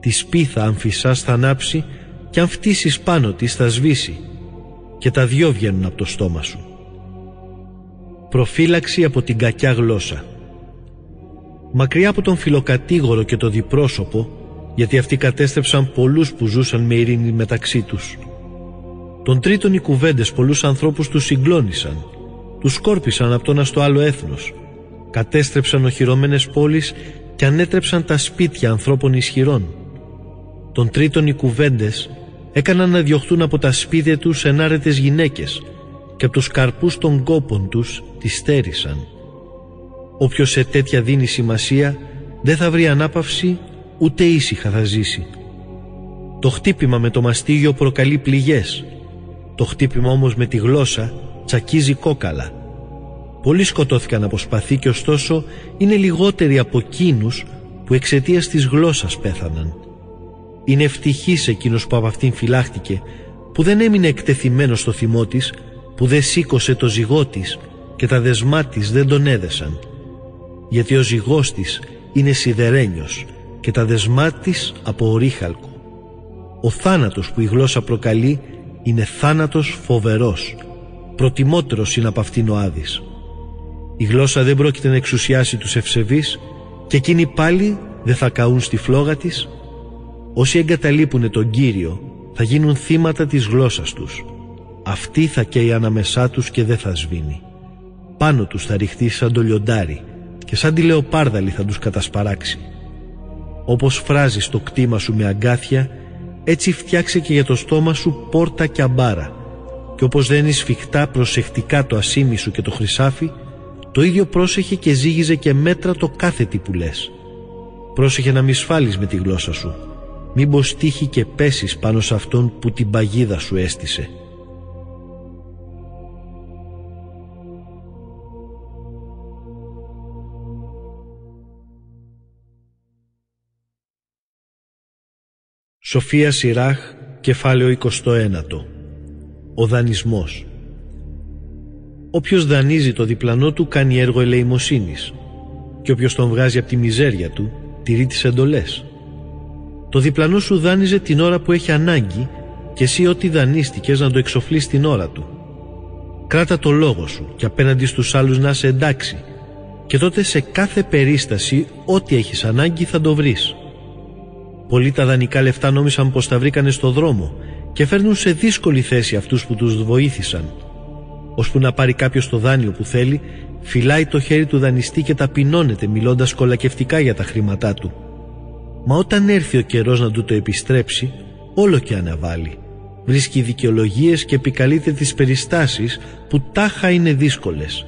Τη σπίθα αν φυσάς θα ανάψει και αν φτύσεις πάνω της θα σβήσει και τα δυο βγαίνουν από το στόμα σου. Προφύλαξη από την κακιά γλώσσα. Μακριά από τον φιλοκατήγορο και το διπρόσωπο, γιατί αυτοί κατέστρεψαν πολλούς που ζούσαν με ειρήνη μεταξύ τους. Τον τρίτον οι κουβέντες πολλούς ανθρώπους τους συγκλώνησαν, τους σκόρπισαν από το ένα στο άλλο έθνος, κατέστρεψαν οχυρωμένες πόλεις και ανέτρεψαν τα σπίτια ανθρώπων ισχυρών. Τον τρίτον οι κουβέντες έκαναν να διωχτούν από τα σπίτια τους ενάρετες γυναίκες και από τους καρπούς των κόπων τους τις στέρισαν. Όποιος σε τέτοια δίνει σημασία δεν θα βρει ανάπαυση ούτε ήσυχα θα ζήσει. Το χτύπημα με το μαστίγιο προκαλεί πληγές. Το χτύπημα όμως με τη γλώσσα τσακίζει κόκαλα. Πολλοί σκοτώθηκαν από σπαθί και ωστόσο είναι λιγότεροι από εκείνους που εξαιτίας της γλώσσας πέθαναν. Είναι ευτυχής εκείνος που από αυτήν φυλάχτηκε, που δεν έμεινε εκτεθειμένος στο θυμό της, που δεν σήκωσε το ζυγό της και τα δεσμά της δεν τον έδεσαν. Γιατί ο ζυγός της είναι σιδερένιος και τα δεσμά της από ορίχαλκο. Ο θάνατος που η γλώσσα προκαλεί είναι θάνατος φοβερός. Προτιμότερος είναι από αυτήν ο Άδης. Η γλώσσα δεν πρόκειται να εξουσιάσει τους ευσεβείς και εκείνοι πάλι δεν θα καούν στη φλόγα της. Όσοι εγκαταλείπουν τον Κύριο θα γίνουν θύματα της γλώσσας τους. Αυτή θα καίει ανάμεσά τους και δεν θα σβήνει. Πάνω τους θα ρηχτεί σαν το λιοντάρι και σαν τη λεοπάρδαλη θα τους κατασπαράξει. Όπως φράζεις το κτήμα σου με αγκάθια, έτσι φτιάξε και για το στόμα σου πόρτα και αμπάρα. Και όπως δένεις σφιχτά προσεκτικά το ασίμι σου και το χρυσάφι, το ίδιο πρόσεχε και ζύγιζε και μέτρα το κάθε τι που λες. Πρόσεχε να μη σφάλεις με τη γλώσσα σου, μήπως τύχει και πέσεις πάνω σε αυτόν που την παγίδα σου έστησε. Σοφία Σειράχ, κεφάλαιο είκοσι ένα. Ο δανεισμός. Όποιος δανείζει το διπλανό του κάνει έργο ελεημοσύνης και όποιος τον βγάζει από τη μιζέρια του τηρεί τις εντολές. Το διπλανό σου δάνειζε την ώρα που έχει ανάγκη και εσύ ό,τι δανείστηκες να το εξοφλείς την ώρα του. Κράτα το λόγο σου και απέναντι στους άλλους να είσαι εντάξει και τότε σε κάθε περίσταση ό,τι έχεις ανάγκη θα το βρεις. Πολλοί τα δανεικά λεφτά νόμισαν πως τα βρήκανε στο δρόμο και φέρνουν σε δύσκολη θέση αυτούς που τους βοήθησαν. Ώσπου να πάρει κάποιος το δάνειο που θέλει, φυλάει το χέρι του δανειστή και ταπεινώνεται μιλώντας κολακευτικά για τα χρήματά του. Μα όταν έρθει ο καιρός να του το επιστρέψει, όλο και αναβάλει. Βρίσκει δικαιολογίες και επικαλείται τις περιστάσεις που τάχα είναι δύσκολες.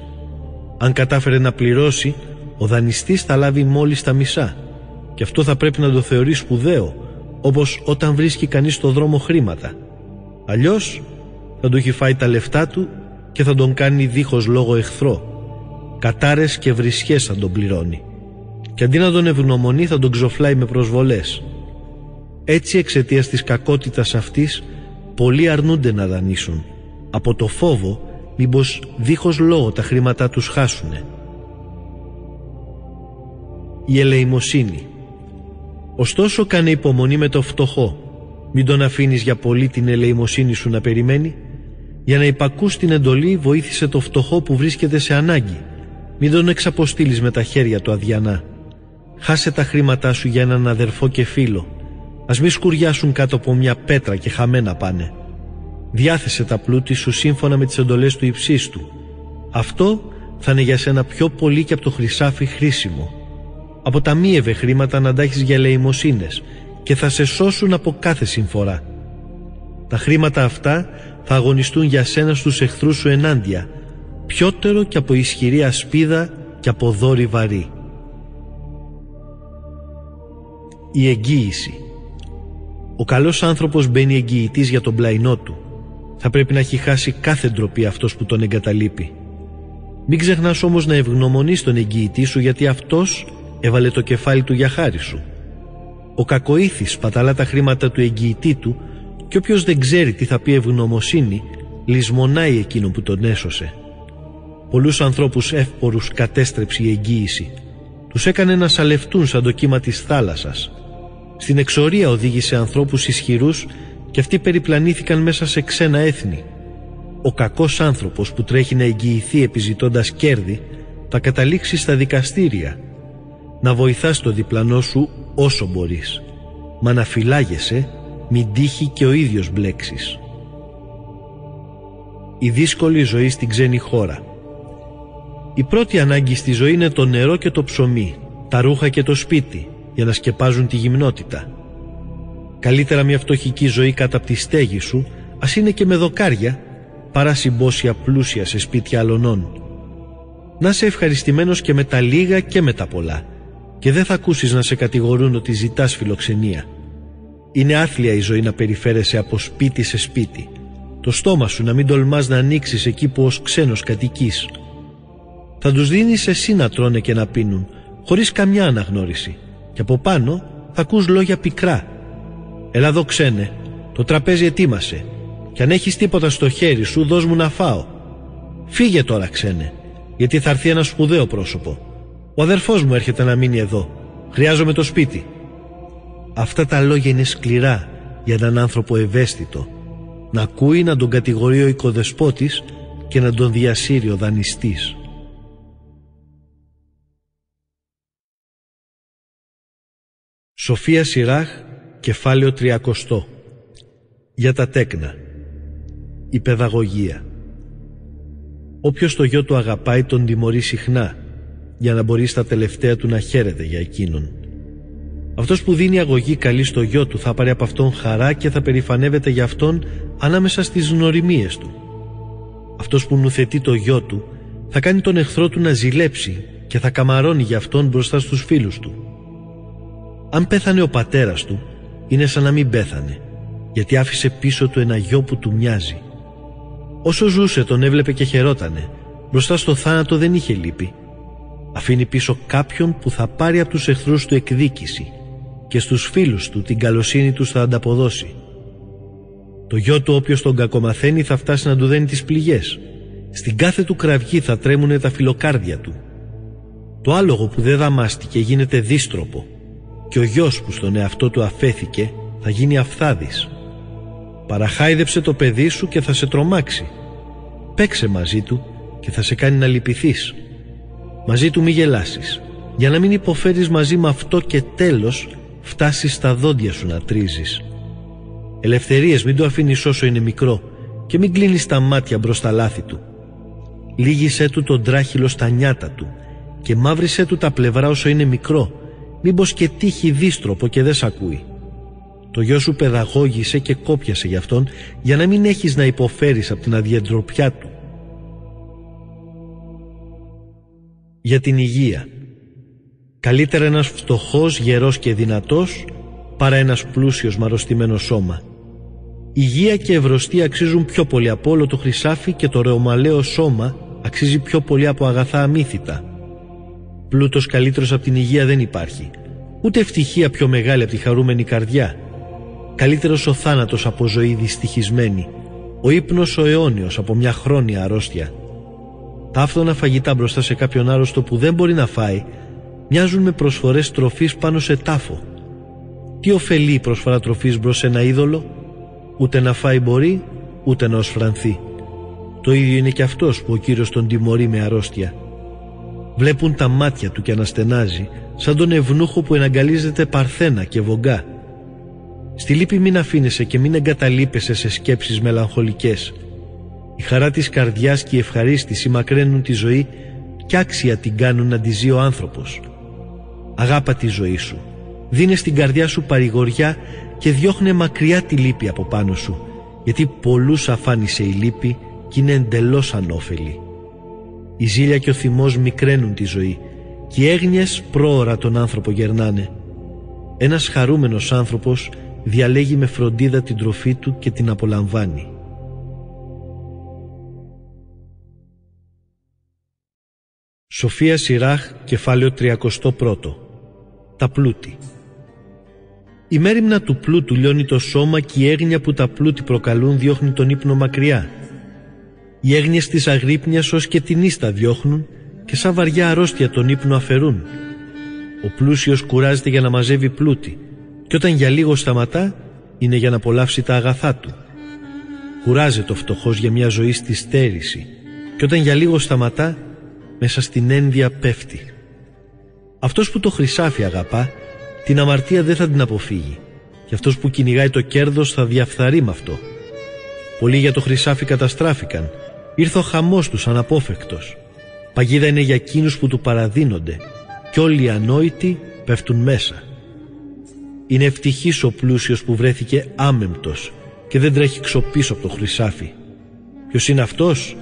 Αν κατάφερε να πληρώσει, ο δανειστής θα λάβει μόλις τα μισά. Και αυτό θα πρέπει να το θεωρεί σπουδαίο, όπως όταν βρίσκει κανείς στο δρόμο χρήματα. Αλλιώς θα του έχει φάει τα λεφτά του και θα τον κάνει δίχως λόγο εχθρό. Κατάρες και βρισχές θα τον πληρώνει. Και αντί να τον ευγνωμονεί θα τον ξοφλάει με προσβολές. Έτσι εξαιτίας της κακότητας αυτής, πολλοί αρνούνται να δανείσουν. Από το φόβο μήπως δίχως λόγο τα χρήματά τους χάσουνε. Η ελεημοσύνη. Ωστόσο κάνε υπομονή με το φτωχό. Μην τον αφήνεις για πολύ την ελεημοσύνη σου να περιμένει. Για να υπακούς την εντολή βοήθησε το φτωχό που βρίσκεται σε ανάγκη. Μην τον εξαποστείλεις με τα χέρια του αδιανά. Χάσε τα χρήματά σου για έναν αδερφό και φίλο. Ας μη σκουριάσουν κάτω από μια πέτρα και χαμένα πάνε. Διάθεσε τα πλούτη σου σύμφωνα με τις εντολές του υψίστου. Αυτό θα είναι για σένα πιο πολύ και από το χρυσάφι χρήσιμο. Αποταμίευε χρήματα να αντάχεις για ελεημοσύνες και θα σε σώσουν από κάθε συμφορά. Τα χρήματα αυτά θα αγωνιστούν για σένα στους εχθρούς σου ενάντια πιότερο και από ισχυρή ασπίδα και από δόρη βαρύ. Η εγγύηση. Ο καλός άνθρωπος μπαίνει εγγυητής για τον πλαϊνό του. Θα πρέπει να έχει χάσει κάθε ντροπή αυτός που τον εγκαταλείπει. Μην ξεχνάς όμως να ευγνωμονείς τον εγγυητή σου, γιατί αυτός έβαλε το κεφάλι του για χάρη σου. Ο κακοήθης σπαταλά τα χρήματα του εγγυητή του και όποιος δεν ξέρει τι θα πει ευγνωμοσύνη, λησμονάει εκείνο που τον έσωσε. Πολλούς ανθρώπους εύπορους κατέστρεψε η εγγύηση. Τους έκανε να σαλευτούν σαν το κύμα της θάλασσας. Στην εξορία οδήγησε ανθρώπους ισχυρούς και αυτοί περιπλανήθηκαν μέσα σε ξένα έθνη. Ο κακός άνθρωπος που τρέχει να εγγυηθεί επιζητώντας κέρδη θα καταλήξει στα δικαστήρια. Να βοηθάς τον διπλανό σου όσο μπορείς. Μα να φυλάγεσαι, μην τύχει και ο ίδιος μπλέξεις. Η δύσκολη ζωή στην ξένη χώρα. Η πρώτη ανάγκη στη ζωή είναι το νερό και το ψωμί, τα ρούχα και το σπίτι, για να σκεπάζουν τη γυμνότητα. Καλύτερα μια φτωχική ζωή κάτω από τη στέγη σου, ας είναι και με δοκάρια, παρά συμπόσια πλούσια σε σπίτια αλωνών. Να είσαι ευχαριστημένος και με τα λίγα και με τα πολλά, και δεν θα ακούσεις να σε κατηγορούν ότι ζητάς φιλοξενία. Είναι άθλια η ζωή να περιφέρεσαι από σπίτι σε σπίτι. Το στόμα σου να μην τολμάς να ανοίξεις εκεί που ως ξένος κατοικείς. Θα τους δίνεις εσύ να τρώνε και να πίνουν, χωρίς καμιά αναγνώριση, και από πάνω θα ακούς λόγια πικρά. «Έλα εδώ ξένε, το τραπέζι ετοίμασε, κι αν έχεις τίποτα στο χέρι σου δώσ' μου να φάω». «Φύγε τώρα ξένε, γιατί θα έρθει ένα σπουδαίο πρόσωπο. Ο αδερφός μου έρχεται να μείνει εδώ, χρειάζομαι το σπίτι». Αυτά τα λόγια είναι σκληρά για έναν άνθρωπο ευαίσθητο. Να ακούει να τον κατηγορεί ο οικοδεσπότης και να τον διασύρει ο δανειστής. Σοφία Σειράχ, κεφάλαιο τριάντα. Για τα τέκνα. Η παιδαγωγία. Όποιος το γιο του αγαπάει τον τιμωρεί συχνά, για να μπορεί στα τελευταία του να χαίρεται για εκείνον. Αυτός που δίνει αγωγή καλή στο γιο του θα πάρει από αυτόν χαρά και θα περηφανεύεται για αυτόν ανάμεσα στις γνωριμίες του. Αυτός που νουθετεί το γιο του θα κάνει τον εχθρό του να ζηλέψει και θα καμαρώνει για αυτόν μπροστά στους φίλους του. Αν πέθανε ο πατέρας του, είναι σαν να μην πέθανε, γιατί άφησε πίσω του ένα γιο που του μοιάζει. Όσο ζούσε τον έβλεπε και χαιρότανε, μπροστά στο θάνατο δεν είχε λύπη. Αφήνει πίσω κάποιον που θα πάρει από τους εχθρούς του εκδίκηση και στους φίλους του την καλοσύνη τους θα ανταποδώσει. Το γιο του όποιος τον κακομαθαίνει θα φτάσει να του δένει τις πληγές. Στην κάθε του κραυγή θα τρέμουνε τα φιλοκάρδια του. Το άλογο που δεν δαμάστηκε γίνεται δύστροπο και ο γιος που στον εαυτό του αφέθηκε θα γίνει αυθάδης. Παραχάιδεψε το παιδί σου και θα σε τρομάξει. Παίξε μαζί του και θα σε κάνει να λυπηθείς. Μαζί του μη γελάσεις, για να μην υποφέρεις μαζί με αυτό και τέλος φτάσεις στα δόντια σου να τρίζεις. Ελευθερίες μην το αφήνεις όσο είναι μικρό και μην κλείνεις τα μάτια μπρος τα λάθη του. Λίγησέ του τον τράχυλο στα νιάτα του και μαύρισέ του τα πλευρά όσο είναι μικρό, μήπως και τύχει δύστροπο και δεν σ' ακούει. Το γιο σου παιδαγώγησε και κόπιασε γι' αυτόν, για να μην έχεις να υποφέρεις από την αδιαντροπιά του. Για την υγεία. Καλύτερα ένας φτωχός, γερός και δυνατός, παρά ένας πλούσιος με αρρωστημένο σώμα. Υγεία και ευρωστία αξίζουν πιο πολύ από όλο το χρυσάφι και το ρεωμαλαίο σώμα αξίζει πιο πολύ από αγαθά αμύθιτα. Πλούτος καλύτερος από την υγεία δεν υπάρχει, ούτε ευτυχία πιο μεγάλη από τη χαρούμενη καρδιά. Καλύτερος ο θάνατος από ζωή δυστυχισμένη, ο ύπνος ο αιώνιος από μια χρόνια αρρώστια. Τα άφθονα φαγητά μπροστά σε κάποιον άρρωστο που δεν μπορεί να φάει μοιάζουν με προσφορές τροφής πάνω σε τάφο. Τι ωφελεί η προσφορά τροφής μπρος σε ένα είδωλο? Ούτε να φάει μπορεί, ούτε να οσφρανθεί. Το ίδιο είναι και αυτός που ο Κύριος τον τιμωρεί με αρρώστια. Βλέπουν τα μάτια του και αναστενάζει, σαν τον ευνούχο που εναγκαλίζεται παρθένα και βογκά. Στη λύπη μην αφήνεσαι και μην εγκαταλείπεσαι σε σκέψεις μελαγχολικές. Η χαρά της καρδιάς και η ευχαρίστηση μακραίνουν τη ζωή και άξια την κάνουν να τη ζει ο άνθρωπος. Αγάπα τη ζωή σου, δίνε στην καρδιά σου παρηγοριά και διώχνε μακριά τη λύπη από πάνω σου, γιατί πολλούς αφάνισε η λύπη και είναι εντελώς ανώφελη. Η ζήλια και ο θυμός μικραίνουν τη ζωή και οι έγνοιες πρόωρα τον άνθρωπο γερνάνε. Ένας χαρούμενος άνθρωπος διαλέγει με φροντίδα την τροφή του και την απολαμβάνει. Σοφία Σειράχ, κεφάλαιο τριάντα ένα. Τα πλούτη. Η μέριμνα του πλούτου λιώνει το σώμα και η έγνοια που τα πλούτη προκαλούν διώχνει τον ύπνο μακριά. Οι έγνοιες της αγρύπνιας ως και την ίστα διώχνουν και σαν βαριά αρρώστια τον ύπνο αφαιρούν. Ο πλούσιος κουράζεται για να μαζεύει πλούτη και όταν για λίγο σταματά είναι για να απολαύσει τα αγαθά του. Κουράζεται ο φτωχός για μια ζωή στη στέρηση και όταν για λίγο σταματά μέσα στην ένδια πέφτει. Αυτός που το χρυσάφι αγαπά την αμαρτία δεν θα την αποφύγει και αυτός που κυνηγάει το κέρδος θα διαφθαρεί με αυτό. Πολλοί για το χρυσάφι καταστράφηκαν, ήρθε ο χαμός τους αναπόφευκτος. Παγίδα είναι για εκείνους που του παραδίνονται και όλοι οι ανόητοι πέφτουν μέσα. Είναι ευτυχής ο πλούσιος που βρέθηκε άμεμπτος και δεν τρέχει ξοπίσω από το χρυσάφι. Ποιος είναι αυτός?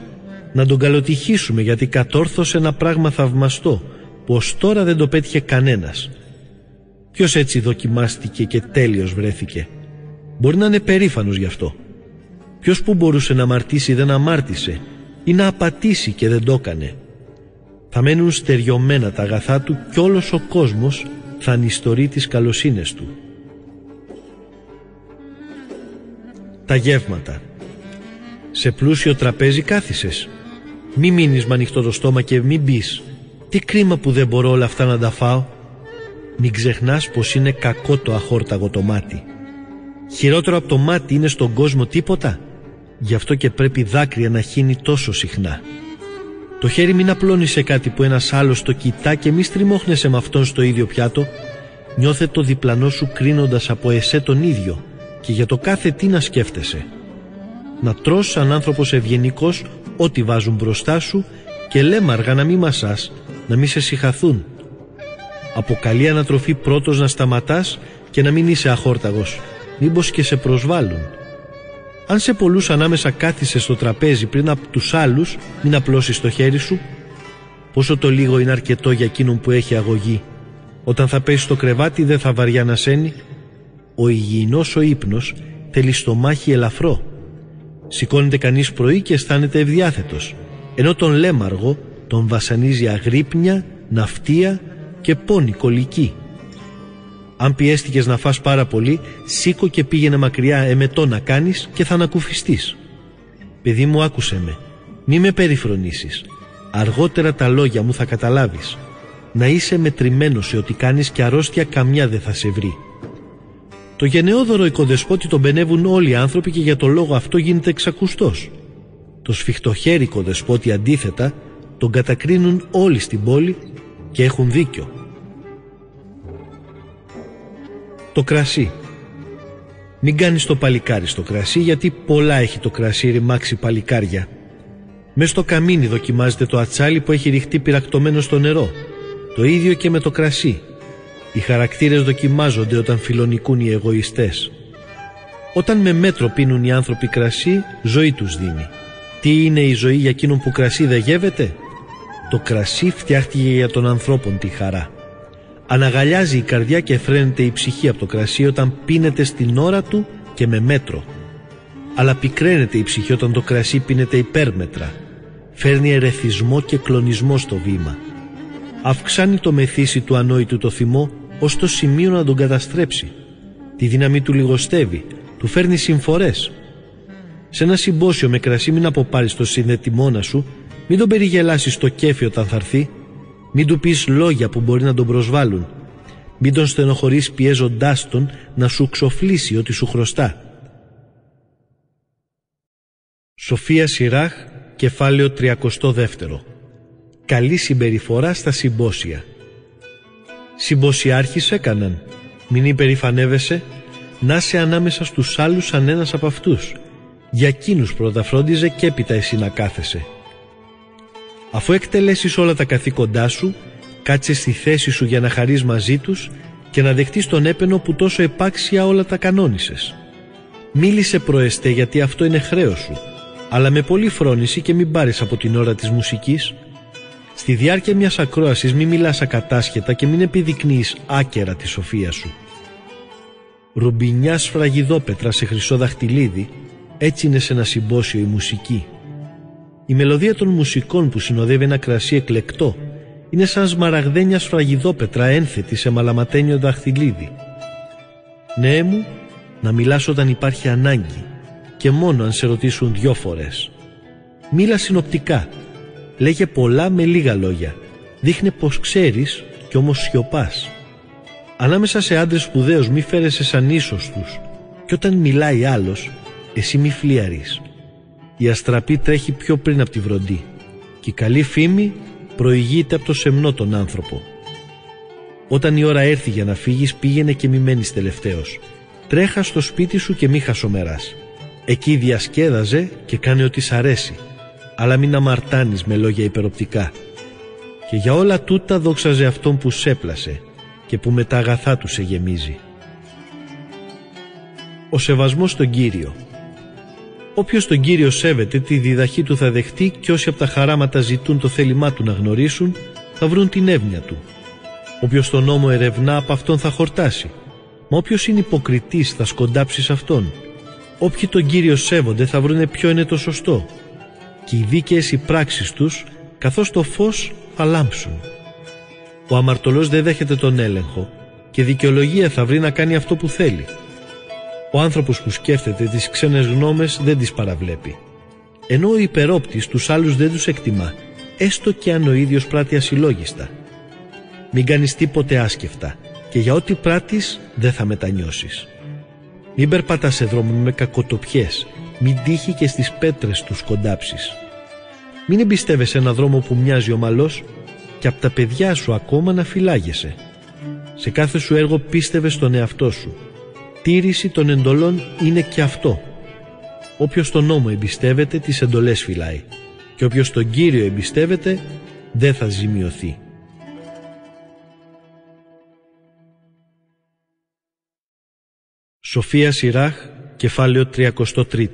Να τον καλοτυχήσουμε, γιατί κατόρθωσε ένα πράγμα θαυμαστό που ως τώρα δεν το πέτυχε κανένας. Ποιος έτσι δοκιμάστηκε και τέλειος βρέθηκε? Μπορεί να είναι περήφανος γι' αυτό. Ποιος που μπορούσε να αμαρτήσει δεν αμάρτησε ή να απατήσει και δεν το έκανε? Θα μένουν στεριωμένα τα αγαθά του κι όλος ο κόσμος θα ανιστορεί τις καλοσύνες του. Τα γεύματα. Σε πλούσιο τραπέζι κάθισες. Μη μείνεις με ανοιχτό το στόμα και μην πεις «Τι κρίμα που δεν μπορώ όλα αυτά να τα φάω». Μην ξεχνάς πως είναι κακό το αχόρταγο το μάτι. Χειρότερο από το μάτι είναι στον κόσμο τίποτα. Γι' αυτό και πρέπει δάκρυα να χύνει τόσο συχνά. Το χέρι μην απλώνει σε κάτι που ένας άλλος το κοιτά και μη στριμώχνεσαι με αυτόν στο ίδιο πιάτο. Νιώθε το διπλανό σου κρίνοντας από εσέ τον ίδιο και για το κάθε τι να σκέφτεσαι. Να τρως σαν άνθρωπος ευγενικός ό,τι βάζουν μπροστά σου και λέμαργα να μη μασάς, να μη σε συχαθούν. Από καλή ανατροφή πρώτος να σταματάς και να μην είσαι αχόρταγος, μήπως και σε προσβάλλουν. Αν σε πολλούς ανάμεσα κάθισες στο τραπέζι πριν από τους άλλους, μην απλώσεις το χέρι σου. Πόσο το λίγο είναι αρκετό για εκείνον που έχει αγωγή. Όταν θα πέσει στο κρεβάτι δεν θα βαριά να σένει. Ο υγιεινός ο ύπνος θέλει στομάχι ελαφρό. Σηκώνεται κανείς πρωί και αισθάνεται ευδιάθετος, ενώ τον λέμαργο τον βασανίζει αγρύπνια, ναυτία και πόνη κολική. Αν πιέστηκες να φας πάρα πολύ, σήκω και πήγαινε μακριά, εμετό να κάνεις και θα ανακουφιστείς. Παιδί μου, άκουσε με, μη με περιφρονήσεις. Αργότερα τα λόγια μου θα καταλάβεις. Να είσαι μετρημένος σε ό,τι κάνεις και αρρώστια καμιά δεν θα σε βρει. Το γενναιόδωρο οικοδεσπότη τον πενεύουν όλοι οι άνθρωποι και για το λόγο αυτό γίνεται εξακουστός. Το σφιχτοχέρι οικοδεσπότη αντίθετα τον κατακρίνουν όλοι στην πόλη και έχουν δίκιο. Το κρασί. Μην κάνεις το παλικάρι στο κρασί, γιατί πολλά έχει το κρασί ρημάξει παλικάρια. Μες στο καμίνι δοκιμάζεται το ατσάλι που έχει ρηχτεί πυρακτωμένο στο νερό. Το ίδιο και με το κρασί. Οι χαρακτήρες δοκιμάζονται όταν φιλονικούν οι εγωιστές. Όταν με μέτρο πίνουν οι άνθρωποι κρασί, ζωή τους δίνει. Τι είναι η ζωή για εκείνον που κρασί δεν γεύεται? Το κρασί φτιάχτηκε για τον ανθρώπων τη χαρά. Αναγαλιάζει η καρδιά και φραίνεται η ψυχή από το κρασί όταν πίνεται στην ώρα του και με μέτρο. Αλλά πικραίνεται η ψυχή όταν το κρασί πίνεται υπέρμετρα. Φέρνει ερεθισμό και κλονισμό στο βήμα. Αυξάνει το μεθύσι του ανόητου το θυμό ως το σημείο να τον καταστρέψει. Τη δύναμη του λιγοστεύει, του φέρνει συμφορές. Σε ένα συμπόσιο με κρασί μην αποπάρεις το συνδετημόνα σου, μην τον περιγελάσεις στο κέφι όταν θα έρθει. Μην του πεις λόγια που μπορεί να τον προσβάλλουν. Μην τον στενοχωρείς πιέζοντάς τον να σου ξοφλήσει ό,τι σου χρωστά. Σοφία Σειράχ, κεφάλαιο τριάντα δύο. Καλή συμπεριφορά στα συμπόσια. Συμποσιάρχης έκαναν. Μην υπερηφανεύεσαι. Να είσαι ανάμεσα στους άλλους σαν ένας από αυτούς. Για εκείνους πρώτα φρόντιζε και έπειτα εσύ να κάθεσαι. Αφού εκτελέσεις όλα τα καθήκοντά σου, κάτσε στη θέση σου για να χαρείς μαζί τους και να δεχτείς τον έπαινο που τόσο επάξια όλα τα κανόνισες. Μίλησε προεστέ, γιατί αυτό είναι χρέος σου, αλλά με πολλή φρόνηση και μην πάρεις από την ώρα της μουσικής. Στη διάρκεια μιας ακρόασης μη μιλάς ακατάσχετα και μην επιδεικνύεις άκερα τη σοφία σου. Ρουμπινιά σφραγιδόπετρα σε χρυσό δαχτυλίδι, έτσι είναι σε ένα συμπόσιο η μουσική. Η μελωδία των μουσικών που συνοδεύει ένα κρασί εκλεκτό είναι σαν σμαραγδένια σφραγιδόπετρα ένθετη σε μαλαματένιο δαχτυλίδι. Νέε μου, να μιλάς όταν υπάρχει ανάγκη και μόνο αν σε ρωτήσουν δυο φορές. Μίλα συνοπτικά, λέγε πολλά με λίγα λόγια, δείχνε πως ξέρεις κι όμως σιωπάς. Ανάμεσα σε άντρες σπουδαίους μη φέρεσαι σαν ίσως τους κι όταν μιλάει άλλος, εσύ μη φλίαρεις. Η αστραπή τρέχει πιο πριν από τη βροντή και η καλή φήμη προηγείται από το σεμνό τον άνθρωπο. Όταν η ώρα έρθει για να φύγεις, πήγαινε και μη μένεις τελευταίος. Τρέχα στο σπίτι σου και μη χασομεράς. Εκεί διασκέδαζε και κάνε ό,τι σ' αρέσει, αλλά μην αμαρτάνεις με λόγια υπεροπτικά. Και για όλα τούτα δόξαζε αυτόν που σέπλασε και που με τα αγαθά του σε γεμίζει. Ο σεβασμός στον Κύριο. Όποιος τον Κύριο σέβεται, τη διδαχή του θα δεχτεί, και όσοι από τα χαράματα ζητούν το θέλημά του να γνωρίσουν, θα βρουν την εύνοια του. Όποιος τον νόμο ερευνά, από αυτόν θα χορτάσει. Μα όποιος είναι υποκριτής, θα σκοντάψει σε αυτόν. Όποιοι τον Κύριο σέβονται, θα βρουν ποιο είναι το σωστό. Και οι δίκαιες οι πράξεις τους, καθώς το φως, θα λάμψουν. Ο αμαρτωλός δεν δέχεται τον έλεγχο και δικαιολογία θα βρει να κάνει αυτό που θέλει. Ο άνθρωπος που σκέφτεται τις ξένες γνώμες δεν τις παραβλέπει. Ενώ ο υπερόπτης τους άλλους δεν τους εκτιμά, έστω και αν ο ίδιος πράττει ασυλλόγιστα. Μην κάνεις τίποτε άσκεφτα και για ό,τι πράττεις δεν θα μετανιώσεις. Μην περπατάς σε δρόμους με κακοτοπιές, μην τύχει και στις πέτρες τους κοντάψεις. Μην εμπιστεύεσαι έναν δρόμο που μοιάζει ομαλός και από τα παιδιά σου ακόμα να φυλάγεσαι. Σε κάθε σου έργο πίστευε στον εαυτό σου. Τήρηση των εντολών είναι και αυτό. Όποιος τον νόμο εμπιστεύεται, τις εντολές φυλάει. Και όποιος τον Κύριο εμπιστεύεται, δεν θα ζημιωθεί. Σοφία Σειράχ, κεφάλαιο τριάντα τρία.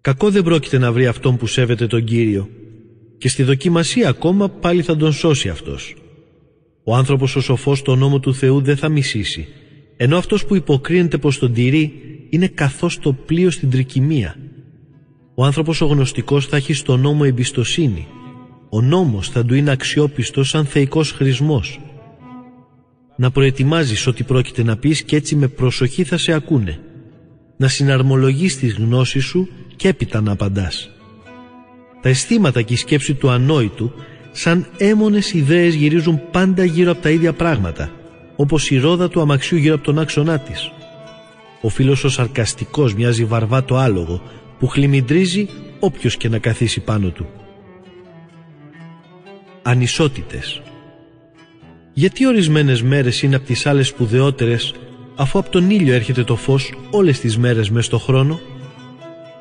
Κακό δεν πρόκειται να βρει αυτόν που σέβεται τον Κύριο, και στη δοκιμασία ακόμα πάλι θα τον σώσει αυτός. Ο άνθρωπος ο σοφός τον νόμο του Θεού δεν θα μισήσει, ενώ αυτός που υποκρίνεται πως τον τηρεί είναι καθώς το πλοίο στην τρικυμία. Ο άνθρωπος ο γνωστικός θα έχει στον νόμο εμπιστοσύνη. Ο νόμος θα του είναι αξιόπιστος σαν θεϊκός χρησμός. Να προετοιμάζεις ό,τι πρόκειται να πεις και έτσι με προσοχή θα σε ακούνε. Να συναρμολογείς τις γνώσεις σου και έπειτα να απαντάς. Τα αισθήματα και η σκέψη του ανόητου σαν έμονες ιδέες γυρίζουν πάντα γύρω από τα ίδια πράγματα, όπως η ρόδα του αμαξιού γύρω από τον άξονά της. Ο φίλος ο σαρκαστικός μοιάζει βαρβάτο άλογο που χλιμιντρίζει όποιος και να καθίσει πάνω του. Ανισότητες. Γιατί ορισμένες μέρες είναι από τις άλλες σπουδαιότερες, αφού από τον ήλιο έρχεται το φως όλες τις μέρες μες στο χρόνο?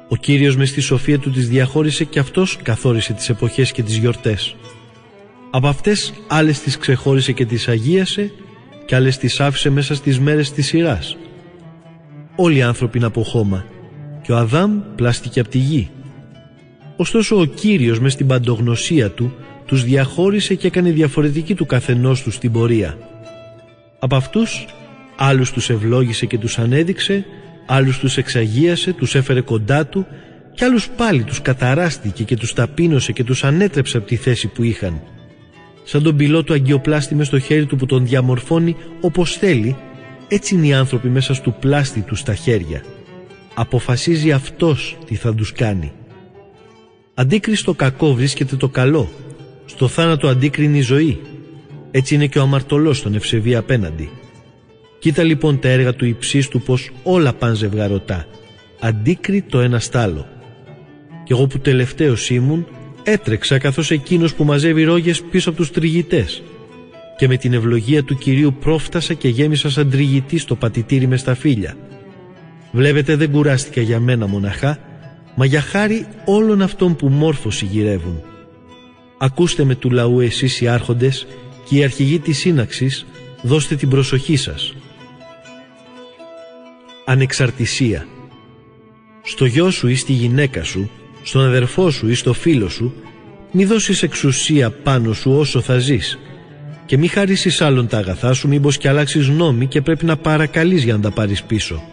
Ο Κύριος μες στη σοφία του τις διαχώρισε και αυτός καθόρισε τις εποχές και τις γιορτές. Από αυτές άλλες τις ξεχώρισε και τις αγίασε και άλλες τις άφησε μέσα στις μέρες της σειράς. Όλοι οι άνθρωποι είναι από χώμα και ο Αδάμ πλάστηκε από τη γη. Ωστόσο ο Κύριος μες στην παντογνωσία του τους διαχώρισε και έκανε διαφορετική του καθενός τους την πορεία. Από αυτούς άλλους τους ευλόγησε και τους ανέδειξε, άλλους τους εξαγίασε, τους έφερε κοντά του και άλλους πάλι τους καταράστηκε και τους ταπείνωσε και τους ανέτρεψε από τη θέση που είχαν. Σαν τον πιλότο αγκιοπλάστη μες στο χέρι του που τον διαμορφώνει όπως θέλει, έτσι είναι οι άνθρωποι μέσα στου πλάστη τους τα χέρια. Αποφασίζει αυτός τι θα τους κάνει. Αντίκρι στο κακό βρίσκεται το καλό, στο θάνατο αντίκρινη η ζωή. Έτσι είναι και ο αμαρτωλός τον ευσεβεί απέναντι. Κοίτα λοιπόν τα έργα του υψίστου πως όλα παν ζευγαρωτά, αντίκρι το ένα στάλο. Κι εγώ που τελευταίος ήμουν, έτρεξα καθώς εκείνος που μαζεύει ρόγες πίσω από τους τριγητές, και με την ευλογία του Κυρίου πρόφτασα και γέμισα σαν τριγητή στο πατητήρι με στα φύλλα. Βλέπετε, δεν κουράστηκα για μένα μοναχά, μα για χάρη όλων αυτών που μόρφωση γυρεύουν. Ακούστε με του λαού εσείς οι άρχοντες και οι αρχηγοί της σύναξης, δώστε την προσοχή σας. Ανεξαρτησία. Στο γιο σου ή στη γυναίκα σου, στον αδερφό σου ή στο φίλο σου, μη δώσεις εξουσία πάνω σου όσο θα ζεις, και μη χαρίσεις άλλον τα αγαθά σου, μήπως και αλλάξεις νόμη και πρέπει να παρακαλείς για να τα πάρεις πίσω.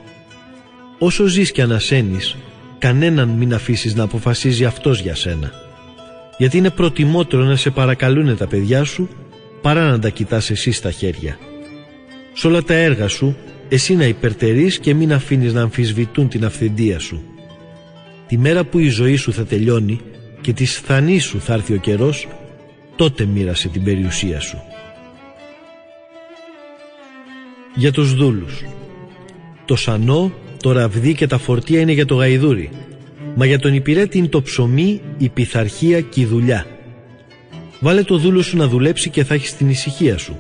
Όσο ζεις και ανασένεις, κανέναν μην αφήσεις να αποφασίζει αυτός για σένα. Γιατί είναι προτιμότερο να σε παρακαλούνε τα παιδιά σου, παρά να τα κοιτάς εσύ στα χέρια. Σ' όλα τα έργα σου, εσύ να υπερτερείς και μην αφήνεις να αμφισβητούν την αυθεντία σου. Τη μέρα που η ζωή σου θα τελειώνει και της θανής σου θα έρθει ο καιρός, τότε μοίρασε την περιουσία σου. Για τους δούλους. Το σανό, το ραβδί και τα φορτία είναι για το γαϊδούρι, μα για τον υπηρέτη είναι το ψωμί, η πειθαρχία και η δουλειά. Βάλε το δούλο σου να δουλέψει και θα έχεις την ησυχία σου.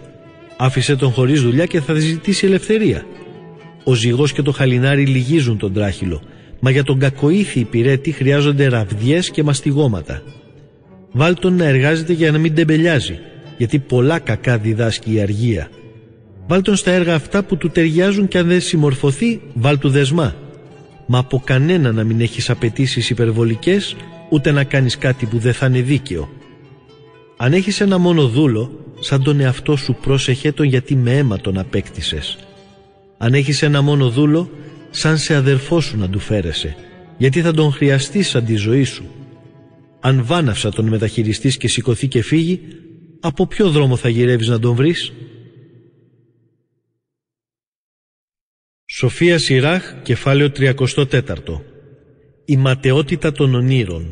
Άφησε τον χωρίς δουλειά και θα ζητήσει ελευθερία. Ο ζυγός και το χαλινάρι λυγίζουν τον τράχυλο, μα για τον κακοήθη υπηρέτη χρειάζονται ραβδιές και μαστιγώματα. Βάλ τον να εργάζεται για να μην τεμπελιάζει, γιατί πολλά κακά διδάσκει η αργία. Βάλ τον στα έργα αυτά που του ταιριάζουν και αν δεν συμμορφωθεί, βάλ του δεσμά. Μα από κανένα να μην έχεις απαιτήσεις υπερβολικές, ούτε να κάνεις κάτι που δεν θα είναι δίκαιο. Αν έχεις ένα μόνο δούλο, σαν τον εαυτό σου πρόσεχε τον, γιατί με αίμα τον απέκτησες. Αν έχεις ένα μόνο δούλο, σαν σε αδερφό σου να του φέρεσαι, γιατί θα τον χρειαστείς σαν τη ζωή σου. Αν βάναυσα τον μεταχειριστείς και σηκωθεί και φύγει, από ποιο δρόμο θα γυρεύεις να τον βρεις? Σοφία Σειράχ, κεφάλαιο τριάντα τέσσερα. Η ματαιότητα των ονείρων.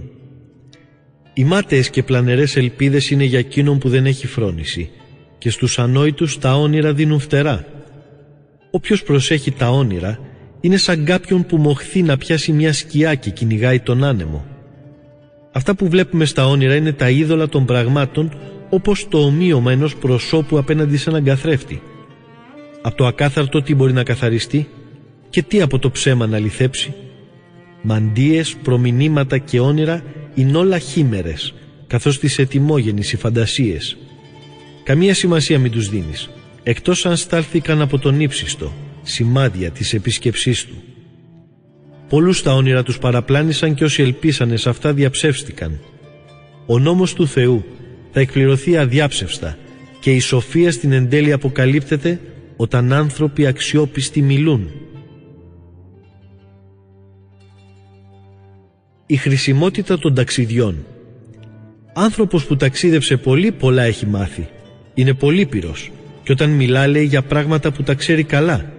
Οι μάταιες και πλανερές ελπίδες είναι για εκείνον που δεν έχει φρόνηση, και στους ανόητους τα όνειρα δίνουν φτερά. Όποιος προσέχει τα όνειρα είναι σαν κάποιον που μοχθεί να πιάσει μια σκιά και κυνηγάει τον άνεμο. Αυτά που βλέπουμε στα όνειρα είναι τα είδωλα των πραγμάτων, όπως το ομοίωμα ενός προσώπου απέναντι σε έναν καθρέφτη. Από το ακάθαρτο τι μπορεί να καθαριστεί και τι από το ψέμα να αληθέψει? Μαντίες, προμηνύματα και όνειρα είναι όλα χήμερες, καθώς τις ετοιμόγενεις οι φαντασίες. Καμία σημασία μην τους δίνεις, εκτός αν στάλθηκαν από τον ύψιστο, σημάδια της επισκεψής του. Πολλούς τα όνειρα τους παραπλάνησαν και όσοι ελπίσανε σε αυτά διαψεύστηκαν. Ο νόμος του Θεού θα εκπληρωθεί αδιάψευστα και η σοφία στην εν τέλει αποκαλύπτεται όταν άνθρωποι αξιόπιστοι μιλούν. Η χρησιμότητα των ταξιδιών. Άνθρωπος που ταξίδευσε πολύ, πολλά έχει μάθει. Είναι πολύπειρος και όταν μιλά λέει για πράγματα που τα ξέρει καλά.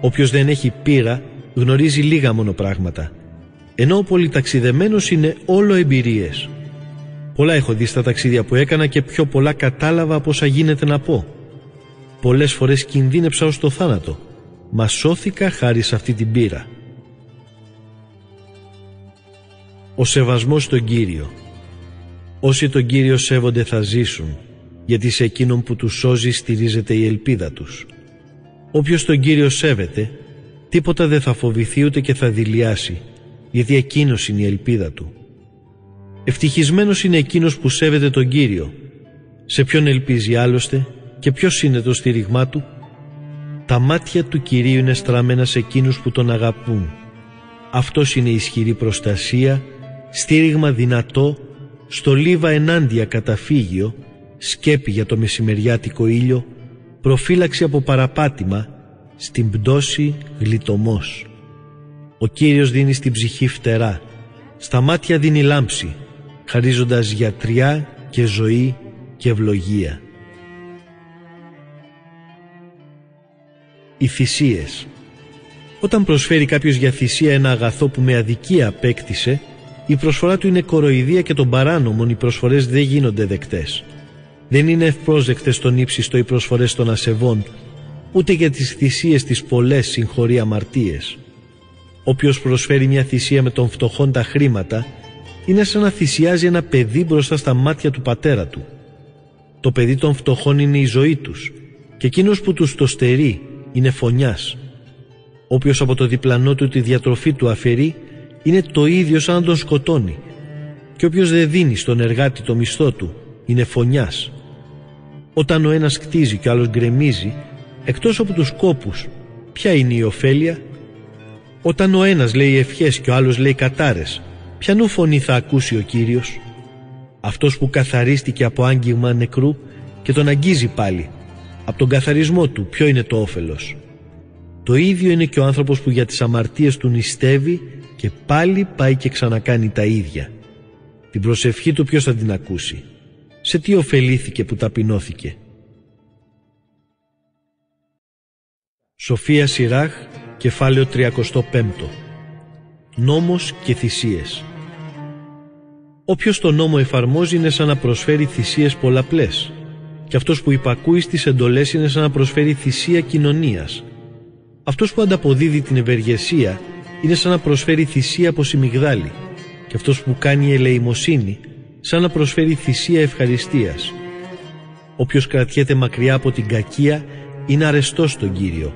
Όποιος δεν έχει πείρα γνωρίζει λίγα μόνο πράγματα, ενώ ο πολυταξιδεμένος είναι όλο εμπειρίες. Πολλά έχω δει στα ταξίδια που έκανα και πιο πολλά κατάλαβα από όσα γίνεται να πω. Πολλές φορές κινδύνεψα ως το θάνατο, μα σώθηκα χάρη σε αυτή την πείρα. Ο σεβασμός στον Κύριο. Όσοι τον Κύριο σέβονται θα ζήσουν, γιατί σε εκείνον που τους σώζει στηρίζεται η ελπίδα τους. Όποιος τον Κύριο σέβεται, τίποτα δεν θα φοβηθεί ούτε και θα δειλιάσει, γιατί εκείνος είναι η ελπίδα του. Ευτυχισμένος είναι εκείνος που σέβεται τον Κύριο. Σε ποιον ελπίζει άλλωστε? Και ποιος είναι το στήριγμά του? Τα μάτια του Κυρίου είναι στραμμένα σε εκείνους που τον αγαπούν. Αυτός είναι η ισχυρή προστασία, στήριγμα δυνατό, στολίβα ενάντια καταφύγιο, σκέπη για το μεσημεριάτικο ήλιο, προφύλαξη από παραπάτημα, στην πτώση γλιτωμός. Ο Κύριος δίνει στην ψυχή φτερά, στα μάτια δίνει λάμψη, χαρίζοντας γιατριά και ζωή και ευλογία. Οι θυσίες. Όταν προσφέρει κάποιος για θυσία ένα αγαθό που με αδικία απέκτησε, η προσφορά του είναι κοροϊδία και των παράνομων οι προσφορές δεν γίνονται δεκτές. Δεν είναι ευπρόσδεκτες στον ύψιστο οι προσφορές των ασεβών, ούτε για τις θυσίες τις πολλές συγχωρεί αμαρτίες. Όποιος προσφέρει μια θυσία με των φτωχών τα χρήματα, είναι σαν να θυσιάζει ένα παιδί μπροστά στα μάτια του πατέρα του. Το παιδί των φτωχών είναι η ζωή τους και εκείνος που τους το στερεί είναι φωνιάς. Όποιος από το διπλανό του τη διατροφή του αφαιρεί, είναι το ίδιο σαν να τον σκοτώνει, και όποιος δεν δίνει στον εργάτη το μισθό του, είναι φωνιάς. Όταν ο ένας κτίζει και ο άλλος γκρεμίζει, εκτός από τους κόπους, ποια είναι η ωφέλεια? Όταν ο ένας λέει ευχές και ο άλλος λέει κατάρες, ποιανού φωνή θα ακούσει ο Κύριος? αυτός που καθαρίστηκε από άγγιγμα νεκρού και τον αγγίζει πάλι. Από τον καθαρισμό του ποιο είναι το όφελος? Το ίδιο είναι και ο άνθρωπος που για τις αμαρτίες του νηστεύει και πάλι πάει και ξανακάνει τα ίδια. Την προσευχή του ποιος θα την ακούσει? Σε τι ωφελήθηκε που ταπεινώθηκε? Σοφία Σειράχ, κεφάλαιο τριάντα πέντε. Νόμος και θυσίες. Όποιος τον νόμο εφαρμόζει είναι σαν να προσφέρει θυσίες πολλαπλές, και αυτός που υπακούει στις εντολές είναι σαν να προσφέρει θυσία κοινωνίας. Αυτός που ανταποδίδει την ευεργεσία είναι σαν να προσφέρει θυσία από σιμιγδάλι, και αυτός που κάνει ελεημοσύνη σαν να προσφέρει θυσία ευχαριστίας. Όποιος κρατιέται μακριά από την κακία είναι αρεστός στον Κύριο,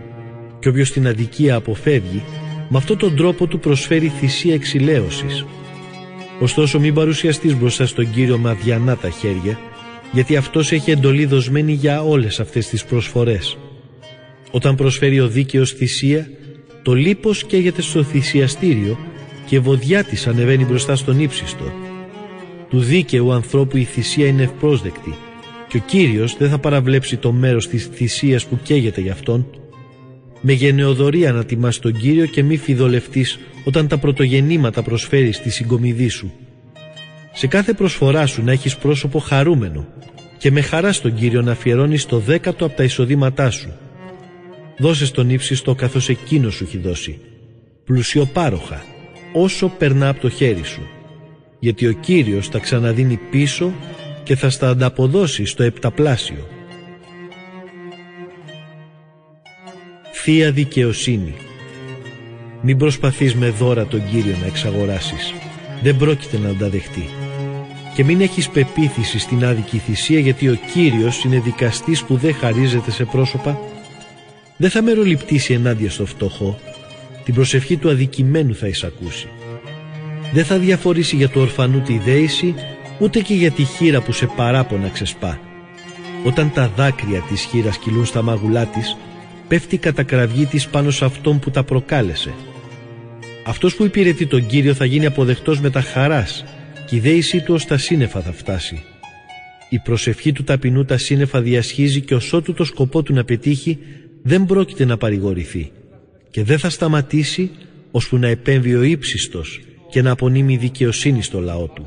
και όποιος την αδικία αποφεύγει, με αυτόν τον τρόπο του προσφέρει θυσία εξηλαίωσης. Ωστόσο μην παρουσιαστείς μπροστά στον Κύριο με αδιανά τα χέρια, γιατί αυτός έχει εντολή δοσμένη για όλες αυτές τις προσφορές. Όταν προσφέρει ο δίκαιος θυσία, το λίπος καίγεται στο θυσιαστήριο και βοδιά της ανεβαίνει μπροστά στον ύψιστο. Του δίκαιου ανθρώπου η θυσία είναι ευπρόσδεκτη, και ο Κύριος δεν θα παραβλέψει το μέρος της θυσίας που καίγεται για αυτόν. Με γενεοδορία να τιμάς τον Κύριο και μη φιδωλευτείς όταν τα πρωτογενήματα προσφέρεις στη συγκομιδή σου. Σε κάθε προσφορά σου να έχεις πρόσωπο χαρούμενο και με χαρά στον Κύριο να αφιερώνεις το δέκατο από τα εισοδήματά σου. Δώσε στον ύψιστο καθώς εκείνος σου έχει δώσει, πλουσιοπάροχα, όσο περνά από το χέρι σου. Γιατί ο Κύριος τα ξαναδίνει πίσω και θα στα ανταποδώσει στο επταπλάσιο. Θεία δικαιοσύνη. Μην προσπαθείς με δώρα τον Κύριο να εξαγοράσεις. Δεν πρόκειται να τα δεχτεί. Και μην έχεις πεποίθηση στην άδικη θυσία, γιατί ο Κύριος είναι δικαστής που δεν χαρίζεται σε πρόσωπα. Δεν θα μεροληπτήσει ενάντια στο φτωχό. Την προσευχή του αδικημένου θα εισακούσει. Δεν θα διαφορήσει για το ορφανού τη δέηση, ούτε και για τη χήρα που σε παράπονα ξεσπά. Όταν τα δάκρυα της χήρας κυλούν στα μαγουλά της, πέφτει κατά κραυγή της πάνω σε αυτόν που τα προκάλεσε. Αυτός που υπηρετεί τον Κύριο θα γίνει αποδεκτός με τα χαράς, και η δέησή του ως τα σύννεφα θα φτάσει. Η προσευχή του ταπεινού τα σύννεφα διασχίζει, και ως ότου το σκοπό του να πετύχει δεν πρόκειται να παρηγορηθεί, και δεν θα σταματήσει ώσπου να επέμβει ο ύψιστος και να απονείμει δικαιοσύνη στο λαό του.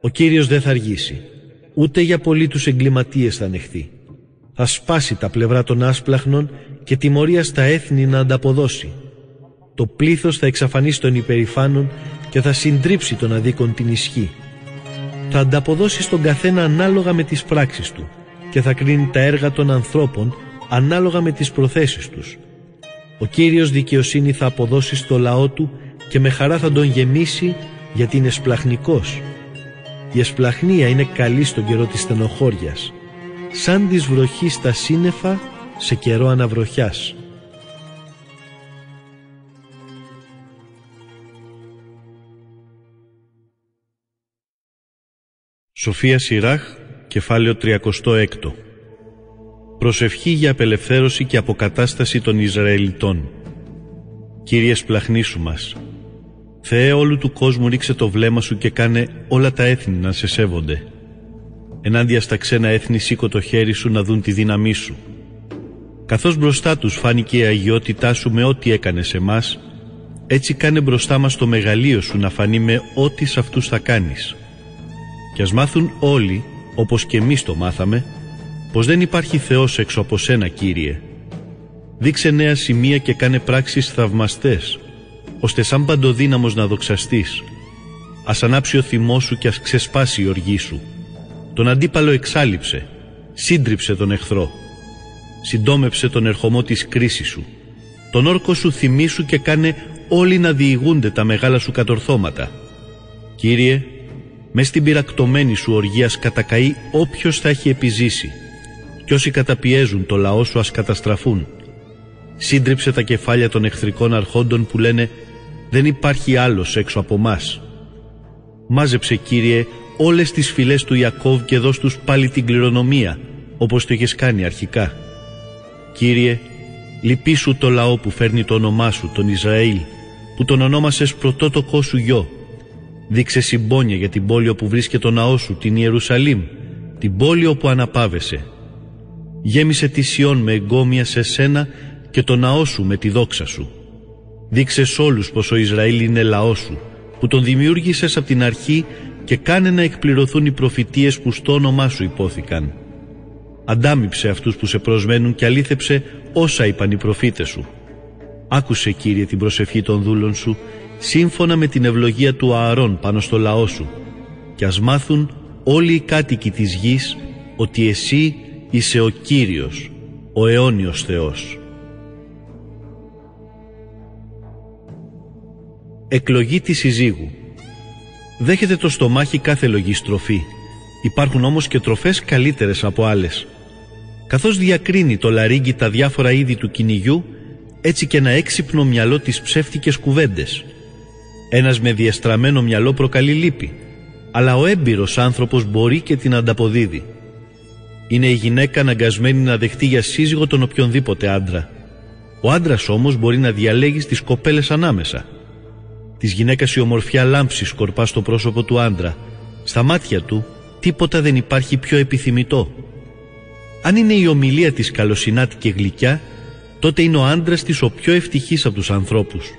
Ο Κύριος δεν θα αργήσει, ούτε για πολλοί τους εγκληματίες θα ανεχθεί. Θα σπάσει τα πλευρά των άσπλαχνων και τιμωρία στα έθνη να ανταποδώσει. Το πλήθος θα εξαφανίσει των υπερηφάνων και θα συντρίψει των αδίκων την ισχύ. Θα ανταποδώσει στον καθένα ανάλογα με τις πράξεις του και θα κρίνει τα έργα των ανθρώπων ανάλογα με τις προθέσεις τους. Ο Κύριος δικαιοσύνη θα αποδώσει στο λαό του και με χαρά θα τον γεμίσει, γιατί είναι σπλαχνικός. Η εσπλαχνία είναι καλή στον καιρό της στενοχώριας, σαν της βροχής τα σύννεφα σε καιρό αναβροχιάς. Σοφία Σειράχ, κεφάλαιο τριάντα έξι. Προσευχή για απελευθέρωση και αποκατάσταση των Ισραηλιτών. Κύριε, σπλαχνίσου μας. Θεέ όλου του κόσμου, ρίξε το βλέμμα σου και κάνε όλα τα έθνη να σε σέβονται. Ενάντια στα ξένα έθνη σήκω το χέρι σου να δουν τη δύναμή σου. Καθώς μπροστά τους φάνηκε η αγιότητά σου με ό,τι έκανε σε μας, έτσι κάνε μπροστά μας το μεγαλείο σου να φανεί με ό,τι σε αυτούς θα κάνεις. Κι ας μάθουν όλοι, όπως και εμείς το μάθαμε, πως δεν υπάρχει Θεός έξω από σένα, Κύριε. Δείξε νέα σημεία και κάνε πράξεις θαυμαστές, ώστε σαν παντοδύναμος να δοξαστείς. Ας ανάψει ο θυμός σου και ας ξεσπάσει η οργή σου. Τον αντίπαλο εξάλειψε, σύντριψε τον εχθρό. Συντόμεψε τον ερχομό της κρίσης σου. Τον όρκο σου θυμήσου και κάνε όλοι να διηγούνται τα μεγάλα σου κατορθώματα. Κύριε, μες στην πυρακτωμένη σου οργία κατακαεί όποιος θα έχει επιζήσει, κι όσοι καταπιέζουν το λαό σου ας καταστραφούν. Σύντριψε τα κεφάλια των εχθρικών αρχόντων που λένε «Δεν υπάρχει άλλος έξω από μας». Μάζεψε, Κύριε, όλες τις φυλές του Ιακώβ και δώσ' τους πάλι την κληρονομία, όπως το είχες κάνει αρχικά. Κύριε, λυπήσου το λαό που φέρνει το όνομά σου, τον Ισραήλ, που τον ονόμασες πρωτότοκό σου γιο. Δείξε συμπόνια για την πόλη όπου βρίσκεται ο ναός σου, την Ιερουσαλήμ, την πόλη όπου αναπάβεσαι. Γέμισε τη Σιών με εγκόμια σε σένα και το ναό σου με τη δόξα σου. Δείξε σ' όλους πως ο Ισραήλ είναι λαός σου, που τον δημιούργησες από την αρχή, και κάνε να εκπληρωθούν οι προφητείες που στο όνομά σου υπόθηκαν. Αντάμυψε αυτούς που σε προσμένουν και αλήθεψε όσα είπαν οι προφήτες σου. Άκουσε, Κύριε, την προσευχή των δούλων σου, σύμφωνα με την ευλογία του Ααρών πάνω στο λαό σου, και ας μάθουν όλοι οι κάτοικοι της γης ότι εσύ είσαι ο Κύριος, ο αιώνιος Θεός. Εκλογή της συζύγου. Δέχεται το στομάχι κάθε λογής τροφή. Υπάρχουν όμως και τροφές καλύτερες από άλλες. Καθώς διακρίνει το λαρύγγι τα διάφορα είδη του κυνηγιού, έτσι και ένα έξυπνο μυαλό τις ψεύτικες κουβέντες. Ένας με διεστραμμένο μυαλό προκαλεί λύπη, αλλά ο έμπειρος άνθρωπος μπορεί και την ανταποδίδει. Είναι η γυναίκα αναγκασμένη να δεχτεί για σύζυγο τον οποιονδήποτε άντρα. Ο άντρας όμως μπορεί να διαλέγει στις κοπέλες ανάμεσα. Της γυναίκας η ομορφιά λάμψη σκορπά στο πρόσωπο του άντρα. Στα μάτια του τίποτα δεν υπάρχει πιο επιθυμητό. Αν είναι η ομιλία της καλοσυνάτη και γλυκιά, τότε είναι ο άντρας της ο πιο ευτυχής από τους ανθρώπους.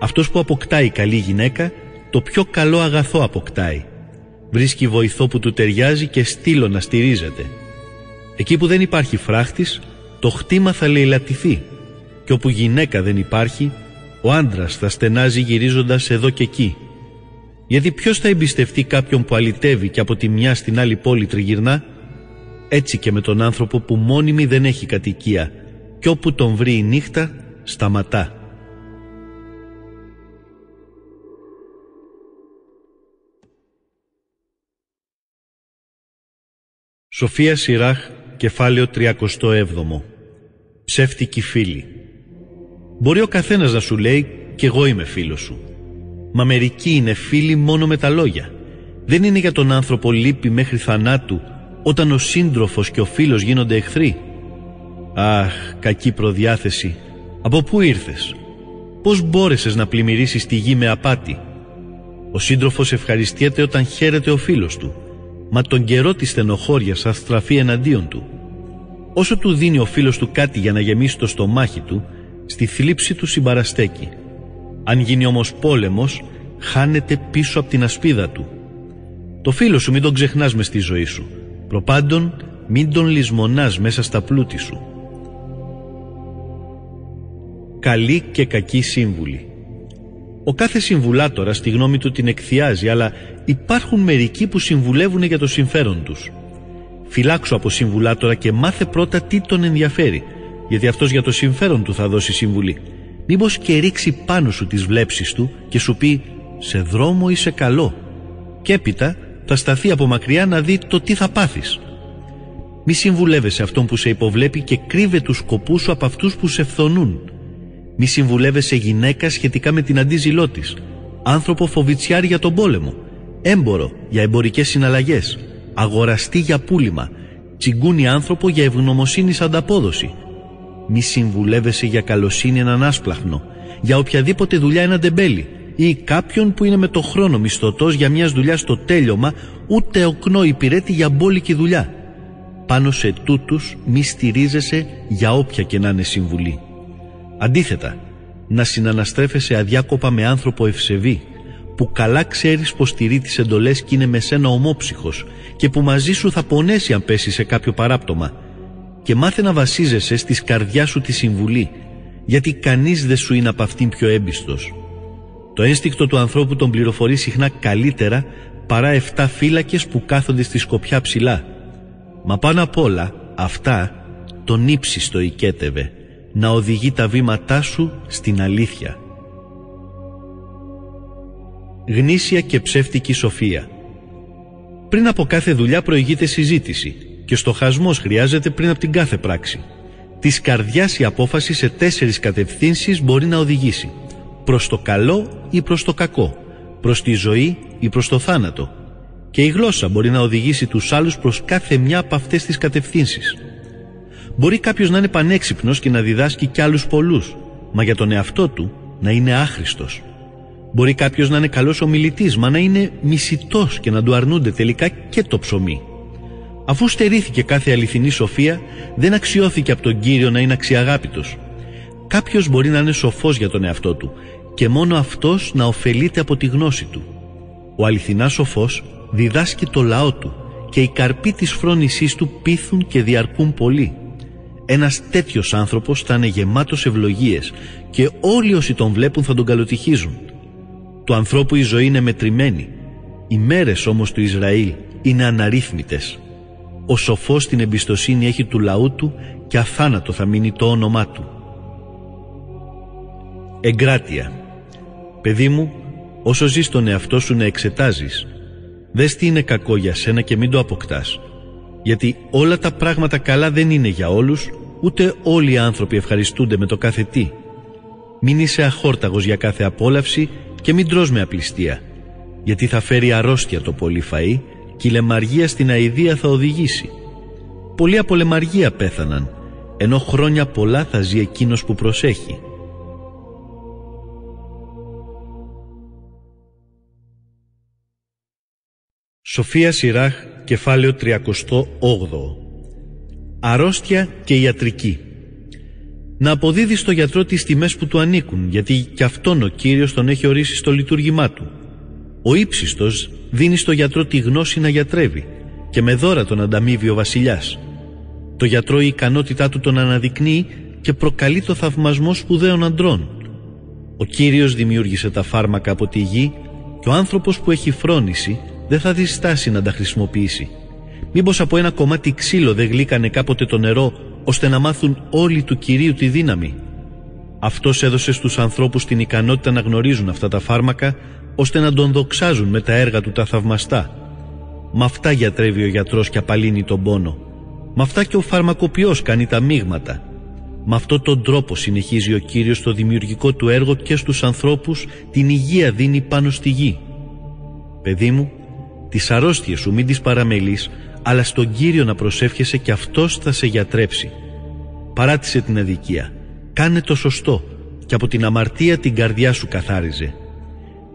Αυτός που αποκτάει καλή γυναίκα, το πιο καλό αγαθό αποκτάει. Βρίσκει βοηθό που του ταιριάζει και στήλο να στηρίζεται. Εκεί που δεν υπάρχει φράχτης, το χτήμα θα λαιλατηθεί, και όπου γυναίκα δεν υπάρχει, ο άντρας θα στενάζει γυρίζοντας εδώ και εκεί. Γιατί ποιος θα εμπιστευτεί κάποιον που αλητεύει και από τη μια στην άλλη πόλη τριγυρνά? Έτσι και με τον άνθρωπο που μόνιμη δεν έχει κατοικία, και όπου τον βρει η νύχτα, σταματά. Σοφία Σειράχ, κεφάλαιο τριάντα επτά. Ψεύτικοι φίλοι. Μπορεί ο καθένας να σου λέει «Κι εγώ είμαι φίλος σου». Μα μερικοί είναι φίλοι μόνο με τα λόγια. Δεν είναι για τον άνθρωπο λύπη μέχρι θανάτου, όταν ο σύντροφος και ο φίλος γίνονται εχθροί. Αχ, κακή προδιάθεση! Από πού ήρθες? Πώς μπόρεσες να πλημμυρίσεις τη γη με απάτη? Ο σύντροφος ευχαριστιέται όταν χαίρεται ο φίλος του, μα τον καιρό της στενοχώριας θα στραφεί εναντίον του. Όσο του δίνει ο φίλος του κάτι για να γεμίσει το στομάχι του, στη θλίψη του συμπαραστέκει. Αν γίνει όμως πόλεμος, χάνεται πίσω από την ασπίδα του. Το φίλο σου μην τον ξεχνάς μες στη ζωή σου. Προπάντων μην τον λησμονάς μέσα στα πλούτη σου. Καλή και κακή σύμβουλη. Ο κάθε συμβουλάτορας στη γνώμη του την εκθιάζει, αλλά υπάρχουν μερικοί που συμβουλεύουν για το συμφέρον τους. Φυλάξου από συμβουλάτορα και μάθε πρώτα τι τον ενδιαφέρει, γιατί αυτός για το συμφέρον του θα δώσει συμβουλή. Μήπως και ρίξει πάνω σου τις βλέψεις του και σου πει «Σε δρόμο είσαι καλό», και έπειτα θα σταθεί από μακριά να δει το τι θα πάθεις. Μη συμβουλεύεσαι αυτόν που σε υποβλέπει και κρύβε τους σκοπούς σου από αυτούς που σε φθονούν. Μη συμβουλεύεσαι γυναίκα σχετικά με την αντίζηλό της, άνθρωπο φοβητσιάρη για τον πόλεμο, έμπορο για εμπορικές συναλλαγές, αγοραστή για πούλημα, τσιγκούνι άνθρωπο για ευγνωμοσύνης ανταπόδοση. Μη συμβουλεύεσαι για καλοσύνη έναν άσπλαχνο, για οποιαδήποτε δουλειά έναν τεμπέλη, ή κάποιον που είναι με το χρόνο μισθωτός για μιας δουλειάς στο τέλειωμα, ούτε οκνό υπηρέτη για μπόλικη δουλειά. Πάνω σε τούτους μη στηρίζεσαι για όποια και να είναι συμβουλή. Αντίθετα, να συναναστρέφεσαι αδιάκοπα με άνθρωπο ευσεβή, που καλά ξέρεις πως τηρεί τις εντολές και είναι με σένα ομόψυχος, και που μαζί σου θα πονέσει αν πέσει σε κάποιο παράπτωμα. Και μάθε να βασίζεσαι στις καρδιάς σου τη συμβουλή, γιατί κανείς δεν σου είναι από αυτήν πιο έμπιστος. Το ένστικτο του ανθρώπου τον πληροφορεί συχνά καλύτερα παρά εφτά φύλακες που κάθονται στη σκοπιά ψηλά. Μα πάνω απ' όλα αυτά τον ύψιστο οικέτευε, να οδηγεί τα βήματά σου στην αλήθεια. Γνήσια και ψεύτικη σοφία. Πριν από κάθε δουλειά προηγείται συζήτηση, και στοχασμός χρειάζεται πριν από την κάθε πράξη. Της καρδιάς η απόφαση σε τέσσερις κατευθύνσεις μπορεί να οδηγήσει: προς το καλό ή προς το κακό, προς τη ζωή ή προς το θάνατο. Και η γλώσσα μπορεί να οδηγήσει τους άλλους προς κάθε μια από αυτές τις κατευθύνσεις. Μπορεί κάποιος να είναι πανέξυπνος και να διδάσκει κι άλλους πολλούς, μα για τον εαυτό του να είναι άχρηστος. Μπορεί κάποιος να είναι καλός ομιλητής, μα να είναι μισητός και να του αρνούνται τελικά και το ψωμί. Αφού στερήθηκε κάθε αληθινή σοφία, δεν αξιώθηκε από τον Κύριο να είναι αξιαγάπητος. Κάποιος μπορεί να είναι σοφός για τον εαυτό του και μόνο αυτός να ωφελείται από τη γνώση του. Ο αληθινά σοφός διδάσκει το λαό του και οι καρποί της φρόνησής του πείθουν και διαρκούν πολύ. Ένας τέτοιος άνθρωπος θα είναι γεμάτος ευλογίες και όλοι όσοι τον βλέπουν θα τον καλοτυχίζουν. Του ανθρώπου η ζωή είναι μετρημένη, οι μέρες όμως του Ισραήλ είναι αναρρύθμιτες. Ο σοφός την εμπιστοσύνη έχει του λαού του και αθάνατο θα μείνει το όνομά του. Εγκράτεια. Παιδί μου, όσο ζεις τον εαυτό σου να εξετάζεις, δες τι είναι κακό για σένα και μην το αποκτάς. Γιατί όλα τα πράγματα καλά δεν είναι για όλους, ούτε όλοι οι άνθρωποι ευχαριστούνται με το κάθε τι. Μην είσαι αχόρταγος για κάθε απόλαυση και μην τρως με απληστία, γιατί θα φέρει αρρώστια το πολύ φαΐ και η λεμαργία στην αηδία θα οδηγήσει. Πολλοί από λεμαργία πέθαναν, ενώ χρόνια πολλά θα ζει εκείνος που προσέχει. Σοφία Σειράχ, κεφάλαιο τριάντα οκτώ. Αρρώστια και ιατρική. Να αποδίδει στο γιατρό τις τιμές που του ανήκουν, γιατί κι αυτόν ο Κύριος τον έχει ορίσει στο λειτουργήμά του. Ο ύψιστος δίνει στο γιατρό τη γνώση να γιατρεύει και με δώρα τον ανταμείβει ο βασιλιάς. Το γιατρό η ικανότητά του τον αναδεικνύει και προκαλεί το θαυμασμό σπουδαίων αντρών. Ο Κύριος δημιούργησε τα φάρμακα από τη γη και ο άνθρωπος που έχει φρόνηση δεν θα διστάσει να τα χρησιμοποιήσει. Μήπως από ένα κομμάτι ξύλο δεν γλύκανε κάποτε το νερό, ώστε να μάθουν όλοι του Κυρίου τη δύναμη? Αυτός έδωσε στους ανθρώπους την ικανότητα να γνωρίζουν αυτά τα φάρμακα, ώστε να τον δοξάζουν με τα έργα του τα θαυμαστά. Μ' αυτά γιατρεύει ο γιατρός και απαλύνει τον πόνο. Μ' αυτά και ο φαρμακοποιός κάνει τα μείγματα. Μ' αυτόν τον τρόπο συνεχίζει ο Κύριος το δημιουργικό του έργο και στους ανθρώπους την υγεία δίνει πάνω στη γη. Παιδί μου, τις αρρώστιες σου μην τις παραμελείς, αλλά στον Κύριο να προσεύχεσαι και αυτός θα σε γιατρέψει. Παράτησε την αδικία, κάνε το σωστό και από την αμαρτία την καρδιά σου καθάριζε.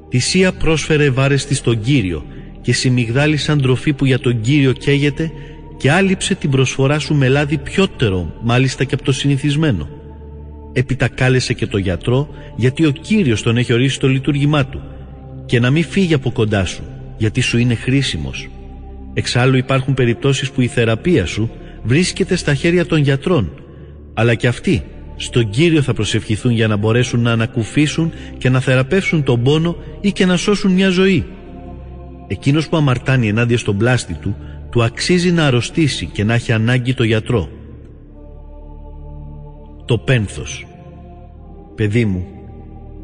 Θυσία πρόσφερε βάρες της στον Κύριο και συμμιγδάλη σαν τροφή που για τον Κύριο καίγεται και άλυψε την προσφορά σου με λάδι πιότερο μάλιστα και από το συνηθισμένο. Έπειτα κάλεσε και το γιατρό, γιατί ο Κύριος τον έχει ορίσει το λειτουργήμά του, και να μην φύγει από κοντά σου, γιατί σου είναι χρήσιμος. Εξάλλου υπάρχουν περιπτώσεις που η θεραπεία σου βρίσκεται στα χέρια των γιατρών, αλλά και αυτοί στον Κύριο θα προσευχηθούν για να μπορέσουν να ανακουφίσουν και να θεραπεύσουν τον πόνο ή και να σώσουν μια ζωή. Εκείνος που αμαρτάνει ενάντια στον πλάστη του, του αξίζει να αρρωστήσει και να έχει ανάγκη το γιατρό. Το πένθος. Παιδί μου,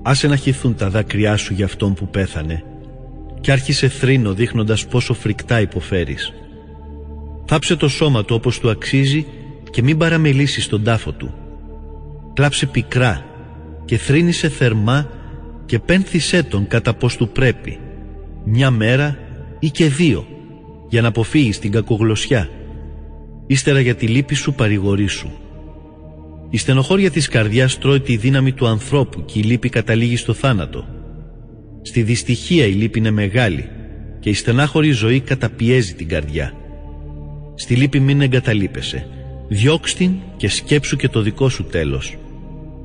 άσε να χυθούν τα δάκρυά σου για αυτόν που πέθανε και άρχισε θρήνο δείχνοντας πόσο φρικτά υποφέρεις. Θάψε το σώμα του όπως του αξίζει και μην παραμελήσεις τον τάφο του. Κλάψε πικρά και θρήνησε θερμά και πένθησέ τον κατά πως του πρέπει, μια μέρα ή και δύο, για να αποφύγεις την κακογλωσσιά. Ύστερα για τη λύπη σου παρηγορήσου. Η στενοχώρια της καρδιάς τρώει τη δύναμη του ανθρώπου και η λύπη καταλήγει στο θάνατο. Στη δυστυχία η λύπη είναι μεγάλη και η στενάχωρη ζωή καταπιέζει την καρδιά. Στη λύπη μην εγκαταλείπεσαι, διώξ' την και σκέψου και το δικό σου τέλος.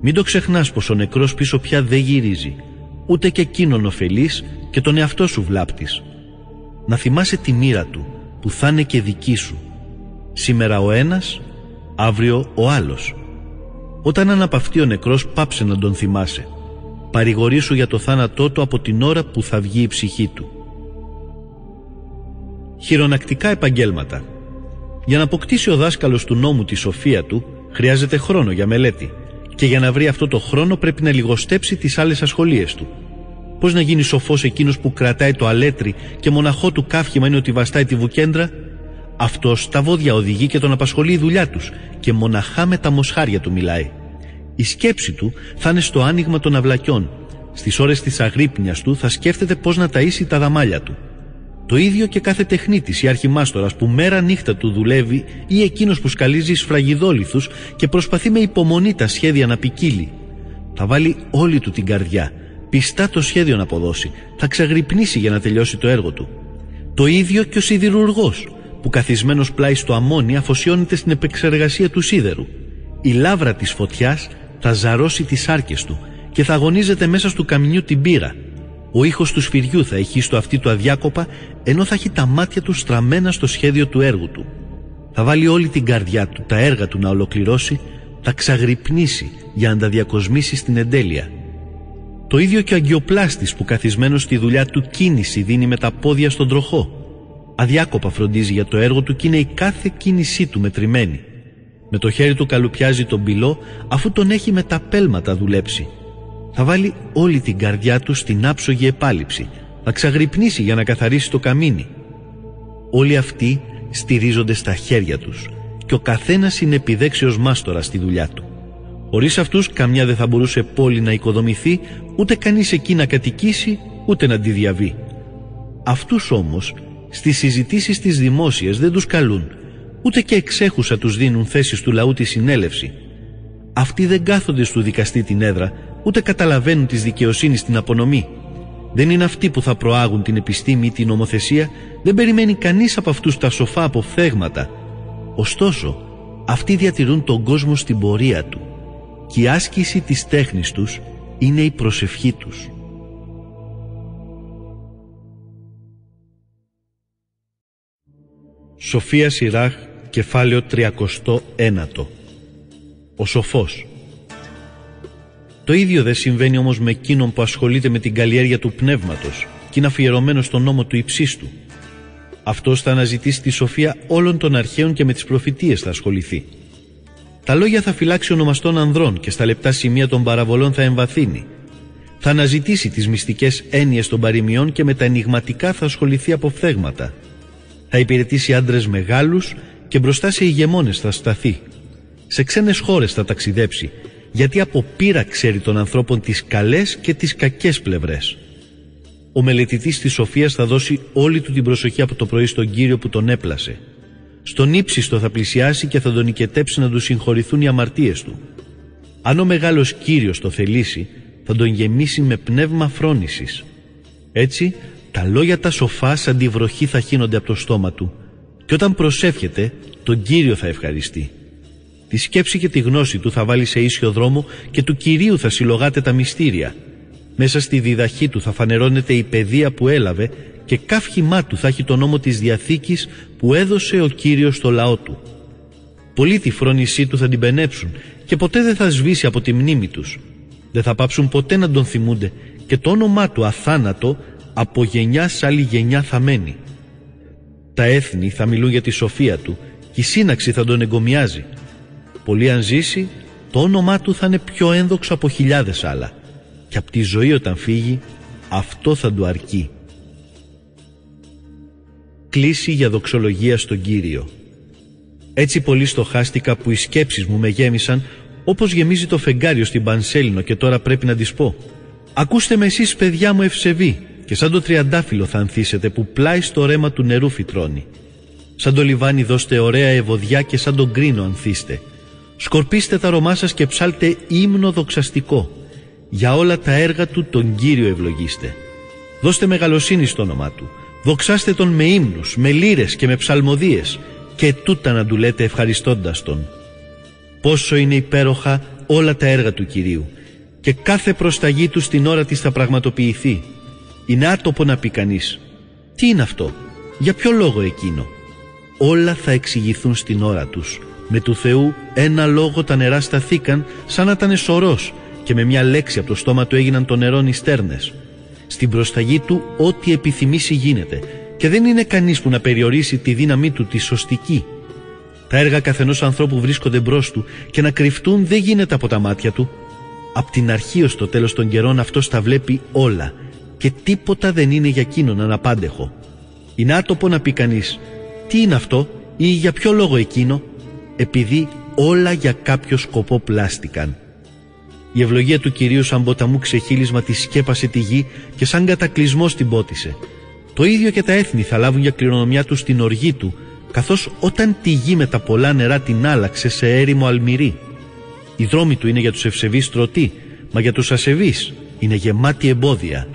Μην το ξεχνάς πως ο νεκρός πίσω πια δεν γυρίζει, ούτε και εκείνον ωφελείς και τον εαυτό σου βλάπτεις. Να θυμάσαι τη μοίρα του που θα είναι και δική σου, σήμερα ο ένας, αύριο ο άλλος. Όταν αναπαυτεί ο νεκρός, πάψε να τον θυμάσαι. Παρηγορήσου για το θάνατό του από την ώρα που θα βγει η ψυχή του. Χειρονακτικά επαγγέλματα. Για να αποκτήσει ο δάσκαλος του νόμου τη σοφία του, χρειάζεται χρόνο για μελέτη, και για να βρει αυτό το χρόνο πρέπει να λιγοστέψει τις άλλες ασχολίες του. Πώς να γίνει σοφός εκείνος που κρατάει το αλέτρι και μοναχό του καύχημα είναι ότι βαστάει τη βουκέντρα? Αυτός τα βόδια οδηγεί και τον απασχολεί η δουλειά τους, και μοναχά με τα μοσχάρια του μιλάει. Η σκέψη του θα είναι στο άνοιγμα των αυλακιών. Στις ώρες της αγρύπνιας του θα σκέφτεται πώς να ταΐσει τα δαμάλια του. Το ίδιο και κάθε τεχνίτης ή αρχιμάστορας που μέρα νύχτα του δουλεύει, ή εκείνος που σκαλίζει σφραγιδόλιθους και προσπαθεί με υπομονή τα σχέδια να ποικίλει. Θα βάλει όλη του την καρδιά Πιστά το σχέδιο να αποδώσει, θα ξαγρυπνήσει για να τελειώσει το έργο του. Το ίδιο και ο σιδηρουργός, που καθισμένος πλάι στο αμμόνι αφοσιώνεται στην επεξεργασία του σίδερου. Η λάβρα της φωτιάς θα ζαρώσει τις άρκες του και θα αγωνίζεται μέσα στο καμινιού την πύρα. Ο ήχος του σφυριού θα έχει στο αυτί του αδιάκοπα, ενώ θα έχει τα μάτια του στραμμένα στο σχέδιο του έργου του. Θα βάλει όλη την καρδιά του, τα έργα του να ολοκληρώσει, θα ξαγρυπνήσει για να τα διακοσμήσει στην εντέλεια. Το ίδιο και ο αγκιοπλάστης που καθισμένος στη δουλειά του κίνηση δίνει με τα πόδια στον τροχό. Αδιάκοπα φροντίζει για το έργο του και είναι η κάθε κίνησή του μετρημένη. Με το χέρι του καλουπιάζει τον πυλό, αφού τον έχει με τα πέλματα δουλέψει. Θα βάλει όλη την καρδιά του στην άψογη επάλυψη, θα ξαγρυπνήσει για να καθαρίσει το καμίνι. Όλοι αυτοί στηρίζονται στα χέρια τους και ο καθένας είναι επιδέξιος μάστορας στη δουλειά του. Χωρίς αυτούς καμιά δεν θα μπορούσε πόλη να οικοδομηθεί, ούτε κανείς εκεί να κατοικήσει, ούτε να τη διαβεί. Αυτούς όμως στις συζητήσεις τις δημόσιες δεν τους καλούν, ούτε και εξέχουσα τους δίνουν θέσεις του λαού τη συνέλευση. Αυτοί δεν κάθονται στου δικαστή την έδρα, ούτε καταλαβαίνουν της δικαιοσύνης την απονομή. Δεν είναι αυτοί που θα προάγουν την επιστήμη ή την νομοθεσία, δεν περιμένει κανείς από αυτούς τα σοφά αποφθέγματα. Ωστόσο, αυτοί διατηρούν τον κόσμο στην πορεία του και η άσκηση της τέχνης τους είναι η προσευχή τους. Σοφία Σειράχ, κεφάλαιο τριακοστό ένατο. Ο σοφός. Το ίδιο δεν συμβαίνει όμως με εκείνον που ασχολείται με την καλλιέργεια του πνεύματος και είναι αφιερωμένος στον νόμο του υψίστου. Αυτός θα αναζητήσει τη σοφία όλων των αρχαίων και με τις προφητείες θα ασχοληθεί. Τα λόγια θα φυλάξει ονομαστών ανδρών και στα λεπτά σημεία των παραβολών θα εμβαθύνει. Θα αναζητήσει τις μυστικές έννοιες των παροιμιών και με τα ενιγματικά θα ασχοληθεί από φθέγματα. Θα υπηρετήσει άντρες μεγάλους και μπροστά σε ηγεμόνες θα σταθεί. Σε ξένες χώρες θα ταξιδέψει, γιατί από πείρα ξέρει των ανθρώπων τις καλές και τις κακές πλευρές. Ο μελετητής της σοφίας θα δώσει όλη του την προσοχή από το πρωί στον Κύριο που τον έπλασε. Στον ύψιστο θα πλησιάσει και θα τον οικετέψει να του συγχωρηθούν οι αμαρτίες του. Αν ο μεγάλος Κύριος το θελήσει, θα τον γεμίσει με πνεύμα φρόνησης. Έτσι, τα λόγια τα σοφά σαν τη βροχή θα χύνονται από το στόμα του και όταν προσεύχεται, τον Κύριο θα ευχαριστεί. Τη σκέψη και τη γνώση του θα βάλει σε ίσιο δρόμο και του Κυρίου θα συλλογάται τα μυστήρια. Μέσα στη διδαχή του θα φανερώνεται η παιδεία που έλαβε και καύχημά του θα έχει το νόμο της Διαθήκης που έδωσε ο Κύριος στο λαό του. Πολλοί τη φρόνησή του θα την πενέψουν και ποτέ δεν θα σβήσει από τη μνήμη τους. Δεν θα πάψουν ποτέ να τον θυμούνται και το όνομά του αθάνατο από γενιά σ' άλλη γενιά θα μένει. Τα έθνη θα μιλούν για τη σοφία του και η σύναξη θα τον εγκομιάζει. Πολύ αν ζήσει, το όνομά του θα είναι πιο ένδοξο από χιλιάδες άλλα και από τη ζωή όταν φύγει, αυτό θα του αρκεί. Κλήση για δοξολογία στον Κύριο. Έτσι πολύ στοχάστηκα που οι σκέψεις μου με γέμισαν όπως γεμίζει το φεγγάριο στην Πανσέλινο και τώρα πρέπει να τις πω. Ακούστε με εσείς παιδιά μου ευσεβή και σαν το τριαντάφυλλο θα ανθίσετε που πλάι στο ρέμα του νερού φυτρώνει. Σαν το λιβάνι δώστε ωραία ευωδιά και σαν τον κρίνο ανθίστε. Σκορπίστε τα ρομά σας και ψάλτε ύμνο δοξαστικό. Για όλα τα έργα του τον Κύριο ευλογήστε. Δώστε μεγαλοσύνη στο όνομά του. Δοξάστε τον με ύμνους, με λύρες και με ψαλμοδίες και τούτα να του λέτε ευχαριστώντας τον. Πόσο είναι υπέροχα όλα τα έργα του Κυρίου και κάθε προσταγή του στην ώρα της θα πραγματοποιηθεί. Είναι άτοπο να πει κανείς. Τι είναι αυτό, για ποιο λόγο εκείνο. Όλα θα εξηγηθούν στην ώρα τους. Με του Θεού ένα λόγο τα νερά σταθήκαν σαν να ήταν σωρός και με μια λέξη από το στόμα του έγιναν των νερών οι στέρνες. Στην προσταγή του ό,τι επιθυμήσει γίνεται και δεν είναι κανείς που να περιορίσει τη δύναμή του τη σωστική. Τα έργα καθενός ανθρώπου βρίσκονται μπρος του και να κρυφτούν δεν γίνεται από τα μάτια του. Απ' την αρχή ως το τέλος των καιρών αυτός τα βλέπει όλα και τίποτα δεν είναι για εκείνον αναπάντεχο. Είναι άτοπο να πει κανείς τι είναι αυτό ή για ποιο λόγο εκείνο, επειδή όλα για κάποιο σκοπό πλάστηκαν. Η ευλογία του Κυρίου σαν ποταμού ξεχύλισμα τη σκέπασε τη γη και σαν κατακλυσμός την πότισε. Το ίδιο και τα έθνη θα λάβουν για κληρονομιά τους την οργή του, καθώς όταν τη γη με τα πολλά νερά την άλλαξε σε έρημο αλμυρή. Οι δρόμοι του είναι για τους ευσεβείς τρωτοί, μα για τους ασεβείς είναι γεμάτη εμπόδια.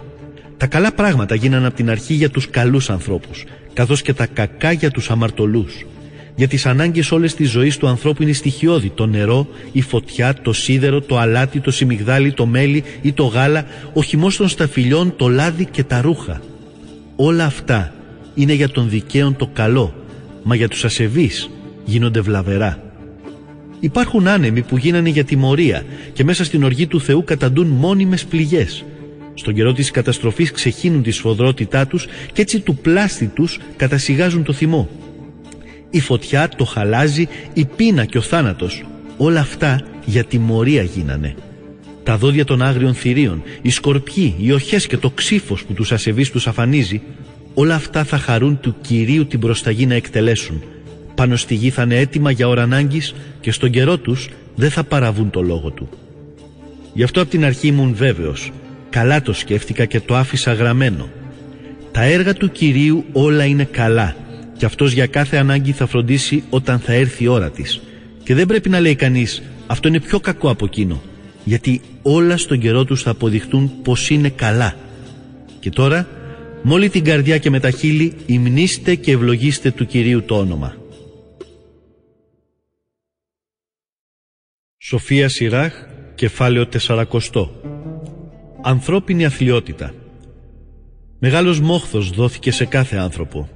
Τα καλά πράγματα γίνανε από την αρχή για τους καλούς ανθρώπους, καθώς και τα κακά για τους αμαρτωλούς. Για τις ανάγκες όλες της ζωής του ανθρώπου είναι στοιχειώδη. Το νερό, η φωτιά, το σίδερο, το αλάτι, το σιμιγδάλι, το μέλι ή το γάλα, ο χυμός των σταφυλιών, το λάδι και τα ρούχα. Όλα αυτά είναι για τον δικαίον το καλό, μα για τους ασεβείς γίνονται βλαβερά. Υπάρχουν άνεμοι που γίνανε για τιμωρία και μέσα στην οργή του Θεού καταντούν μόνιμες πληγές. Στον καιρό της καταστροφής ξεχύνουν τη σφοδρότητά τους και έτσι του πλάστη τους κατασυγάζουν το θυμό. Η φωτιά, το χαλάζι, η πείνα και ο θάνατος, όλα αυτά για τιμωρία γίνανε. Τα δόντια των άγριων θηρίων, οι σκορπιοί, οι οχές και το ξύφος που τους ασεβείς τους αφανίζει, όλα αυτά θα χαρούν του Κυρίου την προσταγή να εκτελέσουν. Πάνω στη γη θα είναι έτοιμα για ώρα ανάγκης και στον καιρό τους δεν θα παραβούν το λόγο του. Γι' αυτό από την αρχή ήμουν βέβαιος. Καλά το σκέφτηκα και το άφησα γραμμένο. Τα έργα του Κυρίου όλα είναι καλά και αυτός για κάθε ανάγκη θα φροντίσει όταν θα έρθει η ώρα της. Και δεν πρέπει να λέει κανείς αυτό είναι πιο κακό από εκείνο, γιατί όλα στον καιρό τους θα αποδειχτούν πως είναι καλά. Και τώρα, με όλη την καρδιά και με τα χείλη, υμνήστε και ευλογήστε του Κυρίου το όνομα. Σοφία Σειράχ, κεφάλαιο τετρακόσια. Ανθρώπινη αθλιότητα. Μεγάλος μόχθος δόθηκε σε κάθε άνθρωπο.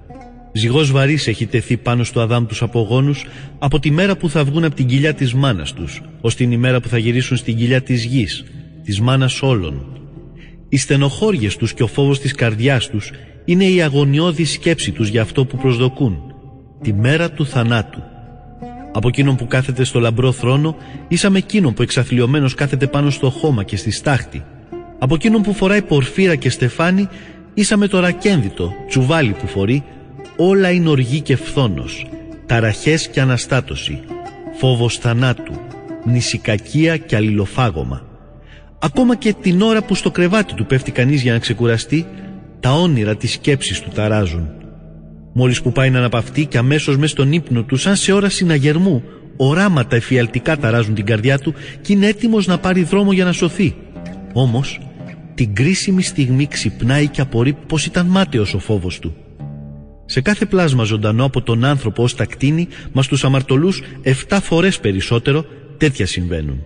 Ζυγός βαρύς έχει τεθεί πάνω στο Αδάμ τους απογόνους από τη μέρα που θα βγουν από την κοιλιά της μάνας τους, ως την ημέρα που θα γυρίσουν στην κοιλιά της γης, της μάνας όλων. Οι στενοχώριες τους και ο φόβος της καρδιάς τους είναι η αγωνιώδη σκέψη τους για αυτό που προσδοκούν, τη μέρα του θανάτου. Από εκείνον που κάθεται στο λαμπρό θρόνο, ίσα με εκείνον που εξαθλιωμένος κάθεται πάνω στο χώμα και στη στάχτη. Από εκείνον που φοράει πορφύρα και στεφάνι, ίσα με το ρακένδυτο, τσουβάλι που φορεί, όλα είναι οργή και φθόνος, ταραχές και αναστάτωση, φόβος θανάτου, μνησικακία και αλληλοφάγωμα. Ακόμα και την ώρα που στο κρεβάτι του πέφτει κανείς για να ξεκουραστεί, τα όνειρα της σκέψης του ταράζουν. Μόλις που πάει να αναπαυτεί και αμέσως μες στον ύπνο του, σαν σε ώρα συναγερμού, οράματα εφιαλτικά ταράζουν την καρδιά του και είναι έτοιμος να πάρει δρόμο για να σωθεί. Όμως, την κρίσιμη στιγμή ξυπνάει και απορεί πως ήταν μάταιος ο φόβος του. Σε κάθε πλάσμα ζωντανό από τον άνθρωπο ως τα κτίνη, μα στους αμαρτωλούς εφτά φορές περισσότερο τέτοια συμβαίνουν.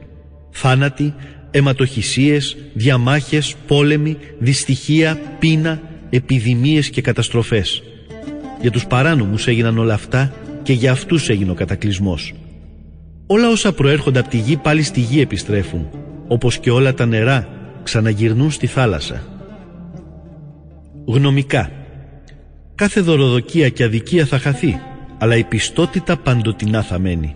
Θάνατοι, αιματοχυσίες, διαμάχες, πόλεμοι, δυστυχία, πείνα, επιδημίες και καταστροφές. Για τους παράνομους έγιναν όλα αυτά και για αυτούς έγινε ο κατακλυσμός. Όλα όσα προέρχονται από τη γη πάλι στη γη επιστρέφουν, όπως και όλα τα νερά ξαναγυρνούν στη θάλασσα. Γνωμικά. Κάθε δωροδοκία και αδικία θα χαθεί, αλλά η πιστότητα παντοτινά θα μένει.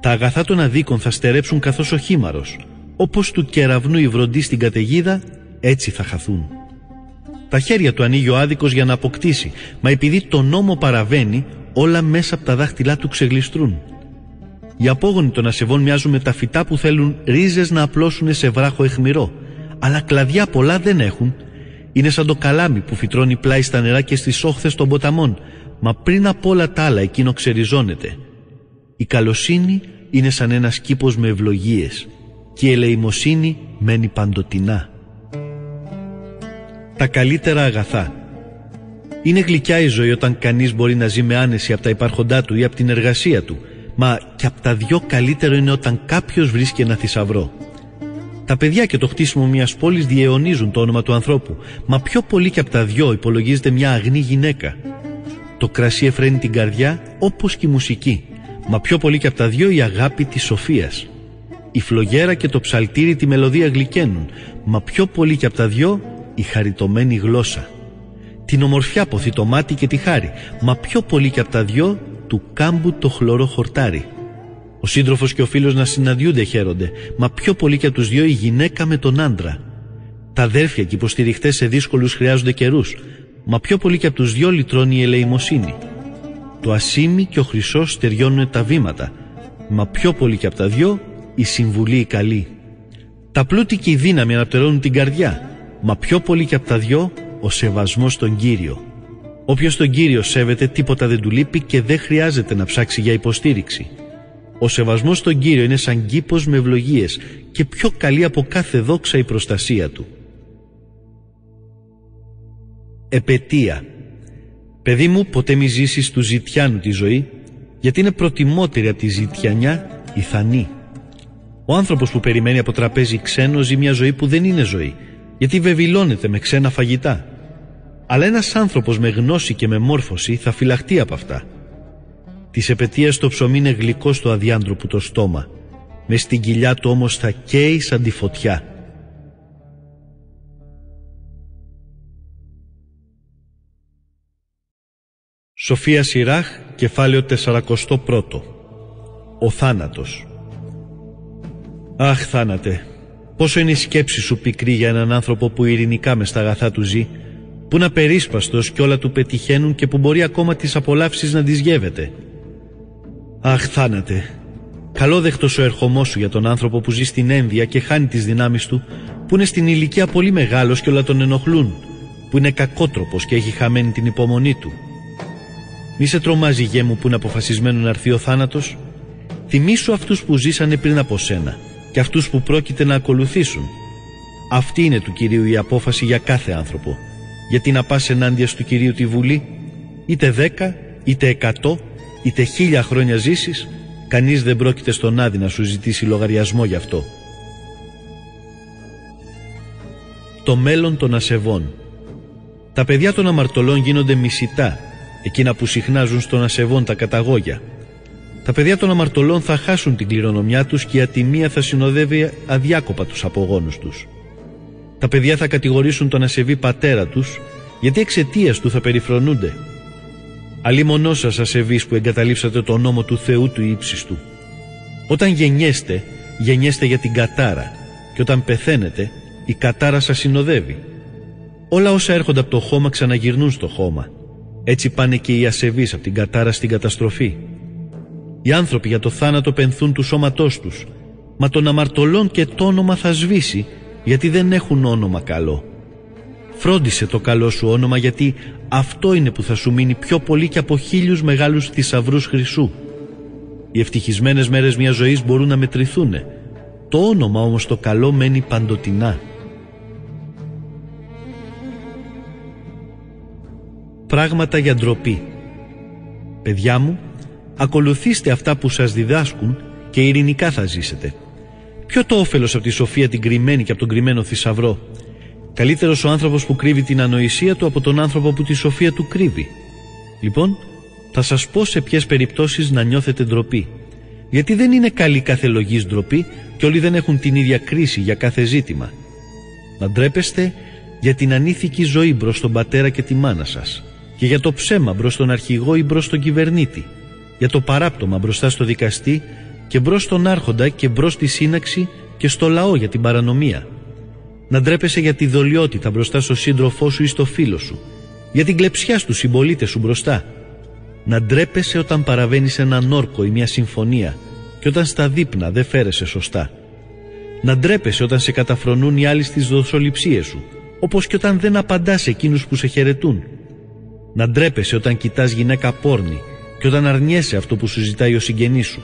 Τα αγαθά των αδίκων θα στερέψουν καθώς ο χήμαρος. Όπως του κεραυνού η βροντή στην καταιγίδα, έτσι θα χαθούν. Τα χέρια του ανοίγει ο άδικος για να αποκτήσει, μα επειδή το νόμο παραβαίνει, όλα μέσα από τα δάχτυλά του ξεγλιστρούν. Οι απόγονοι των ασεβών μοιάζουν με τα φυτά που θέλουν ρίζες να απλώσουν σε βράχο αιχμηρό, αλλά κλαδιά πολλά δεν έχουν. Είναι σαν το καλάμι που φυτρώνει πλάι στα νερά και στις όχθες των ποταμών, μα πριν από όλα τα άλλα εκείνο ξεριζώνεται. Η καλοσύνη είναι σαν ένας κήπος με ευλογίες και η ελεημοσύνη μένει παντοτινά. Τα καλύτερα αγαθά. Είναι γλυκιά η ζωή όταν κανείς μπορεί να ζει με άνεση από τα υπάρχοντά του ή από την εργασία του, μα και από τα δυο καλύτερο είναι όταν κάποιος βρίσκει ένα θησαυρό. Τα παιδιά και το χτίσιμο μιας πόλης διαιωνίζουν το όνομα του ανθρώπου, μα πιο πολύ και από τα δυο υπολογίζεται μια αγνή γυναίκα. Το κρασί εφραίνει την καρδιά όπως και η μουσική, μα πιο πολύ και από τα δυο η αγάπη της σοφίας. Η φλογέρα και το ψαλτήρι τη μελωδία γλυκαίνουν, μα πιο πολύ και από τα δυο η χαριτωμένη γλώσσα. Την ομορφιά ποθεί το μάτι και τη χάρη, μα πιο πολύ και από τα δυο του κάμπου το χλωρό χορτάρι. Ο σύντροφος και ο φίλος να συναντιούνται χαίρονται, μα πιο πολύ και από τους δυο η γυναίκα με τον άντρα. Τα αδέρφια και οι υποστηριχτές σε δύσκολους χρειάζονται καιρούς, μα πιο πολύ και από τους δυο λυτρώνει η ελεημοσύνη. Το ασίμι και ο χρυσός στεριώνουν τα βήματα, μα πιο πολύ και από τα δυο η συμβουλή η καλή. Τα πλούτη και η δύναμη αναπτερώνουν την καρδιά, μα πιο πολύ και από τα δυο ο σεβασμός στον Κύριο. Όποιος τον Κύριο σέβεται, τίποτα δεν του λείπει και δεν χρειάζεται να ψάξει για υποστήριξη. Ο σεβασμός στον Κύριο είναι σαν κήπος με ευλογίες και πιο καλή από κάθε δόξα η προστασία του. Επαιτία. Παιδί μου, ποτέ μη ζήσεις του ζητιάνου τη ζωή, γιατί είναι προτιμότερη από τη ζητιανιά η θανή. Ο άνθρωπος που περιμένει από τραπέζι ξένο ζει μια ζωή που δεν είναι ζωή, γιατί βεβηλώνεται με ξένα φαγητά. Αλλά ένας άνθρωπος με γνώση και με μόρφωση θα φυλαχτεί από αυτά. Της επαιτίας το ψωμί είναι γλυκό στο αδιάντροπο το στόμα, με στην κοιλιά του όμως θα καίει σαν τη φωτιά. Σοφία Σειράχ, κεφάλαιο σαράντα ένα. Ο θάνατος. Αχ, θάνατε, πόσο είναι η σκέψη σου πικρή για έναν άνθρωπο που ειρηνικά μες στα αγαθά του ζει, που είναι απερίσπαστος και όλα του πετυχαίνουν και που μπορεί ακόμα τις απολαύσεις να τις γεύεται. Αχ, θάνατε, καλόδεχτος ο ερχομός σου για τον άνθρωπο που ζει στην ένδια και χάνει τις δυνάμεις του, που είναι στην ηλικία πολύ μεγάλος και όλα τον ενοχλούν, που είναι κακότροπος και έχει χαμένη την υπομονή του. Μη σε τρομάζει, γέ μου, που είναι αποφασισμένο να έρθει ο θάνατος. Θυμήσου αυτούς που ζήσανε πριν από σένα και αυτούς που πρόκειται να ακολουθήσουν. Αυτή είναι του Κυρίου η απόφαση για κάθε άνθρωπο. Γιατί να πας ενάντια του Κυρίου τη βουλή, είτε δέκα, είτε εκατό, είτε χίλια χρόνια ζήσεις, κανείς δεν πρόκειται στον Άδη να σου ζητήσει λογαριασμό γι' αυτό. Το μέλλον των ασεβών. Τα παιδιά των αμαρτωλών γίνονται μισητά, εκείνα που συχνάζουν στον ασεβών τα καταγόγια. Τα παιδιά των αμαρτωλών θα χάσουν την κληρονομιά τους και η ατιμία θα συνοδεύει αδιάκοπα τους απογόνους τους. Τα παιδιά θα κατηγορήσουν τον ασεβή πατέρα τους, γιατί εξαιτίας του θα περιφρονούνται. Αλίμονός σας, ασεβείς, που εγκαταλείψατε τον νόμο του Θεού του ύψιστου. Όταν γεννιέστε, γεννιέστε για την κατάρα, και όταν πεθαίνετε, η κατάρα σας συνοδεύει. Όλα όσα έρχονται από το χώμα ξαναγυρνούν στο χώμα. Έτσι πάνε και οι ασεβείς από την κατάρα στην καταστροφή. Οι άνθρωποι για το θάνατο πενθούν του σώματός τους, μα των αμαρτωλών και το όνομα θα σβήσει, γιατί δεν έχουν όνομα καλό. Φρόντισε το καλό σου όνομα, γιατί αυτό είναι που θα σου μείνει πιο πολύ και από χίλιους μεγάλους θησαυρούς χρυσού. Οι ευτυχισμένες μέρες μιας ζωής μπορούν να μετρηθούν, το όνομα όμως το καλό μένει παντοτινά. Πράγματα για ντροπή. Παιδιά μου, ακολουθήστε αυτά που σας διδάσκουν και ειρηνικά θα ζήσετε. Ποιο το όφελος από τη σοφία την κρυμμένη και από τον κρυμμένο θησαυρό? Καλύτερος ο άνθρωπος που κρύβει την ανοησία του από τον άνθρωπο που τη σοφία του κρύβει. Λοιπόν, θα σας πω σε ποιες περιπτώσεις να νιώθετε ντροπή. Γιατί δεν είναι καλή κάθε λογής ντροπή και όλοι δεν έχουν την ίδια κρίση για κάθε ζήτημα. Να ντρέπεστε για την ανήθικη ζωή μπρος τον πατέρα και τη μάνα σας, και για το ψέμα μπρος τον αρχηγό ή μπρος τον κυβερνήτη, για το παράπτωμα μπροστά στο δικαστή και μπρος στον άρχοντα και μπρος στη σύναξη και στο λαό για την παρανομία. Να ντρέπεσαι για τη δολιότητα μπροστά στο σύντροφό σου ή στο φίλο σου, για την κλεψιά στους συμπολίτες σου μπροστά. Να ντρέπεσαι όταν παραβαίνεις έναν όρκο ή μια συμφωνία και όταν στα δείπνα δεν φέρεσαι σωστά. Να ντρέπεσαι όταν σε καταφρονούν οι άλλοι στις δοσοληψίες σου, όπως και όταν δεν απαντάς εκείνους που σε χαιρετούν. Να ντρέπεσαι όταν κοιτάς γυναίκα πόρνη και όταν αρνιέσαι αυτό που σου ζητάει ο συγγενής σου.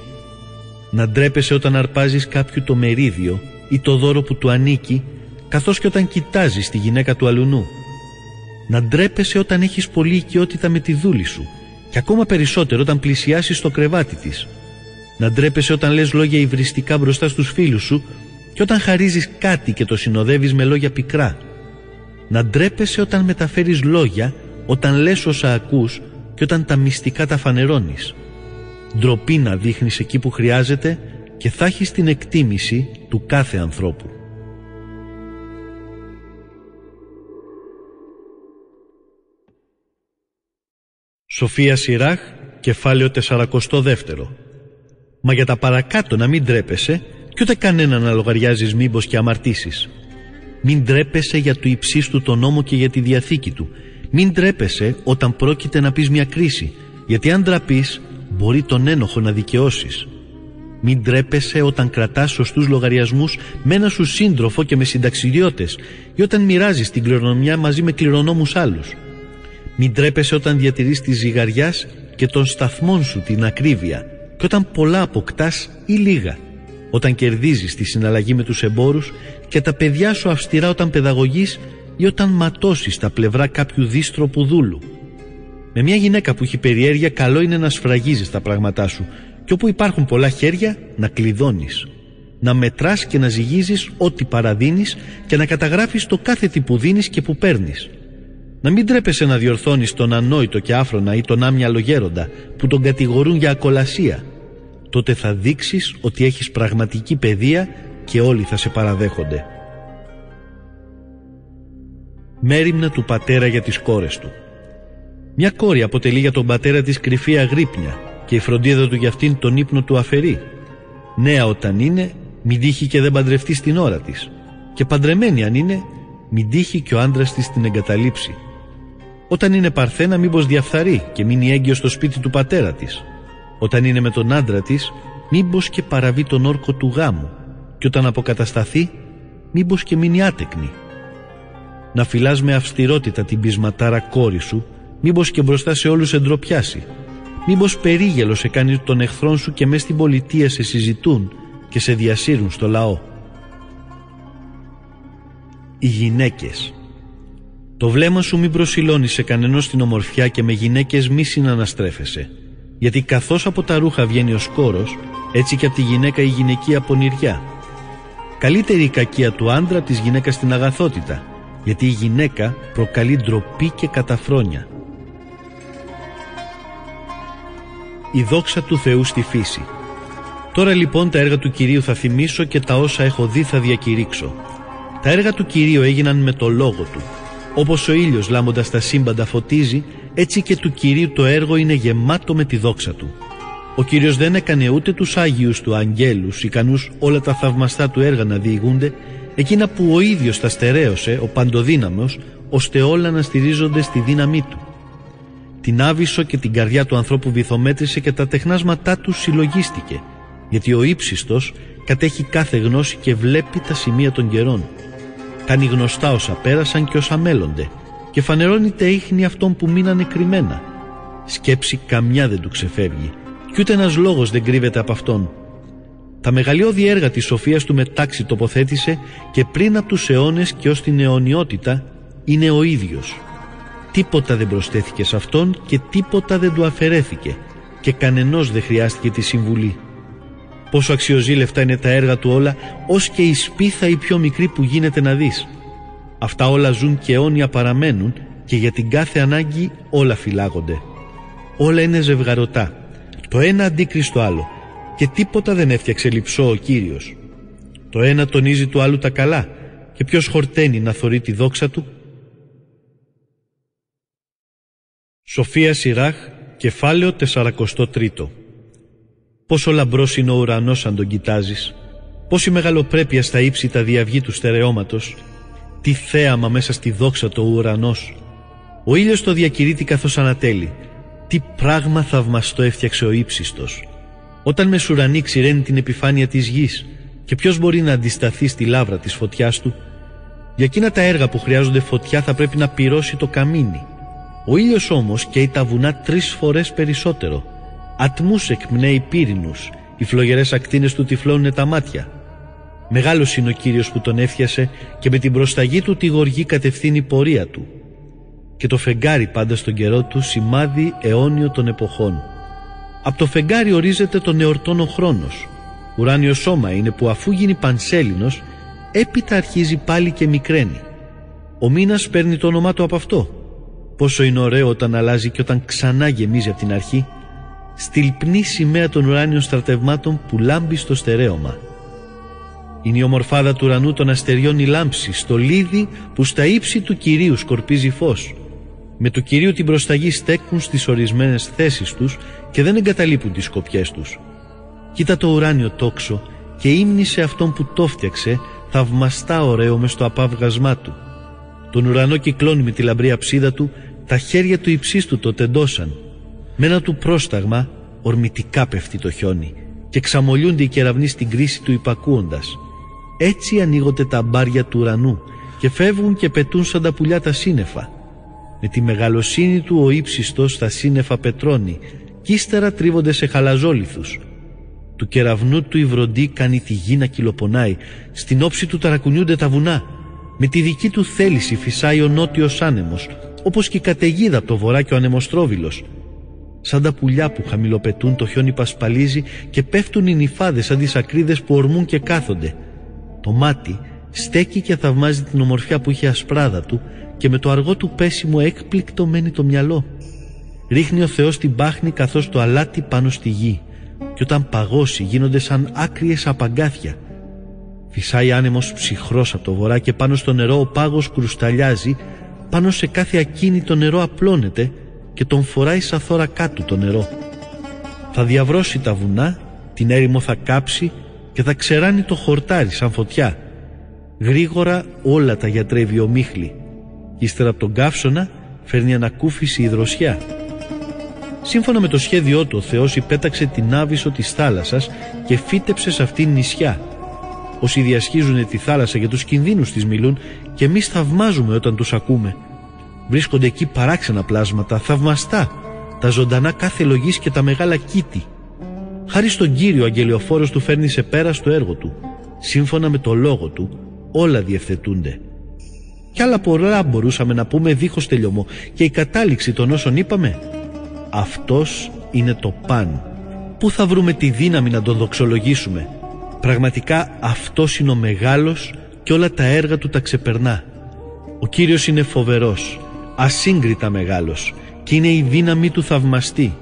Να ντρέπεσαι όταν αρπάζεις κάποιου το μερίδιο ή το δώρο που του ανήκει, καθώς και όταν κοιτάζεις τη γυναίκα του αλουνού. Να ντρέπεσαι όταν έχεις πολλή οικειότητα με τη δούλη σου και ακόμα περισσότερο όταν πλησιάσεις το κρεβάτι της. Να ντρέπεσαι όταν λες λόγια υβριστικά μπροστά στους φίλους σου και όταν χαρίζεις κάτι και το συνοδεύεις με λόγια πικρά. Να ντρέπεσαι όταν μεταφέρεις λόγια, όταν λες όσα ακούς και όταν τα μυστικά τα φανερώνεις. Ντροπή να δείχνεις εκεί που χρειάζεται και θα έχεις την εκτίμηση του κάθε ανθρώπου. Σοφία Σειράχ, κεφάλαιο σαράντα δύο. Μα για τα παρακάτω να μην τρέπεσαι και ούτε κανένα να λογαριάζεις μήπως και αμαρτήσεις. Μην τρέπεσαι για του υψίστου τον νόμο και για τη διαθήκη του. Μην τρέπεσαι όταν πρόκειται να πεις μια κρίση, γιατί αν ντραπείς μπορεί τον ένοχο να δικαιώσεις. Μην τρέπεσαι όταν κρατάς σωστούς λογαριασμούς με έναν σου σύντροφο και με συνταξιδιώτες ή όταν μοιράζεις την κληρονομιά μαζί με κληρονόμους άλλους. Μην τρέπεσαι όταν διατηρείς τη ζυγαριάς και των σταθμών σου την ακρίβεια, Και όταν πολλά αποκτάς ή λίγα, όταν κερδίζεις τη συναλλαγή με τους εμπόρους και τα παιδιά σου αυστηρά όταν παιδαγωγείς ή όταν ματώσεις τα πλευρά κάποιου δύστροπου δούλου. Με μια γυναίκα που έχει περιέργεια καλό είναι να σφραγίζεις τα πράγματά σου και όπου υπάρχουν πολλά χέρια να κλειδώνεις. Να μετράς και να ζυγίζεις ό,τι παραδίνεις και να καταγράφεις το κάθε τι που δίνεις και που παίρνεις. Να μην τρέπεσαι να διορθώνεις τον ανόητο και άφρονα ή τον άμυαλο γέροντα που τον κατηγορούν για ακολασία. Τότε θα δείξεις ότι έχεις πραγματική παιδεία και όλοι θα σε παραδέχονται. Μέριμνα του πατέρα για τις κόρες του. Μια κόρη αποτελεί για τον πατέρα της κρυφή αγρύπνια και η φροντίδα του για αυτήν τον ύπνο του αφαιρεί. Νέα όταν είναι, μην τύχει και δεν παντρευτεί στην ώρα της. Και παντρεμένη αν είναι, μην τύχει και ο άντρας της την εγκαταλείψει. Όταν είναι παρθένα, μήπως διαφθαρεί και μείνει έγκυο στο σπίτι του πατέρα της. Όταν είναι με τον άντρα της, μήπως και παραβεί τον όρκο του γάμου. Και όταν αποκατασταθεί, μήπως και μείνει άτεκνη. Να φυλάς με αυστηρότητα την πεισματάρα κόρη σου, μήπως και μπροστά σε όλους εντροπιάσει. Μήπως περίγελο σε κάνει τον εχθρόν σου και μες στην πολιτεία σε συζητούν και σε διασύρουν στο λαό. Οι γυναίκες. Το βλέμμα σου μην προσιλώνεις σε κανενός την ομορφιά και με γυναίκες μη συναναστρέφεσαι. Γιατί καθώς από τα ρούχα βγαίνει ο σκόρος, έτσι και από τη γυναίκα η γυναικεία πονηριά. Καλύτερη η κακία του άντρα από της γυναίκας στην αγαθότητα, γιατί η γυναίκα προκαλεί ντροπή και καταφρόνια. Η δόξα του Θεού στη φύση. Τώρα λοιπόν τα έργα του Κυρίου θα θυμίσω και τα όσα έχω δει θα διακηρύξω. Τα έργα του Κυρίου έγιναν με το λόγο του. Όπως ο ήλιος λάμποντας τα σύμπαντα φωτίζει, έτσι και του Κυρίου το έργο είναι γεμάτο με τη δόξα του. Ο Κύριος δεν έκανε ούτε τους άγιους του αγγέλους, ικανούς όλα τα θαυμαστά του έργα να διηγούνται, εκείνα που ο ίδιος τα στερέωσε, ο παντοδύναμος, ώστε όλα να στηρίζονται στη δύναμή του. Την άβυσσο και την καρδιά του ανθρώπου βυθομέτρησε και τα τεχνάσματά του συλλογίστηκε, γιατί ο ύψιστος κατέχει κάθε γνώση και βλέπει τα σημεία των καιρών. Κάνει γνωστά όσα πέρασαν και όσα μέλλονται και φανερώνει τα ίχνη αυτών που μείνανε κρυμμένα. Σκέψη καμιά δεν του ξεφεύγει κι ούτε ένας λόγος δεν κρύβεται από αυτόν. Τα μεγαλειώδη έργα της σοφίας του με τάξη τοποθέτησε και πριν από τους αιώνες και ως την αιωνιότητα είναι ο ίδιος. Τίποτα δεν προσθέθηκε σε αυτόν και τίποτα δεν του αφαιρέθηκε και κανενός δεν χρειάστηκε τη συμβουλή. Πόσο αξιοζήλευτα είναι τα έργα του όλα, ως και η σπίθα η πιο μικρή που γίνεται να δεις. Αυτά όλα ζουν και αιώνια παραμένουν και για την κάθε ανάγκη όλα φυλάγονται. Όλα είναι ζευγαρωτά, το ένα αντίκρι στο άλλο και τίποτα δεν έφτιαξε λυψό ο Κύριος. Το ένα τονίζει του άλλου τα καλά και ποιος χορταίνει να θωρεί τη δόξα του. Σοφία Σειράχ, κεφάλαιο σαράντα τρία. Πόσο λαμπρός είναι ο ουρανός αν τον κοιτάζεις, πόση μεγαλοπρέπεια στα ύψη τα διαυγή του στερεώματος, τι θέαμα μέσα στη δόξα το ουρανός. Ο ήλιος το διακηρύττει καθώς ανατέλει, τι πράγμα θαυμαστό έφτιαξε ο ύψιστος. Όταν με σουρανή ξηραίνει την επιφάνεια της γης και ποιος μπορεί να αντισταθεί στη λάβρα της φωτιάς του. Για εκείνα τα έργα που χρειάζονται φωτιά θα πρέπει να πυρώσει το καμίνι. Ο ήλιος όμως καίει τα βουνά τρεις φορές περισσότερο. Ατμούς εκπνέει πύρινους, οι φλογερές ακτίνες του τυφλώνουν τα μάτια. Μεγάλος είναι ο Κύριος που τον έφτιασε και με την προσταγή του τη γοργή κατευθύνει η πορεία του. Και το φεγγάρι πάντα στον καιρό του σημάδι αιώνιο των εποχών. Από το φεγγάρι ορίζεται τον εορτών ο χρόνος. Ουράνιο σώμα είναι που αφού γίνει πανσέλινος, έπειτα αρχίζει πάλι και μικραίνει. Ο μήνας παίρνει το όνομά του από αυτό. Πόσο είναι ωραίο όταν αλλάζει και όταν ξανά γεμίζει από την αρχή. Στυλπνή σημαία των ουράνιων στρατευμάτων που λάμπει στο στερέωμα. Είναι η ομορφάδα του ουρανού των αστεριών η λάμψη, στο λίδι που στα ύψη του Κυρίου σκορπίζει φως. Με του Κυρίου την προσταγή στέκουν στις ορισμένες θέσεις τους και δεν εγκαταλείπουν τις σκοπιές τους. Κοίτα το ουράνιο τόξο και ύμνησε αυτόν που το φτιάξε, θαυμαστά ωραίο μες στο απάβγασμά του. Τον ουρανό κυκλώνει με τη λαμπρή αψίδα του, τα χέρια του υψίστου το τεντώσαν. Με ένα του πρόσταγμα ορμητικά πέφτει το χιόνι και ξαμολιούνται οι κεραυνοί στην κρίση του υπακούοντας. Έτσι ανοίγονται τα μπάρια του ουρανού και φεύγουν και πετούν σαν τα πουλιά τα σύννεφα. Με τη μεγαλοσύνη του ο ύψιστος τα σύννεφα πετρώνει κι ύστερα τρίβονται σε χαλαζόλιθους. Του κεραυνού του η βροντή κάνει τη γη να κυλοπονάει, στην όψη του ταρακουνιούνται τα βουνά. Με τη δική του θέληση φυσάει ο νότιος άνεμος, όπως και η καταιγίδα από το βορρά και ο ανεμοστρόβιλος. Σαν τα πουλιά που χαμηλοπετούν, το χιόνι πασπαλίζει και πέφτουν οι νυφάδες σαν τις ακρίδες που ορμούν και κάθονται. Το μάτι στέκει και θαυμάζει την ομορφιά που είχε ασπράδα του και με το αργό του πέσιμο έκπληκτο μένει το μυαλό. Ρίχνει ο Θεός την πάχνη καθώς το αλάτι πάνω στη γη και όταν παγώσει γίνονται σαν άκριες απαγκάθια. Φυσάει άνεμος ψυχρός από το βορρά και πάνω στο νερό ο πάγος κρουσταλιάζει, πάνω σε κάθε ακίνητο νερό απλώνεται και τον φοράει σαν θώρα κάτω το νερό. Θα διαβρώσει τα βουνά, την έρημο θα κάψει και θα ξεράνει το χορτάρι σαν φωτιά. Γρήγορα όλα τα γιατρεύει ο μίχλη. Ύστερα από τον καύσωνα φέρνει ανακούφιση η δροσιά. Σύμφωνα με το σχέδιό του, ο Θεός υπέταξε την άβυσσο της θάλασσας και φύτεψε σε αυτήν νησιά. Όσοι διασχίζουν τη θάλασσα για τους κινδύνους της μιλούν και εμείς θαυμάζουμε όταν τους ακούμε. Βρίσκονται εκεί παράξενα πλάσματα, θαυμαστά, τα ζωντανά κάθε λογής και τα μεγάλα κήτη. Χάρη στον Κύριο, ο αγγελιοφόρος του φέρνει σε πέρα στο έργο του. Σύμφωνα με το λόγο του, όλα διευθετούνται. Κι άλλα πολλά μπορούσαμε να πούμε δίχως τελειωμό, και η κατάληξη των όσων είπαμε: αυτός είναι το παν. Πού θα βρούμε τη δύναμη να τον δοξολογήσουμε? Πραγματικά αυτός είναι ο μεγάλος και όλα τα έργα του τα ξεπερνά. Ο Κύριος είναι φοβερός, ασύγκριτα μεγάλος και είναι η δύναμη του θαυμαστή.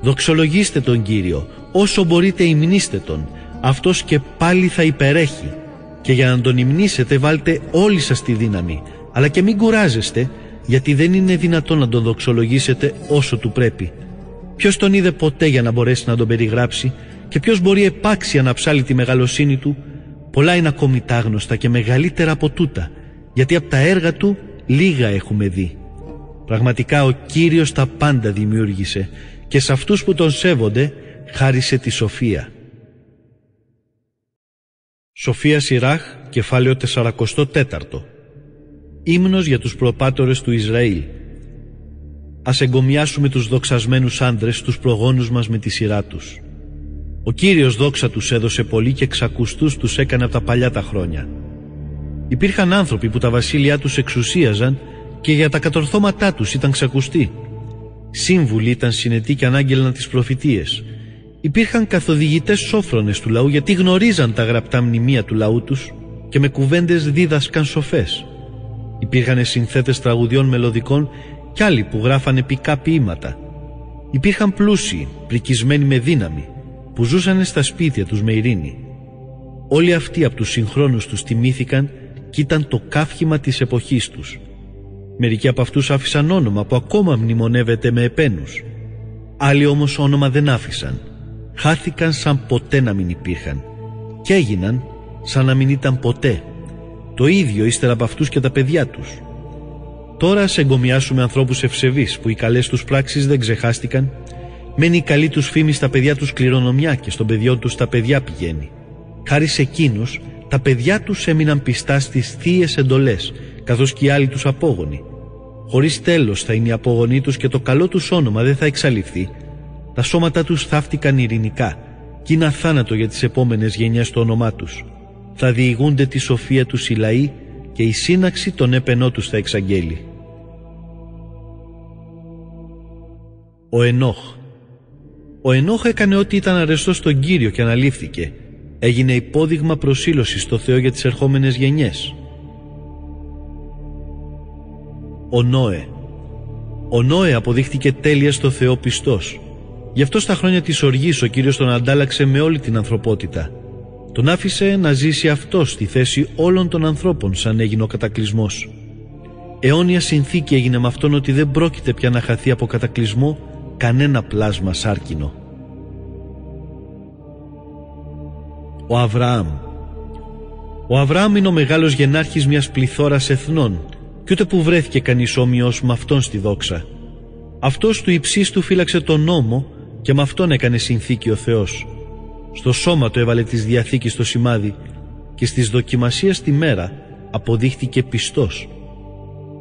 Δοξολογήστε τον Κύριο, όσο μπορείτε υμνήστε τον, αυτός και πάλι θα υπερέχει. Και για να τον υμνήσετε βάλτε όλη σας τη δύναμη, αλλά και μην κουράζεστε, γιατί δεν είναι δυνατόν να τον δοξολογήσετε όσο του πρέπει. Ποιος τον είδε ποτέ για να μπορέσει να τον περιγράψει και ποιος μπορεί επάξια να ψάλει τη μεγαλοσύνη του? Πολλά είναι ακόμη τα άγνωστα και μεγαλύτερα από τούτα, γιατί από τα έργα του λίγα έχουμε δει. Πραγματικά ο Κύριος τα πάντα δημιούργησε και σε αυτούς που τον σέβονται χάρισε τη σοφία. Σοφία Σειράχ, κεφάλαιο σαράντα τέσσερα. Ύμνος για τους προπάτορες του Ισραήλ. Ας εγκομιάσουμε τους δοξασμένους άντρες, τους προγόνους μας με τη σειρά τους. Ο Κύριος δόξα τους έδωσε πολύ και εξακουστούς τους έκανε από τα παλιά τα χρόνια. Υπήρχαν άνθρωποι που τα βασίλειά τους εξουσίαζαν και για τα κατορθώματά τους ήταν ξακουστοί. Σύμβουλοι ήταν συνετοί και ανάγγελναν τις προφητείες. Υπήρχαν καθοδηγητές σόφρονες του λαού, γιατί γνωρίζαν τα γραπτά μνημεία του λαού τους και με κουβέντες δίδασκαν σοφές. Υπήρχαν συνθέτες τραγουδιών μελωδικών κι άλλοι που γράφαν επικά ποίηματα. Υπήρχαν πλούσιοι, πρικισμένοι με δύναμη, που ζούσαν στα σπίτια τους με ειρήνη. Όλοι αυτοί από τους συγχρόνους τους τιμήθηκαν και ήταν το καύχημα της εποχής τους. Μερικοί από αυτούς άφησαν όνομα που ακόμα μνημονεύεται με επένους. Άλλοι όμως όνομα δεν άφησαν. Χάθηκαν σαν ποτέ να μην υπήρχαν και έγιναν σαν να μην ήταν ποτέ. Το ίδιο ύστερα από αυτούς και τα παιδιά τους. Τώρα ας εγκομιάσουμε ανθρώπους ευσεβείς που οι καλές τους πράξεις δεν ξεχάστηκαν. Μένει η καλή τους φήμη στα παιδιά τους κληρονομιά και στον παιδιών τους τα παιδιά πηγαίνει. Χάρη σε εκείνους, τα παιδιά τους έμειναν πιστά στις θείες εντολές, καθώς και οι άλλοι τους απόγονοι. Χωρίς τέλος θα είναι οι απόγονοί τους και το καλό τους όνομα δεν θα εξαλειφθεί. Τα σώματα τους θαύτηκαν ειρηνικά και είναι αθάνατο για τις επόμενες γενιές το όνομά τους. Θα διηγούνται τη σοφία τους οι λαοί και η σύναξη τον έπαινό τους θα εξαγγέλει. Ο Ενόχ. Ο Ενόχ έκανε ό,τι ήταν αρεστό στον Κύριο και αναλήφθηκε. Έγινε υπόδειγμα προσήλωσης στο Θεό για τις ερχόμενες γενιές. Ο Νόε. Ο Νόε αποδείχτηκε τέλεια στο Θεό πιστός. Γι' αυτό στα χρόνια της οργής ο Κύριος τον αντάλλαξε με όλη την ανθρωπότητα. Τον άφησε να ζήσει αυτός στη θέση όλων των ανθρώπων σαν έγινε ο κατακλυσμός. Αιώνια συνθήκη έγινε με αυτόν ότι δεν πρόκειται πια να χαθεί από κατακλυσμό κανένα πλάσμα σάρκινο. Ο Αβραάμ. Ο Αβραάμ είναι ο μεγάλος γενάρχης μιας πληθώρας εθνών και ούτε που βρέθηκε κανείς όμοιος με αυτόν στη δόξα. Αυτός του υψίστου φύλαξε τον νόμο και με αυτόν έκανε συνθήκη ο Θεός. Στο σώμα του έβαλε της Διαθήκης το σημάδι και στις δοκιμασίες τη μέρα αποδείχθηκε πιστός.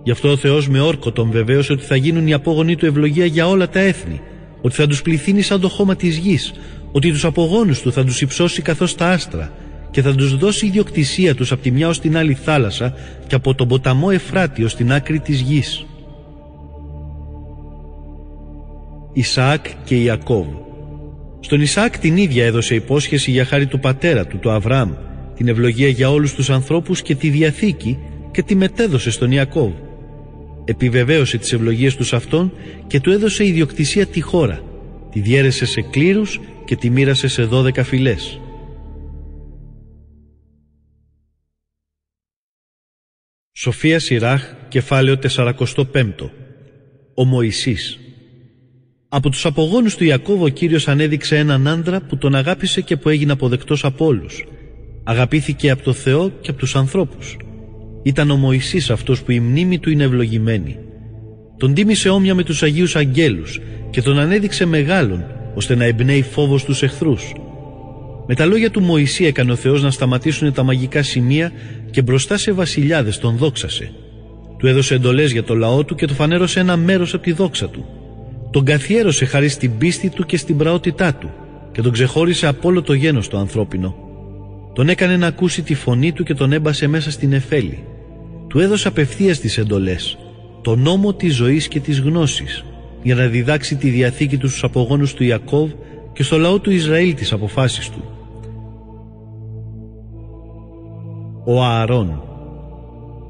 Γι' αυτό ο Θεός με όρκο τον βεβαίωσε ότι θα γίνουν οι απόγονοι του ευλογία για όλα τα έθνη, ότι θα τους πληθύνει σαν το χώμα της γης, ότι τους απογόνους του θα τους υψώσει καθώς τα άστρα και θα τους δώσει ιδιοκτησία τους από τη μια ως την άλλη θάλασσα και από τον ποταμό Εφράτη ως την άκρη της γης. Ισαάκ και Ιακώβ. Στον Ισαάκ την ίδια έδωσε υπόσχεση για χάρη του πατέρα του, του Αβραάμ, την ευλογία για όλους τους ανθρώπους και τη Διαθήκη και τη μετέδωσε στον Ιακώβ. Επιβεβαίωσε τις ευλογίες τους αυτών και του έδωσε ιδιοκτησία τη χώρα, τη διέρεσε σε κλήρους και τη μοίρασε σε δώδεκα φυλές. Σοφία Σειράχ, κεφάλαιο σαράντα πέντε. Ο Μωυσής. Από τους απογόνους του Ιακώβ ο Κύριος ανέδειξε έναν άντρα που τον αγάπησε και που έγινε αποδεκτός από όλους. Αγαπήθηκε από το Θεό και από τους ανθρώπους. Ήταν ο Μωυσής αυτός που η μνήμη του είναι ευλογημένη. Τον τίμησε όμοια με τους Αγίους Αγγέλους και τον ανέδειξε μεγάλον, ώστε να εμπνέει φόβος τους εχθρούς. Με τα λόγια του Μωυσή έκανε ο Θεός να σταματήσουν τα μαγικά σημεία και μπροστά σε βασιλιάδες τον δόξασε. Του έδωσε εντολές για το λαό του και του φανέρωσε ένα μέρος από τη δόξα του. Τον καθιέρωσε χάρη στην πίστη του και στην πραότητά του και τον ξεχώρισε από όλο το γένος το ανθρώπινο. Τον έκανε να ακούσει τη φωνή του και τον έμπασε μέσα στην εφέλη. Του έδωσε απευθείας τις εντολές, τον νόμο της ζωής και της γνώσης, για να διδάξει τη Διαθήκη του στους απογόνους του Ιακώβ και στο λαό του Ισραήλ τις αποφάσεις του. Ο Ααρών.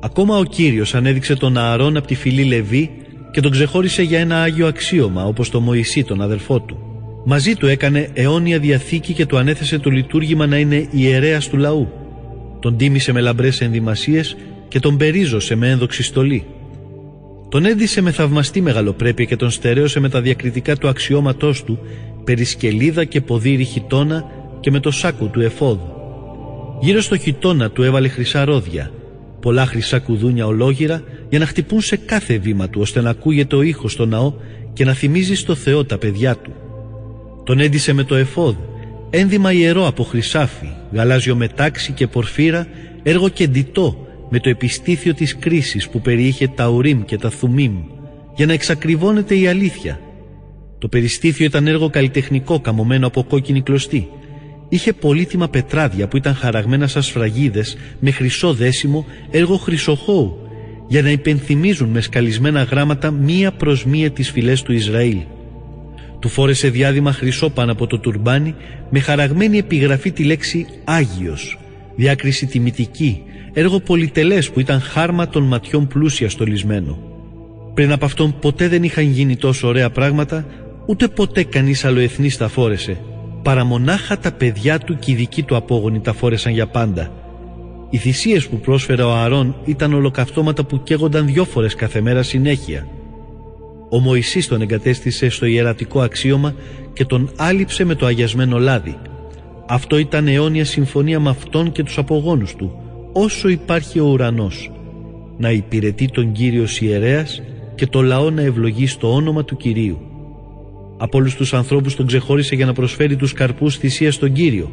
Ακόμα ο Κύριος ανέδειξε τον Ααρών από τη φυλή Λεβί και τον ξεχώρισε για ένα άγιο αξίωμα, όπως το Μωυσή τον αδερφό του. Μαζί του έκανε αιώνια διαθήκη και του ανέθεσε το λειτουργήμα να είναι ιερέας του λαού. Τον τίμησε με λαμπρές ενδυμασίες και τον περίζωσε με ένδοξη στολή. Τον ένδισε με θαυμαστή μεγαλοπρέπεια και τον στερέωσε με τα διακριτικά του αξιώματός του, περισκελίδα και ποδήρι χιτώνα και με το σάκο του εφόδου. Γύρω στο χιτώνα του έβαλε χρυσά ρόδια, πολλά χρυσά κουδούνια ολόγυρα, για να χτυπούν σε κάθε βήμα του, ώστε να ακούγεται ο ήχος στο ναό και να θυμίζει στο Θεό τα παιδιά του. Τον έντισε με το εφόδ, ένδυμα ιερό από χρυσάφι, γαλάζιο μετάξι και πορφύρα, έργο κεντητό με το επιστήθιο της κρίσης που περιείχε τα ουρίμ και τα θουμίμ, για να εξακριβώνεται η αλήθεια. Το περιστήθιο ήταν έργο καλλιτεχνικό καμωμένο από κόκκινη κλωστή. Είχε πολύτιμα πετράδια που ήταν χαραγμένα σαν σφραγίδες με χρυσό δέσιμο, έργο χρυσοχώου, για να υπενθυμίζουν με σκαλισμένα γράμματα μία προς μία τις φυλές του Ισραήλ. Του φόρεσε διάδημα χρυσό πάνω από το τουρμπάνι με χαραγμένη επιγραφή τη λέξη «Άγιος», διάκριση τιμητική, έργο πολυτελές που ήταν χάρμα των ματιών πλούσια στολισμένο. Πριν από αυτόν ποτέ δεν είχαν γίνει τόσο ωραία πράγματα, ούτε ποτέ κανείς αλλοεθνής τα φόρεσε, παρά μονάχα τα παιδιά του και οι δικοί του απόγονοι τα φόρεσαν για πάντα. Οι θυσίες που πρόσφερε ο Ααρών ήταν ολοκαυτώματα που καίγονταν δυο φορές κάθε μέρα συνέχεια. Ο Μωυσής τον εγκατέστησε στο ιερατικό αξίωμα και τον άλυψε με το αγιασμένο λάδι. Αυτό ήταν αιώνια συμφωνία με αυτόν και τους απογόνους του, όσο υπάρχει ο ουρανός. Να υπηρετεί τον Κύριο ιερέας και το λαό να ευλογεί στο όνομα του Κυρίου. Από όλους τους ανθρώπους τον ξεχώρισε για να προσφέρει τους καρπούς θυσίας στον Κύριο,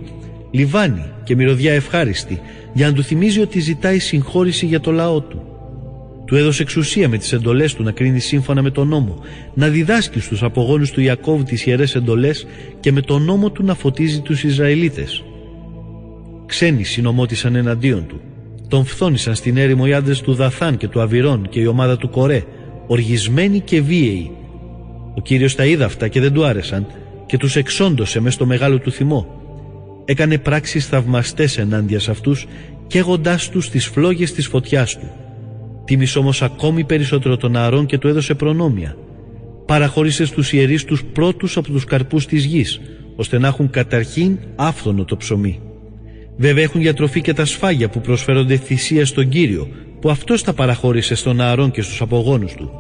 λιβάνι και μυρωδιά ευχάριστη, για να του θυμίζει ότι ζητάει συγχώρηση για το λαό του. Του έδωσε εξουσία με τις εντολές του να κρίνει σύμφωνα με τον νόμο, να διδάσκει στους απογόνους του Ιακώβ τις ιερές εντολές και με τον νόμο του να φωτίζει τους Ισραηλίτες. Ξένοι συνομότησαν εναντίον του. Τον φθόνησαν στην έρημο οι άντρες του Δαθάν και του Αβυρών και η ομάδα του Κορέ, οργισμένοι και βίαιοι. Ο Κύριος τα είδε αυτά και δεν του άρεσαν και τους εξόντωσε μες στο μεγάλο του θυμό. Έκανε πράξεις θαυμαστές ενάντια σε αυτούς, καίγοντάς τους τις φλόγες της φωτιάς του. Τίμησε όμως ακόμη περισσότερο τον Ααρών και του έδωσε προνόμια. Παραχώρησε στους ιερείς τους πρώτους από τους καρπούς της γης, ώστε να έχουν καταρχήν άφθονο το ψωμί. Βέβαια έχουν για τροφή και τα σφάγια που προσφέρονται θυσία στον Κύριο, που αυτός τα παραχώρησε στον Ααρών και στους απογόνους του.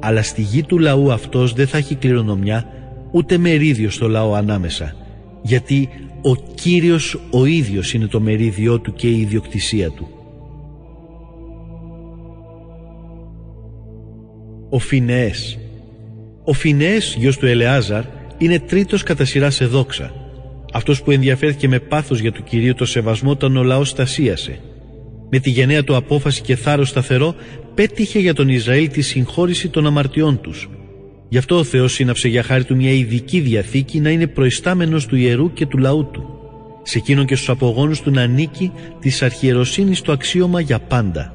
Αλλά στη γη του λαού αυτός δεν θα έχει κληρονομιά, ούτε μερίδιο στο λαό ανάμεσα, γιατί ο Κύριος ο ίδιος είναι το μερίδιό του και η ιδιοκτησία του. Ο Φινεές. Ο Φινεές, γιος του Ελεάζαρ, είναι τρίτος κατά σειρά σε δόξα. Αυτός που ενδιαφέρθηκε με πάθος για του Κυρίου το σεβασμό όταν ο λαός στασίασε. Με τη γενναία του απόφαση και θάρρος σταθερό, πέτυχε για τον Ισραήλ τη συγχώρηση των αμαρτιών τους. Γι' αυτό ο Θεός σύναψε για χάρη του μια ειδική διαθήκη να είναι προϊστάμενος του ιερού και του λαού του. Σε εκείνον και στους απογόνους του να ανήκει της αρχιεροσύνης το αξίωμα για πάντα.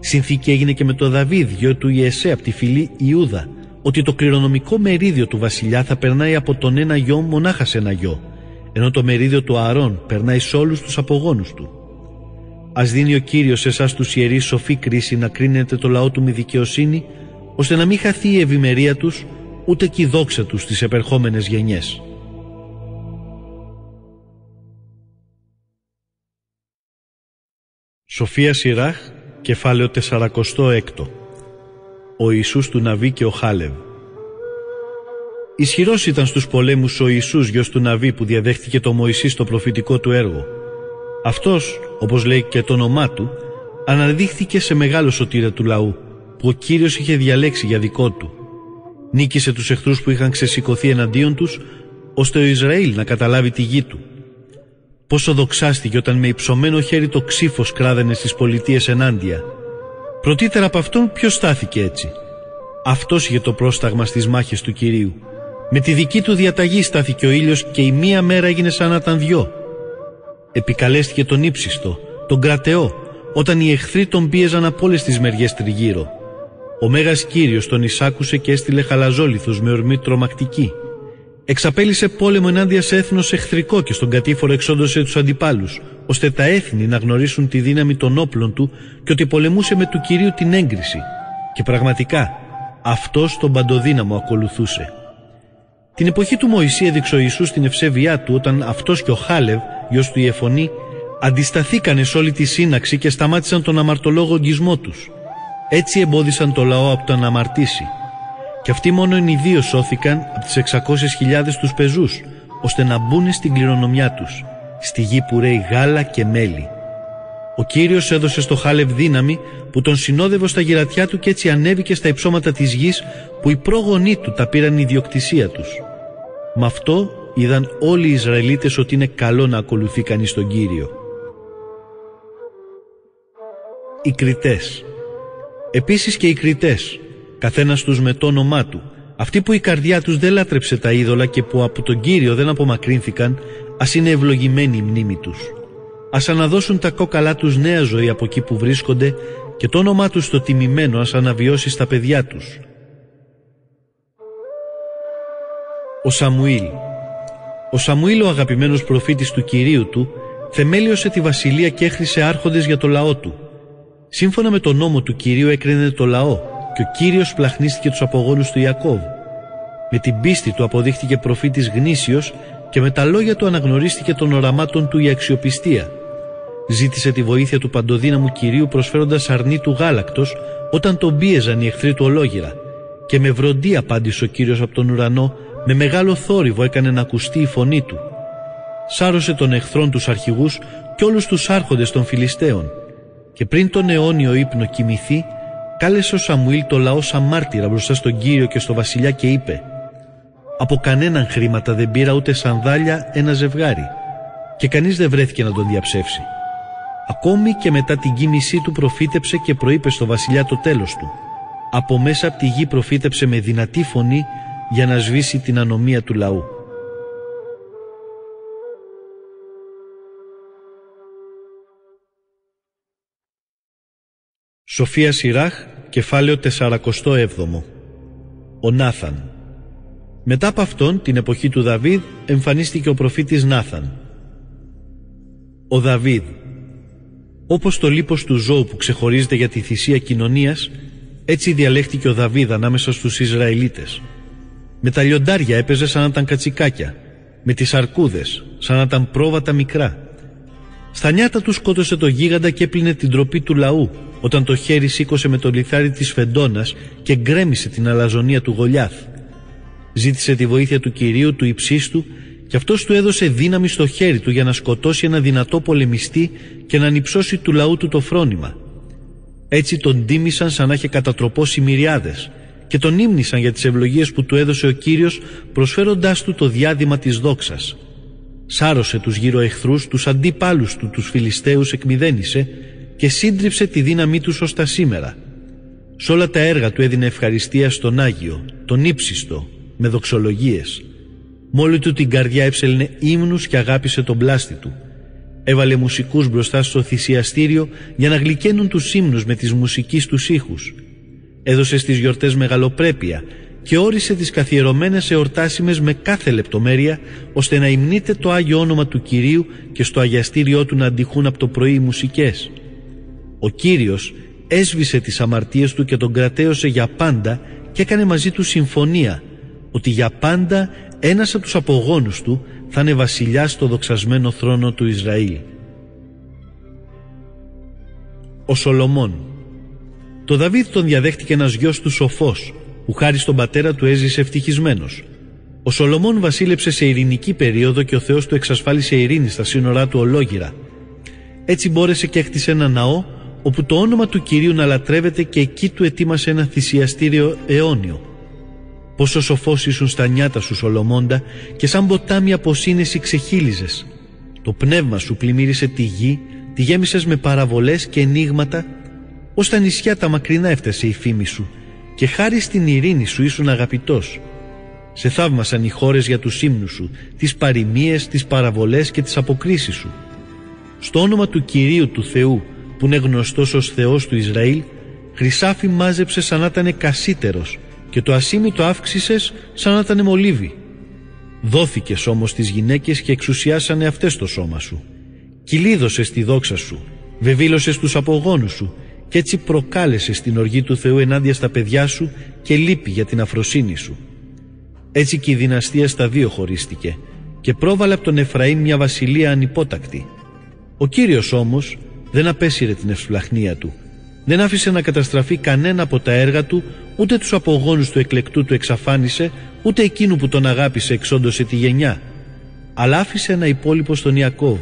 Συνθήκη έγινε και με το Δαβίδ, γιο του Ιεσέ, από τη φυλή Ιούδα, ότι το κληρονομικό μερίδιο του βασιλιά θα περνάει από τον ένα γιο μονάχα σε ένα γιο, ενώ το μερίδιο του Ααρών περνάει σε όλους τους απογόνους του. Ας δίνει ο Κύριος εσάς τους ιερείς σοφή κρίση να κρίνετε το λαό του με δικαιοσύνη, ώστε να μην χαθεί η ευημερία τους, ούτε και η δόξα τους στις επερχόμενες γενιές. Σοφία Σειράχ, κεφάλαιο σαράντα έξι. Ο Ιησούς του Ναβί και ο Χάλεβ. Ισχυρός ήταν στους πολέμους ο Ιησούς, γιος του Ναβί, που διαδέχτηκε το Μωυσή στο προφητικό του έργο. Αυτός, όπως λέει και το όνομά του, αναδείχθηκε σε μεγάλο σωτήρα του λαού, που ο Κύριος είχε διαλέξει για δικό του. Νίκησε τους εχθρούς που είχαν ξεσηκωθεί εναντίον τους, ώστε ο Ισραήλ να καταλάβει τη γη του. Πόσο δοξάστηκε όταν με υψωμένο χέρι το ξύφος κράδαινε στις πολιτείες ενάντια. Πρωτύτερα από αυτόν ποιος στάθηκε έτσι? Αυτός είχε το πρόσταγμα στις μάχες του Κυρίου. Με τη δική του διαταγή στάθηκε ο ήλιος και η μία μέρα έγινε σαν να ήταν δυο. Επικαλέστηκε τον ύψιστο, τον κρατεό, όταν οι εχθροί τον πίεζαν από όλες τις μεριές τριγύρω. Ο Μέγας Κύριος τον εισάκουσε και έστειλε χαλαζόλιθους με ορμή τρομακτική. Εξαπέλυσε πόλεμο ενάντια σε έθνος εχθρικό και στον κατήφορο εξόντωσε τους αντιπάλους, ώστε τα έθνη να γνωρίσουν τη δύναμη των όπλων του και ότι πολεμούσε με του Κυρίου την έγκριση. Και πραγματικά, αυτός τον παντοδύναμο ακολουθούσε. Την εποχή του Μωυσή έδειξε ο Ιησούς την ευσέβειά του, όταν αυτός και ο Χάλεβ, γιος του Ιεφωνή, αντισταθήκανε σε όλη τη σύναξη και σταμάτησαν τον αμαρτωλόγο εγγισμό τους. Έτσι εμπόδισαν το λαό από το να αμαρτήσει. Και αυτοί μόνο οι δύο σώθηκαν από τις εξακόσιες χιλιάδες τους πεζούς, ώστε να μπουν στην κληρονομιά τους, στη γη που ρέει γάλα και μέλι. Ο Κύριος έδωσε στο Χάλεβ δύναμη που τον συνόδευε στα γυρατιά του και έτσι ανέβηκε στα υψώματα της γης που οι πρόγονοί του τα πήραν ιδιοκτησία τους. Μ' αυτό είδαν όλοι οι Ισραηλίτες ότι είναι καλό να ακολουθεί κανείς τον Κύριο. Οι κριτές. Επίσης και οι κριτές, καθένας τους με το όνομά του, αυτοί που η καρδιά τους δεν λάτρεψε τα είδωλα και που από τον Κύριο δεν απομακρύνθηκαν, ας είναι ευλογημένη η μνήμη τους. Ας αναδώσουν τα κόκαλά τους νέα ζωή από εκεί που βρίσκονται και το όνομά τους το τιμημένο ας αναβιώσει στα παιδιά τους. Ο Σαμουήλ. Ο Σαμουήλ, ο αγαπημένος προφήτης του Κυρίου του, θεμέλιωσε τη βασιλεία και έχρισε άρχοντες για το λαό του. Σύμφωνα με τον νόμο του Κυρίου έκρινε το λαό και ο Κύριος πλαχνίστηκε τους απογόνους του Ιακώβ. Με την πίστη του αποδείχτηκε προφήτης γνήσιος και με τα λόγια του αναγνωρίστηκε των οραμάτων του η αξιοπιστία. Ζήτησε τη βοήθεια του παντοδύναμου Κυρίου προσφέροντας αρνί του γάλακτος όταν τον πίεζαν οι εχθροί του ολόγυρα. Και με βροντί απάντησε ο Κύριος από τον ουρανό, με μεγάλο θόρυβο έκανε να ακουστεί η φωνή του. Σάρωσε τον εχθρόν τους αρχηγούς και όλους τους άρχοντες των Φιλιστέων. Και πριν τον αιώνιο ύπνο κοιμηθεί, κάλεσε ο Σαμουήλ το λαό σαν μάρτυρα μπροστά στον Κύριο και στο βασιλιά και είπε: «Από κανέναν χρήματα δεν πήρα, ούτε σανδάλια ένα ζευγάρι». Και κανείς δεν βρέθηκε να τον διαψεύσει. Ακόμη και μετά την κοίμησή του προφήτεψε και προείπε στο βασιλιά το τέλος του. Από μέσα από τη γη προφήτεψε με δυνατή φωνή για να σβήσει την ανομία του λαού. Σοφία Σειράχ, κεφάλαιο σαράντα επτά. Ο Νάθαν. Μετά από αυτόν, την εποχή του Δαβίδ, εμφανίστηκε ο προφήτης Νάθαν. Ο Δαβίδ. Όπως το λίπος του ζώου που ξεχωρίζεται για τη θυσία κοινωνίας, έτσι διαλέχτηκε ο Δαβίδ ανάμεσα στους Ισραηλίτες. Με τα λιοντάρια έπαιζε σαν να ήταν κατσικάκια, με τις αρκούδες σαν να ήταν πρόβατα μικρά. Στα νιάτα του σκότωσε το γίγαντα και έπλυνε την ντροπή του λαού, όταν το χέρι σήκωσε με το λιθάρι της φεντώνας και γκρέμισε την αλαζονία του Γολιάθ. Ζήτησε τη βοήθεια του Κυρίου, του υψίστου, και αυτός του έδωσε δύναμη στο χέρι του για να σκοτώσει ένα δυνατό πολεμιστή και να ανυψώσει του λαού του το φρόνημα. Έτσι τον τίμησαν σαν να είχε κατατροπώσει μυριάδες και τον ύμνησαν για τις ευλογίες που του έδωσε ο Κύριος προσφέροντάς του το διάδημα της δόξας. Σάρωσε τους γύρω εχθρούς, τους αντίπαλους του, τους Φιλιστέους εκμηδένισε και σύντριψε τη δύναμή τους ως τα σήμερα. Σ' όλα τα έργα του έδινε ευχαριστία στον Άγιο, τον ύψιστο, με δοξολογίες. Μόλι του την καρδιά έψελνε ύμνους και αγάπησε τον πλάστη του. Έβαλε μουσικούς μπροστά στο θυσιαστήριο για να γλυκαίνουν τους ύμνους με τις μουσικής τους ήχους. Έδωσε στις γιορτές μεγαλοπρέπεια και όρισε τις καθιερωμένες εορτάσιμες με κάθε λεπτομέρεια, ώστε να υμνείται το Άγιο Όνομα του Κυρίου και στο αγιαστήριό του να αντιχούν από το πρωί οι μουσικές. Ο Κύριος έσβησε τις αμαρτίες του και τον κρατέωσε για πάντα και έκανε μαζί του συμφωνία, ότι για πάντα ένας από τους απογόνους του θα είναι βασιλιάς στο δοξασμένο θρόνο του Ισραήλ. Ο Σολομών. Το Δαβίδ τον διαδέχτηκε ένας γιος του σοφός, που χάρη στον πατέρα του έζησε ευτυχισμένος. Ο Σολομών βασίλεψε σε ειρηνική περίοδο και ο Θεός του εξασφάλισε ειρήνη στα σύνορά του ολόγυρα. Έτσι μπόρεσε και έκτισε ένα ναό, όπου το όνομα του Κυρίου να λατρεύεται, και εκεί του ετοίμασε ένα θυσιαστήριο αιώνιο. Πόσο σοφός ήσουν στα νιάτα σου, Σολομώντα, και σαν ποτάμι από σύνεση ξεχύλιζες. Το πνεύμα σου πλημμύρισε τη γη, τη γέμισες με παραβολές και ενίγματα, ως τα νησιά τα μακρινά έφτασε η φήμη σου, και χάρη στην ειρήνη σου ήσουν αγαπητός. Σε θαύμασαν οι χώρες για τους ύμνους σου, τις παροιμίες, τις παραβολές και τις αποκρίσεις σου. Στο όνομα του Κυρίου του Θεού, που είναι γνωστός ως Θεός του Ισραήλ, χρυσάφι μάζεψε σαν να ήταν κασίτερος, και το ασίμι το αύξησες σαν να ήταν μολύβι. Δόθηκες όμως στις γυναίκες και εξουσιάσανε αυτές το σώμα σου. Κυλίδωσες τη δόξα σου, βεβήλωσες τους απογόνους σου, και έτσι προκάλεσες την οργή του Θεού ενάντια στα παιδιά σου και λύπη για την αφροσύνη σου. Έτσι και η δυναστεία στα δύο χωρίστηκε, και πρόβαλε από τον Εφραήμ μια βασιλεία ανυπότακτη. Ο Κύριος όμως δεν απέσυρε την ευσπλαχνία του, δεν άφησε να καταστραφεί κανένα από τα έργα του, ούτε τους απογόνους του εκλεκτού του εξαφάνισε, ούτε εκείνου που τον αγάπησε εξόντωσε τη γενιά. Αλλά άφησε ένα υπόλοιπο στον Ιακώβ,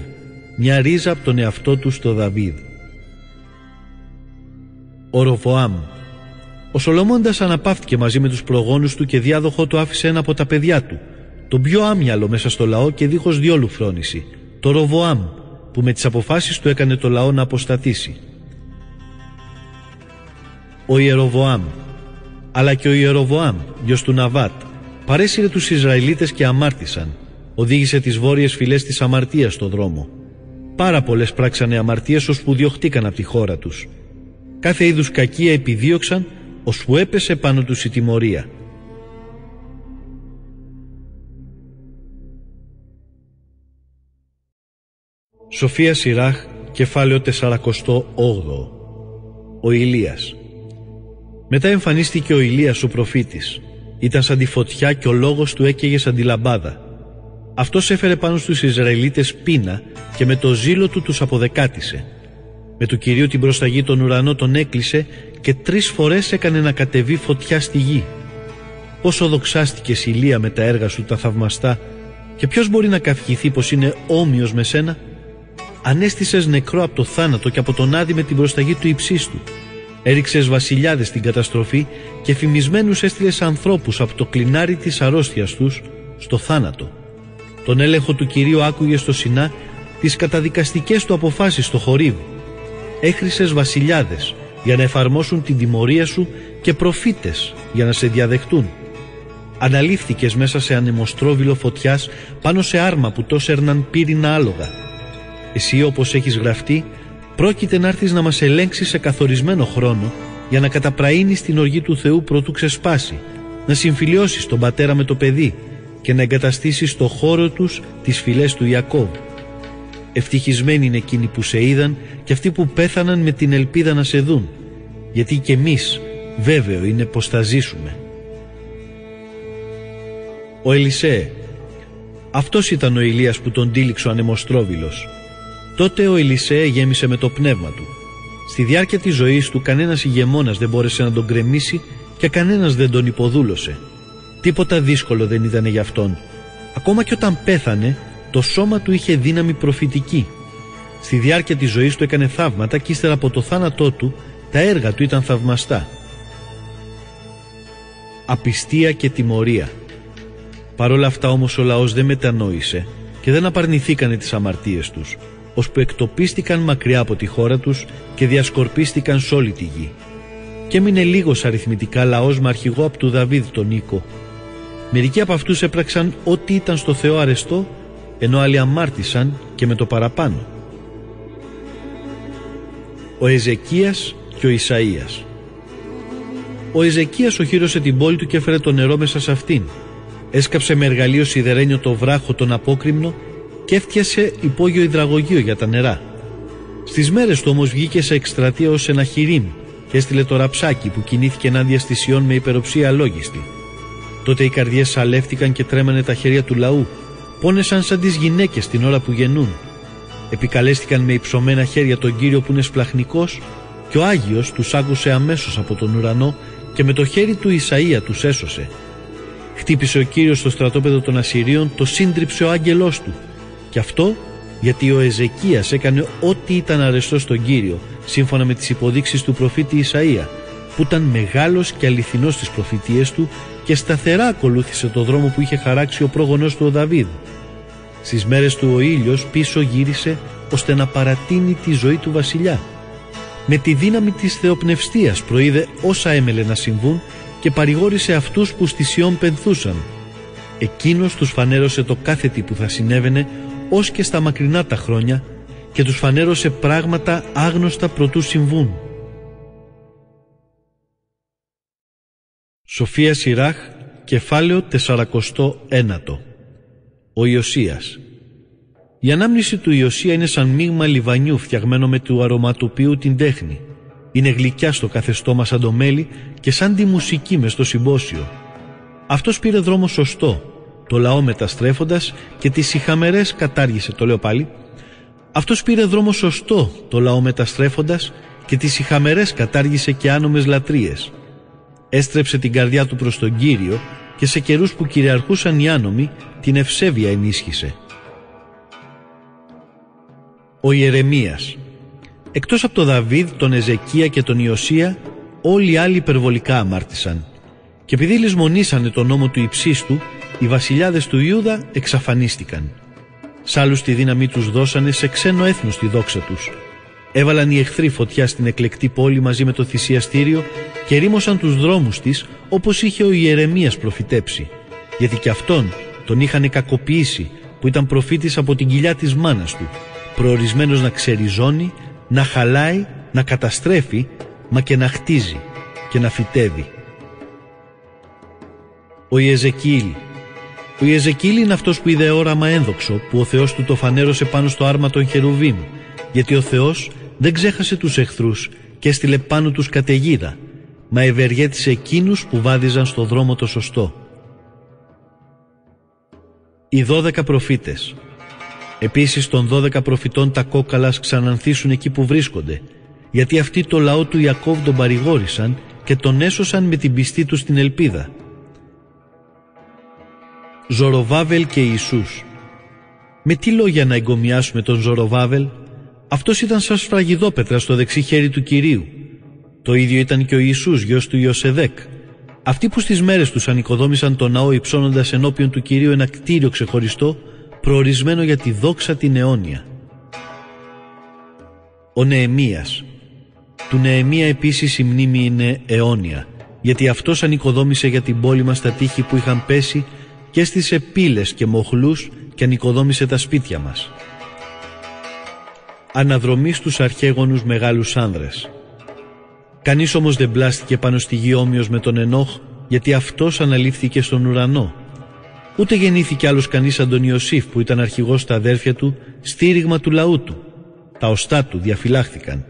μια ρίζα από τον εαυτό του στο Δαβίδ. Ο Ροβοάμ. Ο Σολομώντας αναπαύτηκε μαζί με τους προγόνους του και διάδοχο του άφησε ένα από τα παιδιά του, τον πιο άμυαλο μέσα στο λαό και δίχως διόλου φρόνηση, το Ροβοάμ, που με τις αποφάσεις του έκανε το λαό να αποστατήσει. Ο Ιεροβοάμ. Αλλά και ο Ιεροβοάμ, γιος του Ναβάτ, παρέσυρε τους Ισραηλίτες και αμάρτησαν. Οδήγησε τις βόρειες φυλές της αμαρτίας στο δρόμο. Πάρα πολλές πράξανε αμαρτίες, ώσπου διωχτήκαν από τη χώρα τους. Κάθε είδους κακία επιδίωξαν, ώσπου έπεσε πάνω τους η τιμωρία. Σοφία Σειράχ, κεφάλαιο σαράντα οκτώ. Ο Ηλίας. Μετά εμφανίστηκε ο Ηλίας ο προφήτης. Ήταν σαν τη φωτιά και ο λόγος του έκαιγε σαν τη λαμπάδα. Αυτός έφερε πάνω στους Ισραηλίτες πείνα και με το ζήλο του τους αποδεκάτησε. Με του Κυρίου την προσταγή των ουρανών τον έκλεισε και τρεις φορές έκανε να κατεβεί φωτιά στη γη. Πόσο δοξάστηκες, Ηλία, με τα έργα σου τα θαυμαστά, και ποιος μπορεί να καυχηθεί πως είναι όμοιος με σένα? Ανέστησες νεκρό από το θάνατο και από τον άδη με την προσταγή του υψίστου. Έριξες βασιλιάδες στην καταστροφή και φημισμένους έστειλες ανθρώπους από το κλινάρι της αρρώστιας τους στο θάνατο. Τον έλεγχο του Κυρίου άκουγε στο Σινά, τις καταδικαστικές του αποφάσεις στο Χορήβ. Έχρησες βασιλιάδες για να εφαρμόσουν την τιμωρία σου και προφήτες για να σε διαδεχτούν. Αναλήφθηκες μέσα σε ανεμοστρόβιλο φωτιάς, πάνω σε άρμα που τόσο έρναν πύρινα άλογα. Εσύ, όπως έχεις γραφτεί, πρόκειται να έρθεις να μας ελέγξεις σε καθορισμένο χρόνο, για να καταπραίνεις την οργή του Θεού προτού ξεσπάσει, να συμφιλιώσεις τον πατέρα με το παιδί και να εγκαταστήσεις το χώρο τους τις φυλές του Ιακώβ. Ευτυχισμένοι είναι εκείνοι που σε είδαν και αυτοί που πέθαναν με την ελπίδα να σε δουν, γιατί και εμείς βέβαιο είναι πως θα ζήσουμε. Ο Ελισέ. Αυτός ήταν ο Ηλίας που τον τύλιξε ο ανεμοστρόβιλος. Τότε ο Ελισέ γέμισε με το πνεύμα του. Στη διάρκεια της ζωής του κανένας ηγεμόνας δεν μπόρεσε να τον κρεμίσει και κανένας δεν τον υποδούλωσε. Τίποτα δύσκολο δεν ήταν για αυτόν. Ακόμα και όταν πέθανε, το σώμα του είχε δύναμη προφητική. Στη διάρκεια της ζωής του έκανε θαύματα και ύστερα από το θάνατό του τα έργα του ήταν θαυμαστά. Απιστία και τιμωρία. Παρ' όλα αυτά όμως ο λαός δεν μετανόησε και δεν απαρνηθήκανε τις αμαρτίες τους, ώσπου εκτοπίστηκαν μακριά από τη χώρα τους και διασκορπίστηκαν σ' όλη τη γη. και έμεινε λίγος αριθμητικά λαός με αρχηγό από του Δαβίδ τον οίκο. Μερικοί από αυτούς έπραξαν ό,τι ήταν στο Θεό αρεστό, ενώ άλλοι αμάρτησαν και με το παραπάνω. Ο Εζεκίας και ο Ισαΐας. Ο Εζεκίας οχύρωσε την πόλη του και έφερε το νερό μέσα σε αυτήν. Έσκαψε με εργαλείο σιδερένιο το βράχο τον απόκρημνο και έφτιασε υπόγειο υδραγωγείο για τα νερά. Στις μέρες του όμως βγήκε σε εκστρατεία ως ένα χειρίμ και έστειλε το ραψάκι που κινήθηκε ενάντια στη Σιών με υπεροψία αλόγιστη. Τότε οι καρδιές σαλεύτηκαν και τρέμανε τα χέρια του λαού, πόνεσαν σαν τις γυναίκες την ώρα που γεννούν. Επικαλέστηκαν με υψωμένα χέρια τον Κύριο που είναι σπλαχνικός, και ο Άγιος τους άκουσε αμέσως από τον ουρανό και με το χέρι του Ισαΐα τους έσωσε. Χτύπησε ο Κύριος στο στρατόπεδο των Ασσυρίων, το σύντριψε ο άγγελός του. Και αυτό γιατί ο Εζεκίας έκανε ό,τι ήταν αρεστό στον Κύριο, σύμφωνα με τις υποδείξεις του προφήτη Ισαΐα, που ήταν μεγάλος και αληθινός στις προφητείες του και σταθερά ακολούθησε το δρόμο που είχε χαράξει ο πρόγονός του ο Δαβίδ. Στις μέρες του ο ήλιος πίσω γύρισε ώστε να παρατείνει τη ζωή του βασιλιά. Με τη δύναμη της θεοπνευστίας προείδε όσα έμελε να συμβούν και παρηγόρησε αυτούς που στη Σιών πενθούσαν. Εκείνος τους φανέρωσε το κάθε τι που θα συνέβαινε ως και στα μακρινά τα χρόνια και τους φανέρωσε πράγματα άγνωστα προτού συμβούν. Σοφία Σειράχ, κεφάλαιο σαράντα ένα. Ο Ιωσίας. Η ανάμνηση του Ιωσία είναι σαν μείγμα λιβανιού φτιαγμένο με του αρωματοποιού την τέχνη. Είναι γλυκιά στο κάθε στόμα σαν το μέλι και σαν τη μουσική μες στο συμπόσιο. Αυτός πήρε δρόμο σωστό, το λαό μεταστρέφοντας και τις ηχαμερές κατάργησε, το λέω πάλι. Αυτός πήρε δρόμο σωστό, το λαό μεταστρέφοντας και τις ηχαμερές κατάργησε και άνομες λατρείες. Έστρεψε την καρδιά του προς τον Κύριο και σε καιρούς που κυριαρχούσαν οι άνομοι την ευσέβεια ενίσχυσε. Ο Ιερεμίας. Εκτός από τον Δαβίδ, τον Εζεκία και τον Ιωσία, όλοι οι άλλοι υπερβολικά αμάρτησαν. Και επειδή λησμονήσανε τον νόμο του υψίστου, οι βασιλιάδες του Ιούδα εξαφανίστηκαν. Σ' άλλους τη δύναμή τους δώσανε, σε ξένο έθνος τη δόξα τους. Έβαλαν οι εχθροί φωτιά στην εκλεκτή πόλη μαζί με το θυσιαστήριο και ρήμωσαν τους δρόμους της, όπως είχε ο Ιερεμίας προφητέψει. Γιατί και αυτόν τον είχαν κακοποιήσει, που ήταν προφήτης από την κοιλιά της μάνας του, προορισμένος να ξεριζώνει, να χαλάει, να καταστρέφει, μα και να χτίζει και να φυτεύει. Ο Ιεζεκίλη. Ο Ιεζεκίλη είναι αυτός που είδε όραμα ένδοξο, που ο Θεός του το φανέρωσε πάνω στο άρμα των χερουβίμ, γιατί ο Θεός δεν ξέχασε τους εχθρούς και έστειλε πάνω τους καταιγίδα, μα ευεργέτησε εκείνους που βάδιζαν στο δρόμο το σωστό. Οι δώδεκα προφήτες. Επίσης των δώδεκα προφητών τα κόκαλα ξανανθήσουν εκεί που βρίσκονται, γιατί αυτοί το λαό του Ιακώβ τον παρηγόρησαν και τον έσωσαν με την πιστή τους την ελπίδα. Ζοροβάβελ και Ιησούς. Με τι λόγια να εγκομιάσουμε τον Ζοροβάβελ? Αυτός ήταν σαν σφραγιδόπετρα στο δεξί χέρι του Κυρίου. Το ίδιο ήταν και ο Ιησούς, γιος του Ιωσεδέκ. Αυτοί που στις μέρες τους ανοικοδόμησαν τον ναό υψώνοντας ενώπιον του Κυρίου ένα κτίριο ξεχωριστό, προορισμένο για τη δόξα την αιώνια. Ο Νεεμίας. Του Νεεμία επίσης η μνήμη είναι αιώνια, γιατί αυτός ανοικοδόμησε για την πόλη μας τα τείχη που είχαν πέσει και έστησε πύλες και μοχλούς και ανοικοδόμησε τα σπίτια μας. Αναδρομή στους αρχαίγονους μεγάλους άνδρες. Κανείς όμως δεν πλάστηκε πάνω στη γη όμοιος με τον Ενόχ, γιατί αυτός αναλήφθηκε στον ουρανό. Ούτε γεννήθηκε άλλος κανείς σαν τον Ιωσήφ, που ήταν αρχηγός στα αδέρφια του, στήριγμα του λαού του. Τα οστά του διαφυλάχθηκαν.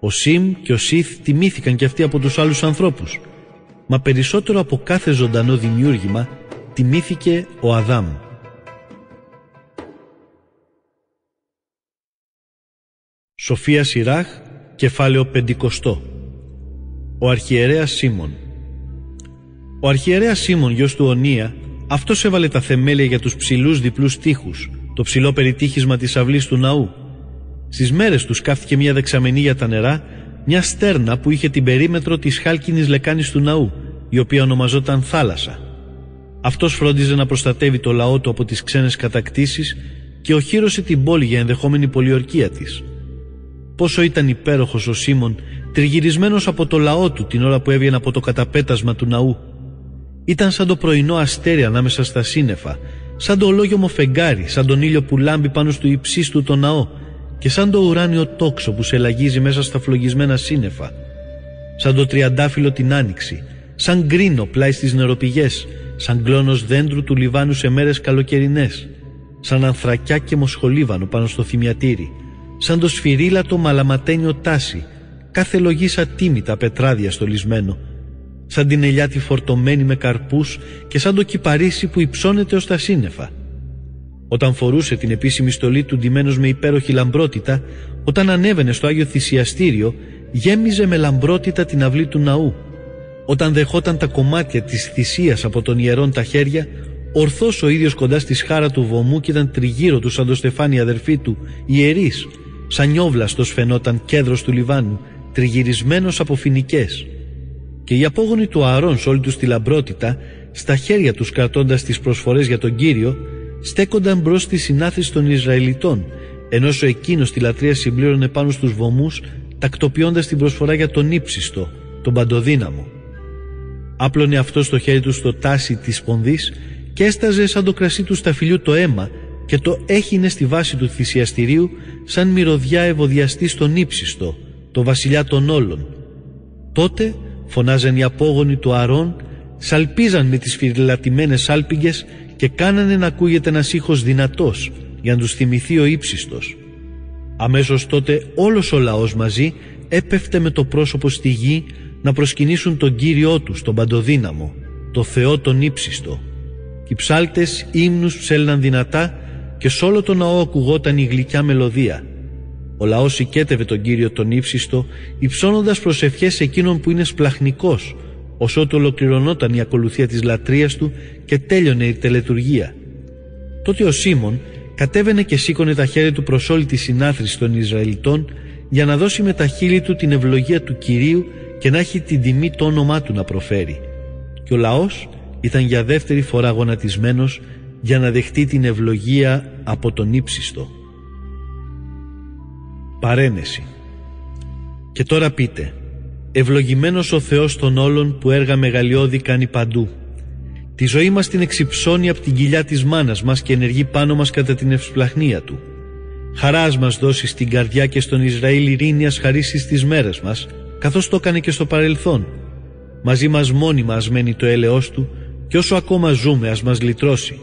Ο Σίμ και ο Σίθ τιμήθηκαν και αυτοί από τους άλλους ανθρώπους. Μα περισσότερο από κάθε ζωντανό δημιούργημα τιμήθηκε ο Αδάμ. Σοφία Σειράχ, κεφάλαιο πεντηκοστό. Ο αρχιερέας Σίμων. Ο αρχιερέας Σίμων, γιος του Ονία, αυτός έβαλε τα θεμέλια για τους ψηλούς διπλούς τείχους, το ψηλό περιτύχισμα της αυλής του ναού. Στις μέρες του σκάφτηκε μια δεξαμενή για τα νερά, μια στέρνα που είχε την περίμετρο της χάλκινης λεκάνης του ναού, η οποία ονομαζόταν θάλασσα. Αυτός φρόντιζε να προστατεύει το λαό του από τις ξένες κατακτήσεις και οχύρωσε την πόλη για ενδεχόμενη πολιορκία της. Πόσο ήταν υπέροχος ο Σίμων τριγυρισμένος από το λαό του την ώρα που έβγαινε από το καταπέτασμα του ναού. Ήταν σαν το πρωινό αστέρι ανάμεσα στα σύννεφα, σαν το ολόγιωμο φεγγάρι, σαν τον ήλιο που λάμπει πάνω στο υψίστου το ναό και σαν το ουράνιο τόξο που σελαγίζει μέσα στα φλογισμένα σύννεφα, σαν το τριαντάφυλλο την άνοιξη, σαν γκρίνο πλάι στις νεροπηγές, σαν κλόνος δέντρου του Λιβάνου σε μέρες καλοκαιρινές, σαν ανθρακιά και μοσχολίβανο πάνω στο θυμιατήρι, σαν το σφυρίλατο μαλαματένιο τάσι, κάθε λογής ατίμητα πετράδια στολισμένο, σαν την ελιά τη φορτωμένη με καρπούς και σαν το κυπαρίσι που υψώνεται ως τα σύννεφα. Όταν φορούσε την επίσημη στολή του ντυμένος με υπέροχη λαμπρότητα, όταν ανέβαινε στο Άγιο Θυσιαστήριο, γέμιζε με λαμπρότητα την αυλή του ναού. Όταν δεχόταν τα κομμάτια της θυσίας από των ιερών τα χέρια, ορθώς ο ίδιος κοντά στη σχάρα του βωμού κι ήταν τριγύρω του σαν το στεφάνι αδερφή του, ιερείς, σαν νιόβλαστος φαινόταν κέδρος του Λιβάνου, τριγυρισμένος από φοινικές. Και οι απόγονοι του Ααρών σ' όλη τους τη λαμπρότητα, στα χέρια τους κρατώντας τις προσφορές για τον Κύριο, στέκονταν μπρος στη συνάθηση των Ισραηλιτών, ενώ ο εκείνος τη λατρεία συμπλήρωνε πάνω στους βωμούς, τακτοποιώντας την προσφορά για τον ύψιστο, τον παντοδύναμο. Άπλωνε αυτό στο χέρι του στο τάσι της σπονδής και έσταζε σαν το κρασί του σταφυλιού το αίμα και το έχινε στη βάση του θυσιαστηρίου σαν μυρωδιά ευωδιαστή στον ύψιστο, το βασιλιά των όλων. Τότε φωνάζαν οι απόγονοι του Ααρών, σαλπίζαν με τις φυρλατημένες σάλπιγγες και κάνανε να ακούγεται ένας ήχος δυνατός για να τους θυμηθεί ο ύψιστος. Αμέσως τότε όλος ο λαός μαζί έπεφτε με το πρόσωπο στη γη να προσκυνήσουν τον Κύριό τους, τον Παντοδύναμο, το Θεό τον Ύψιστο. Οι ψάλτες ύμνους ψέλναν δυνατά και σ' όλο το ναό ακουγόταν η γλυκιά μελωδία. Ο λαός οικέτευε τον Κύριο τον Ύψιστο, υψώνοντας προσευχές εκείνων που είναι σπλαχνικός, ως ότου ολοκληρωνόταν η ακολουθία της λατρείας του και τέλειωνε η τελετουργία. Τότε ο Σίμων κατέβαινε και σήκωνε τα χέρια του προς όλη τη συνάθρηση των Ισραηλιτών για να δώσει με τα χείλη του την ευλογία του Κυρίου και να έχει την τιμή το όνομά του να προφέρει. Και ο λαός ήταν για δεύτερη φορά γονατισμένος για να δεχτεί την ευλογία από τον ύψιστο. Παρένεση. Και τώρα πείτε: ευλογημένος ο Θεός των όλων που έργα μεγαλειώδη κάνει παντού. Τη ζωή μας την εξυψώνει από την κοιλιά της μάνας μας και ενεργεί πάνω μας κατά την ευσπλαχνία του. Χαράς μας δώσει στην καρδιά και στον Ισραήλ ειρήνη ας χαρίσει στις μέρες μας, καθώς το έκανε και στο παρελθόν. Μαζί μας μόνιμα ας μένει το έλεος του και όσο ακόμα ζούμε ας μας λυτρώσει.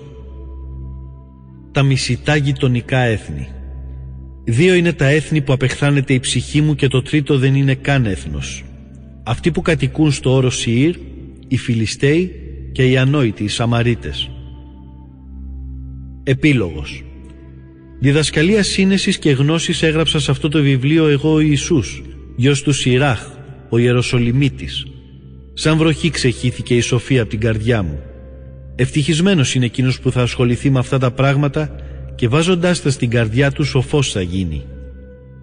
Τα μισητά γειτονικά έθνη. Δύο είναι τα έθνη που απεχθάνεται η ψυχή μου και το τρίτο δεν είναι καν έθνος. Αυτοί που κατοικούν στο όρο Σιήρ, οι Φιλιστέοι και οι ανόητοι, οι Σαμαρίτες. Επίλογος. Διδασκαλία σύνεσης και γνώσης έγραψα σε αυτό το βιβλίο εγώ ο Ιησούς, γιος του Σειράχ, ο Ιεροσολυμίτης. Σαν βροχή ξεχύθηκε η σοφία από την καρδιά μου. Ευτυχισμένος είναι εκείνος που θα ασχοληθεί με αυτά τα πράγματα και βάζοντάς τα στην καρδιά του σοφός θα γίνει.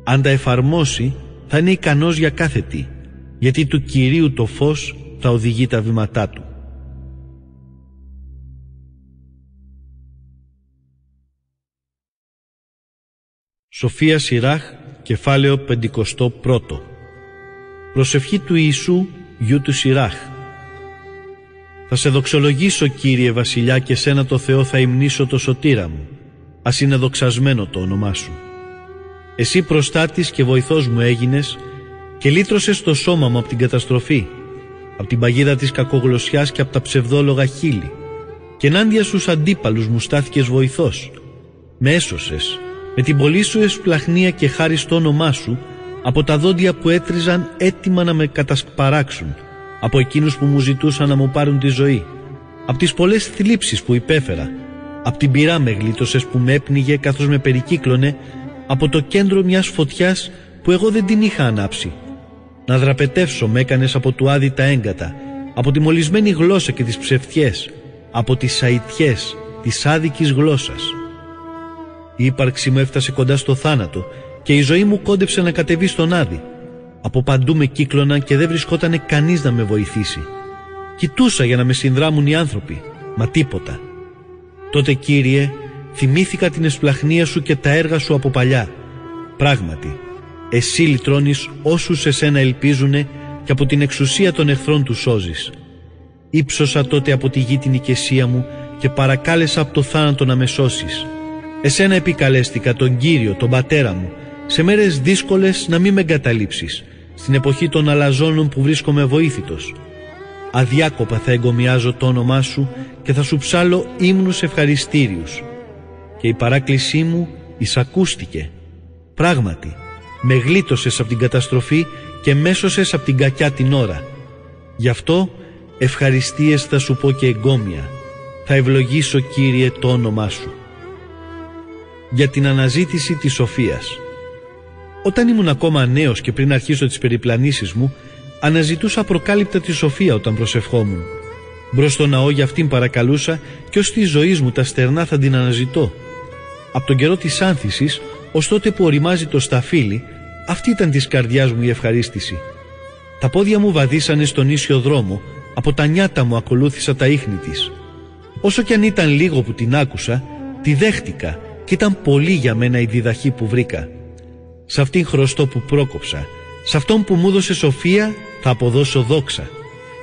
Αν τα εφαρμόσει θα είναι ικανός για κάθε τι, γιατί του Κυρίου το φως θα οδηγεί τα βήματά του. Σοφία Σειράχ, κεφάλαιο πενήντα ένα. Προσευχή του Ιησού, γιού του Σειράχ. Θα σε δοξολογήσω, Κύριε Βασιλιά, και σένα το Θεό θα υμνήσω το σωτήρα μου. Ας είναι δοξασμένο το όνομά σου. Εσύ προστάτης και βοηθός μου έγινες και λύτρωσες το σώμα μου από την καταστροφή, από την παγίδα της κακογλωσσιάς και από τα ψευδόλογα χείλη. Και ενάντια στους αντίπαλους μου στάθηκες βοηθός. Με έσωσες με την πολλή σου ευσπλαχνία και χάρη στο όνομά σου από τα δόντια που έτριζαν έτοιμα να με κατασπαράξουν, από εκείνους που μου ζητούσαν να μου πάρουν τη ζωή, από τις πολλές θλίψεις που υπέφερα, από την πυρά με γλίτωσες που με έπνιγε καθώς με περικύκλωνε, από το κέντρο μιας φωτιάς που εγώ δεν την είχα ανάψει. Να δραπετεύσω με έκανες από του άδη τα έγκατα, από τη μολυσμένη γλώσσα και τις ψευτιές, από τις σαϊτιές της άδικης γλώσσας. Η ύπαρξή μου έφτασε κοντά στο θάνατο και η ζωή μου κόντεψε να κατεβεί στον άδη. Από παντού με κύκλωναν και δεν βρισκότανε κανείς να με βοηθήσει. Κοιτούσα για να με συνδράμουν οι άνθρωποι, μα τίποτα. Τότε, Κύριε, θυμήθηκα την εσπλαχνία σου και τα έργα σου από παλιά. Πράγματι, Εσύ λυτρώνεις όσους σε σένα ελπίζουνε και από την εξουσία των εχθρών τους σώζεις. Ήψωσα τότε από τη γη την οικεσία μου και παρακάλεσα από το θάνατο να με σώσεις. Εσένα επικαλέστηκα, τον Κύριο, τον Πατέρα μου, σε μέρες δύσκολες να μην με εγκαταλείψεις, στην εποχή των αλαζόνων που βρίσκομαι βοήθητος. Αδιάκοπα θα εγκομιάζω το όνομά σου και θα σου ψάλλω ύμνους ευχαριστήριους. Και η παράκλησή μου εισακούστηκε. Πράγματι, με γλίτωσες από την καταστροφή και μέσωσες από την κακιά την ώρα. Γι' αυτό ευχαριστίες θα σου πω και εγκόμια. Θα ευλογήσω, Κύριε, το όνομά σου. Για την αναζήτηση της σοφίας. Όταν ήμουν ακόμα νέος και πριν αρχίσω τις περιπλανήσεις μου, αναζητούσα προκάλυπτα τη σοφία όταν προσευχόμουν. Μπρος στο ναό για αυτήν παρακαλούσα και ως τη ζωή μου τα στερνά θα την αναζητώ. Από τον καιρό της άνθησης, ως τότε που οριμάζει το σταφύλι, αυτή ήταν της καρδιάς μου η ευχαρίστηση. Τα πόδια μου βαδίσανε στον ίσιο δρόμο, από τα νιάτα μου ακολούθησα τα ίχνη της. Όσο κι αν ήταν λίγο που την άκουσα, τη δέχτηκα και ήταν πολύ για μένα η διδαχή που βρήκα. Σ' αυτήν χρωστώ που πρόκοψα, σ' αυτόν που μου δώσε σοφία θα αποδώσω δόξα,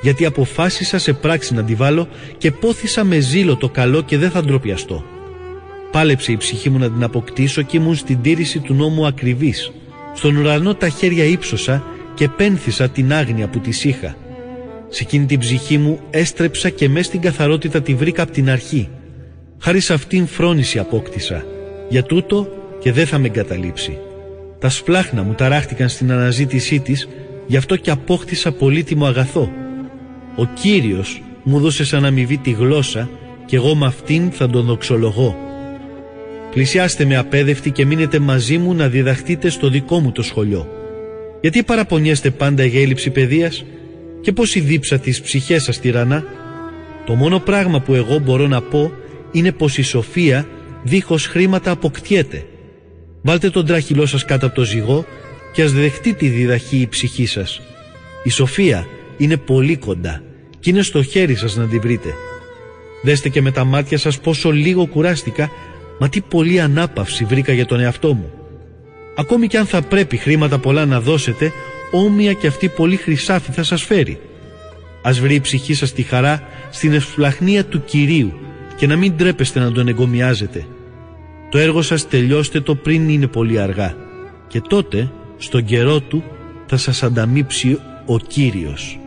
γιατί αποφάσισα σε πράξη να τη βάλω και πόθησα με ζήλο το καλό και δεν θα ντροπιαστώ. Πάλεψε η ψυχή μου να την αποκτήσω και ήμουν στην τήρηση του νόμου ακριβής. Στον ουρανό τα χέρια ύψωσα και πένθησα την άγνοια που τη είχα. Σε εκείνη την ψυχή μου έστρεψα και μες στην καθαρότητα τη βρήκα από την αρχή. Χάρη σε αυτήν φρόνηση απόκτησα, για τούτο και δεν θα με εγκαταλείψει. Τα σπλάχνα μου ταράχτηκαν στην αναζήτησή της, γι' αυτό και απόκτησα πολύτιμο αγαθό. Ο Κύριος μου δώσε σαν αμοιβή τη γλώσσα και εγώ με αυτήν θα τον δοξολογώ. Πλησιάστε με απέδευτοι και μείνετε μαζί μου να διδαχτείτε στο δικό μου το σχολείο. Γιατί παραπονιέστε πάντα για έλλειψη παιδείας και πως η δίψα της ψυχές σας τυραννά? Το μόνο πράγμα που εγώ μπορώ να πω είναι πως η σοφία δίχως χρήματα αποκτιέται. Βάλτε τον τράχυλό σας κάτω από το ζυγό και ας δεχτεί τη διδαχή η ψυχή σας. Η σοφία είναι πολύ κοντά και είναι στο χέρι σας να τη βρείτε. Δέστε και με τα μάτια σας πόσο λίγο κουράστηκα, μα τι πολλή ανάπαυση βρήκα για τον εαυτό μου. Ακόμη κι αν θα πρέπει χρήματα πολλά να δώσετε, όμοια κι αυτή πολύ χρυσάφι θα σας φέρει. Ας βρει η ψυχή σας τη χαρά στην ευσπλαχνία του Κυρίου και να μην ντρέπεστε να τον εγκομιάζετε. Το έργο σας τελειώστε το πριν είναι πολύ αργά και τότε στον καιρό του θα σας ανταμείψει ο Κύριος.